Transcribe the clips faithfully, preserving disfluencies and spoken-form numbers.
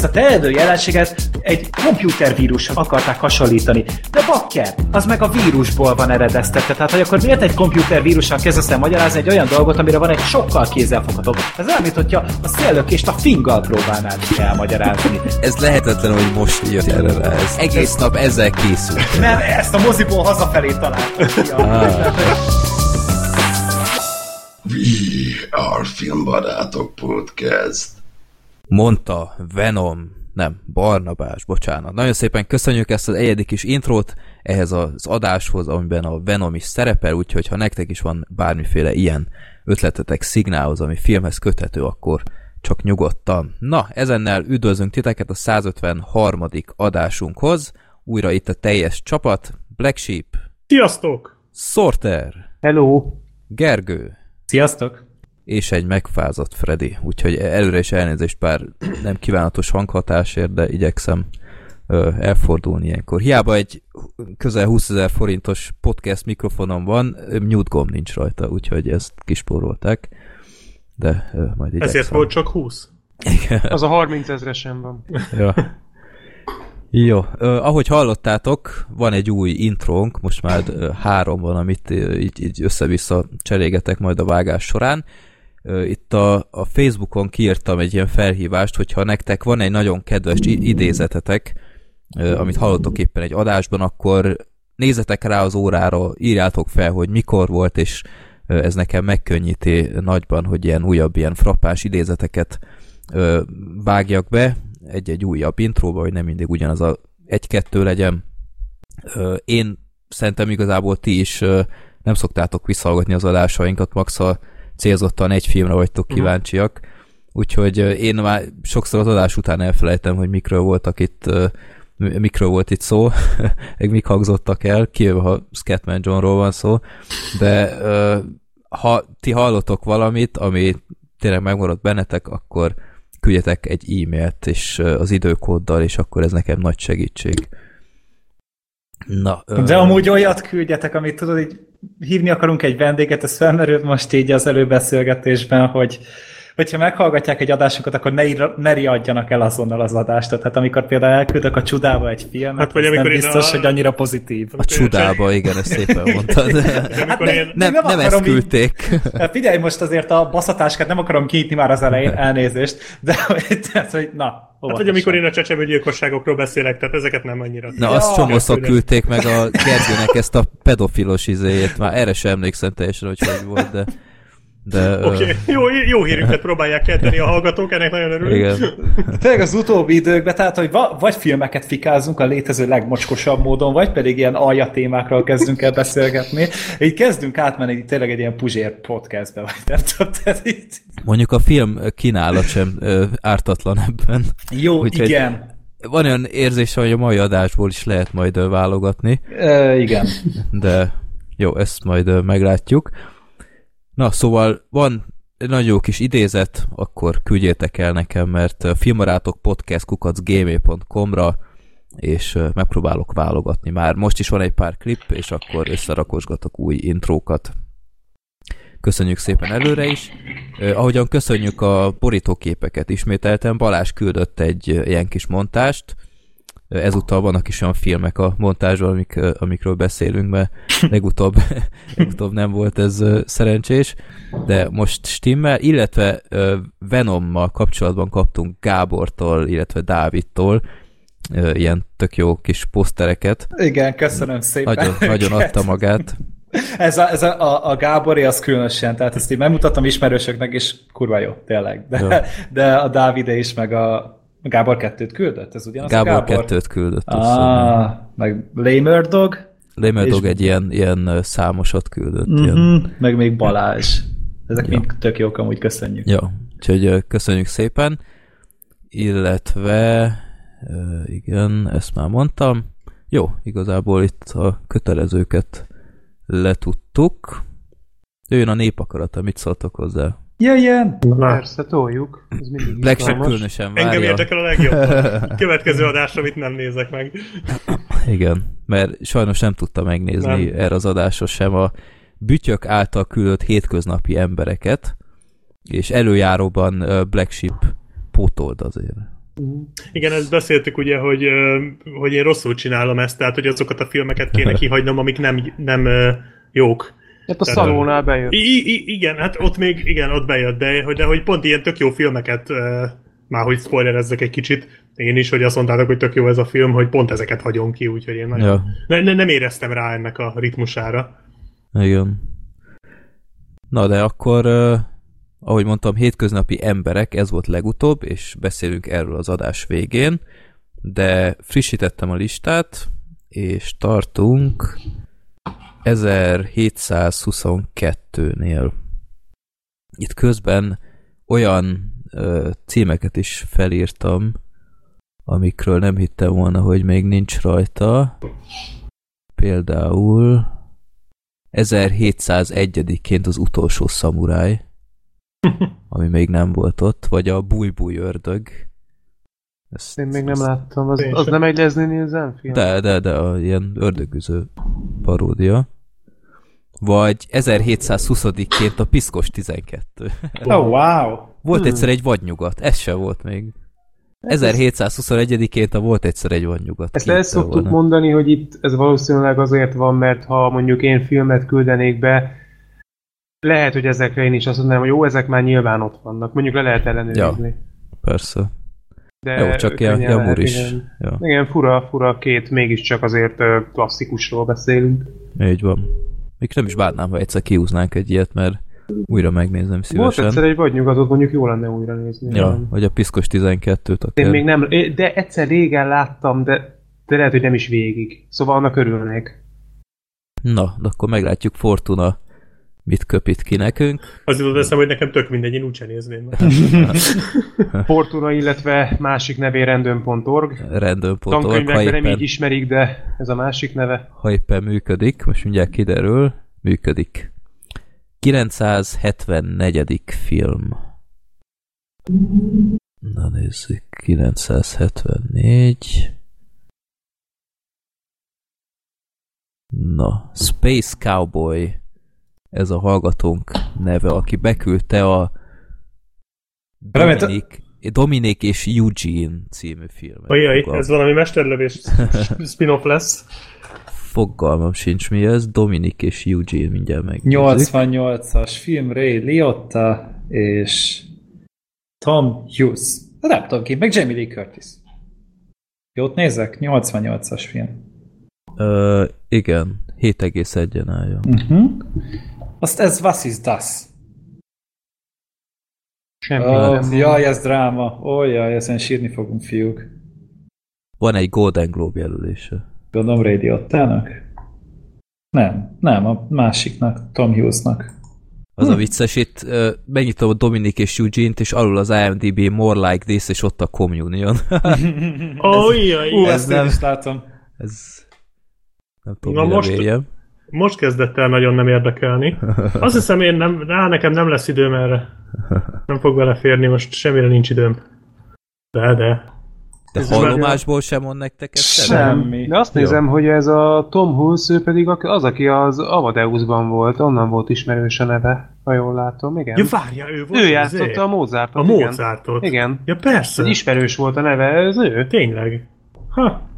ezt a terjedő jelenséget egy komputervírushoz akarták hasonlítani. De bakker, az meg a vírusból van eredeztetve. Tehát, hogy akkor miért egy komputervírussal kezdesz el magyarázni egy olyan dolgot, amire van egy sokkal kézzelfogható. Ez olyan, mint hogyha a széllökést a finggal próbálnál elmagyarázni. Ez lehetetlen, hogy most jött erre rá. Ez egész nap ezzel készül. Nem, ezt a moziból hazafelé találtam. We are Filmbarátok Podcast. Mondta Venom, nem, Barnabás, bocsánat. Nagyon szépen köszönjük ezt az egyedi kis intrót ehhez az adáshoz, amiben a Venom is szerepel, úgyhogy ha nektek is van bármiféle ilyen ötletetek szignához, ami filmhez köthető, akkor csak nyugodtan. Na, ezennel üdvözlünk titeket a száz ötvenharmadik adásunkhoz. Újra itt a teljes csapat. Black Sheep. Sziasztok! Sorter. Hello. Gergő. Sziasztok! És egy megfázadt Freddy, úgyhogy előre is elnézést pár nem kívánatos hanghatásért, de igyekszem ö, elfordulni ilyenkor. Hiába egy közel húszezer forintos podcast mikrofonom van, mute gomb nincs rajta, úgyhogy ezt kispórolták, de ö, majd igyekszem. Ezért volt csak húsz? Igen. Az a harmincezre sem van. Ja. Jó, ö, ahogy hallottátok, van egy új intrónk, most már ö, három van, amit ö, így, így össze-vissza cserégetek majd a vágás során. Ö, itt a, a Facebookon kiírtam egy ilyen felhívást, hogyha nektek van egy nagyon kedves idézetetek, ö, amit hallottok éppen egy adásban, akkor nézzetek rá az órára, írjátok fel, hogy mikor volt, és ö, ez nekem megkönnyíti nagyban, hogy ilyen újabb, ilyen frappás idézeteket ö, vágjak be, egy-egy újabb intróba, hogy nem mindig ugyanaz a egy-kettő legyen. Én szerintem igazából ti is nem szoktátok visszahallgatni az adásainkat, max ha célzottan egy filmre vagytok kíváncsiak, úgyhogy én már sokszor az adás után elfelejtem, hogy mikről voltak itt, mikről volt itt szó, meg mik hangzottak el, kivéve ha Scatman Johnról van szó, de ha ti hallotok valamit, ami tényleg megmaradt bennetek, akkor küldjetek egy e-mailt és az időkóddal, és akkor ez nekem nagy segítség. Na, de ö... amúgy olyat küldjetek, amit tudod, így hívni akarunk egy vendéget, ez felmerült most így az előbeszélgetésben, hogy hogyha meghallgatják egy adásunkat, akkor ne, ir- ne riadjanak el azonnal az adást. Tehát amikor például elküldök a Csudába egy filmet, hát, vagy nem biztos, a... hogy annyira pozitív. A Csudába, igen, ezt szépen mondtad. Hát ne, én... nem, nem, nem ezt küldték. Így... Figyelj most azért a baszatáskát, nem akarom kinyitni már az elején, elnézést, de tehát, hogy na. Hát, vagy amikor én a csecsemőgyilkosságokról beszélek, tehát ezeket nem annyira. Na, ja, azt csomószak küldték meg a Gergőnek ezt a pedofilos izéjét. Már erre sem emlékszem teljesen, hogy hogy volt, de... Oké, okay. ö... jó, jó hírünket próbálják kelteni a hallgatók, ennek nagyon örülünk. Tényleg az utóbbi időkben, tehát, hogy vagy filmeket fikázunk a létező legmocskosabb módon, vagy pedig ilyen alja témákról kezdünk el beszélgetni. Így kezdünk átmenni tényleg egy ilyen puzsér podcastbe, vagy nem tudtad itt. Mondjuk a film kínálat sem ö, ártatlan ebben. Jó, úgyhogy igen. Van olyan érzés, hogy a mai adásból is lehet majd ö, válogatni. Ö, igen. De jó, ezt majd ö, meglátjuk. Na, szóval van egy nagyon jó kis idézet, akkor küldjétek el nekem, mert filmbarátokpodcast kukac gmail pont com-ra, és megpróbálok válogatni már. Most is van egy pár klip, és akkor összerakosgatok új intrókat. Köszönjük szépen előre is. Ahogyan köszönjük a borítóképeket ismételten, Balázs küldött egy ilyen kis montást. Ezúttal vannak is olyan filmek a montázsban, amik, amikről beszélünk, mert legutóbb, legutóbb nem volt ez szerencsés, de most Stimmel, illetve Venommal kapcsolatban kaptunk Gábortól, illetve Dávidtól ilyen tök jó kis posztereket. Igen, köszönöm szépen. Nagyon, nagyon adta magát. Ez a, ez a, a Gábori az különösen, tehát ezt így megmutattam ismerősöknek, és kurva jó, tényleg. De, ja. De a Dávide is, meg a Gábor kettőt küldött? Ez ugyanaz Gábor, Gábor kettőt küldött. Ah, meg Lamer Dog. Lamer Dog egy ilyen, ilyen számosat küldött. Uh-huh, ilyen. Meg még Balázs. Ezek ja. mind tök jók, amúgy köszönjük. Ja, úgyhogy köszönjük szépen. Illetve igen, ezt már mondtam. Jó, igazából itt a kötelezőket letudtuk. Jön a Népakarata, mit szóltok hozzá? Jöjjön! Persze, toljuk. Black Sheep különösen várja. Engem érdekel a legjobb. Következő adásra mit nem nézek meg. Igen, mert sajnos nem tudta megnézni nem. erre az adásra sem a bütyök által küldött hétköznapi embereket, és előjáróban Black Sheep pótold azért. Igen, ezt beszéltük ugye, hogy, hogy én rosszul csinálom ezt, tehát hogy azokat a filmeket kéne kihagynom, amik nem, nem jók. Hát a szalónál bejött. I- I- igen, hát ott még, igen, ott bejött, de hogy, de hogy pont ilyen tök jó filmeket, már hogy spoilerezzek egy kicsit, én is, hogy azt mondtátok, hogy tök jó ez a film, hogy pont ezeket hagyom ki, úgyhogy én nagyon... Ja. Ne, ne, nem éreztem rá ennek a ritmusára. Igen. Na de akkor... Ahogy mondtam, hétköznapi emberek, ez volt legutóbb, és beszélünk erről az adás végén, de frissítettem a listát, és tartunk ezerhétszázhuszonkettőnél. Itt közben olyan ö, címeket is felírtam, amikről nem hittem volna, hogy még nincs rajta. Például ezerhétszázegyként az utolsó szamuráj, ami még nem volt ott, vagy a Búj-búj ördög. Ezt, én még nem láttam, az, az nem egy Leslie Nielsen film? De, de, de, a, ilyen ördögüző paródia. Vagy ezerhétszázhuszonként a Piszkos tizenkettő. Oh, wow! Volt egyszer egy vadnyugat, ez se volt még. ezerhétszázhuszonegyként a Volt egyszer egy vadnyugat. Ezt el szoktuk volna mondani, hogy itt ez valószínűleg azért van, mert ha mondjuk én filmet küldenék be, lehet, hogy ezekre én is azt mondanám, hogy jó, ezek már nyilván ott vannak. Mondjuk le lehet ellenőrizni. Ja, persze. De jó, csak ilyen javúr is. Igen, ja. Igen, fura, fura két, mégiscsak azért klasszikusról beszélünk. Így van. Még nem is bánnám, ha egyszer kiúznánk egy ilyet, mert újra megnézem szívesen. Volt egyszer egy vadnyugatot, mondjuk jó lenne újra nézni. Ja, nem? Vagy a Piszkos tizenkettőt akár. Én még nem, de egyszer régen láttam, de, de lehet, hogy nem is végig. Szóval annak örülnék. Na, de akkor meglátjuk, Fortuna mit köpít ki nekünk. Az jutott eszem, hogy nekem tök mindegy, én úgyse nézném. Fortuna, illetve másik nevé rendőn pont org. rendőn pont org. Tankönyvekben nem így ismerik, de ez a másik neve. Ha éppen működik, most mindjárt kiderül, működik. kilencszázhetvennegyedik film. Na nézzük, kilencszázhetvennégy. Na, Space Cowboy. Ez a hallgatónk neve, aki beküldte a Dominik, Dominik és Eugene című filmet. Ajaj, ez valami mesterlövés spin-off lesz. Fogalmam sincs mi ez, Dominik és Eugene, mindjárt megnézzük. nyolcvannyolcas film, Ray Liotta és Tom Hughes. Hát nem tudom ki, meg Jamie Lee Curtis. Jót nézek? nyolcvannyolcas film. Ö, igen, hét egész egyen álljon. Uh-huh. Azt ez was is das? Semmi oh, nem. Jaj, ez dráma. Ó, jaj, ezen sírni fogunk, fiúk. Van egy Golden Globe jelölése. Gondolom Radiottának? Nem, nem, a másiknak, Tom Hughesnak. Az hm. a vicces, itt uh, megnyitom a Dominik és Eugene-t, és alul az I M D B More Like This, és ott a Communion. Ó, jaj. Ú, ezt nem is látom. Ez... Nem tudom, na most, most kezdett el nagyon nem érdekelni. Azt hiszem, én nem, rá nekem nem lesz időm erre. Nem fog beleférni, most semmire nincs időm. De, de. De hallomásból sem mond nektek ezt? Semmi. De azt jó nézem, hogy ez a Tom Hulsz, ő pedig az, aki az Amadeusban volt, onnan volt ismerős a neve, ha jól látom, igen. Ja, várja, ő volt. Ő játszotta a Mozartot. A igen. Mozartot. Igen. Ja, persze. Ismerős volt a neve, ez ő. Tényleg. Ha.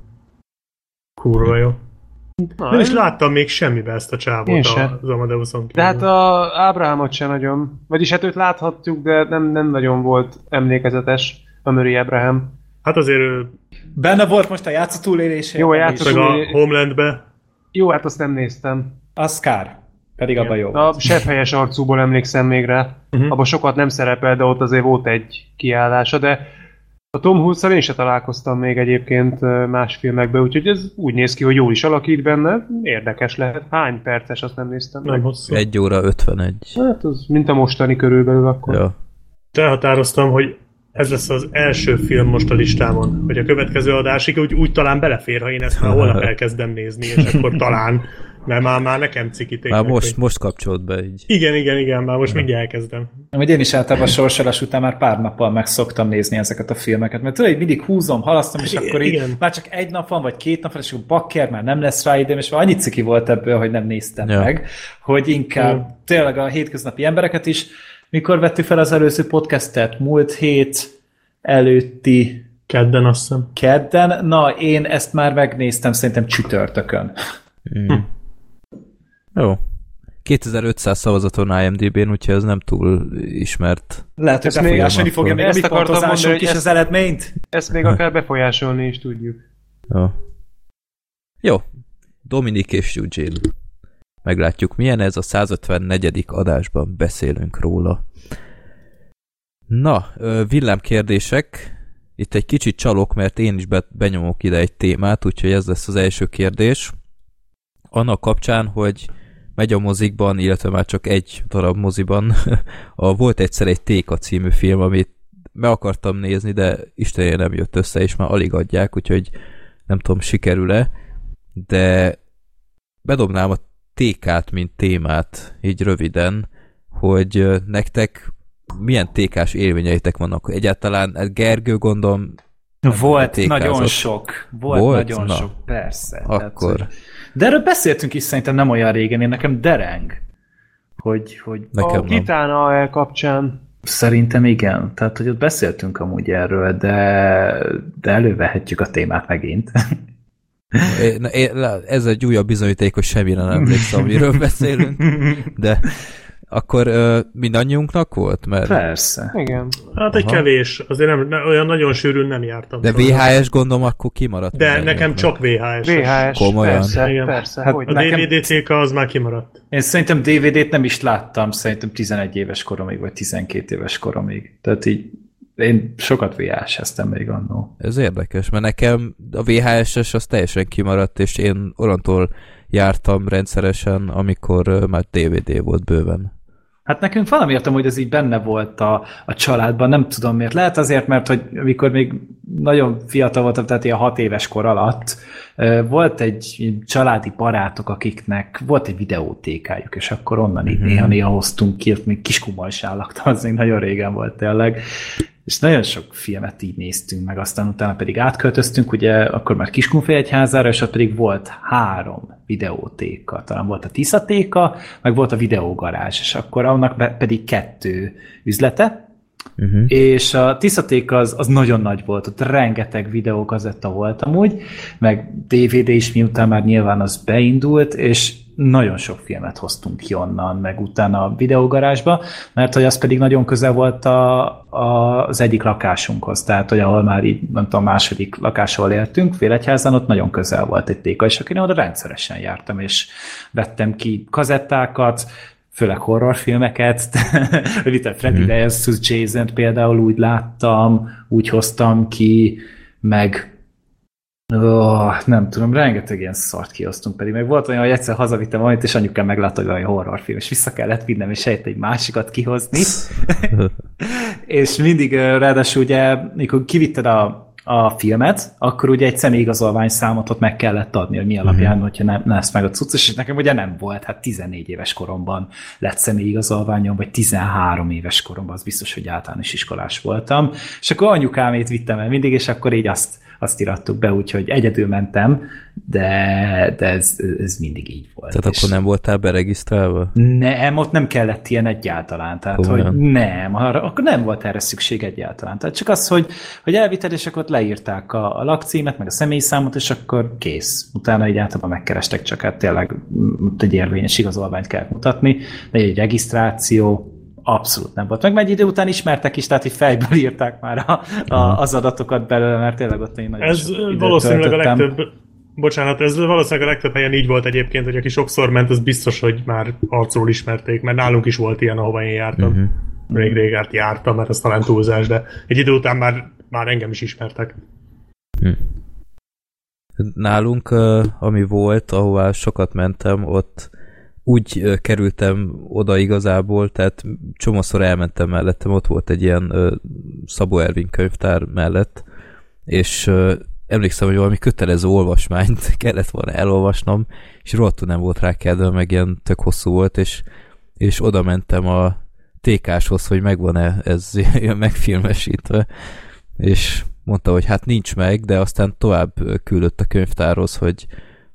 Kurva jó. Na, nem is láttam még semmibe ezt a csávot az Amadeuson. De hát a Ábrahámot sem nagyon, vagyis hát őt láthattuk, de nem, nem nagyon volt emlékezetes a Murray Abraham. Hát azért ő... Benne volt most a játszó túlélésén. Jó, a játszó túlélésén. A Homelandbe. Jó, hát azt nem néztem. Az kár. Pedig abban jó. A sebhelyes arcúból emlékszem még rá. Uh-huh. Abban sokat nem szerepel, de ott azért volt egy kiállása, de... A Tom Hulszal én se találkoztam még egyébként más filmekben, úgyhogy ez úgy néz ki, hogy jól is alakít benne, érdekes lehet. Hány perces, azt nem néztem meg. egy óra ötvenegy. Hát az, mint a mostani körülbelül akkor. Ja. Elhatároztam, hogy ez lesz az első film most a listámon, hogy a következő adásig úgy, úgy talán belefér, ha én ezt már holnap elkezdem nézni, és akkor talán, mert már, már nekem cikíték. Már most, hogy... most kapcsolt be így. Igen, igen, igen, már most ja. mindjárt elkezdem. Amúgy én is általában sorsolás után már pár nappal meg szoktam nézni ezeket a filmeket, mert tudod, mindig húzom, halasztom, és akkor így már csak egy nap van, vagy két nap van, és akkor bakker, már nem lesz rá időm, és már annyi ciki volt ebből, hogy nem néztem ja. meg, hogy inkább ja. tényleg a hétköznapi embereket is. Mikor vettük fel az előző podcastet? Múlt hét előtti Kedden, azt hiszem. Kedden? Na, én ezt már megnéztem, szerintem csütörtökön. Mm. Jó. kétezer-ötszáz szavazaton IMDb-n, úgyhogy ez nem túl ismert. Lehet, hogy befolyásolni fogja még a mi pontozásunk is az eredményt. Ezt még akár befolyásolni is tudjuk. Jó. Jó. Dominik és Eugene. Meglátjuk, milyen ez a százötvennegyedik adásban beszélünk róla. Na, villámkérdések. Itt egy kicsit csalok, mert én is benyomok ide egy témát, úgyhogy ez lesz az első kérdés. Annak kapcsán, hogy megy a mozikban, illetve már csak egy darab moziban, a, volt egyszer egy Téka című film, amit meg akartam nézni, de Istenére nem jött össze, és már alig adják, úgyhogy nem tudom, sikerül-e, de bedobnám a Tékát, mint témát, így röviden, hogy nektek milyen tékás élményeitek vannak? Egyáltalán Gergő, gondolom... Volt nagyon sok. Volt, Volt? nagyon Na. sok, persze. Akkor... Tehát, de erről beszéltünk is szerintem nem olyan régen, én nekem dereng, hogy, hogy nekem a Gitán kapcsán. Szerintem igen, tehát hogy ott beszéltünk amúgy erről, de, de elővehetjük a témát megint. Na, ez egy újabb bizonyíték, hogy semmire nem emlékszem, amiről beszélünk, de akkor ö, mindannyiunknak volt? Mert... Persze. Igen. Hát egy Aha. kevés, azért nem, ne, olyan nagyon sűrűn nem jártam. De vé há es gondolom akkor kimaradt. De nekem csak vé há es. vé há es, komolyan. Persze, igen. persze. Hát a nekem... dé vé dé cé az már kimaradt. Én szerintem dé vé dét nem is láttam, szerintem tizenegy éves koromig, vagy tizenkét éves koromig. Tehát így én sokat vé há es-eztem még annó. Ez érdekes, mert nekem a vé há es-es az teljesen kimaradt, és én orantól jártam rendszeresen, amikor már dé vé dé volt bőven. Hát nekünk valami értem, hogy ez így benne volt a, a családban, nem tudom miért. Lehet azért, mert hogy amikor még nagyon fiatal voltam, tehát ilyen hat éves kor alatt, volt egy családi barátok, akiknek volt egy videótékájuk, és akkor onnan így mm-hmm. néha-néha hoztunk ki, ott még Kiskumalsán laktam, az még nagyon régen volt tényleg. És nagyon sok filmet így néztünk meg, aztán utána pedig átköltöztünk, ugye akkor már Kiskunfélegyházára, és ott pedig volt három videótéka. Talán volt a Tiszatéka, meg volt a videógarázs, és akkor annak be, pedig kettő üzlete, uh-huh. és a Tiszatéka az, az nagyon nagy volt, ott rengeteg videókazetta volt amúgy, meg dé vé dé is, miután már nyilván az beindult, és nagyon sok filmet hoztunk ki onnan, meg utána a videógarázsba, mert hogy az pedig nagyon közel volt a, a, az egyik lakásunkhoz, tehát hogy ahol már így, nem tudom, második lakáshol éltünk, Félegyházán, ott nagyon közel volt egy téka, és akkor én oda rendszeresen jártam, és vettem ki kazettákat, főleg horrorfilmeket, Little Freddy versus. Jason-t például úgy láttam, úgy hoztam ki, meg Oh, nem tudom, rengeteg ilyen szart kiosztunk pedig. Meg volt olyan, hogy egyszer hazavittem valamit, és anyukám meglátta, hogy olyan horrorfilm, és vissza kellett vinnem, és sejt egy másikat kihozni. És mindig, ráadásul ugye, mikor kivitted a, a filmet, akkor ugye egy személyigazolvány számot ott meg kellett adni, hogy mi alapján, mm-hmm. hogyha nem, nem ezt meg a cucc, és nekem ugye nem volt, hát tizennégy éves koromban lett személyigazolványom, vagy tizenhárom éves koromban, az biztos, hogy általános iskolás voltam. És akkor anyukámét vittem el mindig, és akkor így azt azt irattuk be, úgyhogy egyedül mentem, de, de ez, ez mindig így volt. Tehát és akkor nem voltál beregisztrálva? Nem, ott nem kellett ilyen egyáltalán, tehát oh, hogy nem, nem arra, akkor nem volt erre szükség egyáltalán. Tehát csak az, hogy, hogy elvitted, és akkor ott leírták a, a lakcímet, meg a személyszámot, és akkor kész. Utána így általában megkerestek, csak hát tényleg egy érvényes igazolványt kell mutatni, de egy regisztráció, abszolút nem volt. Meg egy idő után ismertek is, tehát így fejből írták már a, a, az adatokat belőle, mert tényleg ott én nagyon ez valószínűleg töltöttem. A legtöbb, bocsánat, ez valószínűleg a legtöbb helyen így volt egyébként, hogy aki sokszor ment, az biztos, hogy már arcról ismerték, mert nálunk is volt ilyen, ahova én jártam. Uh-huh. Rég régen jártam, mert ez talán túlzás, de egy idő után már, már engem is ismertek. Uh-huh. Nálunk, ami volt, ahová sokat mentem, ott úgy kerültem oda igazából, tehát csomószor elmentem mellettem, ott volt egy ilyen Szabó Ervin könyvtár mellett, és emlékszem, hogy valami kötelező olvasmányt kellett volna elolvasnom, és rohadtul nem volt rá kedvem, meg ilyen tök hosszú volt, és, és oda mentem a tékáshoz, hogy megvan-e ez megfilmesítve, és mondta, hogy hát nincs meg, de aztán tovább küldött a könyvtárhoz, hogy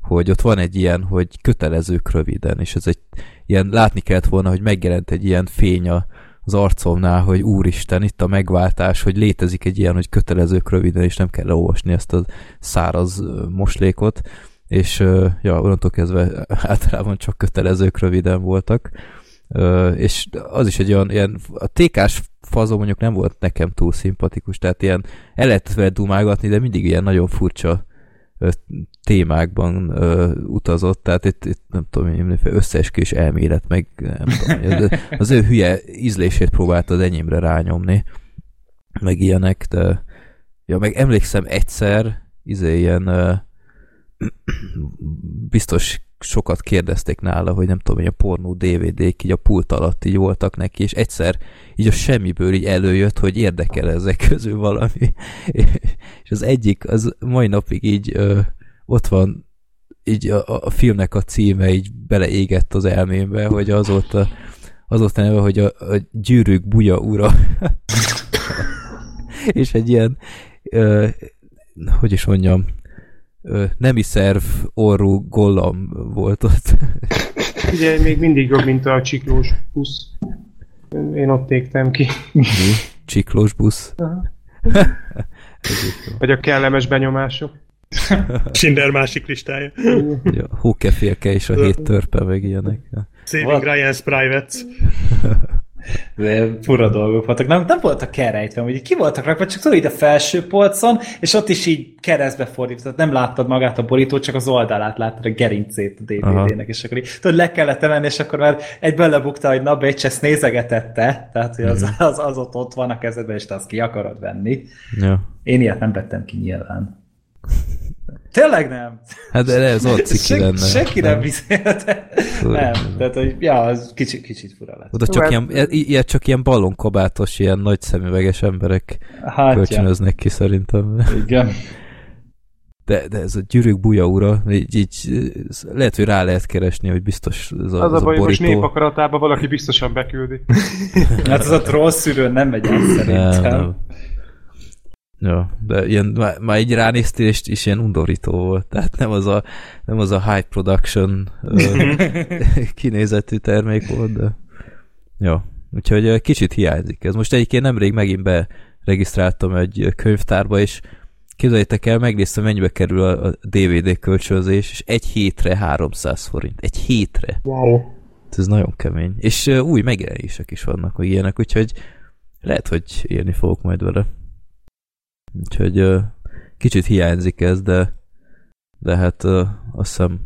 hogy ott van egy ilyen, hogy kötelezők röviden, és ez egy ilyen, látni kellett volna, hogy megjelent egy ilyen fény a, az arcomnál, hogy úristen, itt a megváltás, hogy létezik egy ilyen, hogy kötelezők röviden, és nem kell leolvasni ezt a száraz moslékot, és ja, onnantól kezdve általában csak kötelezők röviden voltak, és az is egy olyan, ilyen, a té kás fazon mondjuk nem volt nekem túl szimpatikus, tehát ilyen el lehetett vele dumálgatni, de mindig ilyen nagyon furcsa témákban ö, utazott, tehát itt, itt nem tudom, összeesküvés elmélet, meg nem tudom, az, az ő hülye ízlését próbált az enyémre rányomni, meg ilyenek, de ja, meg emlékszem egyszer, izé ilyen ö, biztos sokat kérdezték nála, hogy nem tudom, hogy a pornó dé vé dék így a pult alatt így voltak neki, és egyszer így a semmiből így előjött, hogy érdekel ezek közül valami. És az egyik, az mai napig így ö, ott van, így a, a filmnek a címe így beleégett az elmémbe, hogy azóta, azóta neve, hogy a, a gyűrűk buja ura. És egy ilyen, ö, hogy is mondjam, nemi szerv orrú gollam volt ott. Ugye még mindig jobb, mint a csiklós busz. Én ott égtem ki. Csiklós busz? Vagy a kellemes benyomások. Schindler másik listája. Hókefélke és a hét törpe, meg ilyenek. Saving Ryan's Privates. Fura dolgok voltak. Nem, nem voltak kerejtve, hogy ki voltak rakva, csak tudod, így a felső polcon, és ott is így keresztbe fordított. Nem láttad magát a borítót, csak az oldalát láttad, a gerincét a dé vé dének, és akkor így tudod, le kellett emelni, és akkor már egyből lebukta, hogy na, Bécs ezt nézegetette, tehát hogy az, az, az ott ott van a kezedben, és te azt ki akarod venni. Ja. Én ilyet nem vettem ki nyilván. Tényleg nem? Hát de ez ott ciki lenne. Senki nem bizélte. Nem, tehát hogy ja, az kicsit, kicsit fura lett. Oda csak ilyen, ilyen, csak ilyen ballonkabátos, ilyen nagy szemüveges emberek hát kölcsönöznek ja. ki szerintem. Igen. De, de ez a gyűrűk buja ura, így, így lehet, hogy rá lehet keresni, hogy biztos ez a, az az a borító. Most népakaratában valaki biztosan beküldi. Hát az a troll szűrőn nem megy el szerintem. Nem, nem. Ja, de ilyen, már, már így ránéztél, és, és ilyen undorító volt, tehát nem az a, nem az a high production ö, kinézetű termék volt, de ja, úgyhogy kicsit hiányzik ez. Most egyébként nemrég megint beregisztráltam egy könyvtárba, és képzeljétek el, megnéztem, mennyibe kerül a dé vé dé kölcsönzés, és egy hétre háromszáz forint. Egy hétre. Wow. Ez nagyon kemény. És új megjelenések is vannak, hogy ilyenek, úgyhogy lehet, hogy élni fogok majd vele. Úgyhogy kicsit hiányzik ez, de, de hát azt hiszem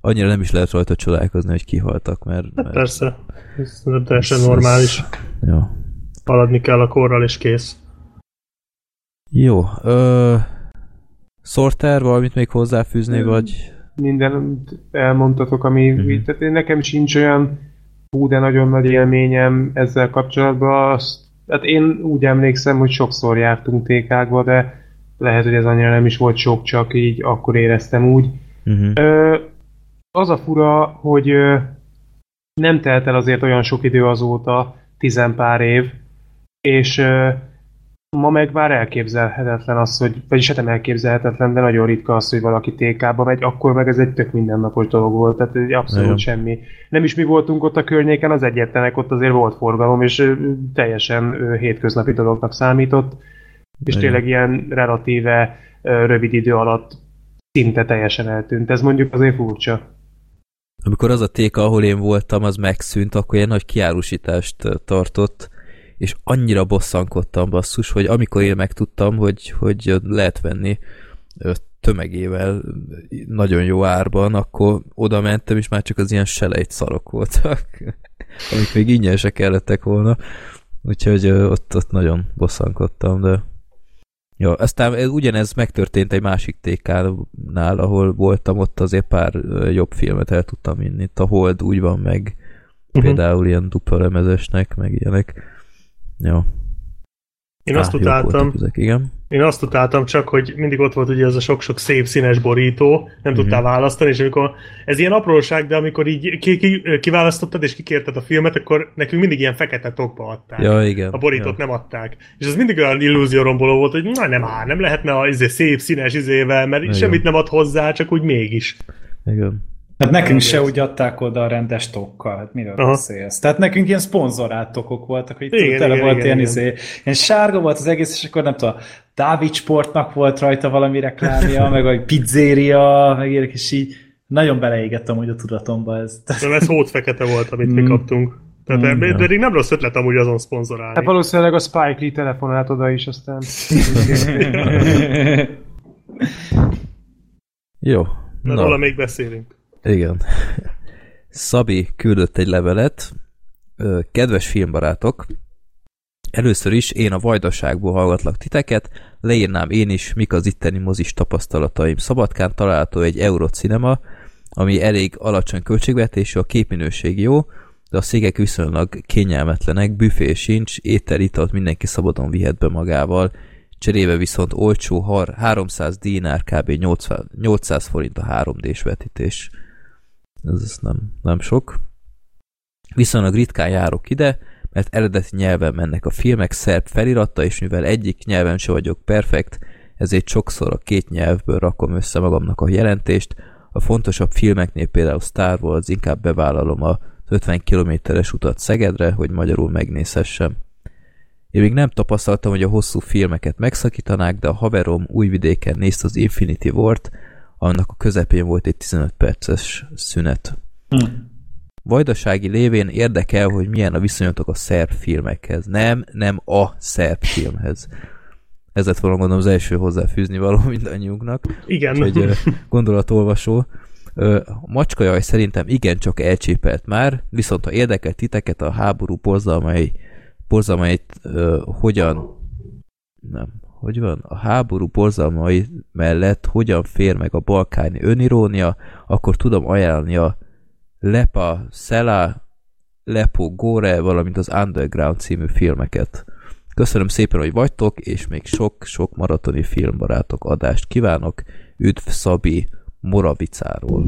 annyira nem is lehet rajta csodálkozni, hogy kihaltak, mert... Hát mert persze, ez nem teljesen normális. Jó. Haladni kell a korral, és kész. Jó. Ö, Sorter, valamit még hozzáfűzni, vagy... Minden elmondtatok, ami... Uh-huh. Tehát nekem sincs olyan hú, de nagyon nagy élményem ezzel kapcsolatban, azt hát én úgy emlékszem, hogy sokszor jártunk té ká-kba, de lehet, hogy ez annyira nem is volt sok, csak így akkor éreztem úgy. Uh-huh. Ö, az a fura, hogy ö, nem telt el azért olyan sok idő azóta, tizenpár év, és ö, ma meg már elképzelhetetlen az, hogy, vagyis hát nem elképzelhetetlen, de nagyon ritka az, hogy valaki té ká-ba megy, akkor meg ez egy tök mindennapos dolog volt, tehát egy abszolút Jajam. semmi. Nem is mi voltunk ott a környéken, az egyetlenek, ott azért volt forgalom, és teljesen hétköznapi dolognak számított, és Jajam. tényleg ilyen relatíve rövid idő alatt szinte teljesen eltűnt. Ez mondjuk azért furcsa. Amikor az a té ká, ahol én voltam, az megszűnt, akkor egy nagy kiárusítást tartott, és annyira bosszankodtam, basszus, hogy amikor én megtudtam, hogy, hogy lehet venni tömegével nagyon jó árban, akkor oda mentem, és már csak az ilyen selejt szarok voltak, amik még ingyen se kellettek volna. Úgyhogy ott, ott nagyon bosszankodtam, de... Ja, aztán ugyanez megtörtént egy másik té ká-nál, ahol voltam, ott azért pár jobb filmet el tudtam vinni. Itt a Hold úgy van meg, uh-huh. például ilyen dupla lemezesnek, meg ilyenek. Jó. Én, Á, azt utáltam, ezek, igen. én azt utáltam csak, hogy mindig ott volt ugye az a sok-sok szép színes borító, nem mm-hmm. tudtál választani, és amikor ez ilyen apróság, de amikor így ki, ki, kiválasztottad és kikérted a filmet, akkor nekünk mindig ilyen fekete tokba adták. Ja, igen. A borítót ja. nem adták. És ez mindig olyan illúzióromboló volt, hogy na, nem áll, nem lehetne a izé, szép színes izével, mert igen. semmit nem ad hozzá, csak úgy mégis. Igen. Hát nekünk se úgy adták oda a rendes tokkal, hát miről beszélsz? Tehát nekünk ilyen szponzorált tokok voltak, hogy igen, tele igen, volt igen, ilyen, igen. Izé, ilyen sárga volt az egész, és akkor nem tudom, Dávid Sportnak volt rajta valami reklámja, meg a pizzéria, meg ilyenek, és így nagyon beleégettem úgy a tudatomba. Ez, de ez hódfekete volt, amit mi kaptunk. Tehát mm, de eddig nem rossz ötlet amúgy azon szponzorálni. Hát valószínűleg a Spike Lee telefonált oda is, aztán... Jó. Na, róla még beszélünk. Igen. Szabi küldött egy levelet. Kedves filmbarátok, először is én a vajdaságból hallgatlak titeket, leírnám én is, mik az itteni mozis tapasztalataim. Szabadkán található egy Eurocinema, ami elég alacsony költségvetésű, a képminőség jó, de a székek viszonylag kényelmetlenek, büfé sincs, étel, italt mindenki szabadon vihet be magával, cserébe viszont olcsó, har, háromszáz dinár, kb. nyolcszáz forint a három dés vetítés. Ez nem, nem sok. Viszonylag ritkán járok ide, mert eredeti nyelven mennek a filmek, szerb feliratta, és mivel egyik nyelven sem vagyok perfekt, ezért sokszor a két nyelvből rakom össze magamnak a jelentést. A fontosabb filmeknél, például Star Wars, inkább bevállalom a ötven kilométeres utat Szegedre, hogy magyarul megnézhessem. Én még nem tapasztaltam, hogy a hosszú filmeket megszakítanák, de a haverom Újvidéken nézte az Infinity Wart, annak a közepén volt egy tizenöt perces szünet. Hm. Vajdasági lévén érdekel, hogy milyen a viszonyatok a szerb filmekhez. Nem, nem a szerb filmhez. Ez lett volna, gondolom, az első hozzáfűzni való mindannyiunknak. Igen. Úgyhogy gondolatolvasó. Macskajaj szerintem igencsak elcsépelt már, viszont ha érdekel titeket a háború borzalmai, borzalmait uh, hogyan nem, hogy van? A háború borzalmai mellett hogyan fér meg a balkáni önirónia, akkor tudom ajánlani a Lepa Sela, Lepo Gore, valamint az Underground című filmeket. Köszönöm szépen, hogy vagytok, és még sok-sok maratoni filmbarátok adást kívánok. Üdv Szabi Moravicáról.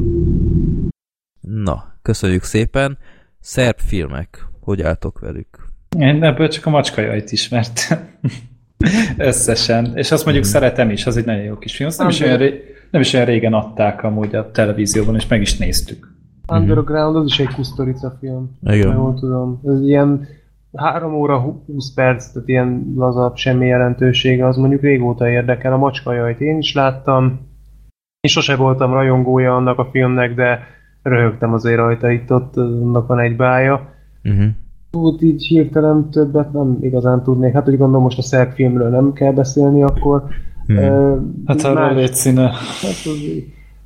Na, köszönjük szépen. Szerb filmek, hogy álltok velük? Én ebből csak a Macskajajt ismertem. Összesen. És azt mondjuk mm. szeretem is, az egy nagyon jó kis film. Nem is, olyan ré... nem is olyan régen adták amúgy a televízióban, és meg is néztük. Underground, az is egy kusztorica film. Igen. Jól tudom. Ez ilyen három óra húsz perc, tehát ilyen lazabb, semmi jelentősége, az mondjuk régóta érdekel. A Macskajajt én is láttam. Én sose voltam rajongója annak a filmnek, de röhögtem azért rajta itt-ott, annak van egy bája. Uh-huh. Úgy így hirtelen többet nem igazán tudnék. Hát úgy gondolom, most a szerb filmről nem kell beszélni akkor. Hmm. Uh, hát a más... rövéd színe. Hát,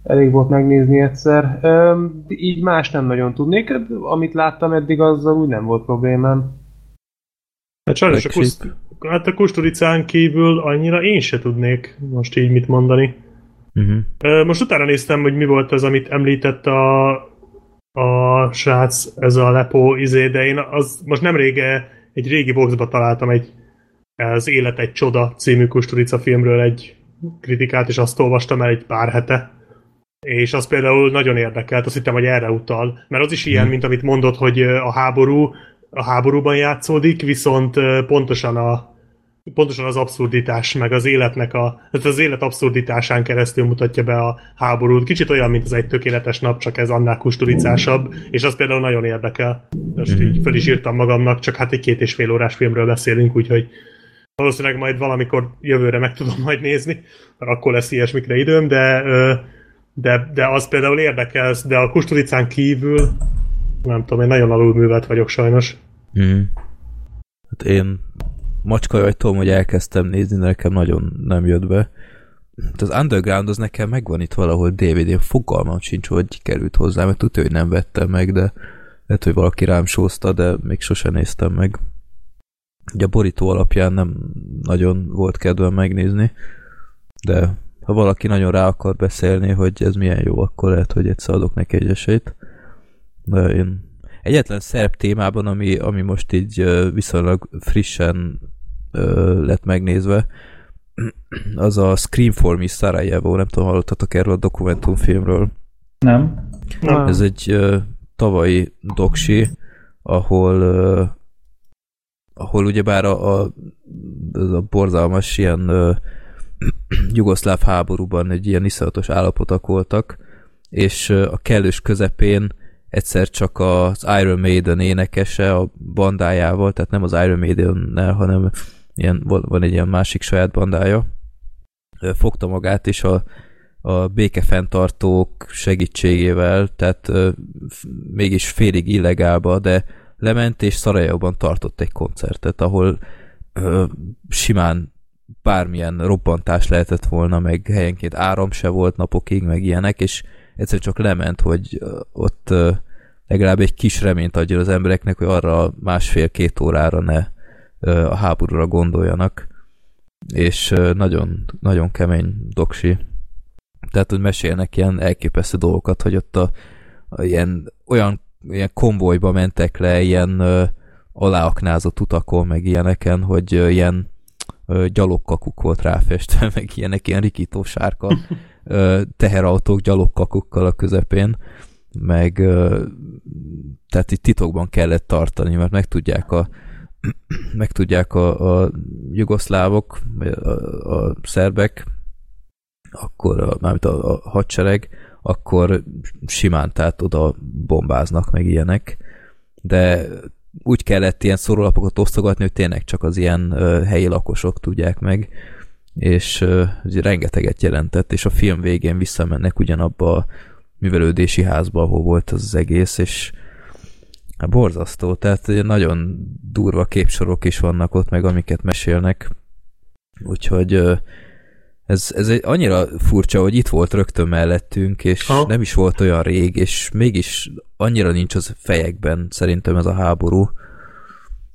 elég volt megnézni egyszer. Uh, így más nem nagyon tudnék. Amit láttam eddig, azzal úgy nem volt problémám. Hát sajnos a, kuszt... hát a kusturicán kívül annyira én se tudnék most így mit mondani. Uh-huh. Uh, most utána néztem, hogy mi volt az, amit említett a... a srác, ez a Lepo izé, de én az, most nemrég egy régi boxba találtam egy az Élet egy csoda című kusturica filmről egy kritikát, és azt olvastam el egy pár hete, és az például nagyon érdekelt, azt hittem, hogy erre utal, mert az is ilyen, mint amit mondod, hogy a háború, a háborúban játszódik, viszont pontosan a pontosan az abszurditás, meg az életnek a, tehát az élet abszurditásán keresztül mutatja be a háborút. Kicsit olyan, mint az Egy tökéletes nap, csak ez annál kusturicásabb, és az például nagyon érdekel. Most így föl is írtam magamnak, csak hát egy két és fél órás filmről beszélünk, úgyhogy valószínűleg majd valamikor jövőre meg tudom majd nézni, mert akkor lesz ilyesmikre időm, de, de, de az például érdekel, de a kusturicán kívül nem tudom, én nagyon alulművelt vagyok sajnos. Mm. Hát én Macskajajtól, hogy elkezdtem nézni, de nekem nagyon nem jött be. Az Underground az nekem megvan itt valahol dé vé dén, fogalmam sincs, hogy került hozzá, mert tudja, hogy nem vettem meg, de lehet, hogy valaki rám sózta, de még sosem néztem meg. Ugye a borító alapján nem nagyon volt kedvem megnézni, de ha valaki nagyon rá akar beszélni, hogy ez milyen jó, akkor lehet, hogy egyszer adok neki egy esélyt. De én egyetlen szerb témában, ami, ami most így viszonylag frissen lett megnézve, az a Scream for Me Sarajevo, nem tudom, hallottatok erről a dokumentumfilmről? Nem. nem. Ez egy uh, tavalyi doksi, ahol uh, ahol ugyebár a, a, ez a borzalmas ilyen uh, jugoszláv háborúban egy ilyen iszonyatos állapotok voltak, és a kellős közepén egyszer csak az Iron Maiden énekese a bandájával, tehát nem az Iron Maiden-nel, hanem ilyen, van egy ilyen másik saját bandája, fogta magát, és a, a békefenntartók segítségével, tehát mégis félig illegálba, de lement, és Szarajevóban tartott egy koncertet, ahol ö, simán bármilyen robbantás lehetett volna, meg helyenként áram se volt napokig, meg ilyenek, és egyszer csak lement, hogy ott legalább egy kis reményt adjon az embereknek, hogy arra másfél-két órára ne a háborúra gondoljanak, és nagyon, nagyon kemény doksi. Tehát, hogy mesélnek ilyen elképesztő dolgokat, hogy ott a, a ilyen, olyan ilyen konvojba mentek le, ilyen aláaknázott utakon, meg ilyeneken, hogy ilyen gyalogkakuk volt ráfestve, meg ilyenek, ilyen rikító sárka teherautók gyalogkakukkal a közepén, meg tehát itt titokban kellett tartani, mert megtudják a megtudják a, a jugoszlávok, a, a szerbek, akkor a, mármint a, a hadsereg, akkor simán tehát oda bombáznak, meg ilyenek, de úgy kellett ilyen szórólapokat osztogatni, hogy tényleg csak az ilyen uh, helyi lakosok tudják meg, és uh, rengeteget jelentett, és a film végén visszamennek ugyanabba a művelődési házba, ahol volt az egész, és hát, borzasztó, tehát nagyon durva képsorok is vannak ott, meg amiket mesélnek, úgyhogy uh, ez, ez egy annyira furcsa, hogy itt volt rögtön mellettünk, és ha. nem is volt olyan rég, és mégis annyira nincs az fejekben szerintem ez a háború.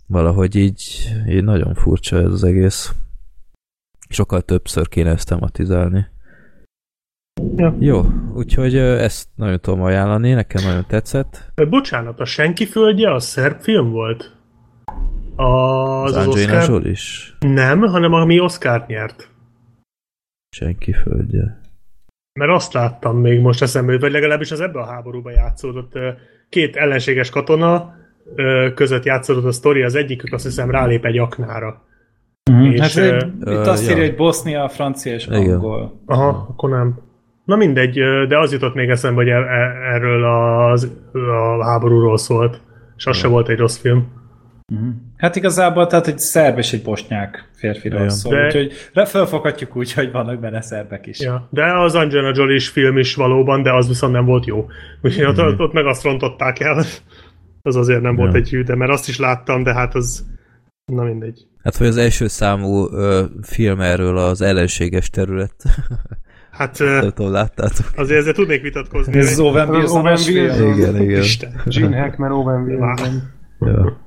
Valahogy így, így nagyon furcsa ez az egész. Sokkal többször kéne ezt tematizálni. Ja. Jó, úgyhogy ezt nagyon tudom ajánlani, nekem nagyon tetszett. Bocsánat, a Senki földje a szerb film volt? A, az az Angelina Jolie is? Nem, hanem ami Oscárt nyert. Senki földje. Mert azt láttam még most eszembe, vagy legalábbis az ebben a háborúban játszódott. Két ellenséges katona között játszódott a sztori, az egyikük azt hiszem rálép egy aknára. Mm-hmm. És, hát, ö, itt azt írja, ja. hogy Bosznia, francia és igen. angol. Aha, akkor nem. Na mindegy, de az jutott még eszembe, hogy erről az, a háborúról szólt. És az ja. se volt egy rossz film. Hát igazából, tehát egy szerb és egy bosnyák férfiról szól, de... úgyhogy felfoghatjuk úgy, hogy vannak benne szerbek is. Ja, de az Angelina Jolie-s film is valóban, de az viszont nem volt jó. Úgyhogy mm-hmm. ott, ott meg azt rontották el. Az azért nem ja. volt egy hű, de mert azt is láttam, de hát az... Na mindegy. Hát hogy az első számú ö, film erről az ellenséges terület. Hát... Nem tudom, láttátok. Azért ezzel tudnék vitatkozni. Ez az Owen Wilson-os film. Igen, igen. Gene Hackman, Owen Wilson. Ja.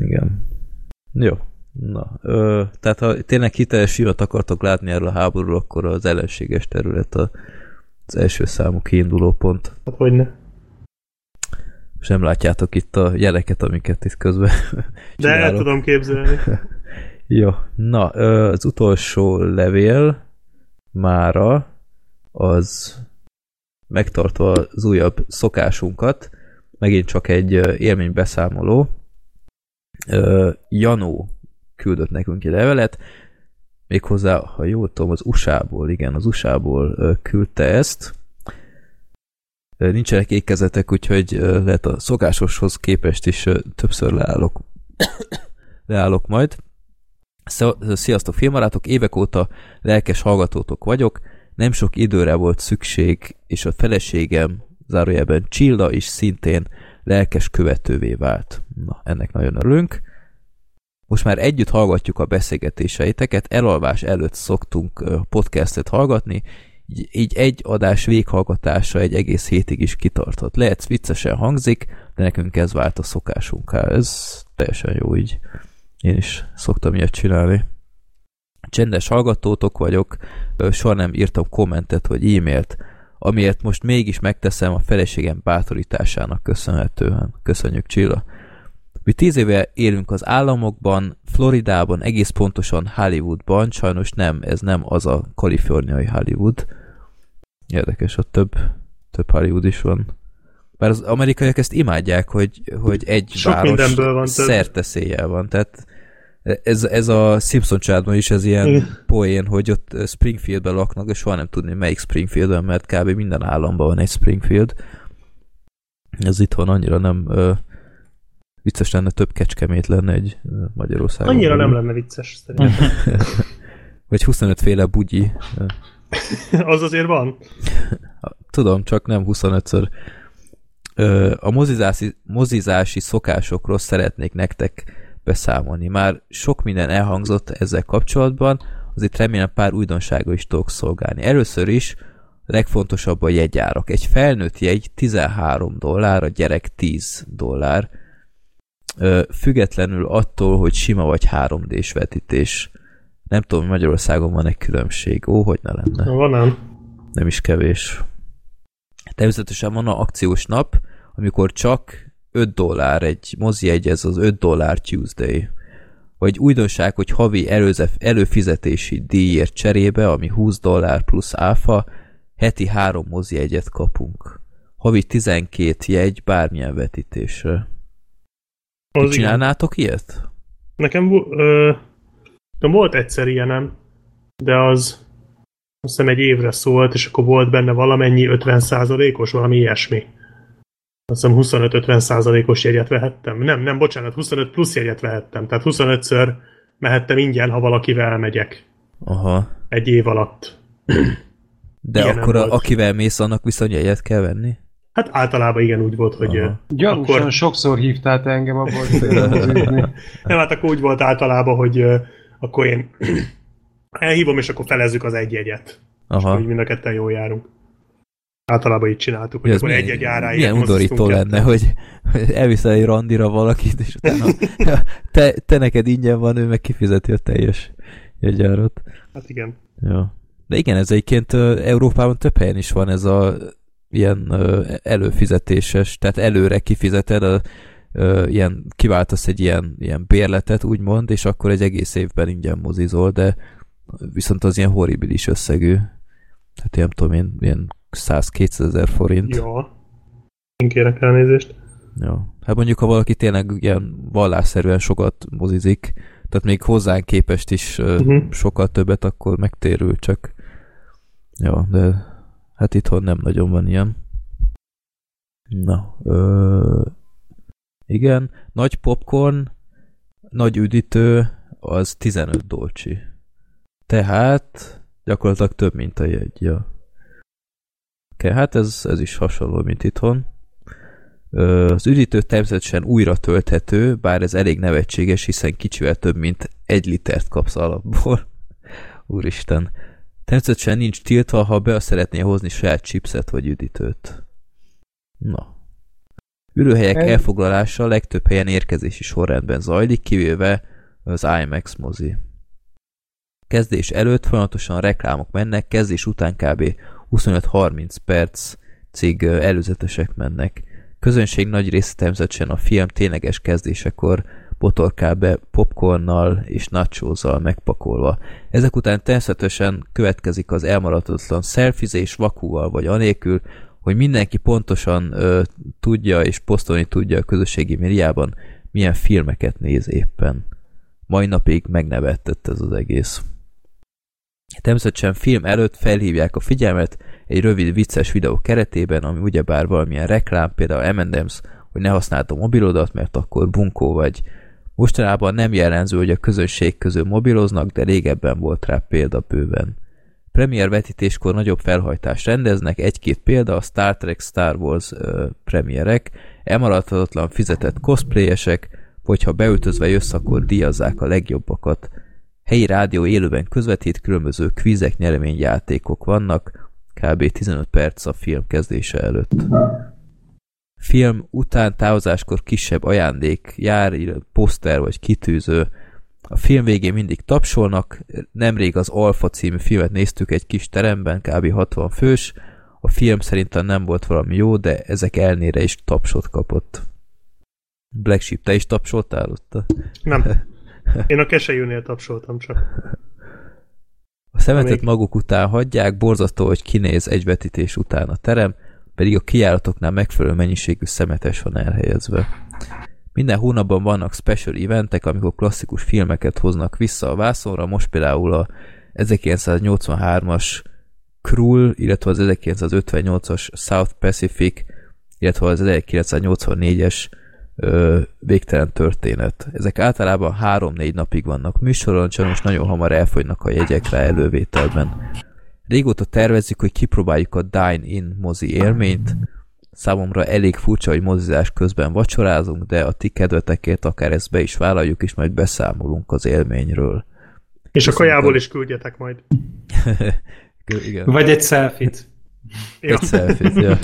Igen. Jó. Na, ö, tehát ha tényleg hiteles filmet akartok látni erről a háborúról, akkor az ellenséges terület a, az első számú kiinduló pont. Hát hogyne. És nem látjátok itt a jeleket, amiket itt közben De el tudom képzelni. Jó. Na, ö, az utolsó levél mára az megtartva az újabb szokásunkat, megint csak egy élménybeszámoló. Uh, Janó küldött nekünk egy levelet, méghozzá, ha jól tudom, az u es á-ból, igen, az u es á-ból uh, küldte ezt. Uh, nincsenek ékezetek, úgyhogy uh, lehet a szokásoshoz képest is uh, többször leállok. leállok majd. Sziasztok, filmbarátok! Évek óta lelkes hallgatótok vagyok. Nem sok időre volt szükség, és a feleségem, zárójelben Csilla is szintén lelkes követővé vált. Na, ennek nagyon örülünk. Most már együtt hallgatjuk a beszélgetéseiteket, elalvás előtt szoktunk podcastet hallgatni, így, így egy adás véghallgatása egy egész hétig is kitarthat. Lehet viccesen hangzik, de nekünk ez vált a szokásunká. Ez teljesen jó így. Én is szoktam ilyet csinálni. Csendes hallgatótok vagyok, soha nem írtam kommentet vagy e-mailt, amiért most mégis megteszem a feleségem bátorításának köszönhetően. Köszönjük, Csilla! Mi tíz éve élünk az államokban, Floridában, egész pontosan Hollywoodban, sajnos nem, ez nem az a kaliforniai Hollywood. Érdekes, ott több, több Hollywood is van. Bár az amerikaiak ezt imádják, hogy, hogy egy város szerteszéllyel van. Tehát Ez, ez a Simpson családban is ez ilyen igen. poén, hogy ott Springfieldben laknak, és soha nem tudni melyik Springfieldben, mert kb. Minden államban van egy Springfield. Ez itthon annyira nem ö, vicces lenne, több Kecskemét lenne egy Magyarországon. Annyira nem lenne vicces, szerintem. Vagy huszonöt féle bugyi. Az azért van? Tudom, csak nem huszonötször. A mozizási, mozizási szokásokról szeretnék nektek beszámolni. Már sok minden elhangzott ezzel kapcsolatban, azért remélem pár újdonsága is tudok szolgálni. Először is legfontosabb a jegyárak. Egy felnőtt jegy tizenhárom dollár, a gyerek tíz dollár. Függetlenül attól, hogy sima vagy három dés vetítés. Nem tudom, hogy Magyarországon van egy különbség. Ó, hogy ne lenne. Van nem. Nem is kevés. Természetesen van a akciós nap, amikor csak öt dollár egy mozijegy, ez az öt dollár Tuesday. Vagy újdonság, hogy havi előzef, előfizetési díjért cserébe, ami húsz dollár plusz áfa, heti három mozijegyet kapunk. Havi tizenkét jegy bármilyen vetítésre. Ti csinálnátok ilyet? Nekem ö, volt egyszer ilyenem, de az azt hiszem egy évre szólt, és akkor volt benne valamennyi ötven százalékos, valami ilyesmi. Azt hiszem huszonöt-ötven százalékos jegyet vehettem. Nem, nem, bocsánat, huszonöt plusz jegyet vehettem. Tehát huszonötször mehettem ingyen, ha valakivel megyek. Aha. Egy év alatt. De igen, akkor a, akivel mész, annak viszont jegyet kell venni? Hát általában igen, úgy volt, hogy... Gyanúsan akkor... sokszor hívtál te engem abból, hogy nem, hát akkor úgy volt általában, hogy uh, akkor én elhívom, és akkor felezzük az egy jegyet. Aha. És akkor így mind a ketten jól járunk. Általában így csináltuk, hogy akkor egy-egy áráért milyen undorító lenne, el. hogy elviszel egy randira valakit, és utána te, te neked ingyen van, ő meg kifizeti a teljes jegyárat. Hát igen. Ja. De igen, ez egyébként Európában több helyen is van ez a ilyen előfizetéses, tehát előre kifizeted, a, ilyen, kiváltasz egy ilyen, ilyen bérletet, úgymond, és akkor egy egész évben ingyen mozizol, de viszont az ilyen horribilis összegű. Tehát nem tudom én, ilyen száz-kétszázezer forint. Jó. Én kérek elnézést. Jó. Hát mondjuk, ha valaki tényleg ilyen vallásszerűen sokat mozizik, tehát még hozzánk képest is uh-huh. sokkal többet, akkor megtérül csak. Jó, de hát itthon nem nagyon van ilyen. Na. Ö... Igen. Nagy popcorn, nagy üdítő, az tizenöt dolcsi. Tehát gyakorlatilag több, mint a jegy. Ja. Okay, hát ez, ez is hasonló, mint itthon. Ö, az üdítő természetesen újra tölthető, bár ez elég nevetséges, hiszen kicsivel több, mint egy litert kapsz alapból. Úristen. Természetesen nincs tiltva, ha be szeretnél hozni saját chipset vagy üdítőt. Na. Ülőhelyek el... elfoglalása legtöbb helyen érkezési sorrendben zajlik, kivéve az IMAX mozi. Kezdés előtt folyamatosan reklámok mennek, kezdés után kb. huszonöt-harminc percig előzetesek mennek. Közönség nagy része természetesen a film tényleges kezdésekor botorkál be popcornnal és nachózzal megpakolva. Ezek után természetesen következik az elmaradhatatlan selfizés vakúval vagy anélkül, hogy mindenki pontosan ö, tudja és posztolni tudja a közösségi médiában, milyen filmeket néz éppen. Mai napig megnevettett ez az egész. Természetesen film előtt felhívják a figyelmet egy rövid vicces videó keretében, ami ugyebár valamilyen reklám, például em end em's, hogy ne használd a mobilodat, mert akkor bunkó vagy. Mostanában nem jellemző, hogy a közönség közül mobiloznak, de régebben volt rá példa bőven. Premier vetítéskor nagyobb felhajtást rendeznek, egy-két példa a Star Trek, Star Wars ö, premierek, elmaradhatatlan fizetett cosplayesek, vagy ha beöltözve jössz, akkor díjazzák a legjobbakat. Helyi rádió élőben közvetít, különböző kvízek, nyereményjátékok vannak, kb. tizenöt perc a film kezdése előtt. Film után távozáskor kisebb ajándék jár, poszter vagy kitűző. A film végén mindig tapsolnak, nemrég az Alfa című filmet néztük egy kis teremben, kb. hatvan fős. A film szerintem nem volt valami jó, de ezek ellenére is tapsot kapott. Black Sheep, te is tapsoltál ott? Nem. Én a keselyűnél tapsoltam csak. A szemetet még... maguk után hagyják, borzasztó, hogy kinéz egy vetítés után a terem, pedig a kijáratoknál megfelelő mennyiségű szemetes van elhelyezve. Minden hónapban vannak special eventek, amikor klasszikus filmeket hoznak vissza a vászonra, most például a ezerkilencszáznyolcvanhármas Krull, illetve az ezerkilencszázötvennyolcas South Pacific, illetve az ezerkilencszáznyolcvannégyes ö, Végtelen történet. Ezek általában három-négy napig vannak műsoron, sajnos nagyon hamar elfogynak a jegyek rá elővételben. Régóta tervezzük, hogy kipróbáljuk a dine-in mozi élményt. Számomra elég furcsa, hogy mozizás közben vacsorázunk, de a ti kedvetekért akár ezt be is vállaljuk, és majd beszámolunk az élményről. És viszont a kajából a... is küldjetek majd. Igen. Vagy egy selfie-t. Egy selfie-t, ja.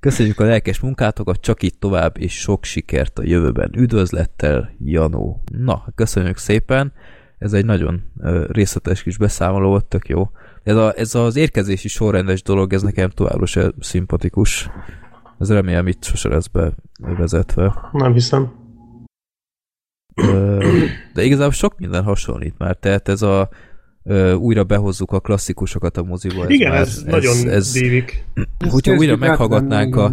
Köszönjük a lelkes munkátokat, csak így tovább, és sok sikert a jövőben. Üdvözlettel, Janó. Na, köszönjük szépen. Ez egy nagyon részletes kis beszámoló volt, tök jó. Ez, a, ez az érkezési sorrendes dolog, ez nekem továbbra sem szimpatikus. Ez remélem itt sose lesz bevezetve. Nem hiszem. De igazából sok minden hasonlít már, tehát ez a újra behozzuk a klasszikusokat a moziba. Ez igen, már, ez, ez nagyon ez, dívik. Hogyha újra meghallgatnánk a,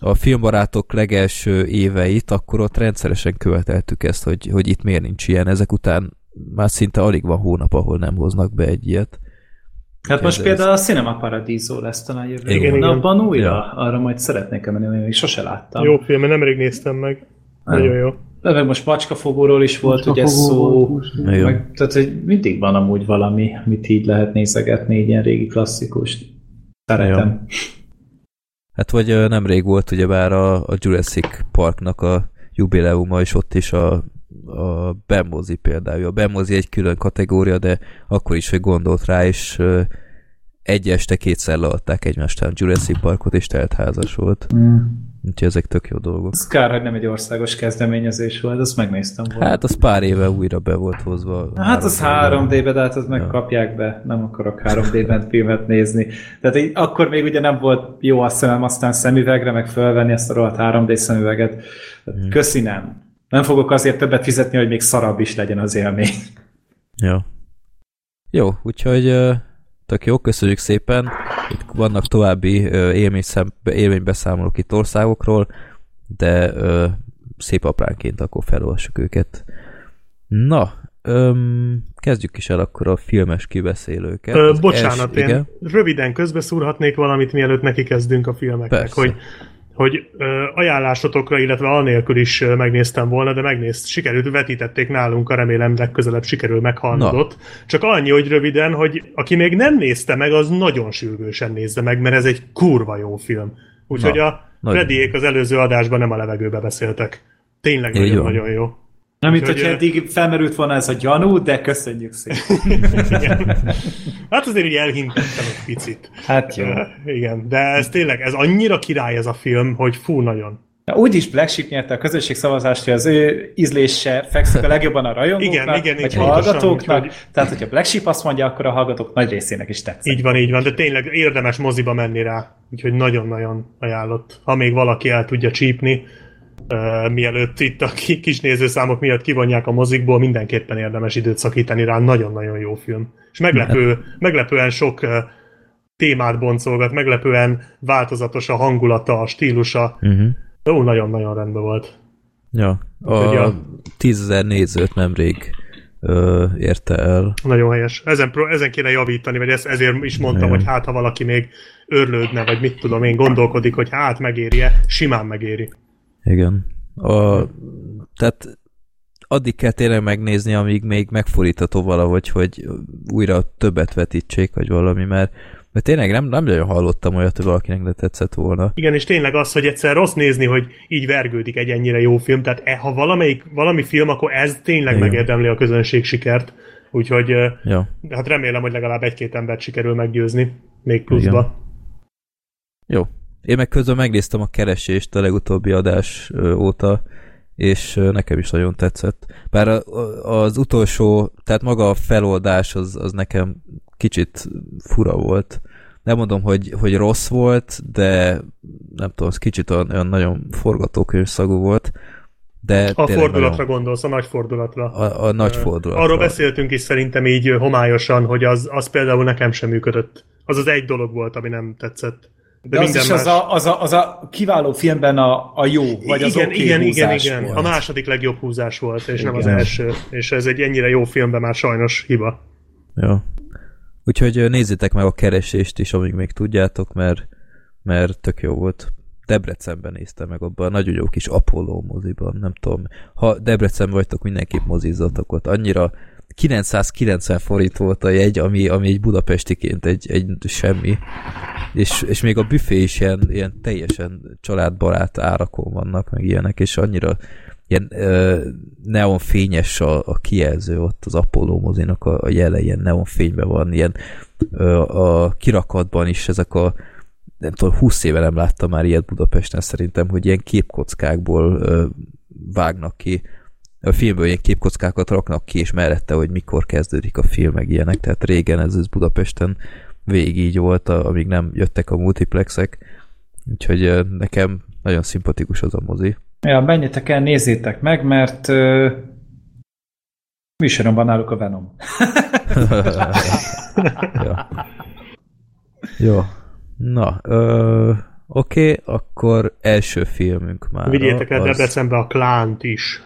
a filmbarátok legelső éveit, akkor ott rendszeresen követeltük ezt, hogy, hogy itt miért nincs ilyen. Ezek után már szinte alig van hónap, ahol nem hoznak be egy ilyet. Hát most ez például ez... a Cinema Paradiso lesz talán jövő igen, hónapban igen. újra. Ja. Arra majd szeretnék emelni, hogy sose láttam. Jó film, mert nemrég néztem meg. Nem. Nagyon jó. De meg most Macskafogóról is volt Macska ugye szó. Meg, tehát, hogy mindig van amúgy valami, amit így lehet nézegetni, ilyen régi klasszikust. Szeretem. Jó. Hát vagy nemrég volt ugyebár a, a Jurassic Parknak a jubileuma, és ott is a a Bambuzi például. A Bambuzi egy külön kategória, de akkor is, hogy gondolt rá, és egy este kétszer leadták egymástán Jurassic Parkot, és teltházas volt. Mm. Úgyhogy ezek tök jó dolgok. Ez kár, hogy nem egy országos kezdeményezés volt, azt megnéztem volna. Hát az pár éve újra be volt hozva. Hát az három dé-be, de hát azt megkapják be. Nem akarok három dé-ben filmet nézni. Tehát így, akkor még ugye nem volt jó a szemem, aztán szemüvegre, meg fölvenni ezt a rohadt három dé szemüveget. Mm. Köszi, nem. Nem fogok azért többet fizetni, hogy még szarabb is legyen az élmény. Jó. Jó, úgyhogy tök jó, köszönjük szépen. Itt vannak további élmény szem, élménybeszámolók itt országokról, de ö, szép apránként akkor felolvassuk őket. Na, öm, kezdjük is el akkor a filmes kibeszélőket. Ö, bocsánat, els, én röviden közbeszúrhatnék valamit, mielőtt neki kezdünk a filmeknek, persze. hogy hogy ajánlásotokra, illetve anélkül is megnéztem volna, de megnézt, sikerült, vetítették nálunk, remélem legközelebb sikerül meghalnodott. Na. Csak annyi, hogy röviden, hogy aki még nem nézte meg, az nagyon sürgősen nézze meg, mert ez egy kurva jó film. Úgyhogy a Frediék az előző adásban nem a levegőbe beszéltek. Tényleg nagyon-nagyon jó. jó. Nem, mint hogyha eddig felmerült volna ez a gyanú, de köszönjük szépen. Hát azért így elhintettem egy picit. Hát jó. Uh, igen, de ez tényleg, ez annyira király ez a film, hogy fú, nagyon. Na, úgyis Black Sheep nyerte a közönségszavazást, hogy az ő ízlése fekszik a legjobban a rajongóknak, igen, igen, vagy a hallgatóknak. Úgy, tehát, hogyha Black Sheep azt mondja, akkor a hallgatók nagy részének is tetszik. Így van, így van, de tényleg érdemes moziba menni rá. Úgyhogy nagyon-nagyon ajánlott. Ha még valaki el tudja csípni, Uh, mielőtt itt a kis nézőszámok miatt kivonják a mozikból, mindenképpen érdemes időt szakítani rá, nagyon-nagyon jó film. És meglepő, meglepően sok uh, témát boncolgat, meglepően változatos a hangulata, a stílusa. Uh-huh. Ó, nagyon-nagyon rendben volt. Ja, hát, a tízezer nézőt nemrég uh, érte el. Nagyon helyes. Ezen, ezen kéne javítani, vagy ez, ezért is mondtam, ja. hogy hát ha valaki még örlődne, vagy mit tudom én, gondolkodik, hogy hát megéri-e, simán megéri. Igen. A, tehát addig kell tényleg megnézni, amíg még megfordítható valahogy, hogy újra többet vetítsék, vagy valami, mert, mert tényleg nem, nem nagyon hallottam olyat, hogy valakinek ne tetszett volna. Igen, és tényleg az, hogy egyszer rossz nézni, hogy így vergődik egy ennyire jó film, tehát e, ha valamelyik, valami film, akkor ez tényleg igen. megérdemli a közönség sikert, úgyhogy ja. hát remélem, hogy legalább egy-két embert sikerül meggyőzni, még pluszba. Igen. Jó. Én meg közben megnéztem a Keresést a legutóbbi adás óta, és nekem is nagyon tetszett. Bár az utolsó, tehát maga a feloldás az, az nekem kicsit fura volt. Nem mondom, hogy, hogy rossz volt, de nem tudom, az kicsit olyan nagyon forgatókönyvszagú volt. De a fordulatra nagyon... gondolsz, a nagy fordulatra. A, a nagy fordulatra. Arról beszéltünk is szerintem így homályosan, hogy az, az például nekem sem működött. Az az egy dolog volt, ami nem tetszett. De, de az is más... az, a, az, a, az a kiváló filmben a, a jó, vagy igen, az oké igen, igen, igen. Volt. A második legjobb húzás volt, és igen. nem az első. És ez egy ennyire jó filmben már sajnos hiba. Jó. Úgyhogy nézzétek meg a keresést is, amíg még tudjátok, mert, mert tök jó volt. Debrecenben néztem meg abban, a nagyon jó kis Apollo moziban, nem tudom. Ha Debrecenben vagytok, mindenképp mozizzatok ott. Annyira kilencszázkilencven forint volt a jegy, ami, ami egy budapestiként egy, egy semmi. És, és még a büfé is ilyen, ilyen teljesen családbarát árakon vannak, meg ilyenek, és annyira ilyen ö, neonfényes a, a kijelző ott, az Apollo mozinak a, a jele, ilyen neonfényben van, ilyen ö, a kirakatban is ezek a nem tudom, húsz éve nem láttam már ilyet Budapesten szerintem, hogy ilyen képkockákból ö, vágnak ki, a filmből ilyen képkockákat raknak ki, és mellette, hogy mikor kezdődik a film, meg ilyenek, tehát régen ez, ez Budapesten végig így volt, amíg nem jöttek a multiplexek, úgyhogy ö, nekem nagyon szimpatikus az a mozi. Ja, menjetek el, nézzétek meg, mert uh, műsoromban náluk a Venom. Jó. Jó. Na, uh, oké, okay, akkor első filmünk már. Vigyétek el az... Debrecenbe a Klánt is.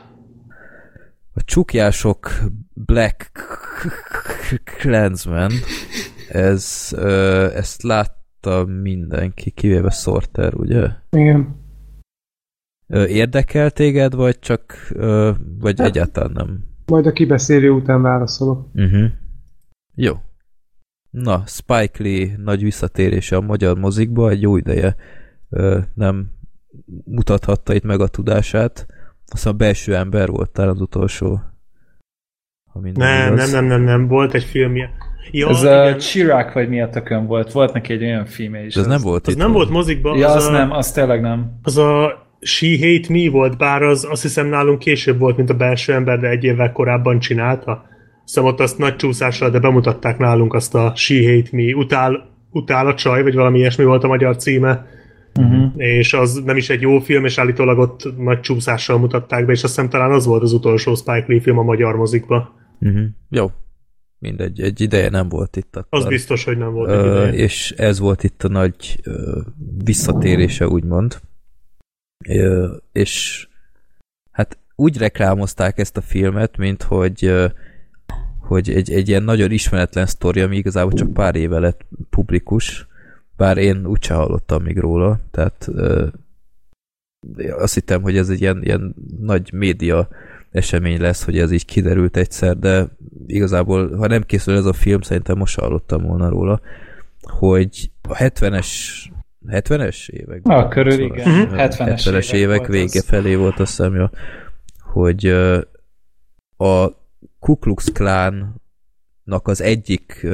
A csukjások Black Klansman. Ez, uh, ezt látta mindenki, kivéve Sorter, ugye? Igen. Érdekel téged, vagy csak vagy hát, egyáltalán nem? Majd a kibeszélő után válaszolok. Uh-huh. Jó. Na, Spike Lee nagy visszatérése a magyar mozikba, egy jó ideje nem mutathatta itt meg a tudását. Aztán a Belső ember volt talán az utolsó. Nem, nem, nem, nem, nem, volt egy filmje. Jó, ez igen. A Chirac vagy mi a tökön volt. Volt neki egy olyan filmje is. Ez nem volt itt. Az nem volt mozikban. Ja, az, az a... nem, az tényleg nem. Az a She Hate Me volt, bár az azt hiszem nálunk később volt, mint a Belső ember, de egy évvel korábban csinálta. Szóval ott azt nagy csúszással, de bemutatták nálunk azt a She Hate Me. Utál, utál a csaj, vagy valami ilyesmi volt a magyar címe. Uh-huh. És az nem is egy jó film, és állítólag ott nagy csúszással mutatták be, és azt hiszem talán az volt az utolsó Spike Lee film a magyar mozikban. Uh-huh. Jó. Mindegy, egy ideje nem volt itt. Akkor. Az biztos, hogy nem volt egy ideje. Uh, és ez volt itt a nagy uh, visszatérése, úgymond. Uh, és hát úgy reklámozták ezt a filmet, mint hogy, uh, hogy egy, egy ilyen nagyon ismeretlen sztori, ami igazából csak pár éve lett publikus, bár én úgyse hallottam még róla, tehát uh, azt hittem, hogy ez egy ilyen, ilyen nagy média esemény lesz, hogy ez így kiderült egyszer, de igazából, ha nem készül ez a film, szerintem most hallottam volna róla, hogy a hetvenes években. A körül, igen. hetvenes évek vége felé volt, azt hiszem, jó, hogy a Ku Klux Klánnak az egyik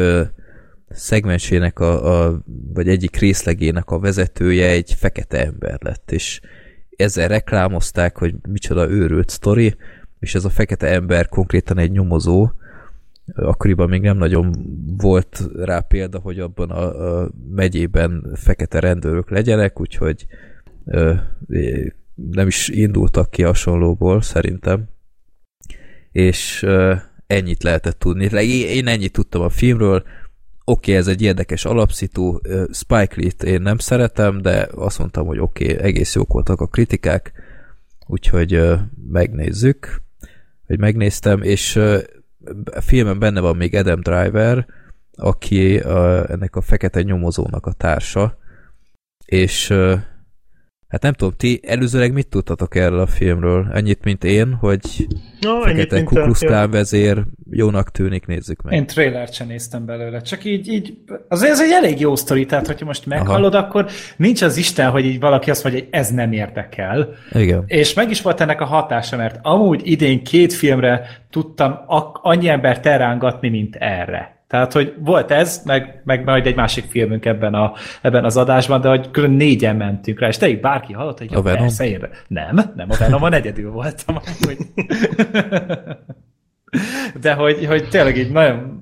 szegmensének, a, a, vagy egyik részlegének a vezetője egy fekete ember lett, és ezzel reklámozták, hogy micsoda őrült sztori, és ez a fekete ember konkrétan egy nyomozó. Akkoriban még nem nagyon volt rá példa, hogy abban a, a megyében fekete rendőrök legyenek, úgyhogy ö, nem is indultak ki hasonlóból, szerintem. És ö, ennyit lehetett tudni. Én ennyit tudtam a filmről. Oké, okay, ez egy érdekes alapszitu. Spike Lee-t én nem szeretem, de azt mondtam, hogy oké, okay, egész jók voltak a kritikák, úgyhogy ö, megnézzük, hogy megnéztem, és ö, a filmen benne van még Adam Driver, aki a, ennek a fekete nyomozónak a társa, és hát nem tudom, ti előzőleg mit tudtatok erről a filmről? Ennyit, mint én, hogy no, fekete Ku Klux Klán vezér, jónak tűnik, nézzük meg. Én trailert sem néztem belőle, csak így, így azért ez egy elég jó sztori, tehát hogyha most meghallod, aha, akkor nincs az Isten, hogy így valaki azt mondja, hogy ez nem érdekel. Igen. És meg is volt ennek a hatása, mert amúgy idén két filmre tudtam annyi embert elrángatni, mint erre. Tehát, hogy volt ez, meg, meg majd egy másik filmünk ebben, a, ebben az adásban, de hogy külön négyen mentünk rá, és te bárki hallott, hogy jó, persze én... Nem, nem, a Venomban egyedül voltam. Hogy... de hogy, hogy tényleg így nagyon...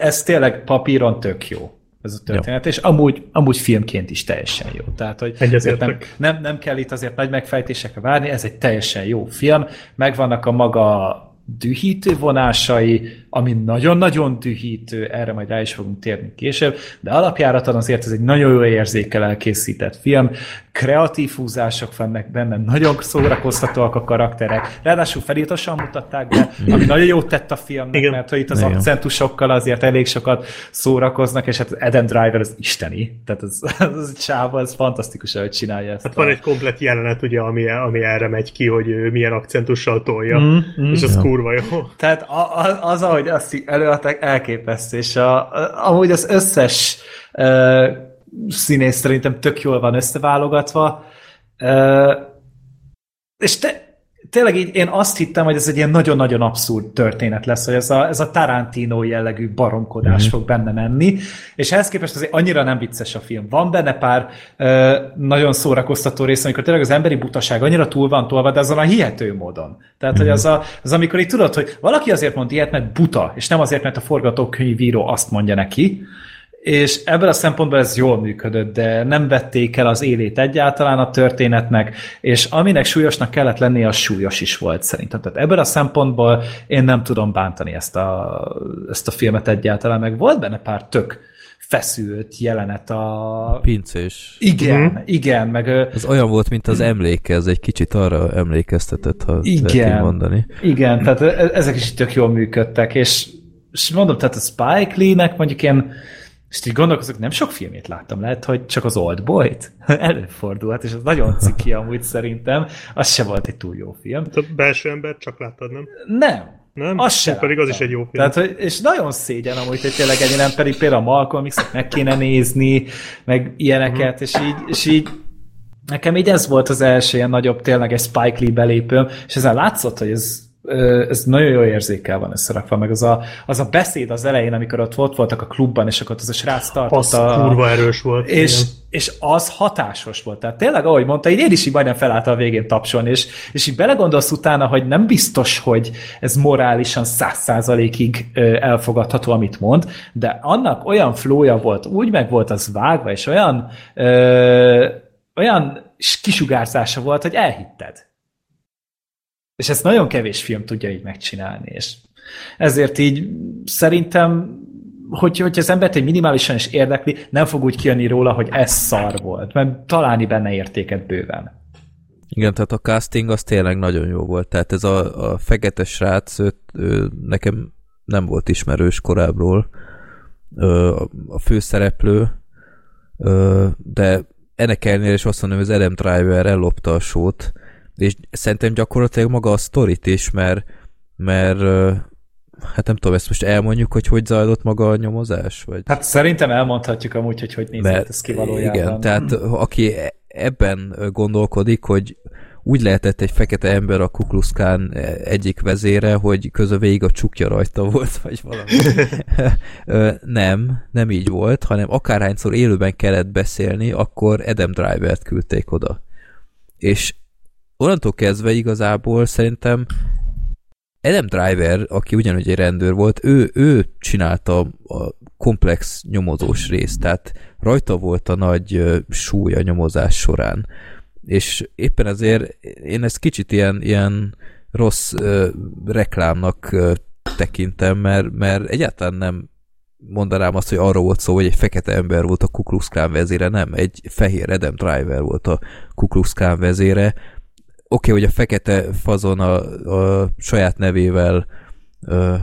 Ez tényleg papíron tök jó, ez a történet, jó. És amúgy, amúgy filmként is teljesen jó. Tehát, hogy azért nem, nem, nem kell itt azért nagy megfejtésekre várni, ez egy teljesen jó film, megvannak a maga dühítő vonásai, ami nagyon-nagyon dühítő, erre majd rá is fogunk térni később, de alapjáraton azért ez egy nagyon jó érzékkel elkészített film, kreatív húzások vannak benne, nagyon szórakoztatóak a karakterek, ráadásul feliratosan mutatták be, ami nagyon jót tett a filmnek, igen, mert hogy itt az igen, akcentusokkal azért elég sokat szórakoznak, és hát Adam Driver az isteni, tehát az, az a csáva, az fantasztikus, ahogy csinálja ezt. Hát van a... egy komplet jelenet, ugye, ami, ami erre megy ki, hogy ő milyen akcentussal tolja, mm, mm, és az ja, kurva jó. Tehát a, a, az, ahogy azt előadták, elképesztő, és a, a, amúgy az összes ö, színész szerintem tök jól van összeválogatva, ö, és te, tényleg így én azt hittem, hogy ez egy ilyen nagyon-nagyon abszurd történet lesz, hogy ez a, ez a Tarantino jellegű baromkodás mm-hmm. fog benne menni, és ehhez képest azért annyira nem vicces a film. Van benne pár ö, nagyon szórakoztató rész, amikor tényleg az emberi butaság annyira túl van tolva, de azon a hihető módon. Tehát, mm-hmm. hogy az, a, az amikor így tudod, hogy valaki azért mond ilyet, mert buta, és nem azért, mert a forgatókönyvíró azt mondja neki, és ebből a szempontból ez jól működött, de nem vették el az élét egyáltalán a történetnek, és aminek súlyosnak kellett lennie, az súlyos is volt szerintem. Tehát ebből a szempontból én nem tudom bántani ezt a, ezt a filmet egyáltalán, meg volt benne pár tök feszült jelenet a... Pincés. Igen, mm. igen, meg... Ez olyan volt, mint az emléke, ez egy kicsit arra emlékeztetett, ha lehet mondani. Igen, tehát ezek is tök jól működtek, és, és mondom, tehát a Spike Lee-nek mondjuk ilyen. És így gondolkozok, nem sok filmét láttam, lehet, hogy csak az Old Boy-t előfordulhat, és az nagyon ciki amúgy szerintem. Az se volt egy túl jó film. A Belső ember csak láttad, nem? Nem. Nem? Az se pedig az is egy jó film. Tehát, hogy, és nagyon szégyen amúgy, hogy tényleg ennyi nem, pedig például a Malcolm X-et meg kéne nézni, meg ilyeneket, uh-huh. és, így, és így nekem így ez volt az első ilyen nagyobb, tényleg egy Spike Lee belépőm, és ezen látszott, hogy ez ez nagyon jó érzékkel van összerakva, meg az a, az a beszéd az elején, amikor ott volt, voltak a klubban, és akkor az a srác tartott az a... kurva erős volt. És, és az hatásos volt. Tehát tényleg, ahogy mondta, így én is így majdnem felálltam a végén tapsolni, és, és így belegondolsz utána, hogy nem biztos, hogy ez morálisan száz százalékig elfogadható, amit mond, de annak olyan flója volt, úgy meg volt az vágva, és olyan, ö, olyan kisugárzása volt, hogy elhitted. És ezt nagyon kevés film tudja így megcsinálni, és ezért így szerintem, hogy, hogyha az embert egy minimálisan is érdekli, nem fog úgy kijönni róla, hogy ez szar volt, mert találni benne értéket bőven. Igen, tehát a casting az tényleg nagyon jó volt, tehát ez a, a fekete srác, ő, ő, nekem nem volt ismerős korábbról a főszereplő, de ennek ellenére is azt mondom, hogy az Adam Driver ellopta a sót, és szerintem gyakorlatilag maga a sztorit is, mert, mert hát nem tudom, ezt most elmondjuk, hogy hogy zajlott maga a nyomozás? Vagy? Hát szerintem elmondhatjuk amúgy, hogy hogy nézett ez ki valójában. Igen, tehát aki ebben gondolkodik, hogy úgy lehetett egy fekete ember a Ku Klux Klan egyik vezére, hogy közben végig a csukja rajta volt, vagy valami. nem, nem így volt, hanem akárhányszor élőben kellett beszélni, akkor Adam Drivert küldték oda. És onnantól kezdve igazából szerintem Adam Driver, aki ugyanúgy egy rendőr volt, ő, ő csinálta a komplex nyomozós részt, tehát rajta volt a nagy súly a nyomozás során. És éppen ezért én ezt kicsit ilyen, ilyen rossz ö, reklámnak ö, tekintem, mert, mert egyáltalán nem mondanám azt, hogy arról volt szó, hogy egy fekete ember volt a Ku Klux Klan vezére, nem, egy fehér Adam Driver volt a Ku Klux Klan vezére. Oké, okay, hogy a fekete fazon a, a saját nevével uh,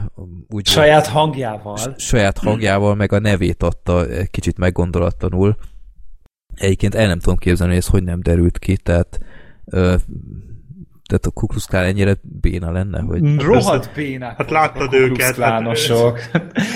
úgy saját volt, hangjával saját hangjával, meg a nevét adta kicsit meggondolatlanul. Egyébként el nem tudom képzelni, hogy ez hogy nem derült ki, tehát uh, tehát a Ku Klux Klán ennyire béna lenne, hogy... Rohadt bénák! Hát láttad őket. Hát...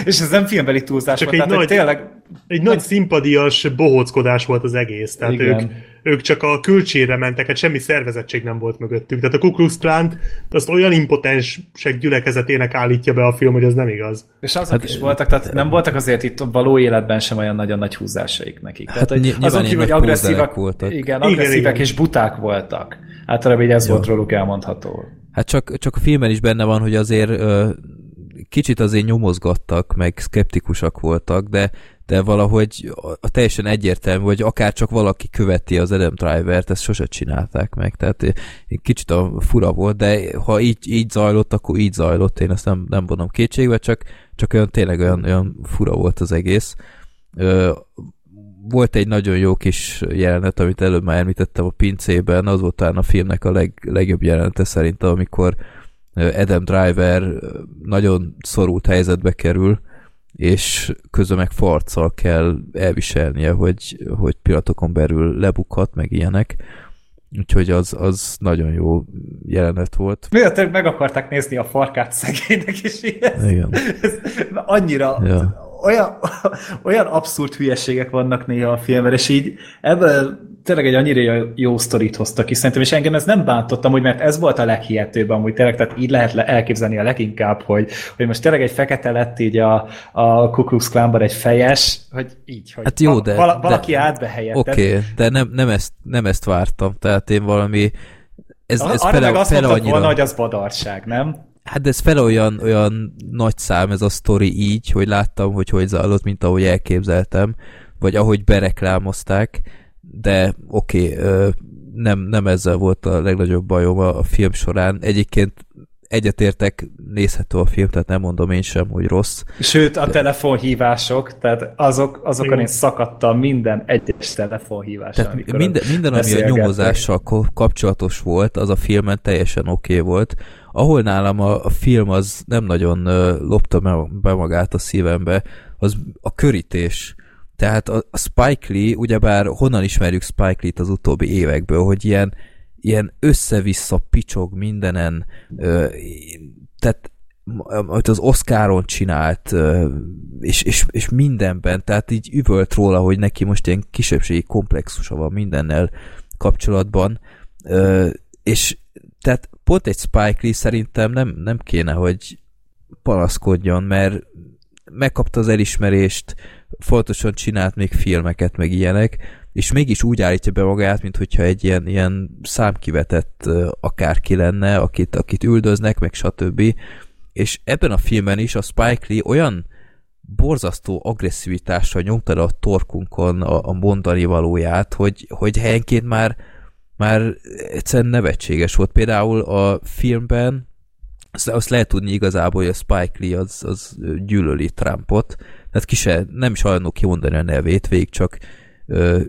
És ez nem filmbeli túlzás volt, tehát nagy, tényleg... Egy nagy szimpadias bohóckodás volt az egész, tehát ők, ők csak a külcsérre mentek, hát semmi szervezettség nem volt mögöttük. Tehát a Ku Klux Klánt azt olyan impotensek gyülekezetének állítja be a film, hogy ez nem igaz. És azok hát, is voltak, tehát nem voltak azért itt való életben sem olyan nagyon nagy húzásaik nekik. Tehát, hogy hát, azon kívül, hogy agresszívek voltak. Igen, agresszívek igen, igen. És buták voltak. Általában így ez jó volt róluk elmondható. Hát csak, csak a filmen is benne van, hogy azért ö, kicsit azért nyomozgattak, meg szkeptikusak voltak, de, de valahogy teljesen egyértelmű, hogy akár csak valaki követi az Adam Drivert, ezt sose csinálták meg, tehát kicsit a fura volt, de ha így, így zajlott, akkor így zajlott, én ezt nem, nem vonom kétségbe, csak, csak olyan, tényleg olyan, olyan fura volt az egész. Volt egy nagyon jó kis jelenet, amit előbb már említettem a pincében, az volt talán a filmnek a leg, legjobb jelenete szerintem, amikor Adam Driver nagyon szorult helyzetbe kerül, és közben meg farccal kell elviselnie, hogy, hogy pillanatokon belül lebukhat, meg ilyenek. Úgyhogy az, az nagyon jó jelenet volt. Miért meg akarták nézni a farkát szegénynek, és ilyen. Igen. Ez annyira... Ja. Olyan, olyan abszurd hülyeségek vannak néha a filmben, és így ebből tényleg egy annyira jó sztorit hoztak ki szerintem, és engem ez nem bántottam, hogy mert ez volt a leghihetőbb amúgy tényleg, tehát így lehet elképzelni a leginkább, hogy, hogy most tényleg egy fekete lett így a, a Ku Klux Klánban egy fejes, hogy így, hogy hát jó, de, vala, valaki de, átbe helyetted. Oké, okay, de nem, nem, ezt, nem ezt vártam, tehát én valami... Ez, ez arra fele, meg azt mondtad annyira... volna, hogy az badarság, nem? Hát ez fel olyan, olyan nagy szám, ez a sztori így, hogy láttam, hogy hogy zajlott, mint ahogy elképzeltem, vagy ahogy bereklámozták, de oké, okay, nem, nem ezzel volt a legnagyobb bajom a, a film során. Egyébként egyetértek, nézhető a film, tehát nem mondom én sem, hogy rossz. Sőt, a de... telefonhívások, tehát azok, azokon én szakadtam minden egyes telefonhívással. Minden, minden ami a nyomozással kapcsolatos volt, az a filmen teljesen oké okay volt. Ahol nálam a, a film az nem nagyon uh, lopta be magát a szívembe, az a körítés. Tehát a, a Spike Lee, ugyebár honnan ismerjük Spike Lee-t az utóbbi évekből, hogy ilyen ilyen össze-vissza picsog mindenen, tehát amit az Oscaron csinált, és, és, és mindenben, tehát így üvölt róla, hogy neki most ilyen kisebbségi komplexusa van mindennel kapcsolatban, és tehát pont egy Spike Lee szerintem nem, nem kéne, hogy panaszkodjon, mert megkapta az elismerést, fontosan csinált még filmeket, meg ilyenek, és mégis úgy állítja be magát, mint hogyha egy ilyen, ilyen számkivetett akárki lenne, akit, akit üldöznek, meg stb. És ebben a filmben is a Spike Lee olyan borzasztó agresszivitással nyomta a torkunkon a, a mondani valóját, hogy, hogy helyenként már, már egyszerűen nevetséges volt. Például a filmben azt lehet tudni igazából, hogy a Spike Lee az, az gyűlöli Trumpot, tehát ki se, nem is hajlandó kimondani a nevét, végig csak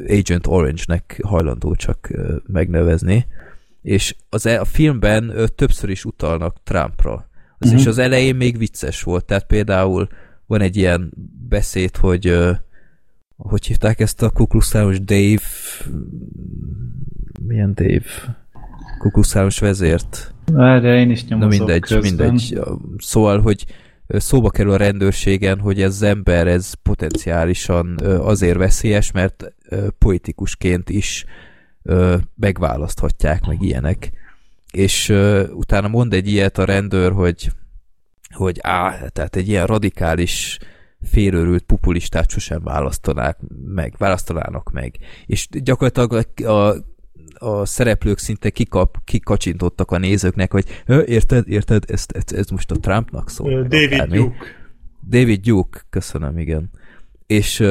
Agent Orange-nek hajlandó csak megnevezni, és az a filmben többször is utalnak Trumpra. Az uh-huh. És az elején még vicces volt, tehát például van egy ilyen beszéd, hogy hogy hívták ezt a Ku Klux Klános Dave milyen Dave? Ku Klux Klános vezért. Erre én is nyomozok. Na mindegy, közben. mindegy. Szóval, hogy szóba kerül a rendőrségen, hogy ez az ember, ez potenciálisan azért veszélyes, mert politikusként is megválaszthatják, meg ilyenek. És utána mond egy ilyet a rendőr, hogy, hogy á, tehát egy ilyen radikális, félőrült populistát sosem választanák meg, választanának meg. És gyakorlatilag a a szereplők szinte kikap, kikacsintottak a nézőknek, hogy érted, érted, ez, ez, ez most a Trumpnak szól. David akármi. Duke. David Duke, köszönöm, igen. És,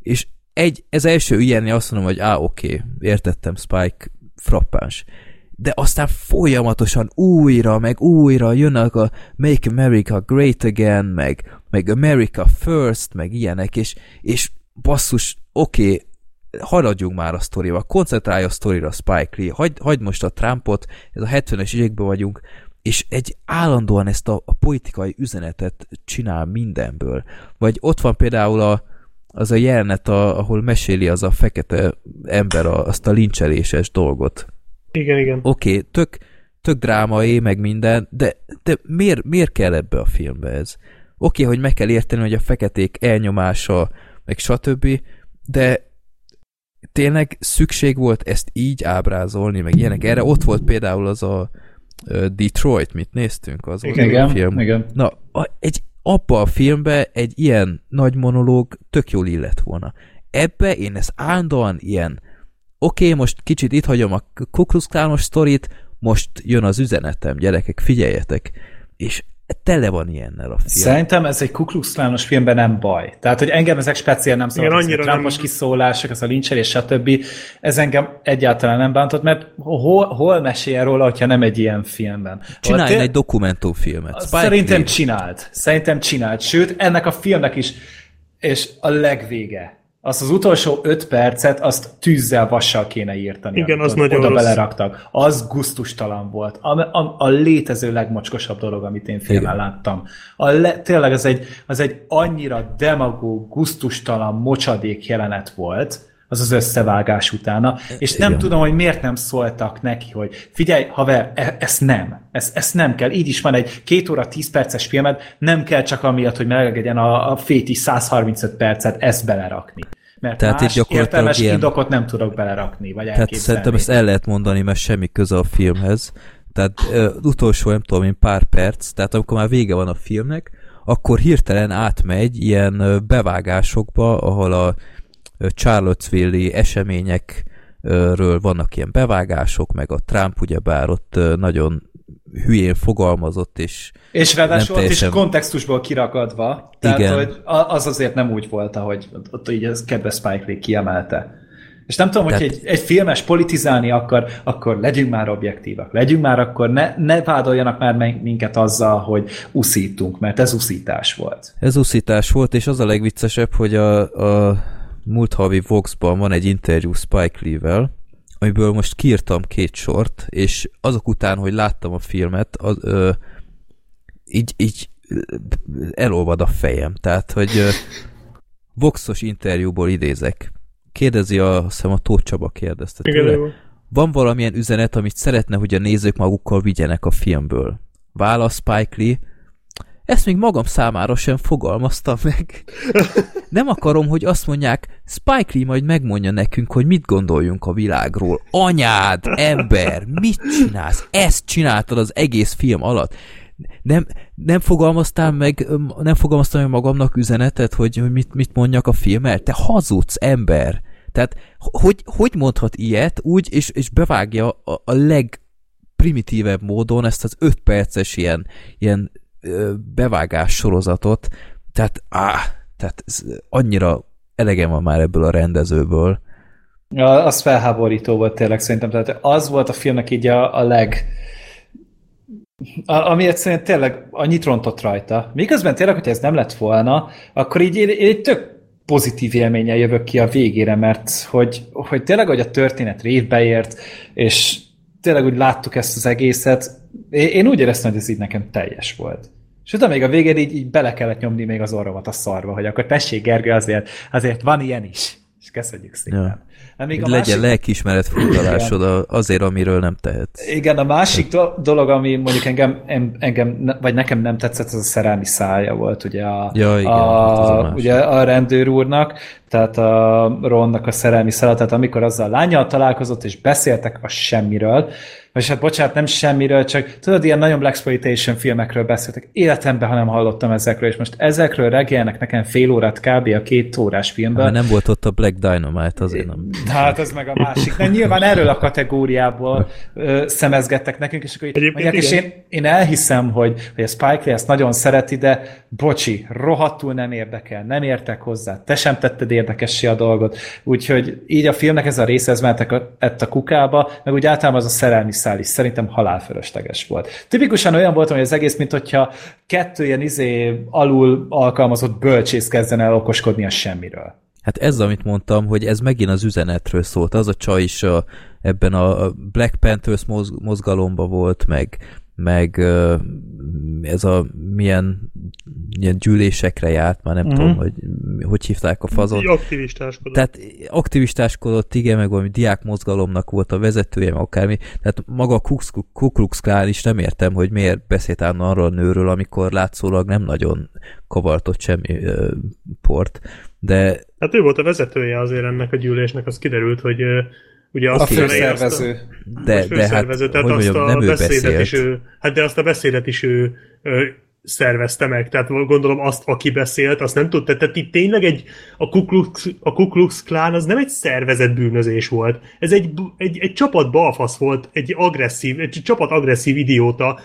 és egy, ez első ilyennél azt mondom, hogy á, oké, okay, értettem, Spike frappáns. De aztán folyamatosan újra, meg újra jönnek a Make America Great Again, meg, meg America First, meg ilyenek, és, és basszus, oké, okay, haladjunk már a sztorival, koncentrálj a sztorira, Spike Lee, hagyd hagy most a Trumpot, ez a hetvenes években vagyunk, és egy állandóan ezt a, a politikai üzenetet csinál mindenből. Vagy ott van például a, az a jelenet, a, ahol meséli az a fekete ember a, azt a lincseléses dolgot. Igen, igen. Oké, okay, tök, tök drámai, meg minden, de, de miért, miért kell ebbe a filmbe ez? Oké, okay, hogy meg kell érteni, hogy a feketék elnyomása, meg stb., de tényleg szükség volt ezt így ábrázolni, meg ilyenek. Erre ott volt például az a Detroit, mit néztünk, az igen, film. Igen. Na, egy, abba a filmbe egy ilyen nagy monológ tök jól illett volna. Ebbe én ezt állandóan ilyen, oké, okay, most kicsit itt hagyom a Ku Klux Klános sztorit, most jön az üzenetem, gyerekek, figyeljetek. És tele van ilyennel a film. Szerintem ez egy kukluxklános filmben nem baj. Tehát, hogy engem ezek speciál nem szólnak, Trumpos kiszólások, ez a lincselés, stb. Ez engem egyáltalán nem bántott, mert hol, hol meséljen róla, hogyha nem egy ilyen filmben. Csinálj egy dokumentumfilmet. Szerintem csinált. Szerintem csinált. Sőt, ennek a filmnek is, és a legvége. Azt az utolsó öt percet, azt tűzzel, vassal kéne írtani. Igen, az nagyon oda rossz. Beleraktak. Az gusztustalan volt. A, a, a létező legmocskosabb dolog, amit én filmen láttam. A le, tényleg az egy, az egy annyira demagóg, gusztustalan, mocsadék jelenet volt, az az összevágás utána, és nem igen. tudom, hogy miért nem szóltak neki, hogy figyelj, haver, e- ezt nem, ezt, ezt nem kell, így is van egy két óra, tíz perces filmed, nem kell csak amiatt, hogy melegedjen a, a féti százharmincöt percet, ezt belerakni. Mert tehát más értelmes ilyen... indokot nem tudok belerakni, vagy elképzelni. Tehát szerintem ezt el lehet mondani, mert semmi köze a filmhez. Tehát ö, utolsó, nem tudom én, pár perc, tehát amikor már vége van a filmnek, akkor hirtelen átmegy ilyen bevágásokba, ahol a Charlottesville-i eseményekről vannak ilyen bevágások, meg a Trump ugyebár ott nagyon hülyén fogalmazott, és és ráadásul teljesen... ott is kontextusból kirakadva, tehát igen. Hogy az azért nem úgy volt, ahogy ott így az kedves Spike Lee kiemelte. És nem tudom, tehát... hogy egy, egy filmes politizálni akar, akkor legyünk már objektívak, legyünk már akkor, ne, ne vádoljanak már minket azzal, hogy uszítunk, mert ez uszítás volt. Ez uszítás volt, és az a legviccesebb, hogy a, a múlt havi Vox-ban van egy interjú Spike Lee-vel, amiből most kiírtam két sort, és azok után, hogy láttam a filmet, az, ö, így, így elolvad a fejem. Tehát, hogy ö, Vox-os interjúból idézek. Kérdezi, a, azt hiszem a Tóth Csaba kérdezte tőle. Van valamilyen üzenet, amit szeretne, hogy a nézők magukkal vigyenek a filmből? Válasz Spike Lee: ezt még magam számára sem fogalmaztam meg. Nem akarom, hogy azt mondják, Spike Lee majd megmondja nekünk, hogy mit gondoljunk a világról. Anyád, ember, mit csinálsz? Ezt csináltad az egész film alatt. Nem, nem fogalmaztál meg, nem fogalmaztam meg magamnak üzenetet, hogy, hogy mit, mit mondjak a filmmel? Te hazudsz, ember. Tehát, hogy, hogy mondhat ilyet úgy, és, és bevágja a, a legprimitívebb módon ezt az öt perces ilyen, ilyen bevágás sorozatot, tehát, áh, tehát annyira elegem van már ebből a rendezőből. Ja, az felháborító volt tényleg szerintem, tehát az volt a filmnek így a, a leg... A, amiért szerintem tényleg annyit rontott rajta. Miközben tényleg, hogyha ez nem lett volna, akkor így egy tök pozitív élménnyel jövök ki a végére, mert hogy, hogy tényleg, hogy a történet révbe ért, és tényleg úgy láttuk ezt az egészet, én úgy éreztem, hogy ez így nekem teljes volt. És utána még a végén így, így bele kellett nyomni még az orromat a szarba, hogy akkor tessék, Gergő, azért, azért van ilyen is. És köszönjük szépen. Ja. Még a legyen másik... lelkiismeret furdalásod azért, amiről nem tehetsz. Igen, a másik dolog, ami mondjuk engem, engem vagy nekem nem tetszett, az a szerelmi szája volt, ugye a, ja, igen, a, a, ugye a rendőr úrnak, tehát a Ronnak a szerelmi szája, tehát amikor azzal a lányjal találkozott, és beszéltek a semmiről, és hát bocsánat, nem semmiről, csak tudod, ilyen nagyon blaxploitation filmekről beszéltek. Életemben, ha nem hallottam ezekről, és most ezekről reggelnek nekem fél órát kb. A két órás filmben. Hát, nem volt ott a Black Dynamite, azért nem. Hát ez meg a másik. De nyilván erről a kategóriából ö, szemezgettek nekünk, és akkor így mondják, és én, én elhiszem, hogy, hogy a Spike Lee ezt nagyon szereti, de bocsi, rohadtul nem érdekel, nem értek hozzá, te sem tetted érdekessé a dolgot. Úgyhogy így a filmnek ez a része, ez mentek a, a kukába, meg úgy általában az a szerelmi is szerintem halálfölösleges volt. Tipikusan olyan volt, hogy az egész, mint hogyha kettő ilyen izé alul alkalmazott bölcsész kezdene el okoskodni a semmiről. Hát ez, amit mondtam, hogy ez megint az üzenetről szólt. Az a csaj is a, ebben a Black Panthers mozgalomba volt, meg, meg ez a milyen, milyen gyűlésekre járt, már nem uh-huh. tudom, hogy hogy hívták a fazon. Aktivistáskodott. Tehát aktivistáskodott, igen, meg valami diák mozgalomnak volt a vezetője, meg akármi. Tehát maga a Ku Klux Klán is nem értem, hogy miért beszélt állna arról a nőről, amikor látszólag nem nagyon kavartott semmi ö, port. De... Hát ő volt a vezetője azért ennek a gyűlésnek, az kiderült, hogy ö, ugye azt a főszervező. Azt a, de, a főszervező, de, de hát, tehát azt mondjam, a beszédet beszélt. is ő, hát de azt a beszédet is ő, ő szervezte meg. Tehát gondolom azt, aki beszélt, azt nem tudta. Tehát itt tényleg egy, a Ku Klux, a Ku Klux Klán az nem egy szervezett bűnözés volt. Ez egy, egy, egy csapat balfasz volt, egy agresszív, egy csapat agresszív idióta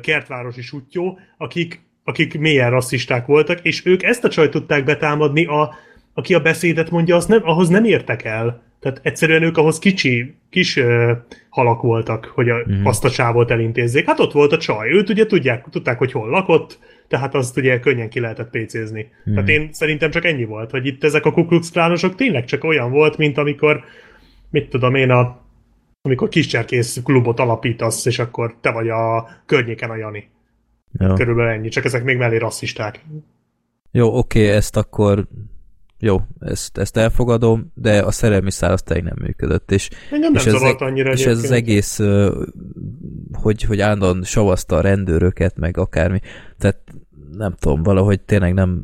kertvárosi suttyó, akik, akik mélyen rasszisták voltak, és ők ezt a csajt tudták betámadni, a, aki a beszédet mondja, az nem, ahhoz nem értek el. Tehát egyszerűen ők ahhoz kicsi, kis uh, halak voltak, hogy a, mm-hmm. azt a csávót elintézzék. Hát ott volt a csaj, őt ugye tudják, tudták, hogy hol lakott, tehát azt ugye könnyen ki lehetett pécézni. Mm-hmm. Tehát én szerintem csak ennyi volt, hogy itt ezek a Ku Klux Klánosok tényleg csak olyan volt, mint amikor, mit tudom én, a, amikor kiscserkész klubot alapítasz, és akkor te vagy a környéken a Jani. Jó. Körülbelül ennyi, csak ezek még mellé rasszisták. Jó, oké, ezt akkor... Jó, ezt, ezt elfogadom, de a szerelmi szál az teljesen nem működött. És, nem és, nem ez, annyira és ez az egész, hogy, hogy állandóan savazta a rendőröket, meg akármi. Tehát nem tudom, valahogy tényleg nem,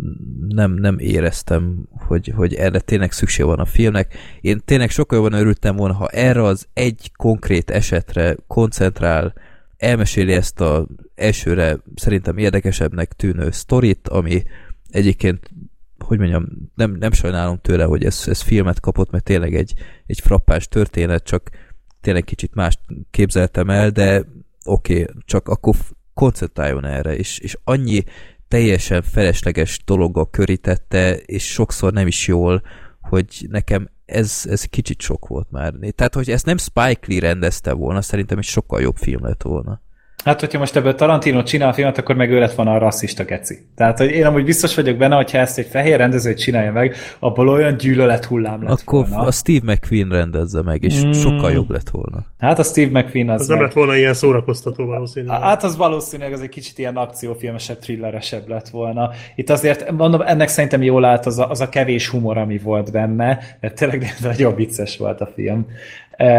nem, nem éreztem, hogy, hogy erre tényleg szükség van a filmnek. Én tényleg sokkal jobban örültem volna, ha erre az egy konkrét esetre koncentrál, elmeséli ezt az elsőre szerintem érdekesebbnek tűnő sztorit, ami egyébként hogy mondjam, nem, nem sajnálom tőle, hogy ez, ez filmet kapott, mert tényleg egy, egy frappás történet, csak tényleg kicsit mást képzeltem el, de oké, okay, csak akkor koncentráljon erre, és, és annyi teljesen felesleges dologgal körítette, és sokszor nem is jól, hogy nekem ez, ez kicsit sok volt már. Tehát, hogy ezt nem Spike Lee rendezte volna, szerintem egy sokkal jobb film lett volna. Hát, hogyha most ebből Tarantino csinál filmet, akkor meg ő lett volna a rasszista geci. Tehát, hogy én amúgy biztos vagyok benne, hogyha ezt egy fehér rendezőt csinálja meg, abból olyan gyűlölet hullám lett akkor volna. Akkor a Steve McQueen rendezze meg, és mm. sokkal jobb lett volna. Hát a Steve McQueen az... Az meg... nem lett volna ilyen szórakoztató valószínűleg. Hát az valószínűleg az egy kicsit ilyen akciófilmesebb, thrilleresebb lett volna. Itt azért, mondom, ennek szerintem jól állt az a, az a kevés humor, ami volt benne, mert tényleg nagyon vicces volt a film. E,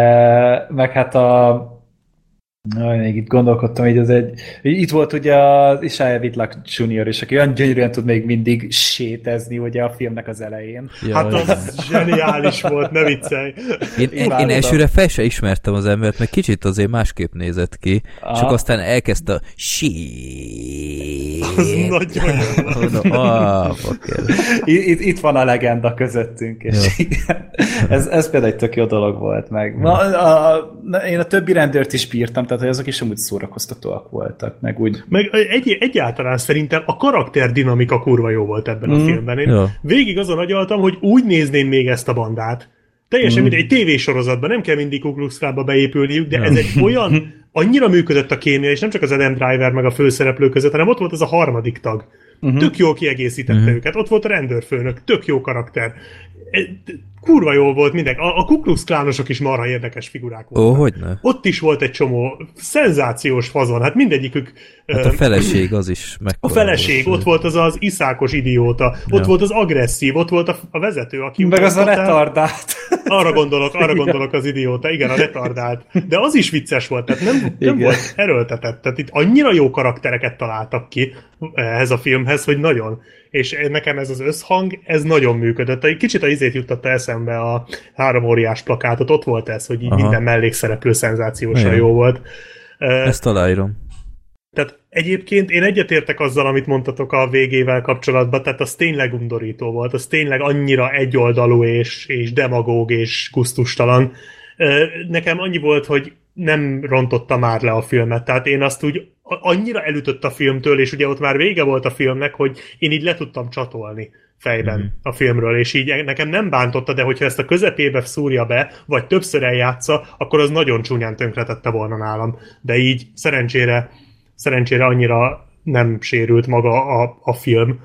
meg hát a... Na, még itt gondolkodtam, hogy ez egy... Itt volt ugye az Isaiah Whitlock junior is, aki olyan gyönyörűen tud még mindig sétezni ugye a filmnek az elején. Jaj, hát az zseniális volt, ne viccelj! Én, én, én elsőre fel se ismertem az embert, mert kicsit azért másképp nézett ki, ah. csak aztán elkezdte a shit. Az nagyon jó. Ah, itt, itt van a legenda közöttünk, és ez, ez például egy tök jó dolog volt meg. Na, a, a, én a többi rendőrt is bírtam, tehát azok is amúgy szórakoztatóak voltak, meg úgy. Meg egy, egyáltalán szerintem a karakterdinamika kurva jó volt ebben mm. a filmben. Én ja. végig azon agyaltam, hogy úgy nézném még ezt a bandát. Teljesen mm. mindegy, egy tévésorozatban nem kell mindig Ku Klux Klánba beépülniük, de ja. ez egy olyan, annyira működött a kémia, és nem csak az Adam Driver meg a főszereplő között, hanem ott volt az a harmadik tag. Uh-huh. Tök jól kiegészítette uh-huh. őket. Ott volt a rendőrfőnök, tök jó karakter. Kurva jól volt mindenki. A, a Ku Klux Klánosok is marha érdekes figurák voltak. Ó, hogyne. Ott is volt egy csomó szenzációs fazon. Hát mindegyikük... Hát a feleség az is mekkora. A feleség, volt. Ott volt az az iszákos idióta, ott ja. volt az agresszív, ott volt a, a vezető, aki... Meg az a retardált. Arra gondolok, arra gondolok az idióta, igen, a retardált. De az is vicces volt, tehát nem, nem volt erőltetett. Tehát itt annyira jó karaktereket találtak ki ehhez a filmhez, hogy nagyon... És nekem ez az összhang, ez nagyon működött. Egy kicsit a izét juttatta eszembe a három óriás plakátot, ott volt ez, hogy így Aha. minden mellékszereplő szenzációsan jó volt. Ezt aláírom. Tehát egyébként én egyetértek azzal, amit mondtatok a végével kapcsolatban, tehát az tényleg undorító volt, az tényleg annyira egyoldalú és, és demagóg és gusztustalan. Nekem annyi volt, hogy nem rontotta már le a filmet, tehát én azt úgy annyira elütött a filmtől, és ugye ott már vége volt a filmnek, hogy én így le tudtam csatolni fejben mm-hmm. a filmről, és így nekem nem bántotta, de hogyha ezt a közepébe szúrja be, vagy többször eljátsza, akkor az nagyon csúnyán tönkretette volna nálam. De így szerencsére, szerencsére annyira nem sérült maga a, a film.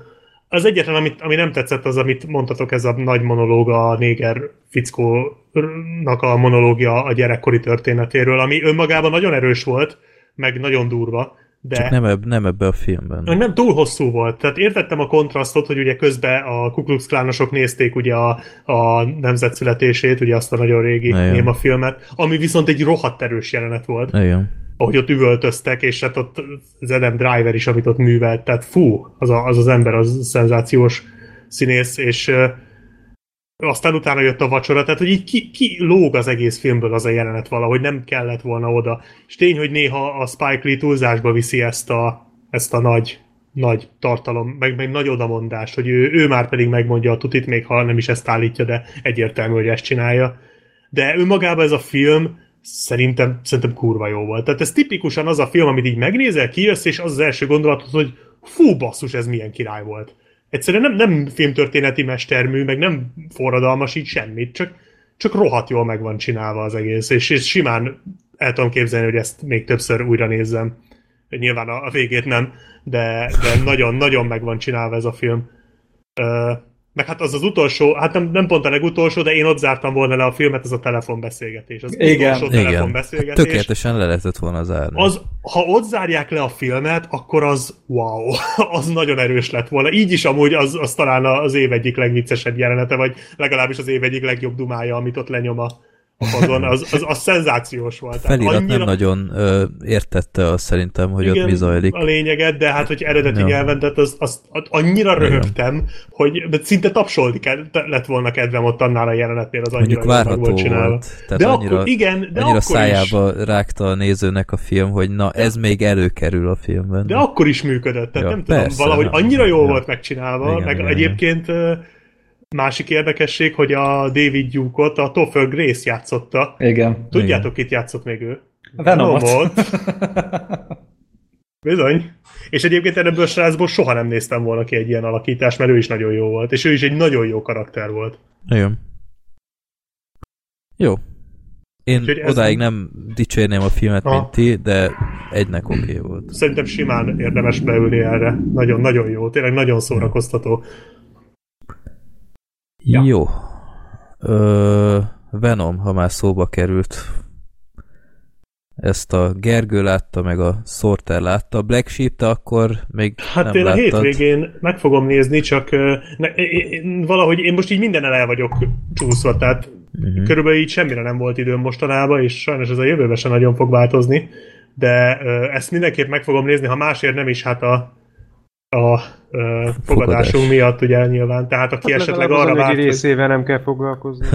Az egyetlen, amit, ami nem tetszett, az, amit mondtatok, ez a nagy monológ a néger fickónak a monológia a gyerekkori történetéről, ami önmagában nagyon erős volt, meg nagyon durva, de... Csak nem, eb- nem ebbe a filmben. Nem, túl hosszú volt. Tehát értettem a kontrasztot, hogy ugye közben a Ku Klux Klánosok nézték ugye a, a nemzet születését, ugye azt a nagyon régi némafilmet, ami viszont egy rohadt erős jelenet volt. Igen. Ahogy ott üvöltöztek, és hát ott az Adam Driver is, amit ott művelt, tehát fú, az a, az, az ember, az szenzációs színész, és ö, aztán utána jött a vacsora, tehát hogy így ki, ki lóg az egész filmből az a jelenet valahogy, nem kellett volna oda. És tény, hogy néha a Spike Lee túlzásba viszi ezt a, ezt a nagy nagy tartalom, meg, meg nagy odamondás, hogy ő, ő már pedig megmondja a tutit, még ha nem is ezt állítja, de egyértelmű, hogy ezt csinálja. De önmagában ez a film szerintem, szerintem kurva jó volt. Tehát ez tipikusan az a film, amit így megnézel, kijössz, és az az első gondolatod, hogy fú, basszus, ez milyen király volt. Egyszerűen nem, nem filmtörténeti mestermű, meg nem forradalmas így semmit, csak, csak rohadt jól meg van csinálva az egész, és, és simán el tudom képzelni, hogy ezt még többször újra nézzem. Nyilván a végét nem, de nagyon-nagyon meg van csinálva ez a film. Ö, meg hát az az utolsó, hát nem, nem pont a legutolsó, de én ott zártam volna le a filmet, ez a telefonbeszélgetés. Az igen, utolsó igen. Telefonbeszélgetés. Hát tökéletesen le lehetett volna zárni. Az, ha ott zárják le a filmet, akkor az wow, az nagyon erős lett volna. Így is amúgy az, az talán az év egyik legviccesebb jelenete, vagy legalábbis az év egyik legjobb dumája, amit ott lenyom a azon, az, az, az szenzációs volt. A felirat annyira... nem nagyon ö, értette azt szerintem, hogy igen, ott mi zajlik. A lényeget, de hát, hogy eredeti nyelven, tehát azt az, az, annyira igen. röhögtem, hogy szinte tapsolni lett volna kedvem ott annál a jelenetnél, az annyira meg volt csinálva. Volt, tehát de annyira, akkor, igen, de annyira akkor szájába is... rágta a nézőnek a film, hogy na, ez de... még előkerül a filmben. De akkor is működött, tehát ja, nem persze, tudom, valahogy nem, annyira jól volt megcsinálva, igen, meg igen, egyébként... Másik érdekesség, hogy a David Duke-ot a Topher Grace játszotta. Igen. Tudjátok, kit játszott még ő? Venomot. Venomot. Bizony. És egyébként ebből a srácból soha nem néztem volna ki egy ilyen alakítást, mert ő is nagyon jó volt. És ő is egy nagyon jó karakter volt. Igen. Jó. Én odáig nem dicsérném a filmet, ha. mint ti, de egynek oké okay volt. Szerintem simán érdemes beülni erre. Nagyon-nagyon jó. Tényleg nagyon szórakoztató. Ja. Jó. Ö, Venom, ha már szóba került. Ezt a Gergő látta, meg a Sorter látta. Black Sheep, te akkor még hát nem láttad. Hát én a hétvégén meg fogom nézni, csak ne, én, valahogy én most így mindennel el vagyok csúszva, tehát uh-huh. körülbelül így semmire nem volt időm mostanában, és sajnos ez a jövőben sem nagyon fog változni, de ö, ezt mindenképp meg fogom nézni, ha másért nem is, hát a a ö, fogadásunk Fogadás. miatt ugye nyilván, tehát aki hát esetleg arra várt, hogy... részével nem kell foglalkozni.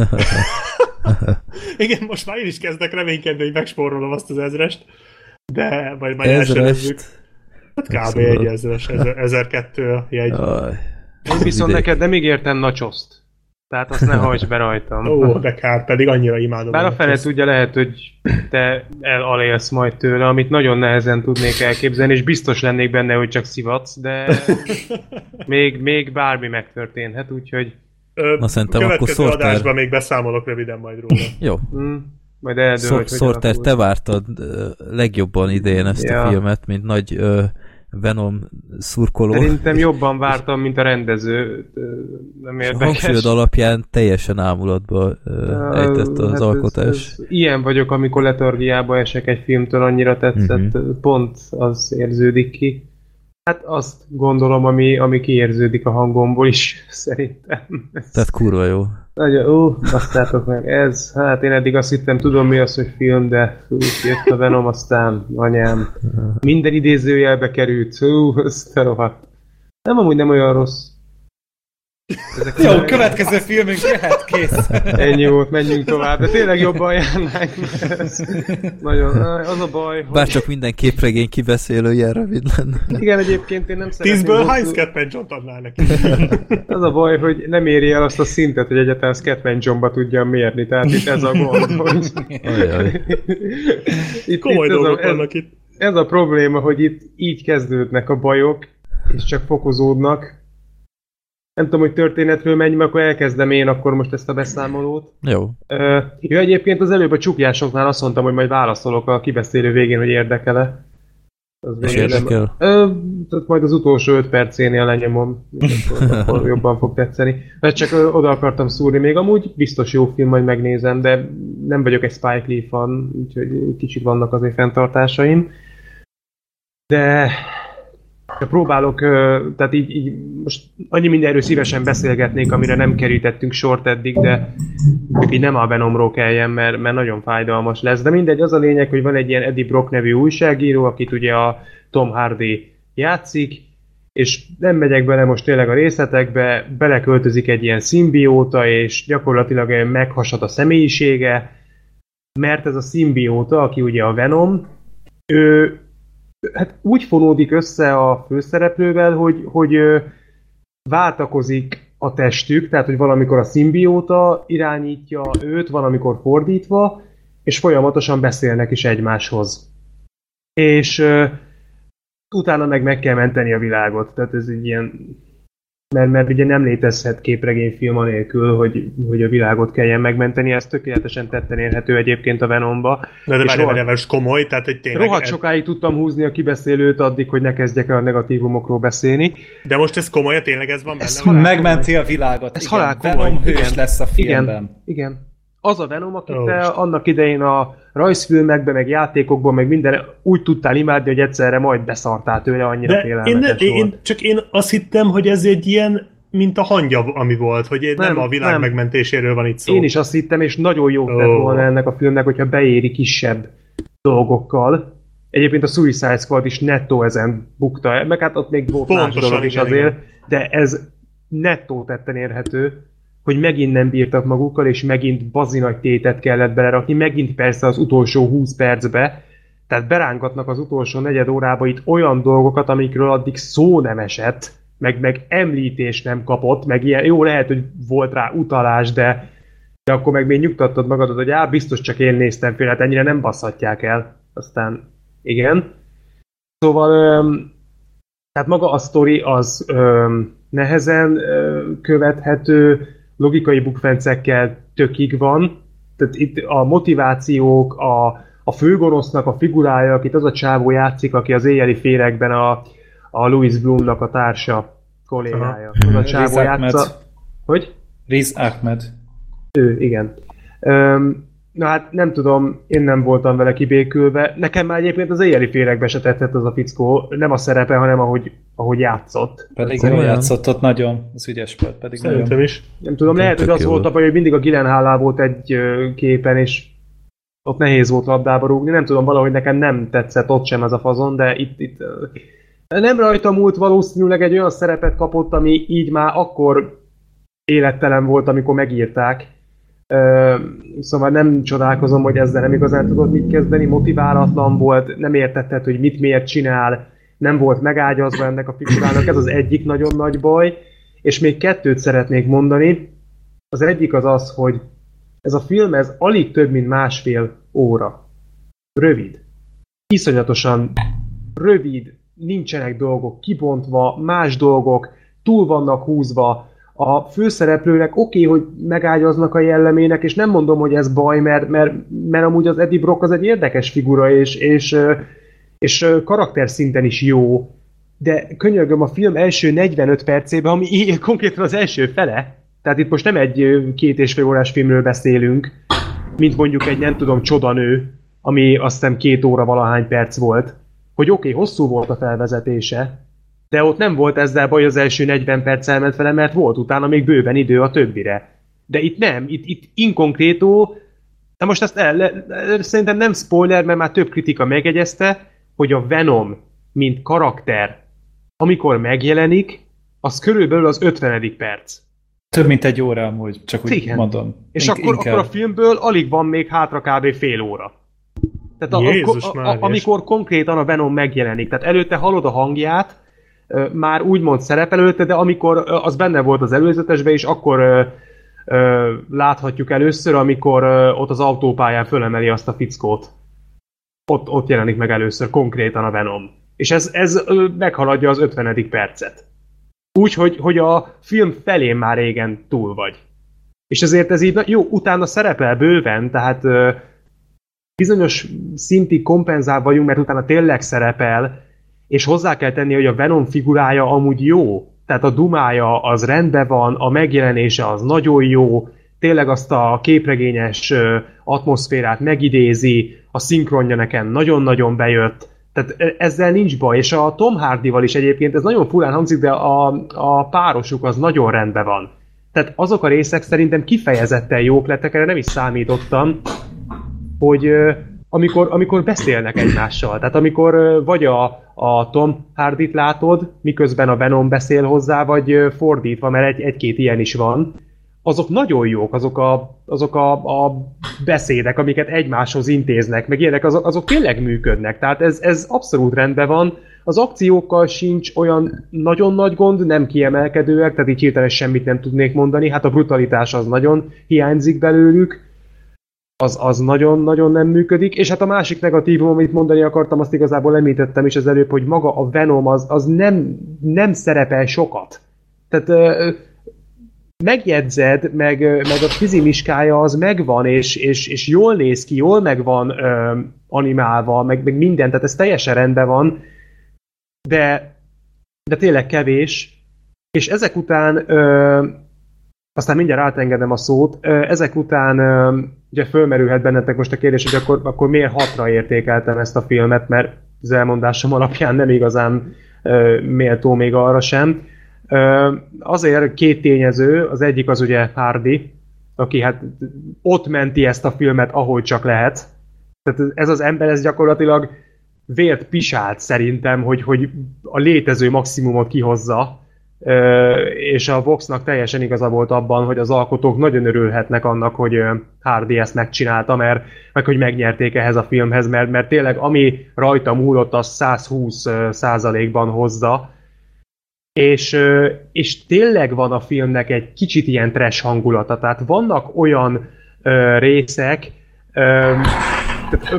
Igen, most már én is kezdek reménykedni, hogy megspórolom azt az ezrest, de majd majd elserezzük. Hát kb. egy ezres, ezerkétszáz jegy. Én viszont neked nem ígértem nacsoszt. Tehát azt ne hajtsd be rajtam. Ó, de kár, pedig annyira imádom. Bár a fele tudja, lehet, hogy te elalélsz majd tőle, amit nagyon nehezen tudnék elképzelni, és biztos lennék benne, hogy csak szivatsz, de még, még bármi megtörténhet, úgyhogy... Ö, na szerintem akkor Sorter... adásban még beszámolok röviden majd róla. Jó. Mm, majd eldől, Szor- hogy Sorter, te vártad legjobban idén ezt ja. a filmet, mint nagy... Ö... Venom szurkoló. Szerintem jobban vártam, mint a rendező. Nem érdekes. A hangsúlyod alapján teljesen ámulatba ejtett az hát alkotás. Ez, ez, ilyen vagyok, amikor letargiába esek egy filmtől, annyira tetszett. Uh-huh. Pont az érződik ki. Hát azt gondolom, ami, ami kiérződik a hangomból is, szerintem. Tehát kurva jó. Nagyon, ó, azt látok meg, ez, hát én eddig azt hittem, tudom mi az, hogy film, de hú, jött a Venom, aztán anyám, minden idézőjelbe került, hú, ez felohadt. Nem, amúgy nem olyan rossz. Ezek jó, olyan következő olyan. Filmünk jöhet, kész. Ennyi volt, menjünk tovább, de tényleg jobban járnánk. Nagyon, az a baj, hogy... Bárcsak minden képregény kibeszélőjel rövid lenne. Igen, egyébként én nem szeretném... tízből hány Scatman John-t adnál neki? Az a baj, hogy nem éri el azt a szintet, hogy egyáltalán Scatman John-ba tudjam mérni, tehát itt ez a gond, hogy... itt, komoly itt dolgok a, ez, vannak itt. Ez a probléma, hogy itt így kezdődnek a bajok, és csak fokozódnak. Nem tudom, hogy történetről menj, mert akkor elkezdem én akkor most ezt a beszámolót. Jó. Ö, jó, egyébként az előbb a csukjásoknál azt mondtam, hogy majd válaszolok a kibeszélő végén, hogy érdekel-e. És érdekel? Ö, majd az utolsó öt percénél lenyomom, akkor, akkor jobban fog tetszeni. Mert csak ö, oda akartam szúrni még, amúgy biztos jó film, majd megnézem, de nem vagyok egy Spike Lee fan, úgyhogy kicsit vannak azért fenntartásaim. De... próbálok, tehát így, így most annyi mindenről szívesen beszélgetnék, amire nem kerítettünk sort eddig, de így nem a Venomról kelljen, mert, mert nagyon fájdalmas lesz. De mindegy, az a lényeg, hogy van egy ilyen Eddie Brock nevű újságíró, akit ugye a Tom Hardy játszik, és nem megyek bele most tényleg a részletekbe, beleköltözik egy ilyen szimbióta, és gyakorlatilag meghasad a személyisége, mert ez a szimbióta, aki ugye a Venom, ő hát úgy fonódik össze a főszereplővel, hogy, hogy váltakozik a testük, tehát hogy valamikor a szimbióta irányítja őt, valamikor fordítva, és folyamatosan beszélnek is egymáshoz. És uh, utána meg meg kell menteni a világot. Tehát ez egy ilyen... Mert, mert ugye nem létezhet képregényfilm anélkül, hogy, hogy a világot kelljen megmenteni. Ez tökéletesen tetten érhető egyébként a Venomba. De de várj, várj, most komoly, tehát hogy tényleg... Rohadt sokáig tudtam húzni a kibeszélőt addig, hogy ne kezdjek el a negatívumokról beszélni. De most ez komoly, tényleg ez van benne? Ez megmenti a világot. Ez halál komoly. Venom hős lesz a filmben. Igen, igen. Az a Venom, akit oh, te annak idején a rajzfilmekben, meg játékokban, meg minden úgy tudtál imádni, hogy egyszerre majd beszartál tőle, annyira félelmetes én, én, csak én azt hittem, hogy ez egy ilyen, mint a hangya, ami volt, hogy nem, nem a világ nem. megmentéséről van itt szó. Én is azt hittem, és nagyon jó oh. lett volna ennek a filmnek, hogyha beéri kisebb dolgokkal. Egyébként a Suicide Squad is nettó ezen bukta, meg hát ott még volt más dolog is azért, igen. De ez nettó tetten érhető, hogy megint nem bírtak magukkal, és megint bazinagy tétet kellett belerakni, megint persze az utolsó húsz percbe, tehát berángatnak az utolsó negyed órába itt olyan dolgokat, amikről addig szó nem esett, meg, meg említés nem kapott, meg ilyen, jó, lehet, hogy volt rá utalás, de, de akkor meg még nyugtattad magadat, hogy á, biztos csak én néztem fél, hát ennyire nem basszhatják el. Aztán igen. Szóval öm, tehát maga a sztori az öm, nehezen öm, követhető, logikai bukfencekkel tökig van, tehát itt a motivációk, a, a főgonosznak a figurája, akit az a csávó játszik, aki az éjjeli féregben a, a Louis Bloomnak a társa, kollégája. Az a csávó Riz játsza... Ahmed. Hogy? Riz Ahmed. Ő, igen. Öm, na hát nem tudom, én nem voltam vele kibékülve. Nekem már egyébként az éjjeli féregbe se tetszett az a fickó. Nem a szerepe, hanem ahogy, ahogy játszott. Pedig jól játszott ott nagyon. Az ügyes volt. Pedig szerintem nagyon. Is. Nem tudom, nem lehet, hogy az volt a baj, hogy mindig a Gyllenhaal volt egy képen, és ott nehéz volt labdába rúgni. Nem tudom, valahogy nekem nem tetszett ott sem ez a fazon, de itt... itt nem rajta múlt, valószínűleg egy olyan szerepet kapott, ami így már akkor élettelen volt, amikor megírták. Uh, szóval nem csodálkozom, hogy ezzel nem igazán tudott mit kezdeni, motiválatlan volt, nem értetted, hogy mit miért csinál, nem volt megágyazva ennek a figurának, ez az egyik nagyon nagy baj, és még kettőt szeretnék mondani. Az egyik az az, hogy ez a film, ez alig több, mint másfél óra. Rövid. Iszonyatosan rövid, nincsenek dolgok kibontva, más dolgok túl vannak húzva. A főszereplőnek oké, okay, hogy megágyaznak a jellemének, és nem mondom, hogy ez baj, mert, mert, mert amúgy az Eddie Brock az egy érdekes figura, és, és, és karakterszinten is jó. De könyörgöm, a film első negyvenöt percében, ami konkrétan az első fele, tehát itt most nem egy két és fél órás filmről beszélünk, mint mondjuk egy nem tudom csodanő, ami azt hiszem két óra valahány perc volt, hogy oké, okay, hosszú volt a felvezetése, de ott nem volt ezzel baj, az első negyven perc elment vele, mert volt utána még bőven idő a többire. De itt nem, itt, itt inkonkrétó, de most ezt el, le, szerintem nem spoiler, mert már több kritika megjegyezte, hogy a Venom, mint karakter, amikor megjelenik, az körülbelül az ötvenedik perc. Több mint egy óra amúgy, csak úgy igen. Mondom. És Ink- akkor, akkor a filmből alig van még hátra kb. Fél óra. Tehát Jézus, a, a, a, amikor konkrétan a Venom megjelenik, tehát előtte hallod a hangját, már úgymond szerepel előtte, de amikor az benne volt az előzetesben, és akkor ö, ö, láthatjuk először, amikor ö, ott az autópályán fölemeli azt a fickót. Ott, ott jelenik meg először konkrétan a Venom. És ez, ez ö, meghaladja az ötvenedik percet. Úgyhogy hogy a film felén már régen túl vagy. És ezért ez így, na, jó, utána szerepel bőven, tehát ö, bizonyos szintig kompenzál vagyunk, mert utána tényleg szerepel, és hozzá kell tenni, hogy a Venom figurája amúgy jó, tehát a dumája az rendben van, a megjelenése az nagyon jó, tényleg azt a képregényes atmoszférát megidézi, a szinkronja nekem nagyon-nagyon bejött, tehát ezzel nincs baj, és a Tom Hardyval is egyébként, ez nagyon furán hangzik, de a, a párosuk az nagyon rendben van. Tehát azok a részek szerintem kifejezetten jók lettek, erre nem is számítottam, hogy... Amikor, amikor beszélnek egymással. Tehát amikor vagy a, a Tom Hardyt látod, miközben a Venom beszél hozzá, vagy fordítva, mert egy, egy-két ilyen is van, azok nagyon jók, azok a, azok a, a beszédek, amiket egymáshoz intéznek, meg ilyenek, azok, azok tényleg működnek. Tehát ez, ez abszolút rendben van. Az akciókkal sincs olyan nagyon nagy gond, nem kiemelkedőek, tehát így hirtelen semmit nem tudnék mondani. Hát a brutalitás az nagyon hiányzik belőlük. Az, az nagyon-nagyon nem működik, és hát a másik negatívum, amit mondani akartam, azt igazából említettem is az előbb, hogy maga a Venom az, az nem, nem szerepel sokat. Tehát ö, megjegyzed, meg, meg a fizimiskája az megvan, és, és, és jól néz ki, jól megvan ö, animálva, meg, meg minden, tehát ez teljesen rendben van, de, de tényleg kevés, és ezek után ö, aztán mindjárt átengedem a szót. Ezek után ugye fölmerülhet bennetek most a kérdés, hogy akkor, akkor miért hatra értékeltem ezt a filmet, mert az elmondásom alapján nem igazán méltó még arra sem. Azért két tényező, az egyik az ugye Hardy, aki hát ott menti ezt a filmet, ahogy csak lehet. Tehát ez az ember, ez gyakorlatilag vért pisált szerintem, hogy, hogy a létező maximumot kihozza. És a Voxnak teljesen igaza volt abban, hogy az alkotók nagyon örülhetnek annak, hogy Hardy ezt megcsinálta, mert, meg hogy megnyerték ehhez a filmhez, mert, mert tényleg ami rajta múlott, az száz húsz százalékban hozza. És, és tényleg van a filmnek egy kicsit ilyen trash hangulata, tehát vannak olyan ö, részek, ö, tehát, ö,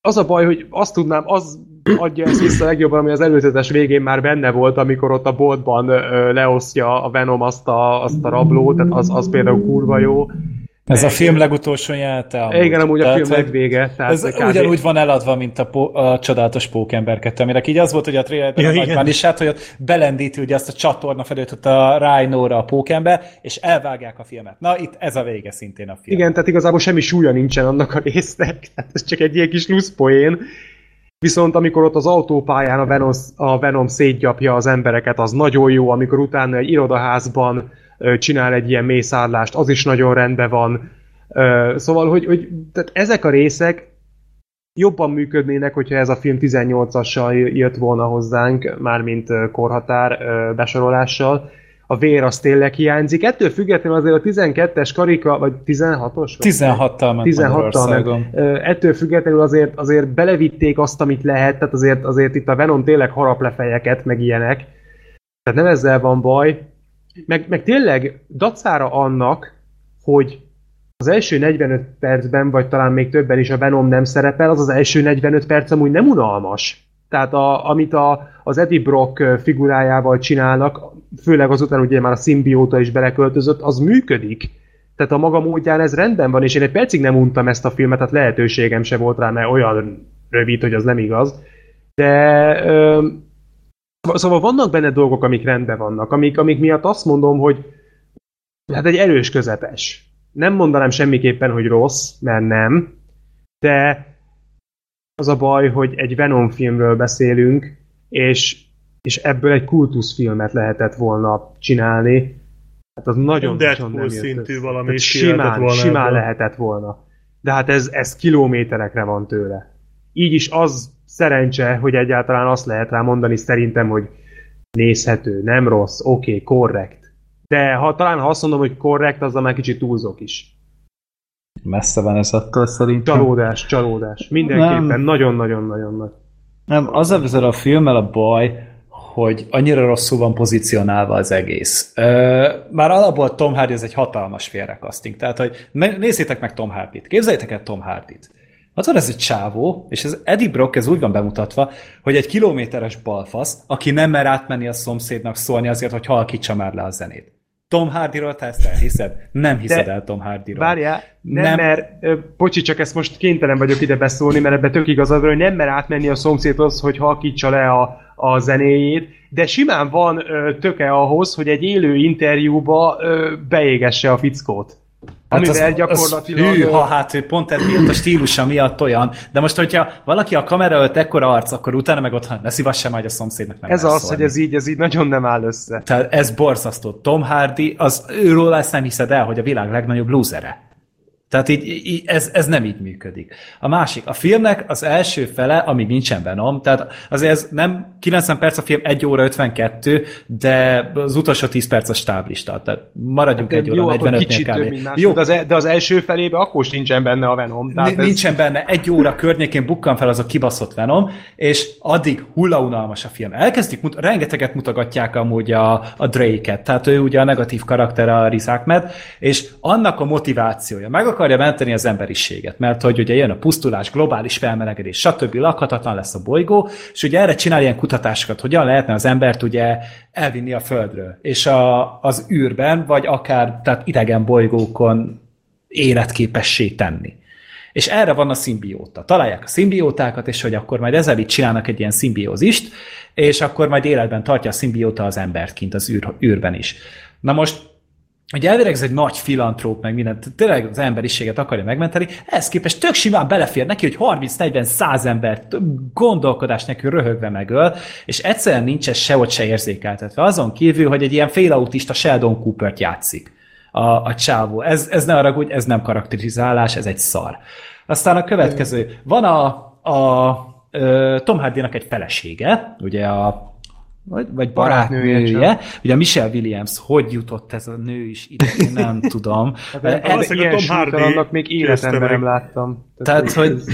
az a baj, hogy azt tudnám, az adja ezt vissza legjobban, ami az előzetes végén már benne volt, amikor ott a boltban leosztja a Venom azt a, azt a rablót, tehát az, az például kurva jó. Ez a film legutolsó jelente. Amúgy. Igen, amúgy tehát, a film legvége. Tehát ez kb. Ugyanúgy van eladva, mint a, po- a csodálatos Pókember kettő, aminek így az volt, hogy a trailerben ja, a nagyban is hát, hogy ott belendíti ugye azt a csatorna felőtt ott a Rhino-ra a Pókember, és elvágják a filmet. Na, itt ez a vége szintén a film. Igen, tehát igazából semmi súlya nincsen annak a résznek, tehát ez csak egy ilyen kis plusz poén. Viszont amikor ott az autópályán a Venom, a Venom szétgyapja az embereket, az nagyon jó, amikor utána egy irodaházban csinál egy ilyen mészárlást, az is nagyon rendben van. Szóval, hogy, hogy tehát ezek a részek jobban működnének, hogyha ez a film tizennyolcassal jött volna hozzánk, mármint korhatár besorolással. A vér az tényleg hiányzik. Ettől függetlenül azért a tizenkettes karika, vagy tizenhatos? tizenhattal ment Magyarországon. Ettől függetlenül azért, azért belevitték azt, amit lehet, tehát azért, azért itt a Venom tényleg harap le fejeket, meg ilyenek. Tehát nem ezzel van baj. Meg, meg tényleg dacára annak, hogy az első negyvenöt percben, vagy talán még többen is a Venom nem szerepel, az az első negyvenöt perc amúgy nem unalmas. Tehát a, amit a, az Eddie Brock figurájával csinálnak, főleg azután ugye már a szimbióta is beleköltözött, az működik. Tehát a maga módján ez rendben van, és én egy percig nem untam ezt a filmet, tehát lehetőségem se volt rá, mert olyan rövid, hogy az nem igaz. De... Ö, Szóval vannak benne dolgok, amik rendben vannak, amik, amik miatt azt mondom, hogy hát egy erős közepes. Nem mondanám semmiképpen, hogy rossz, mert nem, de az a baj, hogy egy Venom filmről beszélünk, és, és ebből egy kultuszfilmet lehetett volna csinálni. Hát az nagyon-nagyon nem szintű valami simán, simán ebből. Lehetett volna. De hát ez, ez kilométerekre van tőle. Így is az szerencse, hogy egyáltalán azt lehet rá mondani szerintem, hogy nézhető, nem rossz, oké, okay, korrekt. De ha talán ha azt mondom, hogy korrekt, azzal már kicsit túlzok is. Messze van ez attól szerintem. Csalódás, csalódás. Mindenképpen nagyon-nagyon-nagyon nagy. Nem, az ezzel a filmmel a baj, hogy annyira rosszul van pozícionálva az egész. Már alapból Tom Hardy ez egy hatalmas félrekaszting. Tehát, hogy nézzétek meg Tom Hardyt. Képzeljétek el Tom Hardyt. Az van ez egy csávó, és ez Eddie Brock ez úgy van bemutatva, hogy egy kilométeres balfasz, aki nem mer átmenni a szomszédnak szólni azért, hogy halkítsa már le a zenét. Tom Hardyról te ezt elhiszed? Nem hiszed de, el Tom Hardyról. Várjál, nem, nem mer, bocsi, csak ezt most kénytelen vagyok ide beszólni, mert ebbe tök igazad, hogy nem mer átmenni a szomszédhoz, hogy halkítsa le a, a zenéjét, de simán van ö, töke ahhoz, hogy egy élő interjúba ö, beégesse a fickót. Hát amivel az, gyakorlatilag... Az hű, ha hát ő pont ez miatt a stílusa miatt olyan, de most, hogyha valaki a kamera előtt ekkora arc, akkor utána meg otthon, ne szívassam, hogy a szomszédnak nem ez az, szólni. Hogy ez így, ez így nagyon nem áll össze. Tehát ez borzasztó. Tom Hardy, az őról ezt nem hiszed el, hogy a világ legnagyobb lúzere. Tehát így, így, ez, ez nem így működik. A másik, a filmnek az első fele, amíg nincsen Venom, tehát azért ez nem kilencven perc a film, egy óra ötvenkettő, de az utolsó tíz perc a stáblista, tehát maradjunk egy óra negyvenötnél kb. De az első felébe akkor nincsen benne a Venom. Tehát nincsen ez... benne, egy óra környékén bukkan fel az a kibaszott Venom, és addig hullaunalmas a film. Elkezdik, mut, rengeteget mutogatják amúgy a, a Drake-et, tehát ő ugye a negatív karakter a Riz Ahmed, és annak a motivációja, meg akarja menteni az emberiséget, mert hogy ugye jön a pusztulás, globális felmelegedés, stb. Lakhatatlan lesz a bolygó, és ugye erre csinál ilyen kutatásokat, hogyan lehetne az embert ugye elvinni a földről, és a, az űrben, vagy akár tehát idegen bolygókon életképessé tenni. És erre van a szimbióta. Találják a szimbiótákat, és hogy akkor majd ezzel így csinálnak egy ilyen szimbiózist, és akkor majd életben tartja a szimbióta az embert kint az űr, űrben is. Na most ugye elvileg ez egy nagy filantróp, meg mindent, tényleg az emberiséget akarja megmenteni, ehhez képest tök simán belefér neki, hogy harminc-negyven-száz embert gondolkodás nélkül röhögve megöl, és egyszerűen nincs ez sehogy se érzékeltetve. Azon kívül, hogy egy ilyen félautista Sheldon Coopert játszik a, a csávó. Ez, ez ne haragudj, ez nem karakterizálás, ez egy szar. Aztán a következő. Van a, a Tom Hardy-nak egy felesége, ugye a Vagy, vagy barátnője. Ugye a Michelle Williams, hogy jutott ez a nő is ide, én nem tudom. Valószínűleg a Tom Hardy-nak még életemben nem láttam. Tehát, tehát hogy... Ez,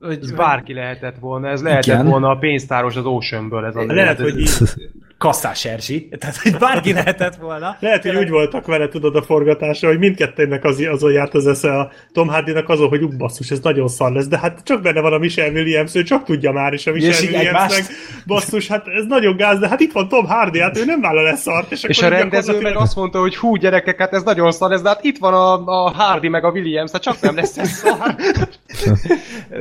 hogy ez bárki lehetett volna, ez lehetett igen. volna a pénztáros az Oceanből. Ez a lehet, hogy így... Kasszás Erzsi, tehát hogy bárki lehetett volna. Lehet, hogy úgy voltak vele, tudod, a forgatásra, hogy mindkettőnek az, azon járt az esze a Tom Hardynak azon, hogy ú, basszus, ez nagyon szar lesz, de hát csak benne van a Michelle Williams, ő csak tudja már is a Michelle Williamsnek, basszus, hát ez nagyon gáz, de hát itt van Tom Hardy, hát ő nem vállal ezt szart. És, és a rendező meg figyel... azt mondta, hogy hú, gyerekek, hát ez nagyon szar lesz, de hát itt van a, a Hardy meg a Williams, hát csak nem lesz ez szar.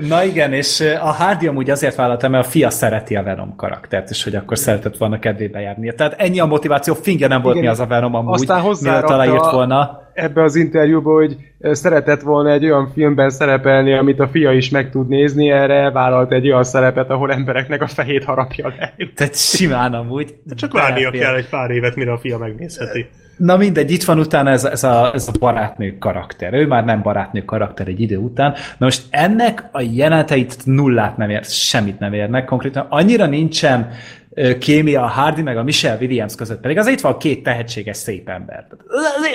Na igen, és a Hardy amúgy azért vállalta, mert a fia szereti a Venom karaktert, és hogy akkor szeretett volna kedvét bejárnia. Tehát ennyi a motiváció, fingja nem volt, igen, mi az a Venom amúgy, aztán hozzárakta aláírt volna. Ebbe az interjúban, hogy szeretett volna egy olyan filmben szerepelni, amit a fia is meg tud nézni, erre vállalt egy olyan szerepet, ahol embereknek a fejét harapja le. Tehát simán amúgy. Csak várnia kell egy pár évet, mire a fia megnézheti. Na mindegy, itt van utána ez, ez, a, ez a barátnő karakter. Ő már nem barátnő karakter egy idő után. Na most ennek a jeleneteit nullát nem ér, semmit nem érnek konkrétan. Annyira nincsen kémia a Hardy meg a Michelle Williams között, pedig az itt van két tehetséges szép ember.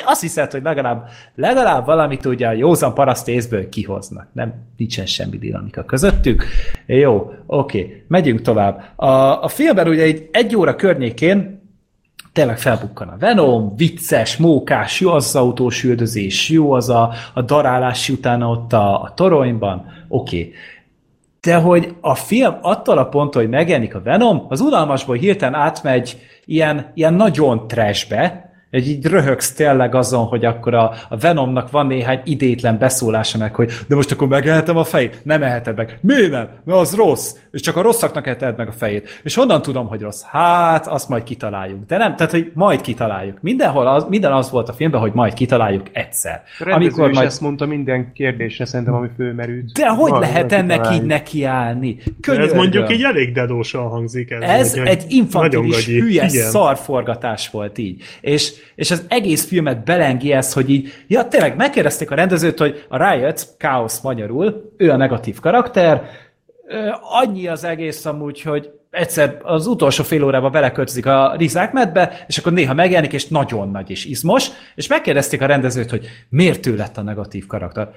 Azt hiszed, hogy legalább, legalább valamit ugye a józan paraszt észből kihoznak. Nem, nincsen semmi dinamika közöttük. Jó, oké, megyünk tovább. A, a filmben ugye egy, egy óra környékén tényleg felbukkan a Venom, vicces, mókás, jó az, az autós üldözés, jó az a, a darálás utána ott a, a toronyban, oké. De hogy a film attól a ponttól, hogy megjelenik a Venom, az unalmasból hirtelen átmegy ilyen, ilyen nagyon trashbe, hogy így röhögsz tényleg azon, hogy akkor a, a Venomnak van néhány idétlen beszólása meg, hogy de most akkor megehetem a fejét? Nem eheted meg. Mi nem? Mert az rossz. És csak a rosszaknak eheted meg a fejét. És honnan tudom, hogy rossz? Hát, azt majd kitaláljuk. De nem, tehát, hogy majd kitaláljuk. Mindenhol az, minden az volt a filmben, hogy majd kitaláljuk egyszer. Amikor majd... ezt mondta minden kérdésre, szerintem, ami fölmerült. De hogy majd lehet ennek kitaláljuk. Így nekiállni? Ez mondjuk így elég dedósan hangzik. Ez, ez egy, egy infantilis, hülye szarforgatás volt így. És és az egész filmet belengi ez, hogy így, ja tényleg megkérdezték a rendezőt, hogy a Riot, káosz magyarul, ő a negatív karakter, annyi az egész amúgy, hogy egyszer az utolsó fél órába beleköltözik a Riz Ahmedbe, és akkor néha megjelenik, és nagyon nagy és izmos, és megkérdezték a rendezőt, hogy miért ő lett a negatív karakter.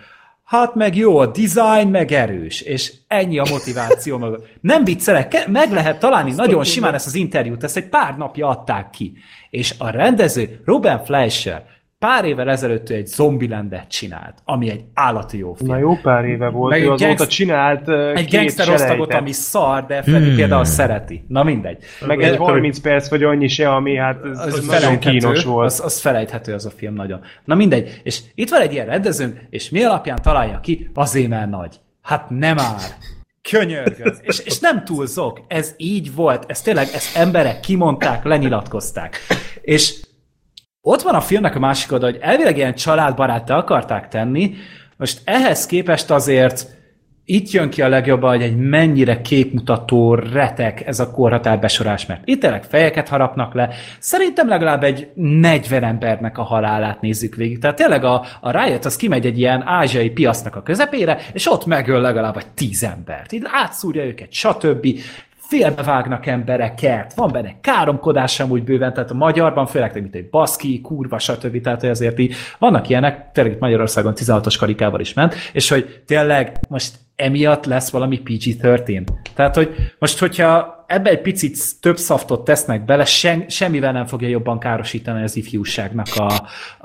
Hát meg jó, a design meg erős, és ennyi a motiváció. Meg... Nem viccelek, meg lehet találni azt nagyon simán meg. Ezt az interjút, ezt egy pár napja adták ki. És a rendező, Ruben Fleischer, pár évvel ezelőtt egy Zombielandet csinált, ami egy állati jó film. Na jó pár éve volt, ő azóta gangster, csinált uh, egy gangster osztagot, ami szar, de Freddy hmm. például szereti. Na mindegy. Meg egy harminc perc vagy annyi se, ami hát ez az az nagyon kínos volt. Az, az felejthető az a film nagyon. Na mindegy. És itt van egy ilyen rendezőnk, és mi alapján találja ki? Azért már nagy. Hát nem már. Könyörgöz. És, és nem túlzok. Ez így volt. Ez tényleg, ezt emberek kimondták, lenyilatkozták. És ott van a filmnek a másik oldal, hogy elvileg ilyen családbarát akarták tenni, most ehhez képest azért itt jön ki a legjobban, hogy egy mennyire képmutató retek ez a korhatárbesorás, mert itt tényleg fejeket harapnak le. Szerintem legalább egy negyven embernek a halálát nézzük végig. Tehát tényleg a, a Riot az kimegy egy ilyen ázsiai piacnak a közepére, és ott megöl legalább egy tíz embert. Így átszúrja őket, stb. Félbevágnak embereket, van benne káromkodás amúgy bőven, tehát a magyarban főleg, mint egy baszki, kurva, stb. Tehát azért így vannak ilyenek, tényleg Magyarországon tizenhatos karikával is ment, és hogy tényleg most emiatt lesz valami pé gé tizenhárom. Tehát, hogy most, hogyha ebbe egy picit több szaftot tesznek bele, sem, semmivel nem fogja jobban károsítani az ifjúságnak a,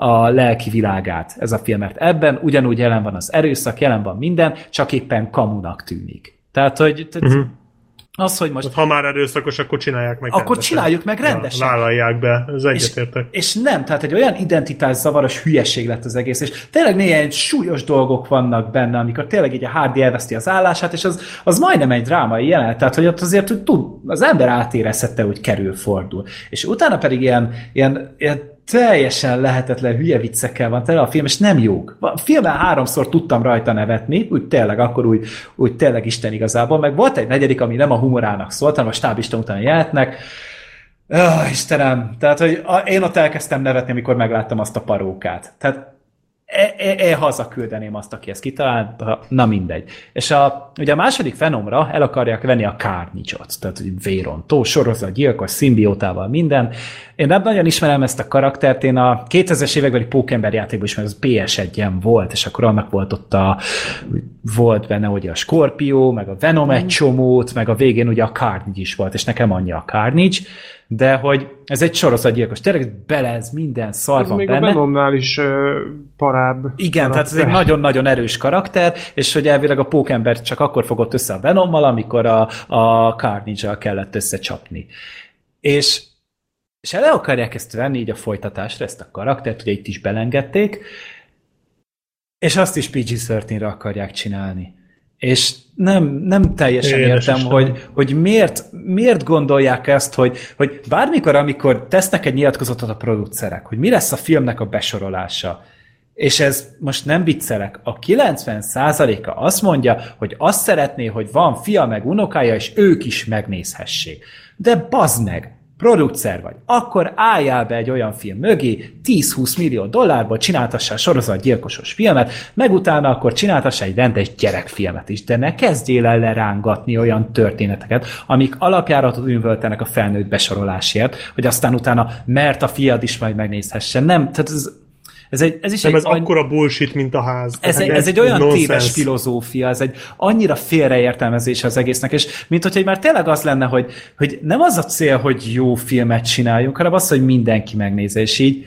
a lelki világát ez a film, mert ebben ugyanúgy jelen van az erőszak, jelen van minden, csak éppen kamunak tűnik. Tehát, hogy... Tehát uh-huh. Az, hogy most, ha már erőszakos, akkor csinálják meg akkor rendesen. Csináljuk meg rendesen. Ja, vállalják be, ez egyetértek. És, és nem, tehát egy olyan identitás zavaros hülyeség lett az egész, és tényleg néhány súlyos dolgok vannak benne, amikor tényleg így a Hardy elveszti az állását, és az, az majdnem egy drámai jelenet, tehát hogy ott azért hogy tud, az ember átérezhette, hogy kerül, fordul. És utána pedig ilyen, ilyen, ilyen teljesen lehetetlen hülye viccekkel van tele a film, és nem jók. A filmen háromszor tudtam rajta nevetni, úgy tényleg, akkor úgy, úgy tényleg Isten igazából, meg volt egy negyedik, ami nem a humorának szólt, hanem a stábista után jelentnek. Oh, Istenem, tehát, hogy én ott elkezdtem nevetni, amikor megláttam azt a parókát. Tehát én hazaküldeném azt, aki ezt kitalálta, na mindegy. És a, ugye a második Venomra el akarják venni a Carnage-ot, tehát vérontó, sorozatgyilkos, szimbiótával minden. Én nem nagyon ismerem ezt a karaktert, én a kétezres évekbeli Pókember játékban is, mert az pé es egyen volt, és akkor annak volt ott a, volt benne ugye a Scorpio, meg a Venom egy csomót, meg a végén ugye a Carnage is volt, és nekem anyja a Carnage, de hogy ez egy sorozatgyilkos, tényleg bele ez minden szar van benne. Még a Venomnál is uh, parább. Igen, karakter. Tehát ez egy nagyon-nagyon erős karakter, és hogy elvileg a Pókember csak akkor fogott össze a Venommal, amikor a, a Carnage-al kellett összecsapni. És És el akarják ezt venni így a folytatásra, ezt a karaktert, ugye itt is belengedték, és azt is pé gé tizenhárom-re akarják csinálni. És nem, nem teljesen Éles értem, hogy, hogy miért, miért gondolják ezt, hogy, hogy bármikor, amikor tesznek egy nyilatkozatot a producerek, hogy mi lesz a filmnek a besorolása, és ez most nem viccelek, a kilencven százaléka azt mondja, hogy azt szeretné, hogy van fia meg unokája, és ők is megnézhessék. De bazd meg! Producer vagy, akkor álljál be egy olyan film mögé, tíz-húsz millió dollárból csináltassál sorozatgyilkosos filmet, meg utána akkor csináltassál egy rendes gyerekfilmet is, de ne kezdjél el lerángatni olyan történeteket, amik alapjáratot üvöltenek a felnőtt besorolásért, hogy aztán utána, mert a fiad is majd megnézhesse. Nem, tehát ez... Ez, egy, ez is nem, egy, ez any... akkora bullshit, mint a ház. Ez, egy, ez egy olyan nonsense. Téves filozófia, ez egy annyira félreértelmezés az egésznek, és mint hogyha már tényleg az lenne, hogy, hogy nem az a cél, hogy jó filmet csináljunk, hanem az, hogy mindenki megnézze, és így...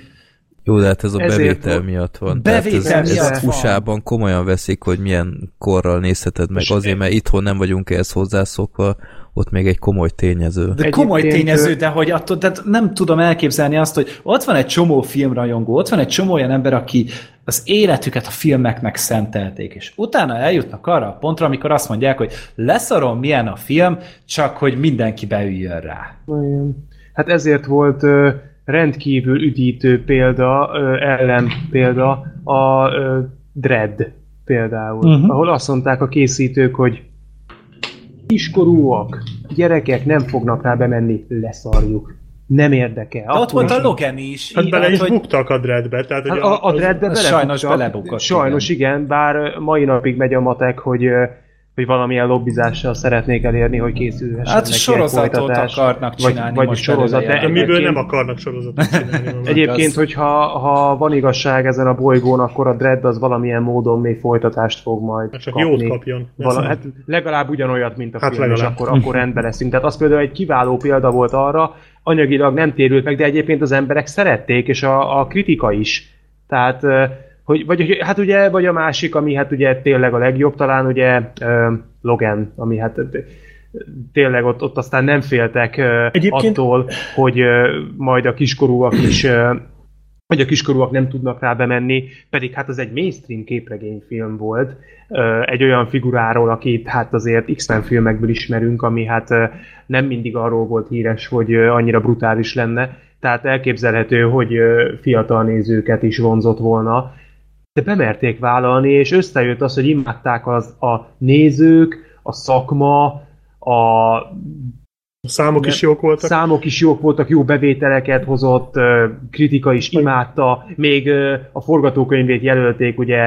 Jó, de hát ez a bevétel volt, miatt van. Bevétel ez, miatt ez u es á-ban komolyan veszik, hogy milyen korral nézheted meg, és azért, mert itthon nem vagyunk ehhez hozzászokva, ott még egy komoly tényező. De komoly tényező, de hogy attól, de nem tudom elképzelni azt, hogy ott van egy csomó filmrajongó, ott van egy csomó olyan ember, aki az életüket a filmeknek szentelték, és utána eljutnak arra a pontra, amikor azt mondják, hogy leszarom, milyen a film, csak hogy mindenki beüljön rá. Hát ezért volt rendkívül üdítő példa, ellenpélda a Dredd például, uh-huh. ahol azt mondták a készítők, hogy kiskorúak, gyerekek nem fognak rá bemenni, leszarjuk. Nem érdekel. De ott volt a Logan is. Hát bele is hogy... buktak a Dreadbe. Tehát, hát a, a Dreadbe az... sajnos belebuktak. Sajnos igen. igen, bár mai napig megy a matek, hogy, hogy valamilyen lobbizással szeretnék elérni, hogy készülhessen. Hát sorozatot akarnak csinálni. Vagy, vagy sorozat. De miből nem akarnak sorozatot csinálni. Egyébként, hogyha ha van igazság ezen a bolygón, akkor a Dredd az valamilyen módon még folytatást fog majd hát csak kapni. Jót kapjon. Vala, hát legalább ugyanolyat, mint a hát film, legalább. És akkor, akkor rendben leszünk. Tehát az például egy kiváló példa volt arra, anyagilag nem térült meg, de egyébként az emberek szerették, és a, a kritika is. Tehát, hogy, vagy, hát ugye, vagy a másik, ami hát ugye tényleg a legjobb, talán ugye Logan, ami hát tényleg ott, ott aztán nem féltek egyébként... attól, hogy majd a kiskorúak is, hogy a kiskorúak nem tudnak rá bemenni, pedig hát az egy mainstream képregényfilm volt, egy olyan figuráról, akit hát azért X-Men filmekből ismerünk, ami hát nem mindig arról volt híres, hogy annyira brutális lenne, tehát elképzelhető, hogy fiatal nézőket is vonzott volna, de bemerték vállalni, és összejött az, hogy imádták az a nézők, a szakma, a... A számok is jók voltak. Számok is jók voltak, jó bevételeket hozott, kritika is imádta, még a forgatókönyvét jelölték ugye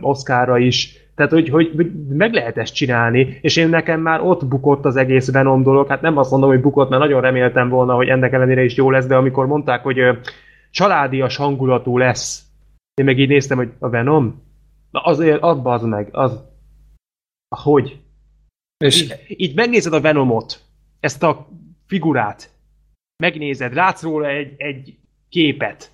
Oscarra is, tehát hogy, hogy meg lehet ezt csinálni, és én nekem már ott bukott az egész Venom dolog, hát nem azt mondom, hogy bukott, mert nagyon reméltem volna, hogy ennek ellenére is jó lesz, de amikor mondták, hogy családias hangulatú lesz, én meg így néztem, hogy a Venom? Na azért, az bazd meg, az... Hogy? És... Így, így megnézed a Venomot, ezt a figurát, megnézed, látsz róla egy, egy képet,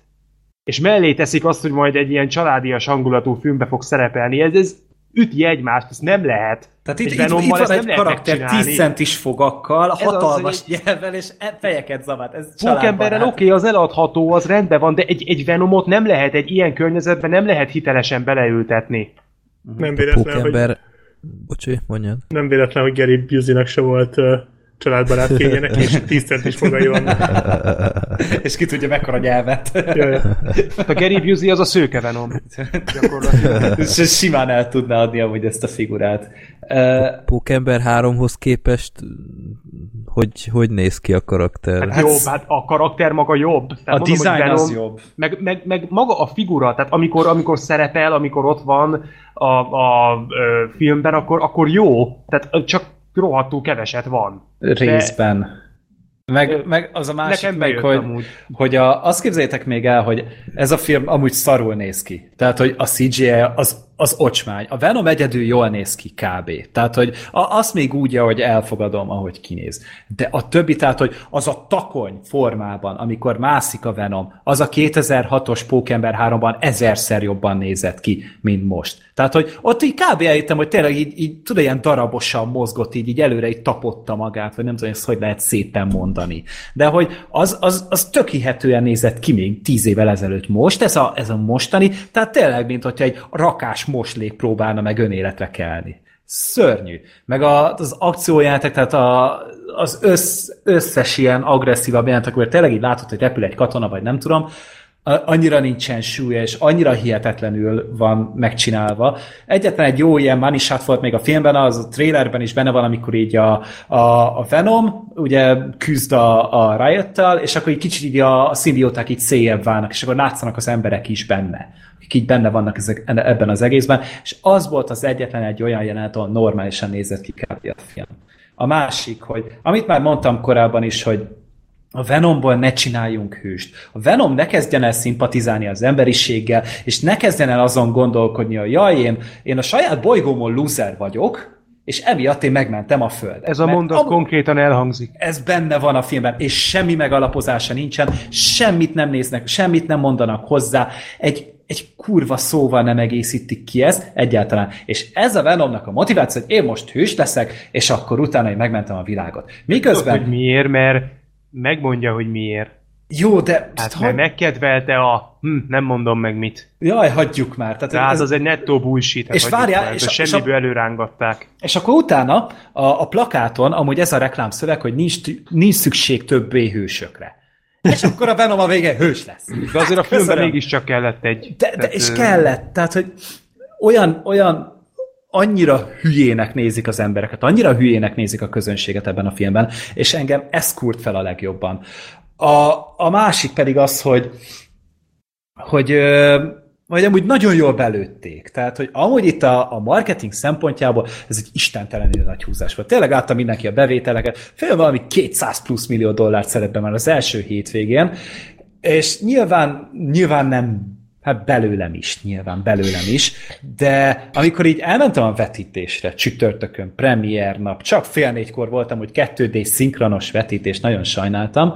és mellé teszik azt, hogy majd egy ilyen családias hangulatú filmbe fog szerepelni, ez, ez üti egymást, ez nem lehet. Tehát itt, itt, itt van egy karakter tíz centis fogakkal, ez hatalmas az, nyelvvel, és fejeket zavart. Pókemberen oké, okay, az eladható, az rendben van, de egy, egy Venomot nem lehet egy ilyen környezetben, nem lehet hitelesen beleültetni. Nem véletlen, Pókember... hogy... Bocsi, mondjad. Nem véletlen, hogy Gary Busey-nek se volt... Uh... családbarát kényének, és tíz centis fogai vannak. És ki tudja, mekkora nyelvet. Jaj. A Gary Busey az a szőke Venom. Gyakorlatilag. Simán el tudná adni amúgy ezt a figurát. Pókember háromhoz képest hogy, hogy néz ki a karakter? Hát, hát jobb, hát a karakter maga jobb. Tehát a dizájn az jobb. Meg, meg, meg maga a figura, tehát amikor, amikor szerepel, amikor ott van a, a, a filmben, akkor, akkor jó. Tehát csak rohadtul keveset van. Részben. De... Meg, ö... meg az a másik meg, hogy, hogy a, azt képzeljétek még el, hogy ez a film amúgy szarul néz ki. Tehát, hogy a cé gé i az, az ocsmány. A Venom egyedül jól néz ki kb. Tehát, hogy a, azt még úgy, ahogy elfogadom, ahogy kinéz. De a többi, tehát, hogy az a takony formában, amikor mászik a Venom, az a kétezer-hatos Pókember háromban ezerszer jobban nézett ki, mint most. Tehát, hogy ott így kb. Eljöttem, hogy tényleg így, így tudod, ilyen darabosan mozgott, így, így előre így tapotta magát, vagy nem tudom, hogy hogy lehet szépen mondani. De hogy az, az, az tök hihetően nézett ki még tíz évvel ezelőtt most, ez a, ez a mostani, tehát tényleg, mint hogyha egy rakás moslék próbálna meg önéletre kelni. Szörnyű. Meg a, az akciójátek, tehát a, az össz, összes ilyen agresszívabb jelentek, amikor tényleg így látod, hogy repül egy katona, vagy nem tudom, annyira nincsen súlya, és annyira hihetetlenül van megcsinálva. Egyetlen egy jó ilyen manish-át volt még a filmben, az a trailerben is benne van, amikor így a, a, a Venom ugye küzd a, a Riot-tel, és akkor egy kicsit így a, a szimbióták így széljebb válnak, és akkor látszanak az emberek is benne, akik így benne vannak ezek, ebben az egészben, és az volt az egyetlen egy olyan jelenet, ahol normálisan nézett ki kb. A film. A másik, hogy amit már mondtam korábban is, hogy a Venomból ne csináljunk hőst. A Venom ne kezdjen el szimpatizálni az emberiséggel, és ne kezdjen el azon gondolkodni, hogy jaj, én, én a saját bolygómon loser vagyok, és emiatt én megmentem a Földet. Ez a mondat konkrétan elhangzik. Ez benne van a filmben, és semmi megalapozása nincsen, semmit nem néznek, semmit nem mondanak hozzá. Egy egy kurva szóval nem egészítik ki ezt egyáltalán. És ez a Venomnak a motiváció, hogy én most hős leszek, és akkor utána én megmentem a világot. Miközben... Tudod, hogy miért, mert megmondja, hogy miért. Jó, de... Hát ha... mert megkedvelte a... Hm, nem mondom meg mit. Jaj, hagyjuk már. Tehát Tehát ez... az egy nettó bullshit. És várjál... Már, és a, semmiből a... előrángatták. És akkor utána a, a plakáton amúgy ez a reklámszöveg, hogy nincs, nincs szükség többé hősökre. És akkor a Venom a végén hős lesz. De azért a filmben mégiscsak kellett egy... De, de és kellett. Tehát, hogy olyan... olyan annyira hülyének nézik az embereket, annyira hülyének nézik a közönséget ebben a filmben, és engem ez kúrt fel a legjobban. A, a másik pedig az, hogy hogy vagy amúgy nagyon jól belőtték. Tehát, hogy amúgy itt a, a marketing szempontjából ez egy istentelenül nagy húzás volt. Tényleg láttam mindenki a bevételeket, fél valami kétszáz plusz millió dollárt szedett be már az első hétvégén, és nyilván, nyilván nem hát belőlem is, nyilván belőlem is, de amikor így elmentem a vetítésre, csütörtökön, premier nap, csak fél négykor voltam, hogy kettő dé szinkronos vetítés, nagyon sajnáltam,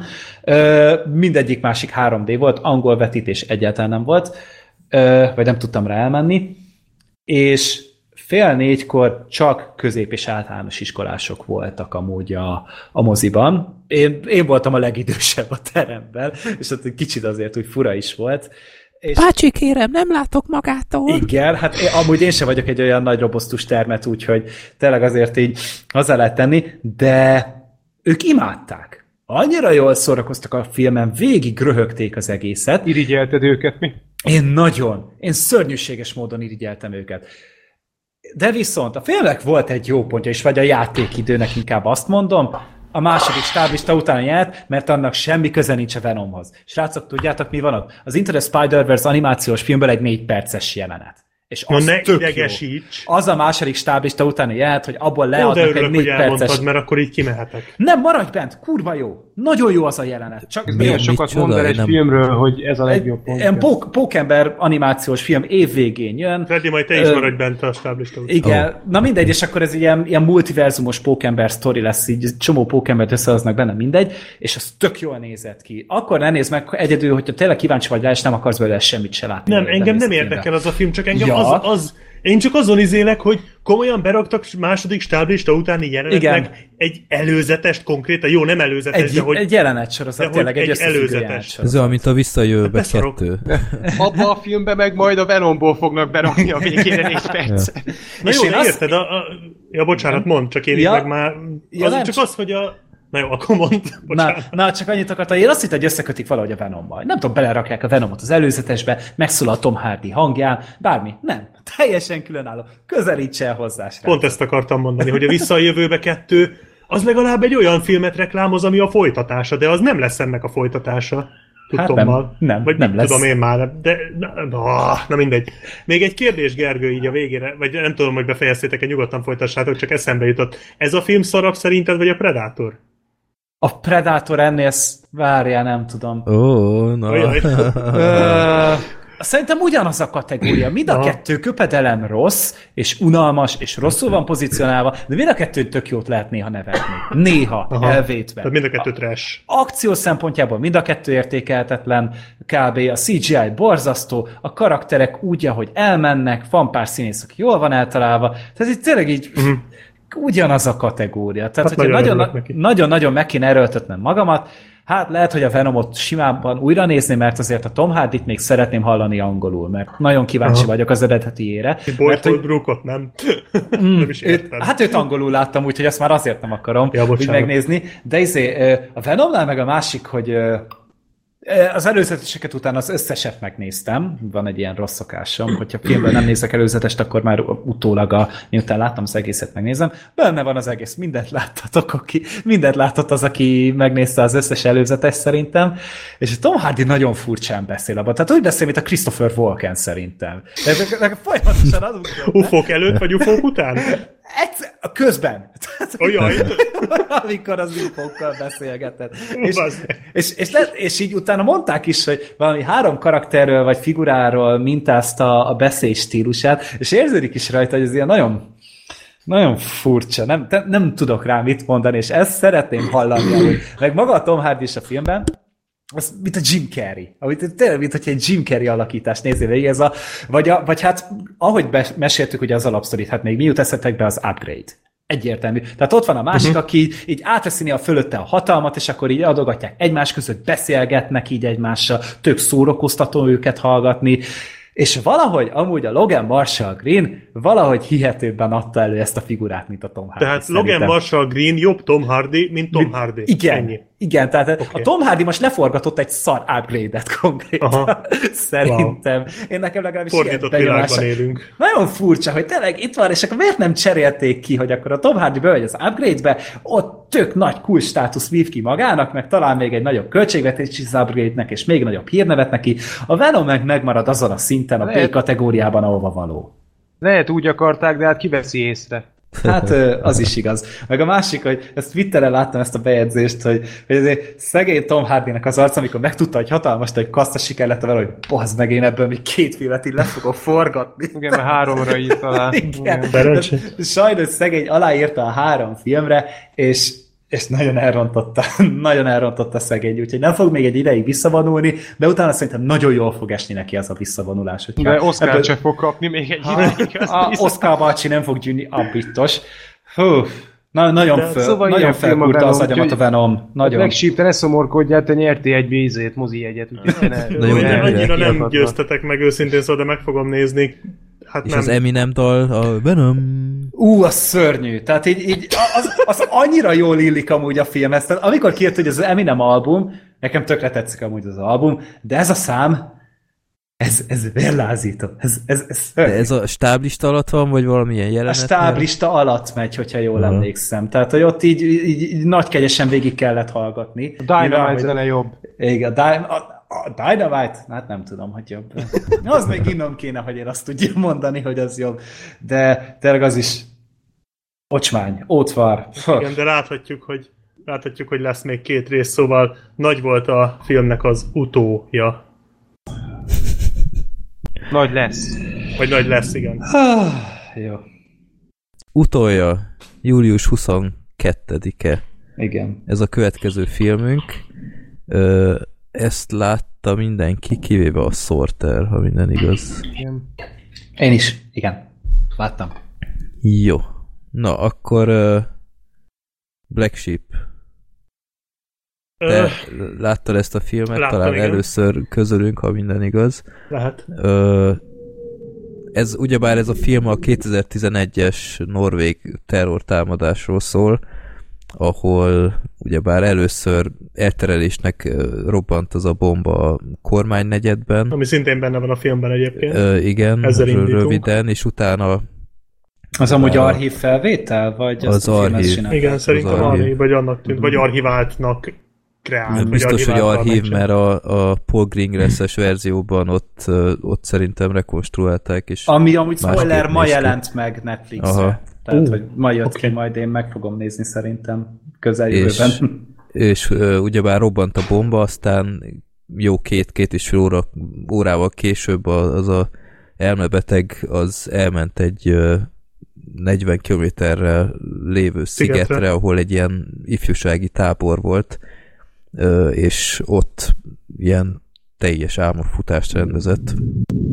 mindegyik másik három dé volt, angol vetítés egyáltalán nem volt, vagy nem tudtam rá elmenni, és fél négykor csak közép- és általános iskolások voltak amúgy a, a moziban. Én, én voltam a legidősebb a teremben, és ott egy kicsit azért úgy fura is volt. És... Bácsi, kérem, nem látok magától. Igen, hát én, amúgy én sem vagyok egy olyan nagy robosztus termet, úgyhogy tényleg azért így hozzá lehet tenni, de ők imádták. Annyira jól szórakoztak a filmen, végig röhögték az egészet. Irigyelted őket mi? Én nagyon, én szörnyűséges módon irigyeltem őket. De viszont a filmnek volt egy jó pontja is, vagy a játékidőnek inkább azt mondom, a második stáblista után járt, mert annak semmi köze nincs a Venomhoz. Srácok, tudjátok mi van ott? Az Into the Spider-Verse animációs filmből egy négy perces jelenet. És az ne idegesíts. Az a második stáblista utáni jelenet, hogy abból leadnak egy négy perces... mert akkor így kimehetek. Nem, maradj bent, kurva jó. Nagyon jó az a jelenet. Csak nagyon sokat mond el egy nem... filmről, hogy ez a legjobb egy, pont. Ilyen pók, Pókember animációs film évvégén jön. Freddy, majd te is Ö... maradj bent a stáblista után. Igen, oh. Na mindegy, és akkor ez ilyen, ilyen multiverzumos Pókember sztori lesz, így csomó Pókembert összehoznak benne, mindegy, és az tök jól nézett ki. Akkor ne nézd meg egyedül, hogyha tényleg kíváncsi vagy rá, és nem akarsz belőle semmit se látni. Nem, engem nem érdekel az a film, csak engem ja. Az, az, én csak azon izélek, hogy komolyan beraktak második stáblista utáni jelenetnek egy előzetest konkrétan, jó, nem előzetes, egy, de hogy... Egy jelenetsorozat, tényleg egy összefüggő jelenetsorozat. Ez olyan, mint a Visszajövőbe kettő. Abba a filmbe meg majd a Venomból fognak berakni a végére négy percet. Na és jó, én érted, azt... a, a... Ja, bocsánat, mondd, csak én ja. meg már... Ja, az, csak az, hogy a... Na jó, akkor mondd, bocsánat. Na, na csak annyit akartam, én azt hittem, hogy összekötik valahogy a Venommal. Nem tudom, belerakják a Venomot az előzetesbe, megszól a Tom Hardy hangján, bármi. Nem. Teljesen különálló. Közelíts el hozzá, srác. Pont ezt akartam mondani, hogy a Vissza a jövőbe kettő, az legalább egy olyan filmet reklámoz, ami a folytatása, de az nem lesz ennek a folytatása. Tudtommal. Hát nem, nem, vagy nem lesz. Tudom én már, de na, na, na mindegy. Még egy kérdés, Gergő, így a végére, vagy nem tudom, hogy befejeztétek-e, nyugodtan folytassátok, csak eszembe jutott. Ez a film szarabb szerinted, vagy a Predátor? A Predátor ennél ezt várjál, nem tudom. Ó, oh, na. No. Szerintem ugyanaz a kategória. Mind a no. kettő köpedelem rossz, és unalmas, és rosszul van pozícionálva, de mind a kettőt tök jót lehet néha nevetni. Néha, aha, elvétve. Tehát mind a kettő trash. Akció szempontjából mind a kettő értékelhetetlen, kb. A cé gé i borzasztó, a karakterek úgy, ahogy elmennek, van pár színész, aki jól van eltalálva, tehát itt tényleg így... Uh-huh. Ugyanaz a kategória. Tehát, hát hogyha nagyon-nagyon meg kéne erőltetnem magamat, hát lehet, hogy a Venomot simában újra nézni, mert azért a Tom Hardyt még szeretném hallani angolul, mert nagyon kíváncsi aha. vagyok az eredetiére. Boyd Brookot nem? Mm, nem is értem. Hát őt angolul láttam, úgyhogy ezt már azért nem akarom ja, úgy megnézni. De izé, a Venomnál meg a másik, hogy az előzeteseket után az összeset megnéztem, van egy ilyen rossz szokásom, hogyha filmből nem nézek előzetest, akkor már utólag, a, miután láttam az egészet, megnézem. Benne van az egész, mindent láttatok, aki, mindent láttott az, aki megnézte az összes előzetes szerintem, és Tom Hardy nagyon furcsán beszél abban, tehát úgy beszél, mint a Christopher Walken szerintem. Nekem folyamatosan az ufók előtt, vagy ufók után? Egyszer, közben. Olyaj. Amikor az infókkal beszélgetett. És, és, és, le, és így utána mondták is, hogy valami három karakterről vagy figuráról mintázta a beszéd stílusát, és érződik is rajta, hogy ez ilyen nagyon, nagyon furcsa. Nem, nem tudok rá mit mondani, és ezt szeretném hallani. Hogy meg maga a Tom Hardy is a filmben, az, mint a Jim Carrey. Amit, tényleg, mint hogyha egy Jim Carrey alakítást nézzél végig, ez a, vagy, a, vagy hát, ahogy be, meséltük ugye az alapsztorit, hát még mi jut eszetek be az Upgrade. Egyértelmű. Tehát ott van a másik, uh-huh. aki így, így átveszi a fölötte a hatalmat, és akkor így adogatják egymás között, beszélgetnek így egymással, tök szórakoztató őket hallgatni, és valahogy amúgy a Logan Marshall Green valahogy hihetőbben adta elő ezt a figurát, mint a Tom Hardy. Tehát szerintem. Logan Marshall Green jobb Tom Hardy, mint Tom mint, Hardy. Igen, ennyi. Igen, tehát okay. A Tom Hardy most leforgatott egy szar upgrade-et konkrétan. Aha. Szerintem. Wow. Én nekem legalábbis fordított világban élünk. Nagyon furcsa, hogy tényleg itt van, és akkor miért nem cserélték ki, hogy akkor a Tom Hardy bemegy az upgrade-be, ott tök nagy cool státusz vív ki magának, meg talán még egy nagyobb költségvetési upgrade-nek, és még nagyobb hírnevet neki. A Venom meg megmarad azon a szinten, a B kategóriában, ahova való. Lehet úgy akarták, de hát kiveszi észre. Hát az is igaz. Meg a másik, hogy ezt Twitteren láttam ezt a bejegyzést, hogy, hogy azért szegény Tom Hardynek az arca, amikor megtudta, hogy hatalmas, hogy kassza siker lett vele, hogy bazd meg, én ebből még két filmet így le fogok forgatni. Igen, mert háromra írt alá. Igen. Sajnos szegény aláírta a három filmre, és és nagyon elrontotta, nagyon elrontotta szegény, úgyhogy nem fog még egy ideig visszavonulni, de utána szerintem nagyon jól fog esni neki az a visszavonulás. De Oszkár ebből... sem fog kapni még egy ideig. Oszkár bácsi nem fog gyűlni, a biztos. Hú, na, nagyon de, föl, szóval nagyon felkúrta az agyamat a Venom. Megsípte, ne szomorkodjál, te nyertél egy vízét, mozi egyet. Annyira nem győztetek meg őszintén, szóval, de meg fogom nézni. Hát és nem. Az Eminem-dal a Venom. Ú, az szörnyű. Tehát így, így az, az annyira jól illik amúgy a film. Ezt, amikor kijött, hogy az Eminem album, nekem tökre tetszik amúgy az album, de ez a szám, Ez, ez belázító. Ez, ez, ez, ez a stáblista alatt van, vagy valamilyen jelenet? A stáblista alatt megy, hogyha jól uh-huh. emlékszem. Tehát, hogy ott így, így, így nagykegyesen végig kellett hallgatni. A Dynamite zene jobb. Igen, a, a, a Dynamite, hát nem tudom, hogy jobb. Az még innom kéne, hogy én azt tudjam mondani, hogy az jobb. De tényleg az is ocsmány, ótvar. Igen, de láthatjuk, hogy láthatjuk, hogy lesz még két rész, szóval nagy volt a filmnek az utója. Nagy lesz. Vagy nagy lesz, igen. Ah, jó. Utolja, július huszonkettedike. Igen. Ez a következő filmünk. Ezt látta mindenki, kivéve a Sorter, ha minden igaz. Igen. Én is, igen. Láttam. Jó. Na, akkor uh, Black Sheep. Te láttad ezt a filmet, láttam, talán igen. Először közölünk, ha minden igaz. Lehet. Ez ugyebár ez a film a kétezer-tizenegyes norvég terrortámadásról szól, ahol ugyebár először elterelésnek robbant az a bomba a kormánynegyedben. Ami szintén benne van a filmben egyébként. Ö, igen, ezzel indítunk. Röviden, és utána az amúgy archív felvétel? Vagy az archív. Igen, szerintem archív, vagy annak tűnt, vagy archiváltnak. Kreált, biztos, hogy archív, mert a, a Paul Greengrass-es verzióban ott, ott szerintem rekonstruálták. És ami amúgy spoiler ma jelent meg Netflixre. Tehát, uh, hogy ma jött okay. ki, majd én meg fogom nézni szerintem közeljövőben. És, és uh, ugyebár robbant a bomba, aztán jó két-két és fél óra, órával később az a elmebeteg az elment egy uh, negyven kilométerrel lévő szigetre, szigetre, ahol egy ilyen ifjúsági tábor volt, és ott ilyen teljes álmokfutást rendezett.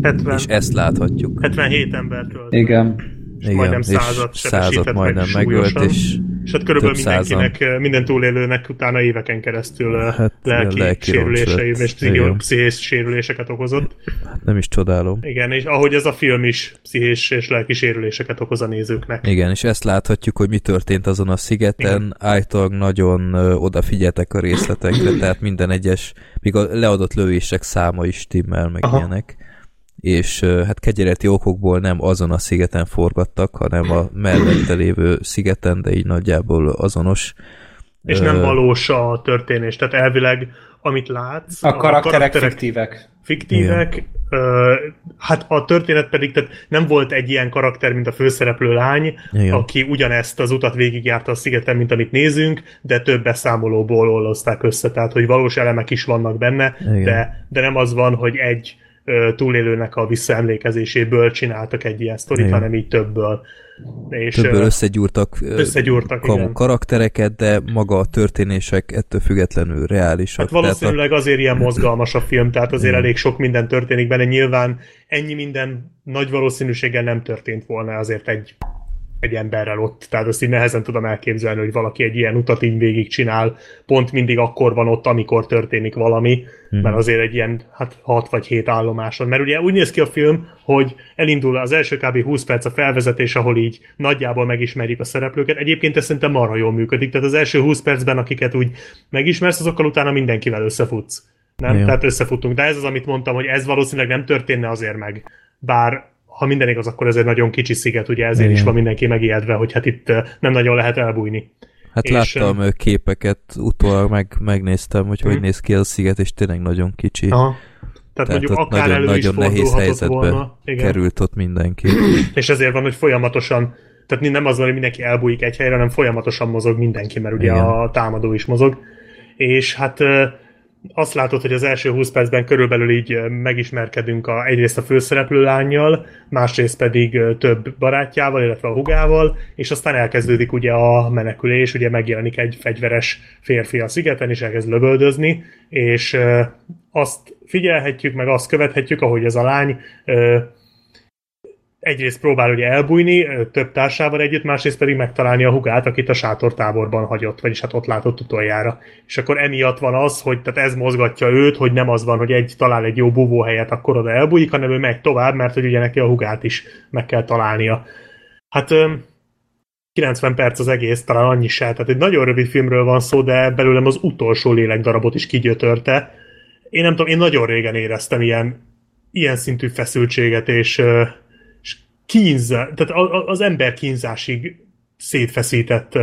hetven És ezt láthatjuk. hetvenhét embertől. Igen. És igen, majdnem százat sebesített meg súlyosan. És, és hát körülbelül mindenkinek, százan. Minden túlélőnek utána éveken keresztül hát, lelki, lelki sérülései és pszichés sérüléseket okozott. Hát nem is csodálom. Igen, és ahogy ez a film is pszichés és lelki sérüléseket okoz a nézőknek. Igen, és ezt láthatjuk, hogy mi történt azon a szigeten. Igen. Általában nagyon odafigyeltek a részletekre, tehát minden egyes, míg a leadott lövések száma is stimmel, meg aha. ilyenek. És hát kegyeleti okokból nem azon a szigeten forgattak, hanem a mellette lévő szigeten, de így nagyjából azonos. És nem valós a történés, tehát elvileg amit látsz... A karakterek, a karakterek fiktívek. Fiktívek, ö, hát a történet pedig, tehát nem volt egy ilyen karakter, mint a főszereplő lány, igen. aki ugyanezt az utat végigjárta a szigeten, mint amit nézünk, de több beszámolóból ollozták össze, tehát hogy valós elemek is vannak benne, de, de nem az van, hogy egy túlélőnek a visszaemlékezéséből csináltak egy ilyen sztorit, igen. hanem így többből. És többből összegyúrtak, összegyúrtak kamu karaktereket, de maga a történések ettől függetlenül reálisak. Hát valószínűleg azért ilyen mozgalmas a film, tehát azért igen. elég sok minden történik benne. Nyilván ennyi minden nagy valószínűséggel nem történt volna azért egy, egy emberrel ott. Tehát azt így nehezen tudom elképzelni, hogy valaki egy ilyen utat így végigcsinál, pont mindig akkor van ott, amikor történik valami, hmm. mert azért egy ilyen hát hat vagy hét állomáson. Mert ugye úgy néz ki a film, hogy elindul az első kb. húsz perc a felvezetés, ahol így nagyjából megismerjük a szereplőket. Egyébként ez szerintem marha jól működik. Tehát az első húsz percben, akiket úgy megismersz, azokkal utána mindenkivel összefutsz. Nem? Jó. Tehát összefutunk. De ez az, amit mondtam, hogy ez valószínűleg nem történne azért meg. Bár ha minden igaz, akkor ez egy nagyon kicsi sziget, ugye ezért igen. is van mindenki megijedve, hogy hát itt nem nagyon lehet elbújni. Hát és láttam ö... képeket, utólag meg, megnéztem, hogy hmm. hogy néz ki ez a sziget, és tényleg nagyon kicsi. Aha. Tehát, Tehát mondjuk akár elő is fordulhatott volna. Igen. Került ott mindenki. És ezért van, hogy folyamatosan, tehát nem az van, hogy mindenki elbújik egy helyre, hanem folyamatosan mozog mindenki, mert ugye igen. a támadó is mozog. És hát... azt látod, hogy az első húsz percben körülbelül így megismerkedünk a, egyrészt a főszereplő lányjal, másrészt pedig több barátjával, illetve a hugával, és aztán elkezdődik ugye a menekülés, ugye megjelenik egy fegyveres férfi a szigeten, és elkezd lövöldözni, és azt figyelhetjük, meg azt követhetjük, ahogy ez a lány egyrészt próbál ugye elbújni több társával együtt, másrészt pedig megtalálni a hugát, akit a sátortáborban hagyott, vagyis hát ott látott utoljára. És akkor emiatt van az, hogy tehát ez mozgatja őt, hogy nem az van, hogy egy talál egy jó búvóhelyet, akkor oda elbújik, hanem ő megy tovább, mert hogy ugye neki a hugát is meg kell találnia. Hát kilencven perc az egész, talán annyi se. Tehát egy nagyon rövid filmről van szó, de belőlem az utolsó lélekdarabot is kigyötörte. Én nem tudom, én nagyon régen éreztem ilyen ilyen szintű feszültséget és, és kínzá, tehát az ember kínzásig szétfeszített.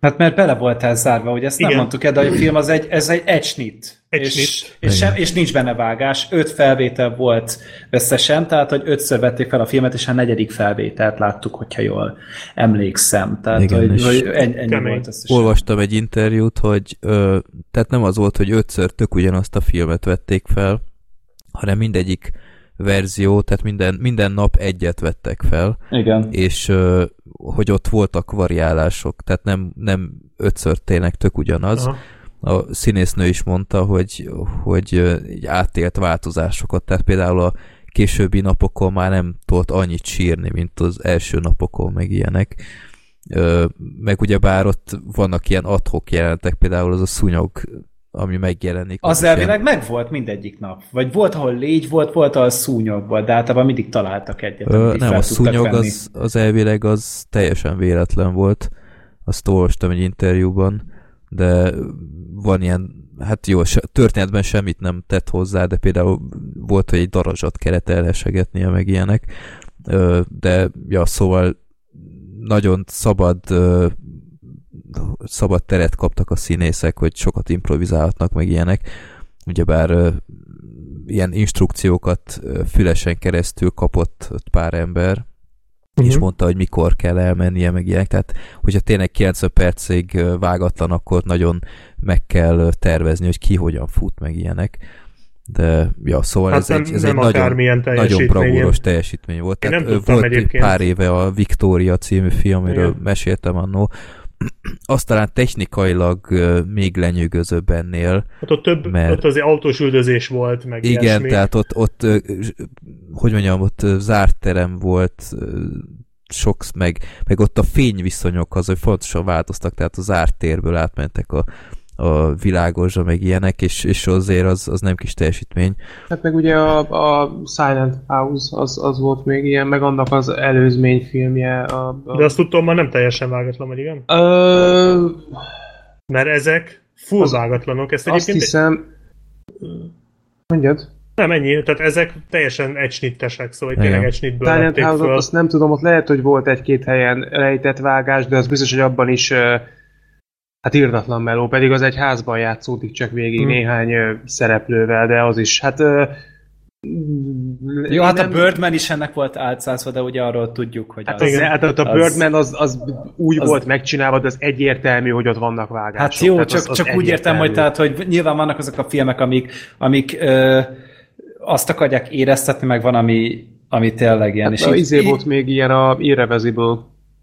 Hát mert bele voltál zárva, hogy ezt igen. nem mondtuk el, de a film az egy, ez egy egysnit. Egy és, és, sem, és nincs benne vágás. Öt felvétel volt összesen, tehát hogy ötször vették fel a filmet, és a negyedik felvételt láttuk, hogyha jól emlékszem. Tehát, igen, hogy, hogy ennyi, ennyi volt ez. Olvastam egy interjút, hogy ö, tehát nem az volt, hogy ötször tök ugyanazt a filmet vették fel, hanem mindegyik verzió, tehát minden, minden nap egyet vettek fel. Igen. És hogy ott voltak variálások, tehát nem, nem ötször tényleg tök ugyanaz. Aha. A színésznő is mondta, hogy, hogy átélt változásokat, tehát például a későbbi napokon már nem tudott annyit sírni, mint az első napokon, meg ilyenek. Meg ugyebár ott vannak ilyen ad-hoc jelentek, például az a szúnyog, ami megjelenik. Az elvileg megvolt mindegyik nap. Vagy volt, ahol légy volt, volt, ahol szúnyogból, de általában mindig találtak egyet. Ö, nem, a szúnyog az, az elvileg az teljesen véletlen volt. Azt olvastam egy interjúban, de van ilyen, hát jó, történetben semmit nem tett hozzá, de például volt, hogy egy darazsat kellett elhesegetnie, meg ilyenek. Ö, de ja, szóval nagyon szabad szabad teret kaptak a színészek, hogy sokat improvizálhatnak, meg ilyenek. Ugyebár uh, ilyen instrukciókat uh, fülesen keresztül kapott pár ember, uh-huh. és mondta, hogy mikor kell elmennie, meg ilyenek. Tehát, hogyha tényleg kilencven percig vágatlan, akkor nagyon meg kell tervezni, hogy ki hogyan fut, meg ilyenek. De, ja, szóval hát ez nem, egy, ez egy nagyon, nagyon bravúros teljesítmény volt. Tehát, nem volt egyébként. Pár éve a Victoria című film, amiről igen. meséltem annó, azt talán technikailag még lenyűgözőbb ennél. Hát ott több, mert... ott azért autós üldözés volt, meg igen, ilyesmi. Tehát ott, ott, hogy mondjam, ott zárt terem volt, sok, meg, meg ott a fényviszonyok az, hogy fontosan változtak, tehát a zárt térből átmentek a, a világosra, meg ilyenek, és, és azért az, az nem kis teljesítmény. Hát meg ugye a, a Silent House, az, az volt még ilyen, meg annak az előzmény filmje. A, a... De azt tudtam, már nem teljesen vágatlan, vagy igen? Ö... Mert ezek full az, vágatlanok. Ezt azt hiszem... Mondjad? Nem, ennyi. Tehát ezek teljesen egysnittesek, szóval igen. tényleg egysnittből Silent House-ot azt nem tudom, ott lehet, hogy volt egy-két helyen rejtett vágás, de az biztos, hogy abban is... Hát írdatlan meló, pedig az egy házban játszódik csak végig hmm. néhány ö, szereplővel, de az is, hát... Ö, Jó, hát nem... a Birdman is ennek volt álcázva, de ugye arról tudjuk, hogy hát az... Igen, hát ott a az, Birdman az, az úgy az... volt megcsinálva, de az egyértelmű, hogy ott vannak vágások. Hát jó, tehát csak, az, az csak úgy értem, hogy, tehát, hogy nyilván vannak azok a filmek, amik, amik ö, azt akarják éreztetni, meg van, ami, ami tényleg ilyen. Hát és az izé í- volt még ilyen a Irreversible.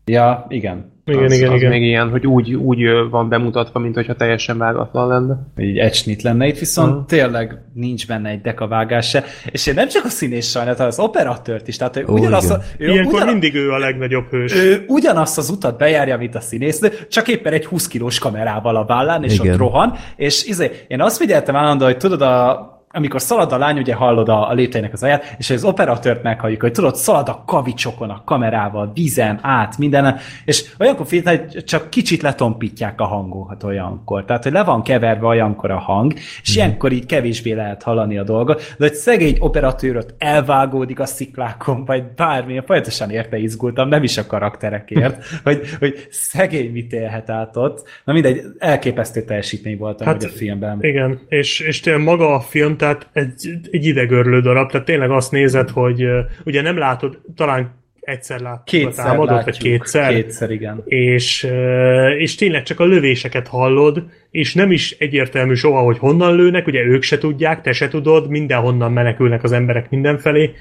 Ja, igen. Igen, az, igen, az igen. még ilyen, hogy úgy, úgy van bemutatva, mint hogyha teljesen vágatlan lenne. Így egysnit lenne. Itt viszont uh-huh. tényleg nincs benne egy dekavágás se. És én nem csak a színés sajnálat, hanem az operatőrt is. Tehát, oh, ugyanaz, ő, ilyenkor ugyan, mindig ő a legnagyobb hős. Ő ugyanazt az utat bejárja, mint a színésznő, csak éppen egy húsz kilós kamerával a vállán, és igen. ott rohan. És izé, én azt figyeltem állandóan, hogy tudod, a... amikor szalad a lány, ugye hallod a, a lépteinek az aját, és az operatőrt meghalljuk, hogy tudod, szalad a kavicsokon, a kamerával, vízen, át, minden, és olyankor figyelj, hogy csak kicsit letompítják a hangokat olyankor. Tehát, hogy le van keverve olyankor a hang, és hmm. ilyenkor így kevésbé lehet hallani a dolgot, de hogy szegény operatőröt elvágódik a sziklákon, vagy bármilyen, folyamatosan érte izgultam, nem is a karakterekért, hogy, hogy szegény mit élhet át ott. Na mindegy, elképesztő teljesítmény voltam hát, a filmben. Igen, és, és tényleg maga a film, tehát egy, egy idegörlő darab, tehát tényleg azt nézed, hogy uh, ugye nem látod, talán egyszer láttuk kétszer a támadót, látjuk, vagy kétszer, kétszer igen. És, uh, és tényleg csak a lövéseket hallod, és nem is egyértelmű soha, hogy honnan lőnek, ugye ők se tudják, te se tudod, mindenhonnan menekülnek az emberek mindenfelé,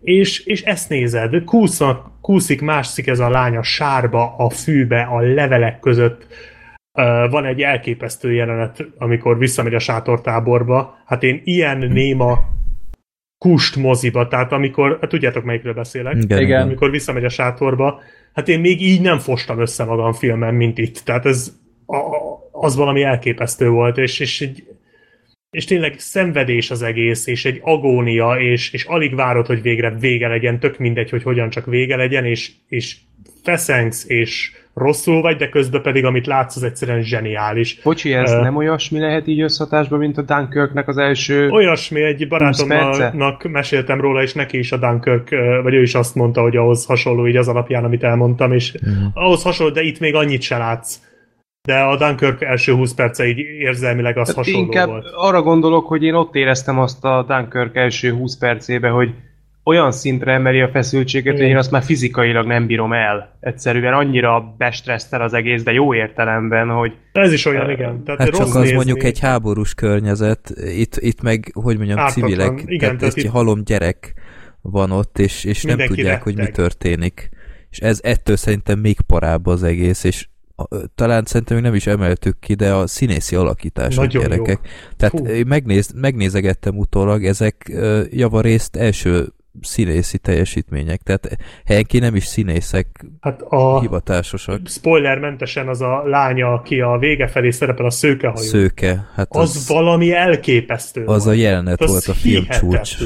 és, és ezt nézed, kúsznak, kúszik, mászik ez a lány a sárba, a fűbe, a levelek között. Uh, van egy elképesztő jelenet, amikor visszamegy a sátortáborba. Hát én ilyen néma kust moziba, tehát amikor, hát tudjátok melyikről beszélek, igen. amikor visszamegy a sátorba, hát én még így nem fostam össze magam filmen, mint itt. Tehát ez a, az valami elképesztő volt, és, és egy, és tényleg szenvedés az egész, és egy agónia, és, és alig várod, hogy végre vége legyen, tök mindegy, hogy hogyan csak vége legyen, és, és feszengsz, és rosszul vagy, de közben pedig amit látsz, az egyszerűen zseniális. Bocsi, ez uh, nem olyasmi lehet így összhatásban, mint a Dunkirknek az első olyasmi, egy barátomnak meséltem róla, és neki is a Dunkirk, vagy ő is azt mondta, hogy ahhoz hasonló, így az alapján, amit elmondtam, és mm. ahhoz hasonló, de itt még annyit se látsz. De a Dunkirk első húsz perce így érzelmileg az tehát hasonló inkább volt. Inkább arra gondolok, hogy én ott éreztem azt a Dunkirk első húsz percébe, hogy olyan szintre emeli a feszültséget, igen, hogy én azt már fizikailag nem bírom el. Egyszerűen annyira bestresztel az egész, de jó értelemben, hogy... Ez is olyan, uh, igen. Tehát hát csak az nézni, mondjuk egy háborús környezet, itt, itt meg, hogy mondjam, ártatlan, civilek, igen, tehát, tehát egy itt... halom gyerek van ott, és, és nem tudják, retteg, hogy mi történik. És ez ettől szerintem még parább az egész, és talán szerintem még nem is emeltük ki, de a színészi alakítás a gyerekek. Jó. Tehát megnéz, megnézegettem utólag, ezek javarészt első színészi teljesítmények, tehát helyenként nem is színészek hát a hivatásosak. Spoilermentesen az a lánya, aki a vége felé szerepel, a szőkehajú. Szőke. Hát az, az valami elképesztő. Az van. A jelenet az volt a film csúcs.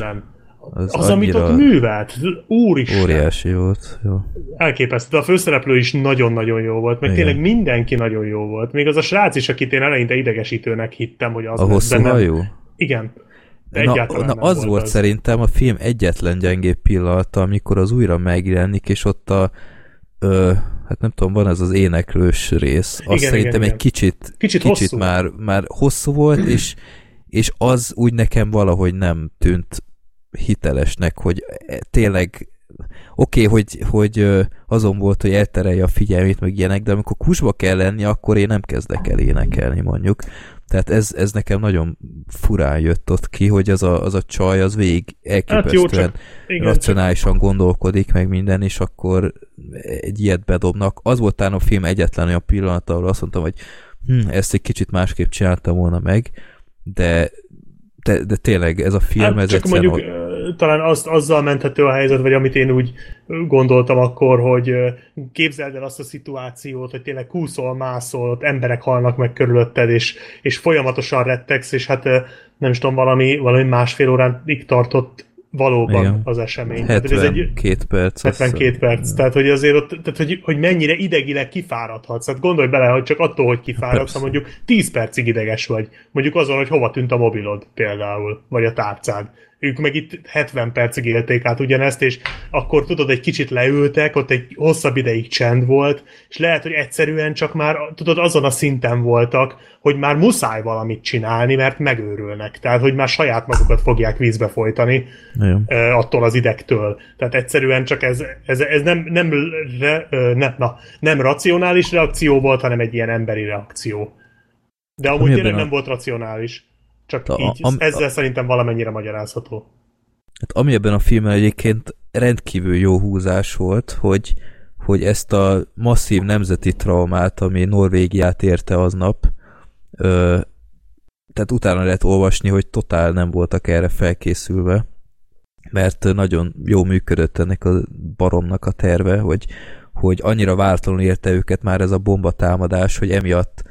Az, az amit ott művelt, úristen. Óriási volt. Jó. Elképesztő, de a főszereplő is nagyon-nagyon jó volt, meg igen, tényleg mindenki nagyon jó volt. Még az a srác is, akit én eleinte idegesítőnek hittem, hogy az... A hosszú hajú? Igen. Na, na az volt, volt az. Szerintem a film egyetlen gyengébb pillanata, amikor az újra megjelenik, és ott a... Ö, hát nem tudom, van ez az éneklős rész. Azt igen, szerintem igen, egy igen. kicsit, kicsit, kicsit hosszú. Már, már hosszú volt, és, és az úgy nekem valahogy nem tűnt hitelesnek, hogy tényleg oké, okay, hogy, hogy azon volt, hogy elterelje a figyelmét, meg ilyenek, de amikor kusba kell lenni, akkor én nem kezdek el énekelni, mondjuk. Tehát ez, ez nekem nagyon furán jött ott ki, hogy az a, az a csaj az végig elképesztően hát jó, racionálisan gondolkodik, meg minden, és akkor egy ilyet bedobnak. Az volt talán a film egyetlen olyan pillanat, ahol azt mondtam, hogy hm, ezt egy kicsit másképp csináltam volna meg, de De, de tényleg, ez a film... Hát, ez csak mondjuk ott... talán az, azzal menthető a helyzet, vagy amit én úgy gondoltam akkor, hogy képzeld el azt a szituációt, hogy tényleg kúszol, mászol, ott emberek halnak meg körülötted, és, és folyamatosan rettegsz, és hát nem is tudom, valami, valami másfél óráig tartott valóban igen, az esemény. hetvenkét perc. hetvenkét perc. Tehát, hogy azért ott, tehát, hogy, hogy mennyire idegileg kifáradhatsz. Hát gondolj bele, hogy csak attól, hogy kifáradsz, ha mondjuk tíz percig ideges vagy. Mondjuk azon, hogy hova tűnt a mobilod például, vagy a tárcád. Ők meg itt hetven percig élték át ugyanezt, és akkor tudod, egy kicsit leültek, ott egy hosszabb ideig csend volt, és lehet, hogy egyszerűen csak már, tudod, azon a szinten voltak, hogy már muszáj valamit csinálni, mert megőrülnek. Tehát, hogy már saját magukat fogják vízbe folytani eh, attól az idegtől. Tehát egyszerűen csak ez, ez, ez nem, nem, re, ne, na, nem racionális reakció volt, hanem egy ilyen emberi reakció. De amúgy tényleg nem a... volt racionális. Csak a, így, am, ezzel a, szerintem valamennyire magyarázható. Hát ami ebben a filmben egyébként rendkívül jó húzás volt, hogy, hogy ezt a masszív nemzeti traumát, ami Norvégiát érte aznap, ö, tehát utána lehet olvasni, hogy totál nem voltak erre felkészülve, mert nagyon jó működött ennek a baromnak a terve, hogy, hogy annyira váltalanul érte őket már ez a bombatámadás, hogy emiatt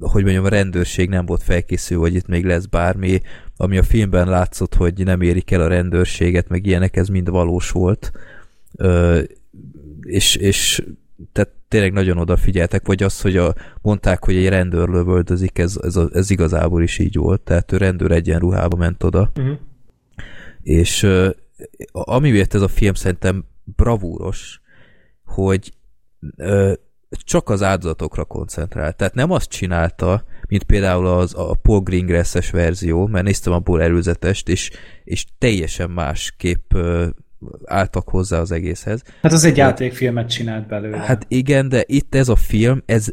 hogy mondjam, a rendőrség nem volt felkészülve, hogy itt még lesz bármi, ami a filmben látszott, hogy nem érik el a rendőrséget, meg ilyenek, ez mind valós volt. Ö, és, és tehát tényleg nagyon odafigyeltek, vagy az, hogy a, mondták, hogy egy rendőr lövöldözik, ez, ez, a, ez igazából is így volt, tehát ő rendőr egyenruhába ment oda. Uh-huh. És amiért ez a film szerintem bravúros, hogy ö, csak az áldozatokra koncentrált. Tehát nem azt csinálta, mint például az, a Paul Greengrass-es verzió, mert néztem abból előzetest, és, és teljesen másképp álltak hozzá az egészhez. Hát az egy játékfilmet csinált belőle. Hát igen, de itt ez a film, ez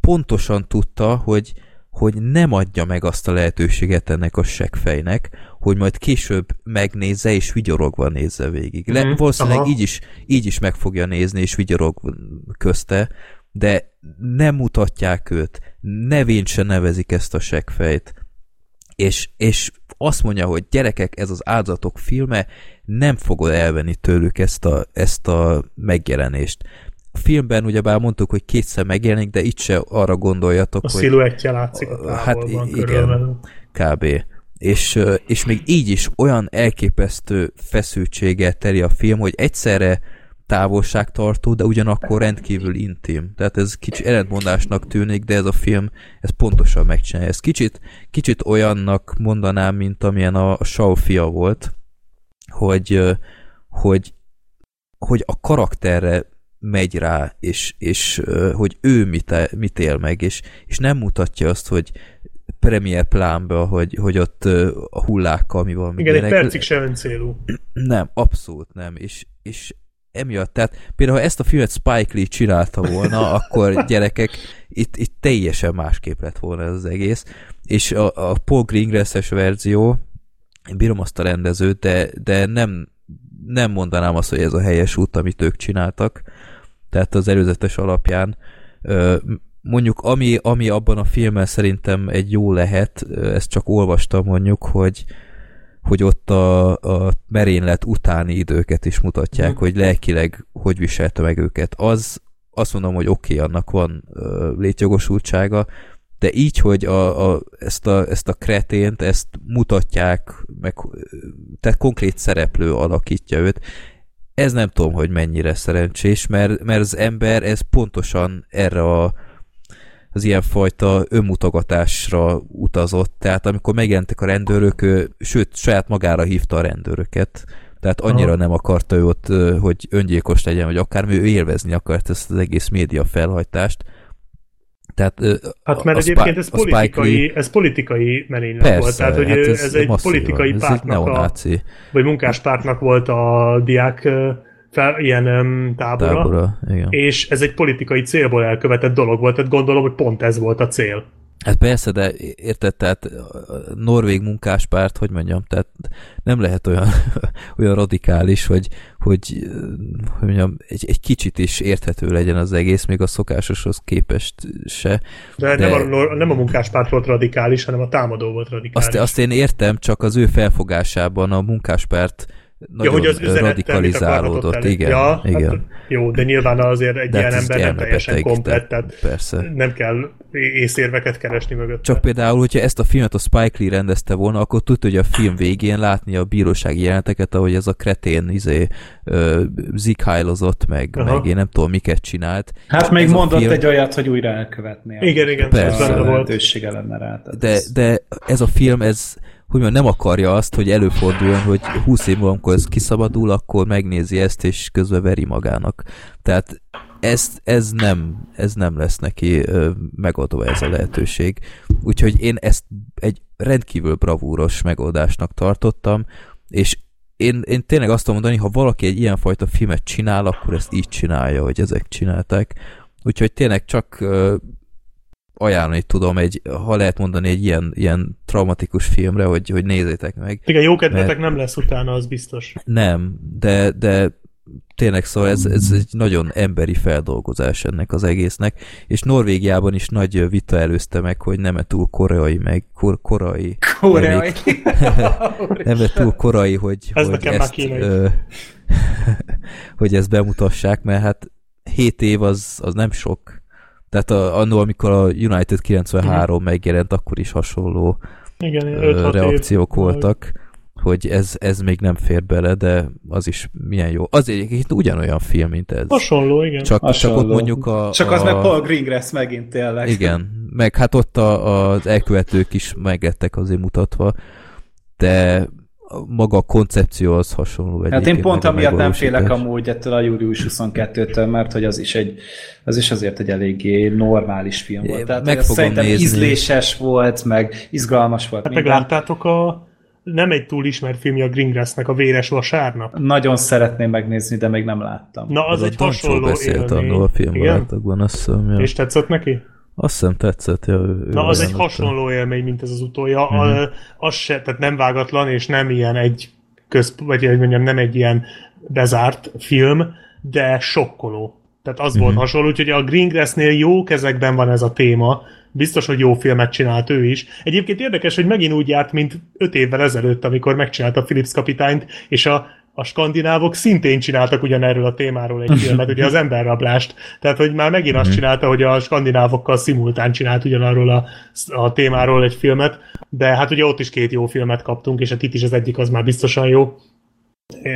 pontosan tudta, hogy, hogy nem adja meg azt a lehetőséget ennek a seggfejnek, hogy majd később megnézze, és vigyorogva nézze végig. Le, mm, valószínűleg így is, így is meg fogja nézni, és vigyorog közte, de nem mutatják őt, nevén se nevezik ezt a seggfejt, és, és azt mondja, hogy gyerekek, ez az áldozatok filme, nem fogod elvenni tőlük ezt a, ezt a megjelenést. A filmben ugyebár mondtuk, hogy kétszer megjelenik, de itt se arra gondoljatok, a hogy... A sziluettje látszik a távolban, hát igen, körülbelül. kb. És, és még így is olyan elképesztő feszültséggel teri a film, hogy egyszerre távolságtartó, de ugyanakkor rendkívül intim. Tehát ez kicsit ellentmondásnak tűnik, de ez a film ez pontosan megcsinálja. Ez kicsit, kicsit olyannak mondanám, mint amilyen a Saul fia volt, hogy, hogy, hogy a karakterre megy rá, és, és hogy ő mit, el, mit él meg, és, és nem mutatja azt, hogy premier plánba, hogy, hogy ott a hullákkal mi van. Igen, mindenek. Egy percig se öncélú. Nem, abszolút nem, és, és emiatt, tehát például ha ezt a filmet Spike Lee csinálta volna, akkor gyerekek, itt, itt teljesen másképp lett volna ez az egész, és a, a Paul Greengrass-es verzió, én bírom azt a rendezőt, de, de nem, nem mondanám azt, hogy ez a helyes út, amit ők csináltak, tehát az előzetes alapján mondjuk, ami, ami abban a filmben szerintem egy jó lehet, ezt csak olvastam mondjuk, hogy hogy ott a, a merénylet utáni időket is mutatják, mm. hogy lelkileg hogy viselte meg őket. Az, azt mondom, hogy oké, okay, annak van uh, létjogosultsága, de így, hogy a, a, ezt, a, ezt a kretént, ezt mutatják, meg, tehát konkrét szereplő alakítja őt, ez nem tudom, hogy mennyire szerencsés, mert, mert az ember ez pontosan erre a az ilyenfajta önmutogatásra utazott, tehát amikor megjelentek a rendőrök, ő, sőt, saját magára hívta a rendőröket, tehát annyira Aha. nem akarta ő ott, hogy öngyilkos legyen, vagy akármi, ő élvezni akart ezt az egész média felhajtást. Tehát, hát mert egyébként ez politikai, ez politikai merénylet volt, tehát hogy hát ez, ez egy politikai van, pártnak, ez egy a, vagy munkáspártnak volt a diák Fel, ilyen um, tábora, tábora és ez egy politikai célból elkövetett dolog volt, tehát gondolom, hogy pont ez volt a cél. Hát persze, de érted, tehát a norvég munkáspárt, hogy mondjam, tehát nem lehet olyan, olyan radikális, hogy, hogy, hogy mondjam, egy, egy kicsit is érthető legyen az egész, még a szokásoshoz képest se. De, de nem, a, nem a munkáspárt volt radikális, hanem a támadó volt radikális. Azt, azt én értem, csak az ő felfogásában a munkáspárt nagyon ja, radikalizálódott, igen. Ja, igen. Hát, jó, de nyilván azért egy de ilyen ember nem teljesen komplett, tehát persze. Nem kell észérveket keresni mögött. Csak például, hogyha ezt a filmet a Spike Lee rendezte volna, akkor tudta, hogy a film végén látni a bírósági jeleneteket, ahogy ez a kretén izé, uh, zikhájlozott meg, Aha. meg én nem tudom, miket csinált. Hát ez még ez mondott film... egy olyat, hogy újra elkövetné. Igen, igen, persze. Persze. Lehetősége lenne rá. De, de ez a film, ez hogy mondjam, nem akarja azt, hogy előforduljon, hogy húsz év múlva, amikor ez kiszabadul, akkor megnézi ezt, és közben veri magának. Tehát ez, ez, nem, ez nem lesz neki megadva ez a lehetőség. Úgyhogy én ezt egy rendkívül bravúros megoldásnak tartottam, és én, én tényleg azt tudom mondani, ha valaki egy ilyenfajta filmet csinál, akkor ezt így csinálja, hogy ezek csinálták. Úgyhogy tényleg csak... ajánlani tudom, egy, ha lehet mondani egy ilyen, ilyen traumatikus filmre, hogy, hogy nézzétek meg. Igen, jó kedvetek nem lesz utána, az biztos. Nem, de, de tényleg szóval ez, ez egy nagyon emberi feldolgozás ennek az egésznek, és Norvégiában is nagy vita előzte meg, hogy nem-e túl korai, meg kor, korai. Korai. Nem-e túl korai, hogy, ez hogy, ezt, uh, hogy ezt bemutassák, mert hát hét év az, az nem sok. Tehát a, annó, amikor a United kilencvenhárom uh-huh. megjelent, akkor is hasonló igen, uh, reakciók voltak, hogy ez, ez még nem fér bele, de az is milyen jó. Azért itt ugyanolyan film, mint ez. Hasonló, igen. Csak, hasonló. csak ott mondjuk a... Csak az a, meg Paul Greengrass megint tényleg. Igen, meg hát ott a, az elkövetők is meglettek azért mutatva, de... maga a koncepció az hasonló. Hát én pont amiatt nem félek amúgy ettől a július huszonkettőtől, mert hogy az is, egy, az is azért egy eléggé normális film volt. Tehát meg szerintem nézni. Ízléses volt, meg izgalmas volt. Hát meg láttátok a nem egy túl ismert filmje a Greengrassnek, a Véres vasárnap. Nagyon szeretném megnézni, de még nem láttam. Na az, az egy hasonló élmény. A filmbarátokban, azt hiszem, ja. És tetszett neki? Azt hiszem tetszett. Ja, Na, az egy hasonló élmény, mint ez az utolja. Mm. A, az se, tehát nem vágatlan, és nem ilyen egy közp, vagy hogy mondjam, nem egy ilyen bezárt film, de sokkoló. Tehát az mm. volt hasonló, úgyhogy a Greengrassnél jó kezekben van ez a téma. Biztos, hogy jó filmet csinált ő is. Egyébként érdekes, hogy megint úgy járt, mint öt évvel ezelőtt, amikor megcsinálta a Phillips kapitányt, és a a skandinávok szintén csináltak ugyanerről a témáról egy filmet, ugye az emberrablást. Tehát, hogy már megint azt csinálta, hogy a skandinávokkal szimultán csinált ugyanarról a, a témáról egy filmet, de hát ugye ott is két jó filmet kaptunk, és a itt is az egyik, az már biztosan jó.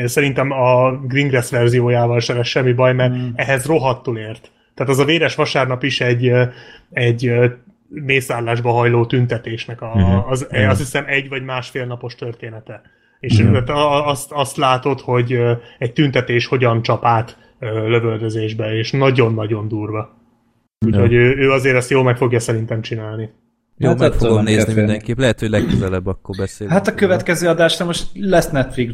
Szerintem a Greengrass verziójával sem lesz semmi baj, mert mm. ehhez rohadtul ért. Tehát az a Véres vasárnap is egy, egy mészárlásba hajló tüntetésnek a, az, mm. azt hiszem, egy vagy másfél napos története. És mm. azt, azt látod, hogy egy tüntetés hogyan csap át lövöldözésbe, és nagyon-nagyon durva. Úgyhogy ja. ő, ő azért ezt jól meg fogja szerintem csinálni. Jó, hát meg fogom nézni mindenképp. Lehet, hogy legközelebb akkor beszélünk. Hát a következő adásra most lesz Netflix,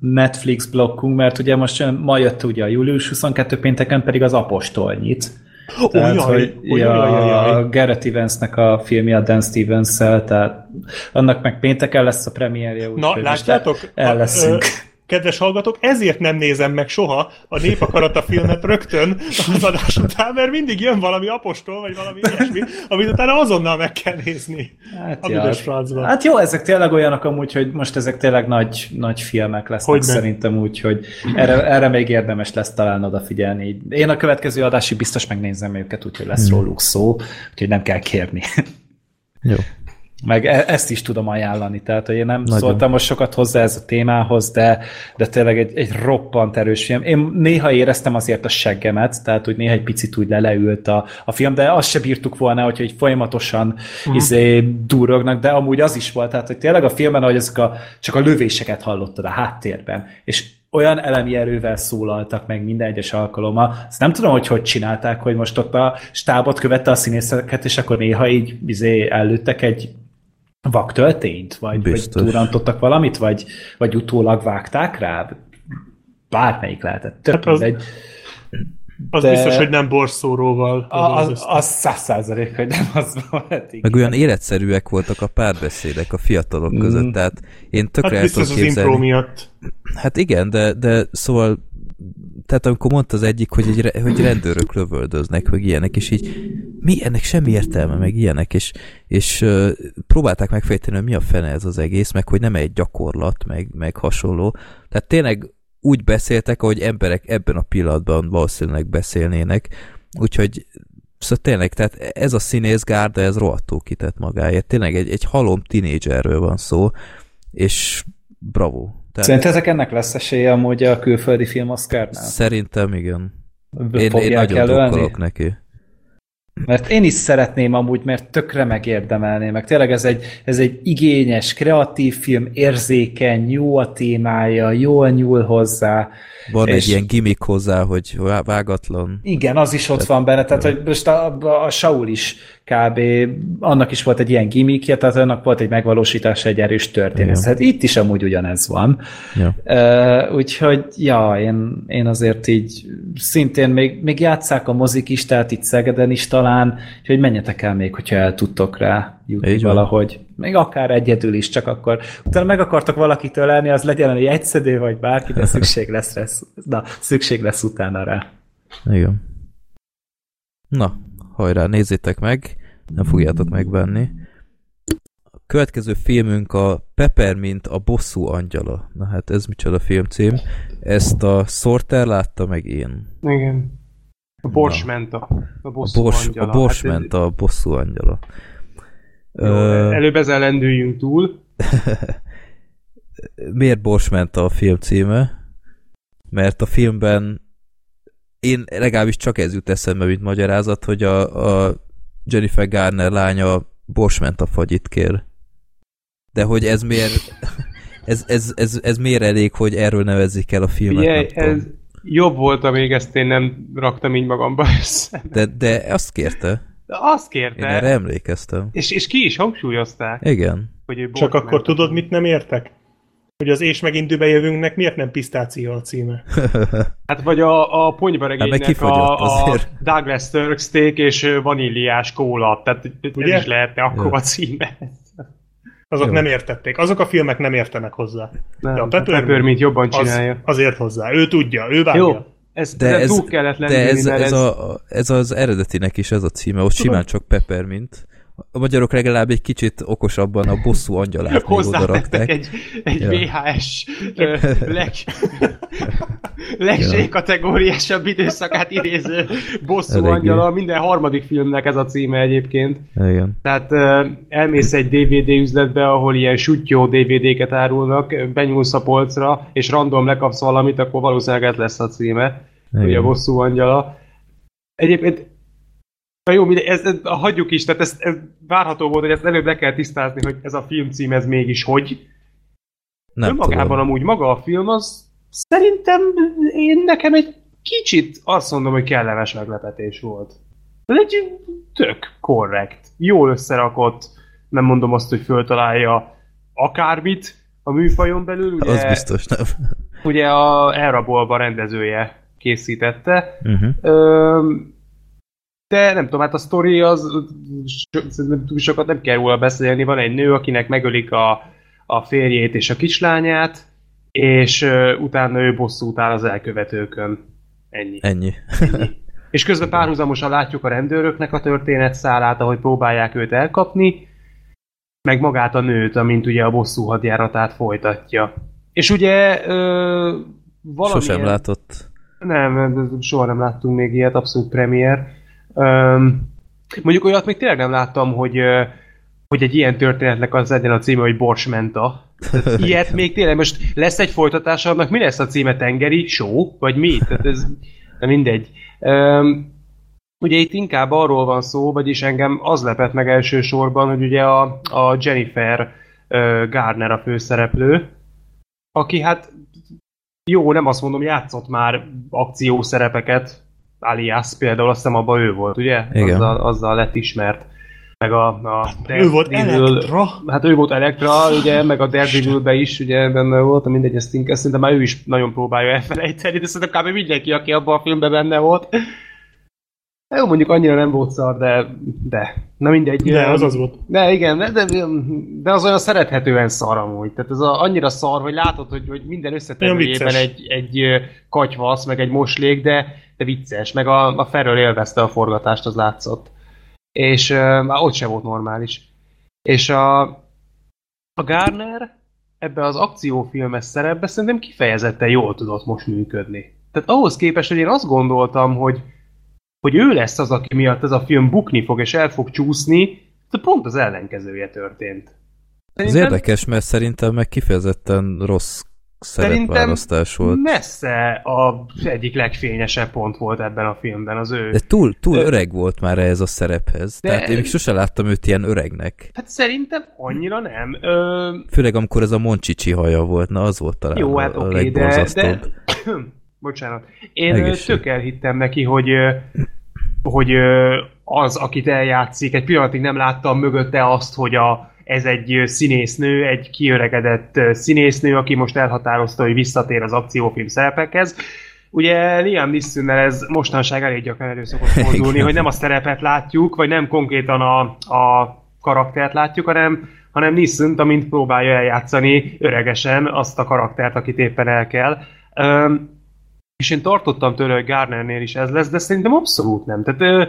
Netflix blokkunk, mert ugye most ma jött ugye a július huszonkettő pénteken pedig az Apostol nyit. Tehát, oh, jaj, hogy oh, a, jaj, jaj. a Garrett Evansnek a filmje a Dan Stevens-szel, tehát annak meg pénteken lesz a premierje. Úgy Na, látjátok? El leszünk. A, kedves hallgatók, ezért nem nézem meg soha a Népakarata filmet rögtön az adás után, mert mindig jön valami Apostol, vagy valami ilyesmi, amit utána azonnal meg kell nézni. Hát, a hát jó, ezek tényleg olyanok amúgy, hogy most ezek tényleg nagy, nagy filmek lesznek hogy szerintem úgy, hogy erre, erre még érdemes lesz talán odafigyelni. Én a következő adásig biztos megnézem őket, úgyhogy lesz hmm. róluk szó, úgyhogy nem kell kérni. Jó. Meg e- ezt is tudom ajánlani, tehát hogy én nem Nagyon. szóltam most sokat hozzá ez a témához, de, de tényleg egy, egy roppant erős film. Én néha éreztem azért a seggemet, tehát hogy néha egy picit úgy leleült a, a film, de azt se bírtuk volna, hogyha így folyamatosan uh-huh. izé durognak, de amúgy az is volt, tehát hogy tényleg a filmen, ahogy ezek a, csak a lövéseket hallottad a háttérben, és olyan elemi erővel szólaltak meg minden egyes alkalommal. Ezt nem tudom, hogy hogy csinálták, hogy most ott a stábot követte a színészeket, és akkor néha így izé ellőttek egy vaktöltényt? Vagy, vagy durantottak valamit? Vagy, vagy utólag vágták rá? Bármelyik lehetett. Tök hát az, mindegy. Az de... biztos, hogy nem borszóróval. Az száz százalék, hogy nem az volt. Meg olyan életszerűek voltak a párbeszédek a fiatalok között. Mm. Tehát én tökre hát el tudom képzelni. Hát biztos az impró miatt. Hát igen, de, de szóval tehát amikor mondta az egyik, hogy, egy, hogy rendőrök lövöldöznek, meg ilyenek, és így mi ennek semmi értelme, meg ilyenek, és, és uh, próbálták megfejteni, hogy mi a fene ez az egész, meg hogy nem egy gyakorlat, meg, meg hasonló. Tehát tényleg úgy beszéltek, ahogy emberek ebben a pillanatban valószínűleg beszélnének, úgyhogy szóval tényleg, tehát ez a színészgárda, ez rohadtul kitett magáért. Tényleg egy, egy halom tinédzserről van szó, és bravo. Tehát... Szerintetek ennek lesz esélye amúgy a külföldi film Oscarnál? Szerintem igen. Én, én nagyon dokkolok neki. Mert én is szeretném amúgy, mert tökre megérdemelném. Meg tényleg ez egy, ez egy igényes, kreatív film, érzékeny, jó a témája, jól nyúl hozzá. Van és... egy ilyen gimmick hozzá, hogy vágatlan. Igen, az is ott tehát... van benne. Tehát, hogy most a, a, a Saul is kb. Annak is volt egy ilyen gimmickje, tehát annak volt egy megvalósítása, egy erős történet. Ja. Hát itt is amúgy ugyanez van. Ja. Uh, úgyhogy, ja, én, én azért így szintén még, még játsszák a mozik is, tehát itt Szegeden is talán, úgyhogy menjetek el még, hogyha el tudtok rá jutni valahogy. Még akár egyedül is, csak akkor. Utána meg akartok valakitől lenni, az legyen egy egyszedő, vagy bárki, de szükség lesz, lesz, na, szükség lesz utána rá. Igen. Na, hajrá, nézzétek meg, nem fogjátok megvenni. A következő filmünk a Peppermint, a bosszú angyala. Na hát ez micsoda filmcím. Ezt a Sorter látta meg én. Igen. A borsmenta, a bosszú bors, angyala. A borsmenta, hát ez... a bosszú angyala. Jó, uh... előbb ezen lendüljünk túl. Miért borsmenta a film címe? Mert a filmben én legalábbis csak ez jut eszembe, mint magyarázat, hogy a, a Jennifer Garner lánya borsmenta fagyit kér. De hogy ez miért ez, ez, ez, ez miért elég, hogy erről nevezzék el a filmet? Jaj, ez... Jobb volt, amíg ezt én nem raktam így magamba össze. De, de azt kérte. De azt kérte. Én erre emlékeztem. És, és ki is hangsúlyozták. Igen. Hogy csak akkor tudod, mit nem értek? Hogy az és megindőbe jövőnknek miért nem pisztácia a címe? Hát vagy a, a ponyvaregénynek hát a, a Douglas Turk steak és vaníliás kóla. Tehát ugye? Ez is lehetne akkor Jö. a címe. Azok Jó. nem értették. Azok a filmek nem értenek hozzá. Nem, de a Peppermint jobban csinálja. Az, azért hozzá. Ő tudja, ő vágja. Jó, ez, de ez, túl kellett lenni. De ez, ez, ez, a, ez az eredetinek is ez a címe. Ott simán csak Peppermint. a magyarok legalább egy kicsit okosabban a bosszú angyalát hozzátettek egy, egy ja. vé há es leg, legség-kategóriásabb időszakát idéző bosszú elég angyala. Minden harmadik filmnek ez a címe egyébként. Igen. Tehát elmész egy dé vé dé üzletbe, ahol ilyen süttyó dé vé déket árulnak, benyúlsz a polcra, és random lekapsz valamit, akkor valószínűleg ez lesz a címe. Igen. Ugye a bosszú angyala. Egyébként na jó, ezt, ezt hagyjuk is, tehát ez várható volt, hogy ezt előbb le kell tisztázni, hogy ez a filmcím, ez mégis hogy. Nem önmagában tudom. Amúgy maga a film az szerintem én nekem egy kicsit azt mondom, hogy kellemes meglepetés volt. Ez egy tök korrekt, jól összerakott, nem mondom azt, hogy föltalálja akármit a műfajon belül. Ugye, az biztos nem. Ugye a Elrabolva rendezője készítette. Uh-huh. Öm, de nem tudom, hát a sztori az szerintem túl sokat nem kell róla beszélni. Van egy nő, akinek megölik a, a férjét és a kislányát, és uh, utána ő bosszút áll az elkövetőkön. Ennyi. Ennyi. Ennyi. És közben párhuzamosan látjuk a rendőröknek a történetszálát, ahogy próbálják őt elkapni, meg magát a nőt, amint ugye a bosszú hadjáratát folytatja. És ugye uh, valamilyen... Sosem látott. Nem, soha nem láttunk még ilyet, abszolút premier. Um, mondjuk olyat még tényleg nem láttam, hogy, uh, hogy egy ilyen történetnek az legyen a címe, hogy Borsmenta. Ilyet még tényleg, most lesz egy folytatása, annak mi lesz a címe, tengeri só? Vagy mi? Tehát ez de mindegy. Um, ugye itt inkább arról van szó, vagyis engem az lepett meg elsősorban, hogy ugye a, a Jennifer uh, Garner a főszereplő, aki hát jó, nem azt mondom, játszott már akciószerepeket, alias, például azt hiszem abban ő volt, ugye? Azzal, azzal lett ismert. Meg a, a hát, ő volt Elektra. Hát ő volt Elektra, ugye, meg a Daredevil-be is ugye, benne volt, mindegy, ezt inkább szerintem már ő is nagyon próbálja elfelejteni, de szerintem kb. Mindenki, aki abban a filmben benne volt. Na jó, mondjuk annyira nem volt szar, de... de. Na mindegy. De, az az volt. De igen, de, de az olyan szerethetően szar amúgy. Tehát ez a, annyira szar, hogy látod, hogy, hogy minden összetevőjében egy, egy katyvasz, meg egy moslék, de, de vicces. Meg a, a Ferrell élvezte a forgatást, az látszott. És uh, már ott sem volt normális. És a, a Garner ebbe az akciófilmes szerepbe szerintem kifejezetten jól tudott most működni. Tehát ahhoz képest, hogy én azt gondoltam, hogy hogy ő lesz az, aki miatt ez a film bukni fog, és el fog csúszni, de pont az ellenkezője történt. Szerintem... Ez érdekes, mert szerintem meg kifejezetten rossz szerepválasztás volt. Szerintem messze a egyik legfényesebb pont volt ebben a filmben az ő. De túl, túl ő... öreg volt már ez a szerephez. De... Tehát én még sose láttam őt ilyen öregnek. Hát szerintem annyira nem. Ö... Főleg amikor ez a moncsicsi haja volt, na az volt talán jó, hát a, a okay, legborzasztóbb. De... de... Bocsánat. Én egészség. Tök elhittem neki, hogy, hogy az, akit eljátszik, egy pillanatig nem láttam mögötte azt, hogy a, ez egy színésznő, egy kiöregedett színésznő, aki most elhatározta, hogy visszatér az akciófilm szerepekhez. Ugye Liam Neesonnel ez mostanság elég gyakran elő szokott fordulni, hogy nem a szerepet látjuk, vagy nem konkrétan a, a karaktert látjuk, hanem, hanem Neesont, amint próbálja eljátszani öregesen azt a karaktert, akit éppen el kell. És én tartottam tőle, hogy Garnernél is ez lesz, de szerintem abszolút nem. Tehát ö,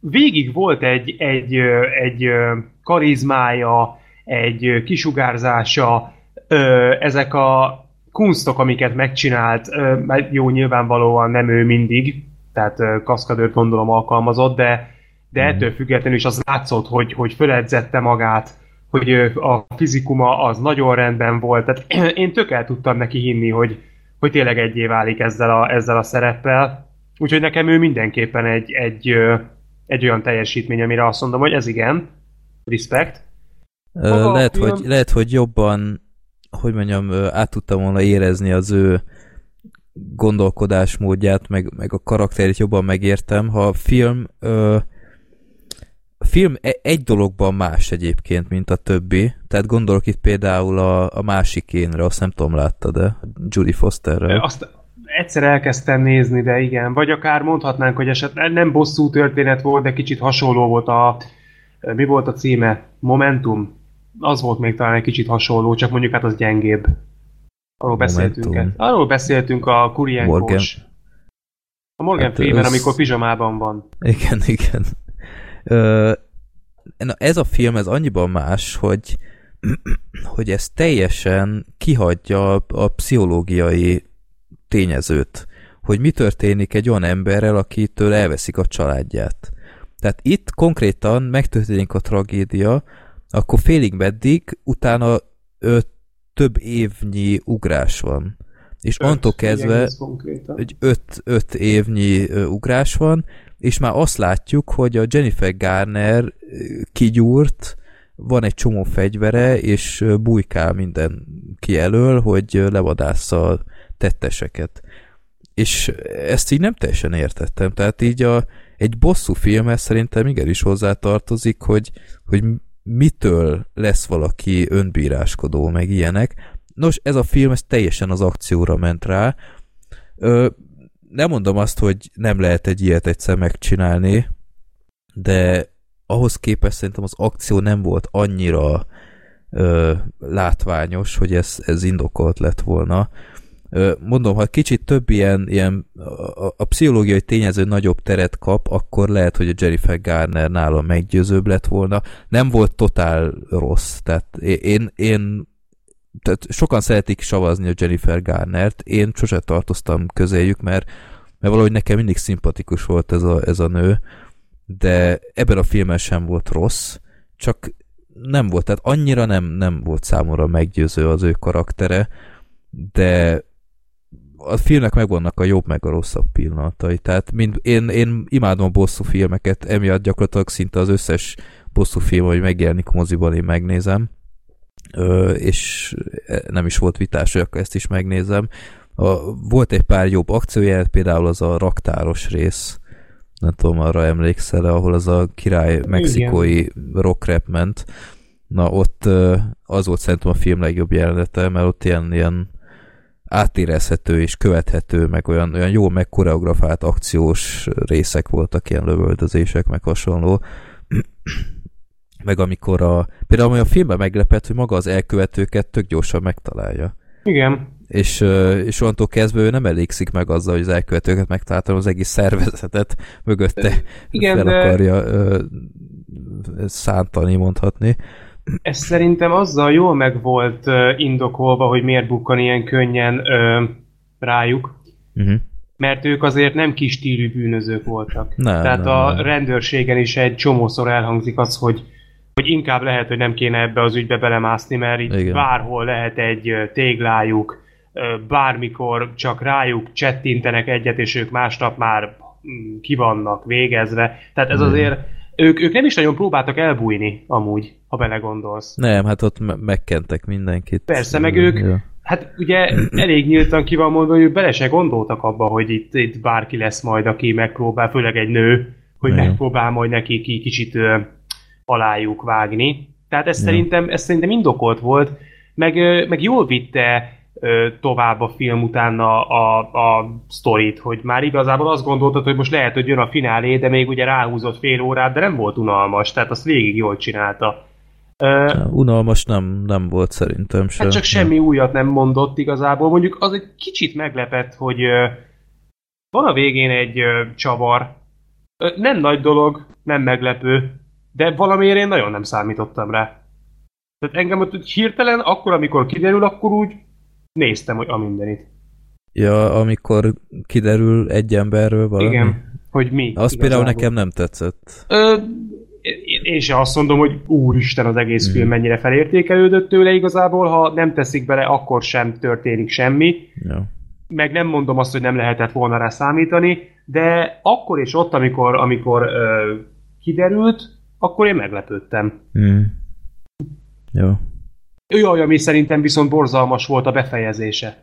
végig volt egy, egy, ö, egy ö, karizmája, egy ö, kisugárzása, ö, ezek a kunstok, amiket megcsinált, ö, jó, nyilvánvalóan nem ő mindig, tehát ö, kaszkadőrt gondolom alkalmazott, de, de ettől függetlenül is az látszott, hogy, hogy föledzette magát, hogy ö, a fizikuma az nagyon rendben volt. Tehát én tök el tudtam neki hinni, hogy hogy tényleg egyé válik ezzel a, ezzel a szereppel. Úgyhogy nekem ő mindenképpen egy, egy, egy olyan teljesítmény, amire azt mondom, hogy ez igen. Respekt. Lehet, hogy, lehet, hogy jobban, hogy mondjam, át tudtam volna érezni az ő gondolkodásmódját, meg, meg a karakterét jobban megértem. Ha a film, a film egy dologban más egyébként, mint a többi. Tehát gondolok itt például a, a másik énre, azt nem tudom, látta, de Judy Fosterrel. Azt egyszer elkezdtem nézni, de igen. Vagy akár mondhatnánk, hogy esetleg nem bosszú történet volt, de kicsit hasonló volt a... Mi volt a címe? Momentum? Az volt még talán egy kicsit hasonló, csak mondjuk hát az gyengébb. Arról beszéltünk. Arról beszéltünk a kurienkós. A Morgan hát Freeman, az... amikor pizsamában van. Igen, igen. Ö, na ez a film, ez annyiban más, hogy, hogy ez teljesen kihagyja a, a pszichológiai tényezőt, hogy mi történik egy olyan emberrel, akitől elveszik a családját. Tehát itt konkrétan megtörténik a tragédia, akkor félig meddig, utána öt, több évnyi ugrás van. És öt, antól kezdve egy öt, öt évnyi ugrás van, és már azt látjuk, hogy a Jennifer Garner kigyúrt, van egy csomó fegyvere, és bújkál mindenki elől, hogy levadásza a tetteseket. És ezt így nem teljesen értettem. Tehát így a, egy bosszú filmhez szerintem igenis hozzátartozik, hogy, hogy mitől lesz valaki önbíráskodó, meg ilyenek. Nos, ez a film ez teljesen az akcióra ment rá. Ö, nem mondom azt, hogy nem lehet egy ilyet egyszer megcsinálni, de ahhoz képest szerintem az akció nem volt annyira ö, látványos, hogy ez, ez indokolt lett volna. Ö, mondom, ha kicsit több ilyen, ilyen a, a pszichológiai tényező nagyobb teret kap, akkor lehet, hogy a Jennifer Garner nála meggyőzőbb lett volna. Nem volt totál rossz. Tehát én... én tehát sokan szeretik savazni a Jennifer Garnert, én sose tartoztam közéjük, mert, mert valahogy nekem mindig szimpatikus volt ez a, ez a nő, de ebben a filmen sem volt rossz, csak nem volt, tehát annyira nem, nem volt számomra meggyőző az ő karaktere, de a filmnek megvannak a jobb meg a rosszabb pillanatai, tehát mind, én, én imádom a bosszú filmeket, emiatt gyakorlatilag szinte az összes bosszú film, hogy megjelenik moziban, én megnézem, Ö, és nem is volt vitás, hogy akkor ezt is megnézem. A, volt egy pár jobb akcióját, például az a raktáros rész, nem tudom, arra emlékszel, ahol az a király mexikói rockrap ment. Na ott az volt szerintem a film legjobb jelenete, mert ott ilyen, ilyen átérezhető és követhető, meg olyan, olyan jól megkoreografált akciós részek voltak, ilyen lövöldözések, meg hasonló. Meg amikor a... Például a filmben meglepett, hogy maga az elkövetőket tök gyorsan megtalálja. Igen. És, és onnantól kezdve ő nem elégszik meg azzal, hogy az elkövetőket megtalálta, az egész szervezetet mögötte igen, fel akarja de... szántani, mondhatni. Ez szerintem azzal jól meg volt indokolva, hogy miért bukkan ilyen könnyen rájuk. Uh-huh. Mert ők azért nem kis stílű bűnözők voltak. Nem, Tehát nem, a nem. rendőrségen is egy csomószor elhangzik az, hogy hogy inkább lehet, hogy nem kéne ebbe az ügybe belemászni, mert itt igen. bárhol lehet egy téglájuk, bármikor csak rájuk csettintenek egyet, és ők másnap már ki vannak végezve. Tehát ez azért, ők, ők nem is nagyon próbáltak elbújni amúgy, ha belegondolsz. Nem, hát ott me- megkentek mindenkit. Persze, meg ők, ja. hát ugye elég nyíltan ki van mondva, hogy ők bele se gondoltak abba, hogy itt, itt bárki lesz majd, aki megpróbál, főleg egy nő, hogy ja. megpróbál majd neki ki kicsit... alájuk vágni. Tehát ez, ja. szerintem, ez szerintem indokolt volt, meg, meg jól vitte tovább a film után a, a, a sztorit, hogy már igazából azt gondoltad, hogy most lehet, hogy jön a finálé, de még ugye ráhúzott fél órát, de nem volt unalmas, tehát azt végig jól csinálta. Ja, unalmas nem, nem volt szerintem sem. Hát csak semmi újat nem mondott igazából. Mondjuk az egy kicsit meglepett, hogy van a végén egy csavar. Nem nagy dolog, nem meglepő, de valamiért én nagyon nem számítottam rá. Tehát engem ott úgy hirtelen, akkor, amikor kiderül, akkor úgy néztem, hogy a mindenit. Ja, amikor kiderül egy emberről valami. Igen, hogy mi. Az igazából. Például nekem nem tetszett. Ö, én sem azt mondom, hogy úristen, az egész film mennyire felértékelődött tőle igazából, ha nem teszik bele, akkor sem történik semmi. Ja. Meg nem mondom azt, hogy nem lehetett volna rá számítani, de akkor és ott, amikor, amikor ö, kiderült, akkor én meglepődtem. Mm. Jó. Jaj, ami szerintem viszont borzalmas volt a befejezése.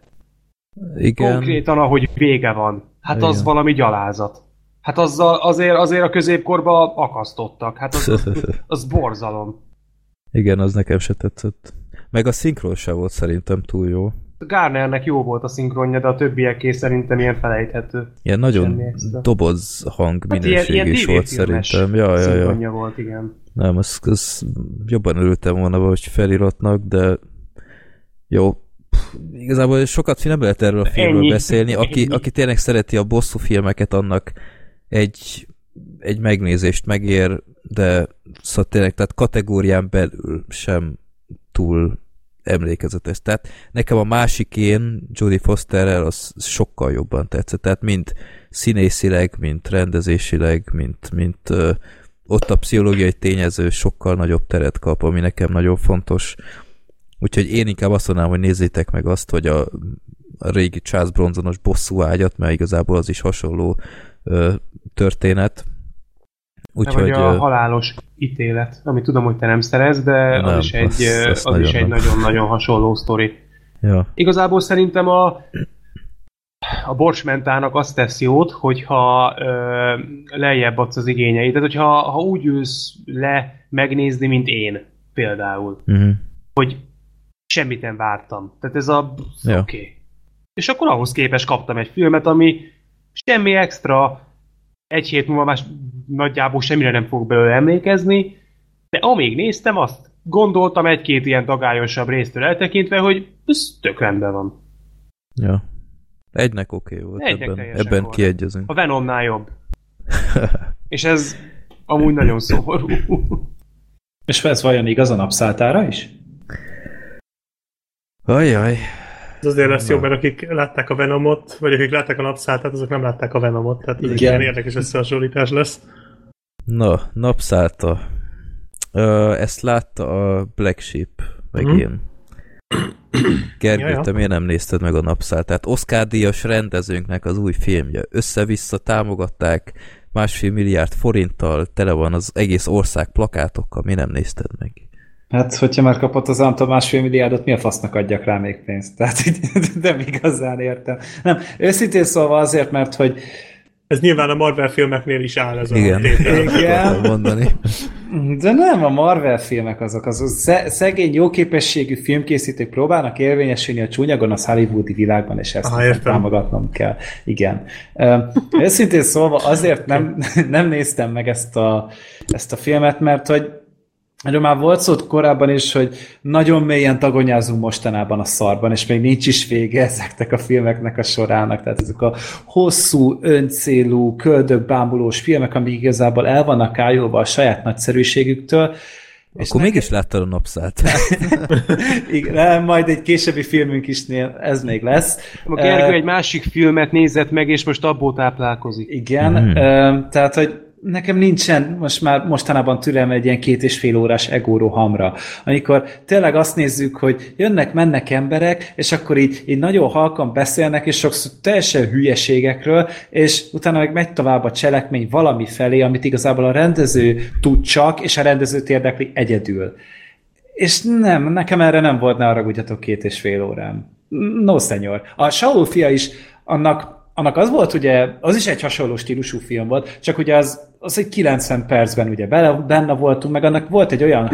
Igen. Konkrétan, ahogy vége van. Hát igen. Az valami gyalázat. Hát azzal azért, azért a középkorba akasztottak. Hát az, az, az borzalom. Igen, az nekem se tetszett. Meg a szinkron se volt szerintem túl jó. Garnernek jó volt a szinkronja, de a többieké szerintem ilyen felejthető. Ilyen nagyon doboz hang minőség hát is volt szerintem. Ja, ja, szinkronja ja. volt, igen. Nem, az, az jobban örültem volna valahogy feliratnak, de jó. Pff, igazából sokat nem lehet erről a filmről Ennyi. beszélni. Aki, aki tényleg szereti a bosszú filmeket, annak egy, egy megnézést megér, de szóval tényleg, tehát kategórián belül sem túl emlékezetes. Tehát nekem a másik én, Jodie Fosterrel, az sokkal jobban tetszett. Tehát mind színészileg, mind rendezésileg, mint, mint ö, ott a pszichológiai tényező sokkal nagyobb teret kap, ami nekem nagyon fontos. Úgyhogy én inkább azt mondanám, hogy nézzétek meg azt, hogy a, a régi Charles Bronson-os bosszúágyat, mert igazából az is hasonló ö, történet. Úgyhogy a ö... halálos ítélet, ami tudom, hogy te nem szeretsz, de nem, az is egy az, az az nagyon-nagyon hasonló sztori. Ja. Igazából szerintem a, a borsmentának azt tesz jót, hogyha ö, lejjebb adsz az igényeit. Tehát, hogyha ha úgy ülsz le megnézni, mint én például, uh-huh. hogy semmit nem vártam. Tehát ez a... Ja. Oké. Okay. És akkor ahhoz képest kaptam egy filmet, ami semmi extra, egy hét múlva más nagyjából semmire nem fogok belőle emlékezni, de amíg néztem, azt gondoltam egy-két ilyen dagályosabb résztől eltekintve, hogy ez tök rendben van. Ja. Egynek oké okay volt. Egynek ebben ebben kiegyezünk. A Venomnál jobb. És ez amúgy nagyon szomorú. És ez vajon igaz a Napszáltára is? Ajjaj. Ez azért lesz jó, mert akik látták a Venomot, vagy akik látták a Napszáltát, azok nem látták a Venomot. Tehát ez egy ilyen érdekes összehasonlítás lesz. Na, Napszálta. Ö, ezt látta a Black Sheep, meg hmm. én. Gergő, te miért nem nézted meg a Napszáltát? Oscar-díjas rendezőnknek az új filmje. Össze-vissza támogatták másfél milliárd forinttal, tele van az egész ország plakátokkal. Miért nem nézted meg? Hát, hogyha már kapott az államtól másfél milliárdot, mi a fasznak adjak rá még pénzt? Tehát nem igazán értem. Nem, őszintén szólva azért, mert hogy... Ez nyilván a Marvel filmeknél is áll ez a tétel. Igen. Mondani. De nem, a Marvel filmek azok. Az szegény, jóképességű filmkészítők próbálnak érvényesülni a csúnyagon az hollywoodi világban, és ezt ah, támogatnom kell. Igen. Őszintén szólva azért nem, nem néztem meg ezt a, ezt a filmet, mert hogy erről már volt szót korábban is, hogy nagyon mélyen tagonyázunk mostanában a szarban, és még nincs is vége ezeknek a filmeknek a sorának. Tehát ezek a hosszú, öncélú, köldökbámulós filmek, amik igazából el vannak ájulva a saját nagyszerűségüktől. És akkor mégis láttad a Napszáltát. Igen, majd egy későbbi filmünk is ez még lesz. A Gergő uh, egy másik filmet nézett meg, és most abból táplálkozik. Igen, hmm. uh, tehát, hogy nekem nincsen most már mostanában türelme egy ilyen két és fél órás egórohamra. Amikor tényleg azt nézzük, hogy jönnek, mennek emberek, és akkor így, így nagyon halkan beszélnek, és sokszor teljesen hülyeségekről, és utána meg megy tovább a cselekmény valami felé, amit igazából a rendező tud csak, és a rendezőt érdekli egyedül. És nem, nekem erre nem volt, ne haragudjatok, két és fél órám. No, szenyor. A Saul fia is annak Annak az volt, ugye, az is egy hasonló stílusú film volt, csak ugye az, az egy kilencven percben ugye benne voltunk, meg annak volt egy olyan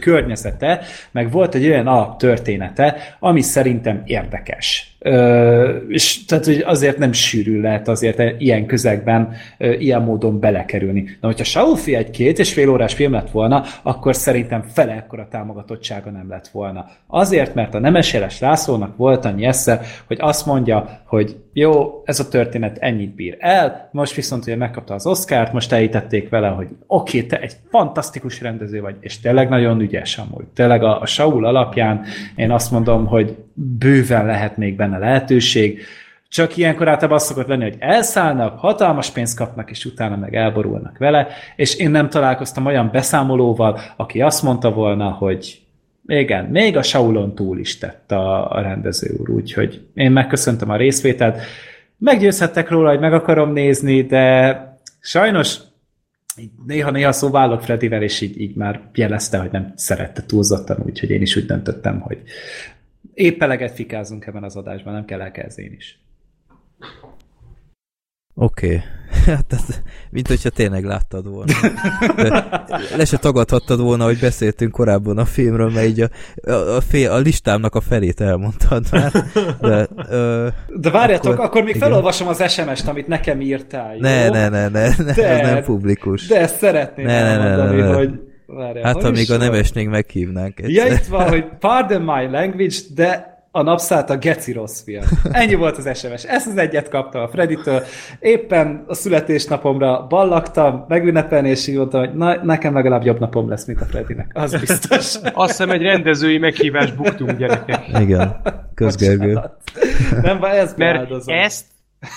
környezete, meg volt egy olyan alaptörténete, ami szerintem érdekes. Ö, és tehát, hogy azért nem sűrű lehet azért ilyen közegben ö, ilyen módon belekerülni. Na, hogyha Saul fia egy két és fél órás film lett volna, akkor szerintem fele ekkora támogatottsága nem lett volna. Azért, mert a Nemeseles Lászlónak volt annyi esze, hogy azt mondja, hogy jó, ez a történet ennyit bír el, most viszont ugye megkapta az Oscart, most elítették vele, hogy oké, okay, te egy fantasztikus rendező vagy, és tényleg nagyon ügyes amúgy. Tényleg a, a Saul alapján én azt mondom, hogy bőven lehet még benne lehetőség, csak ilyenkor általában az szokott lenni, hogy elszállnak, hatalmas pénzt kapnak, és utána meg elborulnak vele, és én nem találkoztam olyan beszámolóval, aki azt mondta volna, hogy igen, még a Saulon túl is tett a, a rendező úr, úgyhogy én megköszöntem a részvételt. Meggyőzhettek róla, hogy meg akarom nézni, de sajnos néha-néha szóválok Fredivel, és így, így már jelezte, hogy nem szerette túlzottan, úgyhogy én is úgy döntöttem, hogy épp eleget fikázunk ebben az adásban, nem kell elkezd én is. Oké. Okay. Hát ez, mint hogyha tényleg láttad volna. De le se tagadhattad volna, hogy beszéltünk korábban a filmről, mert így a, a, a, fél, a listámnak a felét elmondtad már. De, ö, De várjátok, akkor, akkor még igen. Felolvasom az es em est, amit nekem írtál. Jó? Ne, ne, ne, ne, ne de, ez nem publikus. De ezt szeretném ne, elmondani, ne, ne, ne, ne. Hogy... Várjál, hát amíg a Nemesnénk meghívnánk egyszer. Ja, itt van, hogy pardon my language, de A Napszálta geci rossz film. Ennyi volt az es em es. Ezt az egyet kaptam a Freddy-től. Éppen a születésnapomra ballaktam, megünnepelni, és így mondtam, hogy na, nekem legalább jobb napom lesz, mint a Freddynek. Az biztos. Azt hiszem, egy rendezői meghívás buktunk, gyerekek. Igen. Közgergő. Nem, ez beáldozom. Mert ezt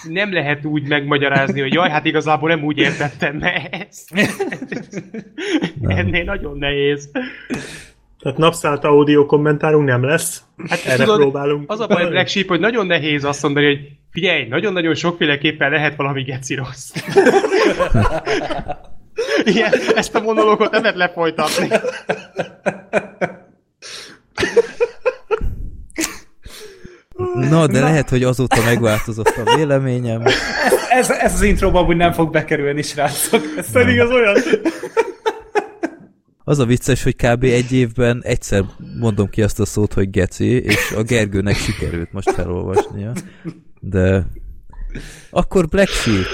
nem lehet úgy megmagyarázni, hogy jaj, hát igazából nem úgy értettem, mert ezt. Nem. Ennél nagyon nehéz. Tehát Napszálta audio kommentárunk nem lesz. Hát erre tudod, próbálunk. Az a baj, Black Sheep, hogy nagyon nehéz azt mondani, hogy figyelj, nagyon-nagyon sokféleképpen lehet valami geci rossz. Igen, ezt a monológot nem lehet lefolytatni. Na, de Na. lehet, hogy azóta megváltozott a véleményem. Ez, ez, ez az intróban amúgy nem fog bekerülni, srácok. Ez pedig az olyan... Az a vicces, hogy kb. Egy évben egyszer mondom ki azt a szót, hogy geci, és a Gergőnek sikerült most felolvasnia. De akkor Black Sheep,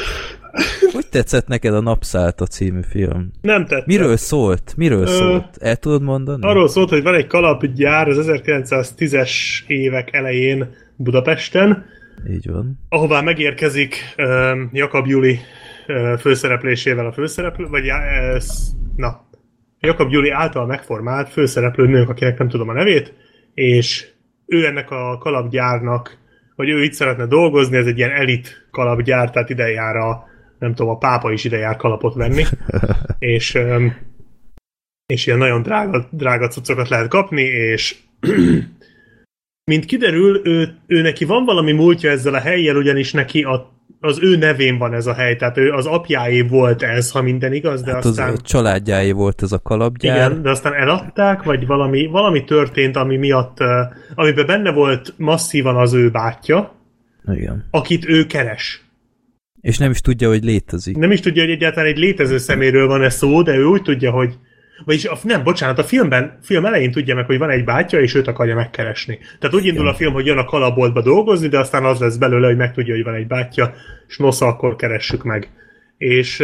hogy tetszett neked a Napszálta című film? Nem tetszett. Miről szólt? Miről Ö... szólt? El tudod mondani? Arról szólt, hogy van egy kalapgyár az ezerkilencszáztízes évek elején Budapesten. Így van. Ahová megérkezik uh, Jakab Juli uh, főszereplésével a főszereplő, vagy uh, na, Jakab Gyuri által megformált főszereplő nőnk, akinek nem tudom a nevét, és ő ennek a kalapgyárnak, hogy ő itt szeretne dolgozni, ez egy ilyen elit kalapgyár, tehát ide jár a, nem tudom, a pápa is ide jár kalapot venni, és, és ilyen nagyon drága, drága cuccokat lehet kapni, és mint kiderül, ő, ő neki van valami múltja ezzel a helyjel, ugyanis neki a az ő nevén van ez a hely, tehát ő az apjáé volt ez, ha minden igaz, de hát aztán... az a családjáé volt ez a kalapgyár. Igen, de aztán eladták, vagy valami, valami történt, ami miatt, uh, amiben benne volt masszívan az ő bátyja, igen, akit ő keres. És nem is tudja, hogy létezik. Nem is tudja, hogy egyáltalán egy létező szeméről van-e szó, de ő úgy tudja, hogy... Vagyis a, nem, bocsánat, a filmben, film elején tudja meg, hogy van egy bátyja, és őt akarja megkeresni. Tehát úgy indul a film, hogy jön a kalapboltba dolgozni, de aztán az lesz belőle, hogy megtudja, hogy van egy bátyja, és nosza, akkor keressük meg. És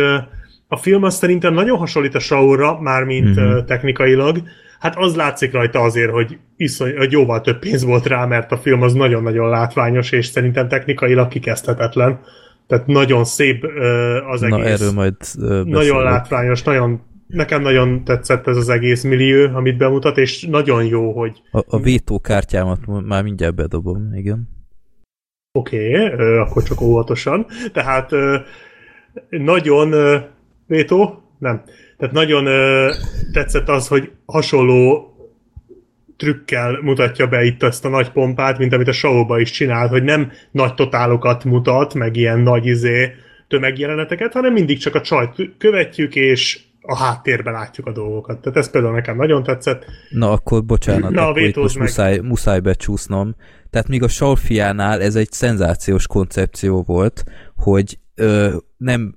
a film azt szerintem nagyon hasonlít a Saulra, mármint mm-hmm. technikailag. Hát az látszik rajta azért, hogy, iszony, hogy jóval több pénz volt rá, mert a film az nagyon-nagyon látványos, és szerintem technikailag kikezdhetetlen. Tehát nagyon szép az egész. Na, erről majd beszélek. Nagyon látványos, nagyon... Nekem nagyon tetszett ez az egész millió, amit bemutat, és nagyon jó, hogy... A, a vétókártyámat már mindjárt bedobom, igen. Oké, okay, akkor csak óvatosan. Tehát nagyon... Vétó? Nem. Tehát nagyon tetszett az, hogy hasonló trükkel mutatja be itt ezt a nagy pompát, mint amit a Saulba is csinált, hogy nem nagy totálokat mutat, meg ilyen nagy izé tömegjeleneteket, hanem mindig csak a csajt követjük, és... a háttérben látjuk a dolgokat. Tehát ez például nekem nagyon tetszett. Na akkor bocsánat, Na, akkor itt most muszáj, muszáj becsúsznom. Tehát míg a Saul fiánál ez egy szenzációs koncepció volt, hogy ö, nem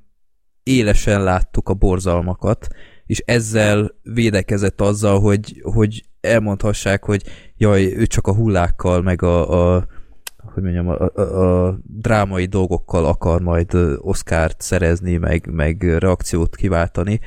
élesen láttuk a borzalmakat, és ezzel védekezett azzal, hogy, hogy elmondhassák, hogy jaj, ő csak a hullákkal, meg a, a hogy mondjam, a, a, a drámai dolgokkal akar majd Oscárt szerezni, meg, meg reakciót kiváltani.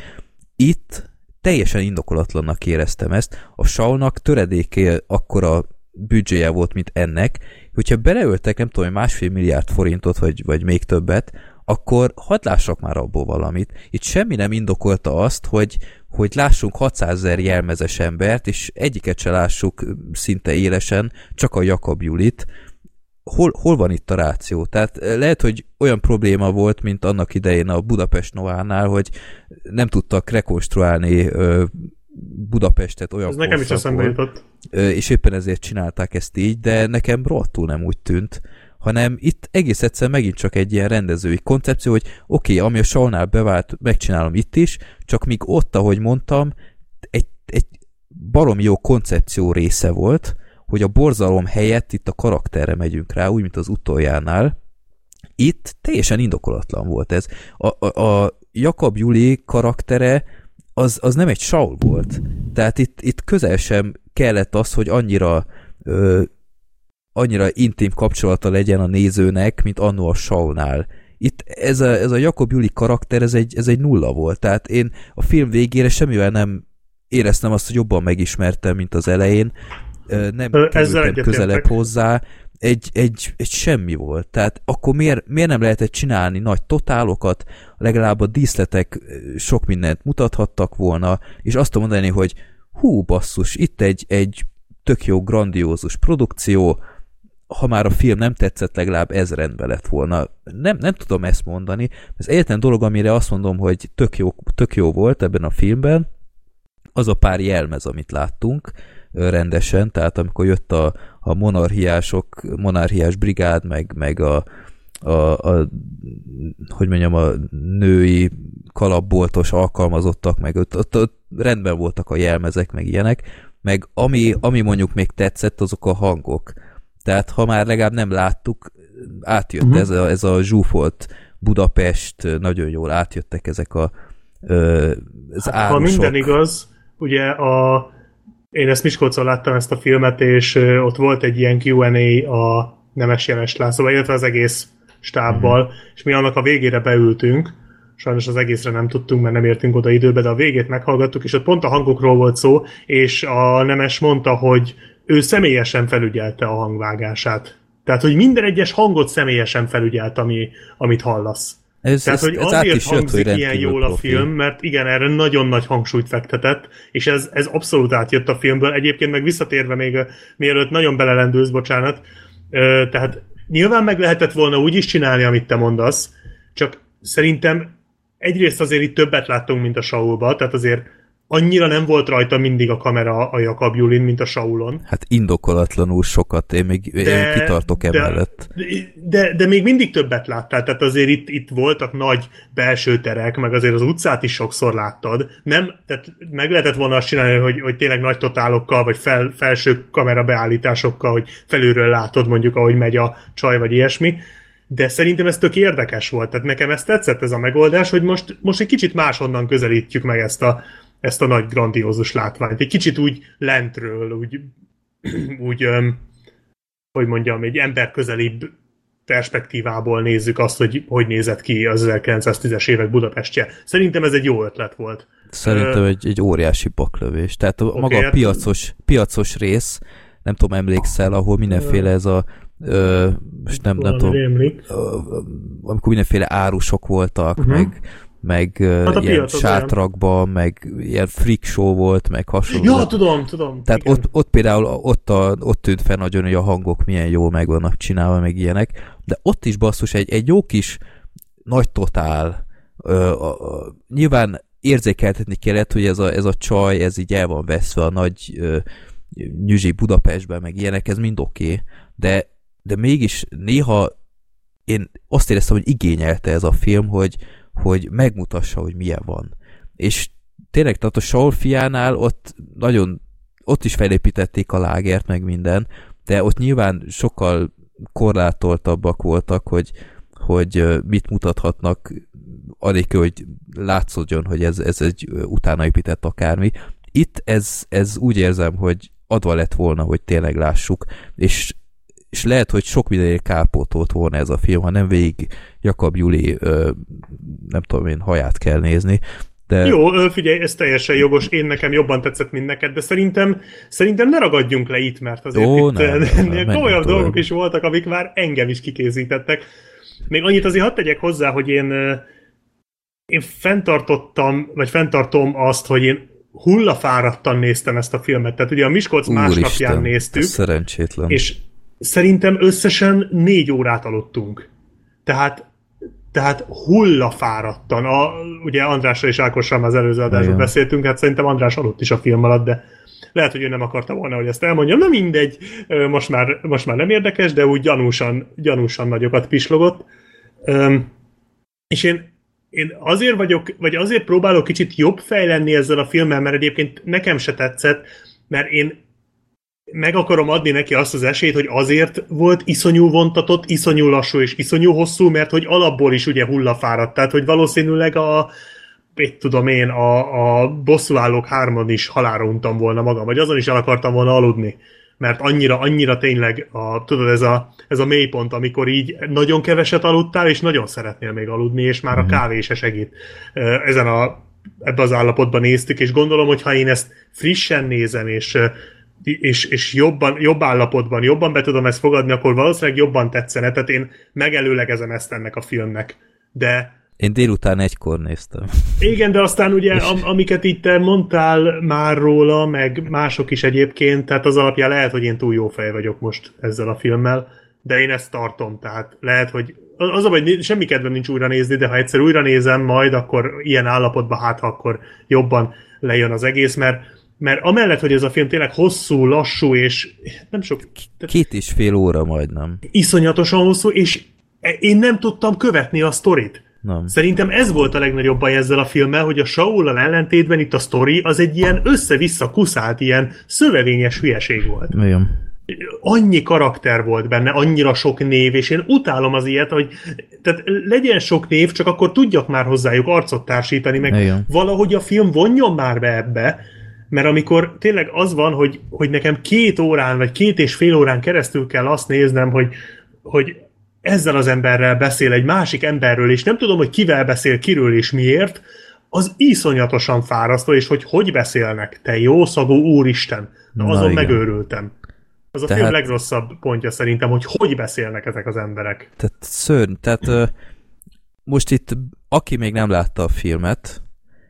Itt teljesen indokolatlannak éreztem ezt. A Saulnak töredéké akkora büdzséje volt, mint ennek. Hogyha beleöltek, nem tudom, másfél milliárd forintot, vagy, vagy még többet, akkor hadd lássak már abból valamit. Itt semmi nem indokolta azt, hogy, hogy lássunk hatszázezer jelmezes embert, és egyiket se lássuk szinte élesen, csak a Jakab Julit. Hol, hol van itt a ráció? Tehát lehet, hogy olyan probléma volt, mint annak idején a Budapest Noánál, hogy nem tudtak rekonstruálni Budapestet olyan korszakból. Ez nekem is eszembe jutott. És éppen ezért csinálták ezt így, de nekem rohadtul nem úgy tűnt, hanem itt egész egyszer megint csak egy ilyen rendezői koncepció, hogy oké, okay, ami a Saulnál bevált, megcsinálom itt is, csak míg ott, ahogy mondtam, egy, egy baromi jó koncepció része volt, hogy a borzalom helyett itt a karakterre megyünk rá, úgy, mint az utoljánál. Itt teljesen indokolatlan volt ez. A, a, a Jakab Juli karaktere az, az nem egy Saul volt. Tehát itt, itt közel sem kellett az, hogy annyira ö, annyira intim kapcsolata legyen a nézőnek, mint annó a Saulnál. Itt ez a, ez a Jakab Juli karakter, ez egy, ez egy nulla volt. Tehát én a film végére semmivel nem éreztem azt, hogy jobban megismertem, mint az elején. nem kerültem közelebb hozzá, egy, egy, egy semmi volt. Tehát akkor miért, miért nem lehetett csinálni nagy totálokat, legalább a díszletek sok mindent mutathattak volna, és azt tudom mondani, hogy hú, basszus, itt egy, egy tök jó, grandiózus produkció, ha már a film nem tetszett, legalább ez rendbe lett volna. Nem, nem tudom ezt mondani. Ez egyetlen dolog, amire azt mondom, hogy tök jó, tök jó volt ebben a filmben, az a pár jelmez, amit láttunk rendesen, tehát amikor jött a, a monarchiások, monarchiás brigád, meg, meg a, a, a hogy mondjam, a női kalapboltos alkalmazottak, meg ott, ott, ott rendben voltak a jelmezek, meg ilyenek, meg ami, ami mondjuk még tetszett, azok a hangok. Tehát ha már legalább nem láttuk, átjött uh-huh. ez, a, ez a zsúfolt Budapest, nagyon jól átjöttek ezek a az hát, árusok. Ha minden igaz, ugye a én ezt Miskolcon láttam ezt a filmet, és ott volt egy ilyen kú end á a Nemes Jeles Lászlóval, illetve az egész stábbal, uh-huh. és mi annak a végére beültünk, sajnos az egészre nem tudtunk, mert nem értünk oda időbe, de a végét meghallgattuk, és ott pont a hangokról volt szó, és a Nemes mondta, hogy ő személyesen felügyelte a hangvágását. Tehát, hogy minden egyes hangot személyesen felügyelt, ami, amit hallasz. Ez, Tehát, ez, hogy ez azért hangzik jött, hogy ilyen jól a film, film, mert igen, erre nagyon nagy hangsúlyt fektetett, és ez, ez abszolút átjött a filmből. Egyébként meg visszatérve még, mielőtt nagyon belelendülsz, bocsánat, tehát nyilván meg lehetett volna úgy is csinálni, amit te mondasz, csak szerintem egyrészt azért itt többet láttunk, mint a Saulba, tehát azért annyira nem volt rajta mindig a kamera a Jakab Julin, mint a Saulon. Hát indokolatlanul sokat, én még de, én kitartok emellett. De, de, de még mindig többet láttál, tehát azért itt, itt voltak nagy belső terek, meg azért az utcát is sokszor láttad. Nem, tehát meg lehetett volna azt csinálni, hogy, hogy tényleg nagy totálokkal, vagy fel, felső kamera beállításokkal, hogy felülről látod mondjuk, ahogy megy a csaj, vagy ilyesmi. De szerintem ez tök érdekes volt, tehát nekem ez tetszett ez a megoldás, hogy most, most egy kicsit máshonnan közelítjük meg ezt a ezt a nagy grandiózus látványt. Egy kicsit úgy lentről, úgy, úgy öm, hogy mondjam, egy emberközelibb perspektívából nézzük azt, hogy hogy nézett ki az ezerkilencszáztízes évek Budapestje. Szerintem ez egy jó ötlet volt. Szerintem Ö... egy, egy óriási baklövés. Tehát okay, maga a piacos, piacos rész, nem tudom, emlékszel, ahol mindenféle ez a Ö, most nem, nem tudom, ö, amikor mindenféle árusok voltak, uh-huh. meg meg hát ilyen sátrakban, meg ilyen freak show volt, meg hasonló. Ja, tudom, tudom. Tehát ott, ott például ott, a, ott tűnt fel nagyon, hogy a hangok milyen jól meg vannak csinálva, meg ilyenek, de ott is basszus, egy, egy jó kis nagy totál. Ö, a, a, nyilván érzékeltetni kellett, hogy ez a, ez a csaj, ez így el van veszve a nagy ö, nyüzsi Budapestben, meg ilyenek, ez mind oké, okay, de, de mégis néha én azt éreztem, hogy igényelte ez a film, hogy hogy megmutassa, hogy milyen van. És tényleg, tehát a Saul fiánál ott nagyon, ott is felépítették a lágert, meg minden, de ott nyilván sokkal korlátoltabbak voltak, hogy, hogy mit mutathatnak, anélkül, hogy látszódjon, hogy ez, ez egy utánaépített akármi. Itt ez, ez úgy érzem, hogy adva lett volna, hogy tényleg lássuk, és és lehet, hogy sok mindenért kárpótolt volna ez a film, ha nem végig Jakab Juli, ö, nem tudom én, haját kell nézni. De... Jó, figyelj, ez teljesen jogos, én nekem jobban tetszett, mint neked, de szerintem, szerintem ne ragadjunk le itt, mert azért Ó, itt nem, nem, nem, nem, olyan dolgok is voltak, amik már engem is kikészítettek. Még annyit azért hadd tegyek hozzá, hogy én, én fenntartottam, vagy fenntartom azt, hogy én hullafáradtan néztem ezt a filmet. Tehát ugye a Miskolc másnapján néztük. Szerencsétlen. És szerintem összesen négy órát aludtunk. Tehát, tehát hullafáradtan. A, ugye Andrással és Ákossal az előző adásban beszéltünk, hát szerintem András aludt is a film alatt, de lehet, hogy ő nem akarta volna, hogy ezt elmondjam. Na mindegy, most már, most már nem érdekes, de úgy gyanúsan, gyanúsan nagyokat pislogott. Üm, és én, én azért vagyok, vagy azért próbálok kicsit jobb fejlenni ezzel a filmmel, mert egyébként nekem se tetszett, mert én meg akarom adni neki azt az esélyt, hogy azért volt iszonyú vontatott, iszonyú lassú és iszonyú hosszú, mert hogy alapból is ugye hullafáradt, tehát hogy valószínűleg a, mit tudom én, a, a bosszúállók hárman is halálra untam volna magam, vagy azon is el akartam volna aludni, mert annyira, annyira tényleg, a, tudod, ez a, ez a mélypont, amikor így nagyon keveset aludtál, és nagyon szeretnél még aludni, és már a kávé se segít. Ezen a, ebben az állapotban néztük, és gondolom, hogy ha én ezt frissen nézem, és és, és jobban, jobb állapotban, jobban be tudom ezt fogadni, akkor valószínűleg jobban tetszene. Tehát én megelőlegezem ezt ennek a filmnek. De... Én délután egykor néztem. Igen, de aztán ugye, am- amiket itt te mondtál már róla, meg mások is egyébként, tehát az alapján lehet, hogy én túl jó fej vagyok most ezzel a filmmel, de én ezt tartom, tehát lehet, hogy az a baj, semmi kedvem nincs újra nézni, de ha egyszer újra nézem majd, akkor ilyen állapotban, hát akkor jobban lejön az egész, mert, mert amellett, hogy ez a film tényleg hosszú, lassú, és nem sok... Tehát... Két és fél óra majdnem. Iszonyatosan hosszú, és én nem tudtam követni a sztorit. Nem. Szerintem ez volt a legnagyobb baj ezzel a filmmel, hogy a Saul-al ellentétben itt a sztori az egy ilyen össze-vissza kuszált, ilyen szövevényes hülyeség volt. Milyen? Annyi karakter volt benne, annyira sok név, és én utálom az ilyet, hogy tehát legyen sok név, csak akkor tudjak már hozzájuk arcot társítani, meg igen. Valahogy a film vonjon már be ebbe, mert amikor tényleg az van, hogy, hogy nekem két órán, vagy két és fél órán keresztül kell azt néznem, hogy, hogy ezzel az emberrel beszél egy másik emberről, és nem tudom, hogy kivel beszél, kiről és miért, az iszonyatosan fárasztó, és hogy hogy beszélnek, te jószagú úristen. Na, Na azon igen. megőrültem. Az a tehát, film legrosszabb pontja szerintem, hogy hogy beszélnek ezek az emberek. Tehát szörny, tehát ö, most itt, aki még nem látta a filmet,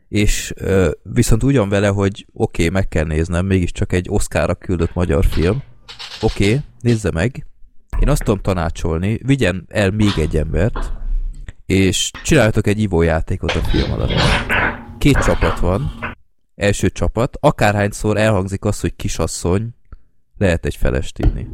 és ö, viszont ugyan vele, hogy oké, okay, meg kell néznem, mégiscsak egy Oscarra küldött magyar film. Oké, okay, nézze meg. Én azt tudom tanácsolni, vigyen el még egy embert, és csináljatok egy ivójátékot a film alatt. Két csapat van. Első csapat, akárhányszor elhangzik az, hogy kisasszony, lehet egy felest írni.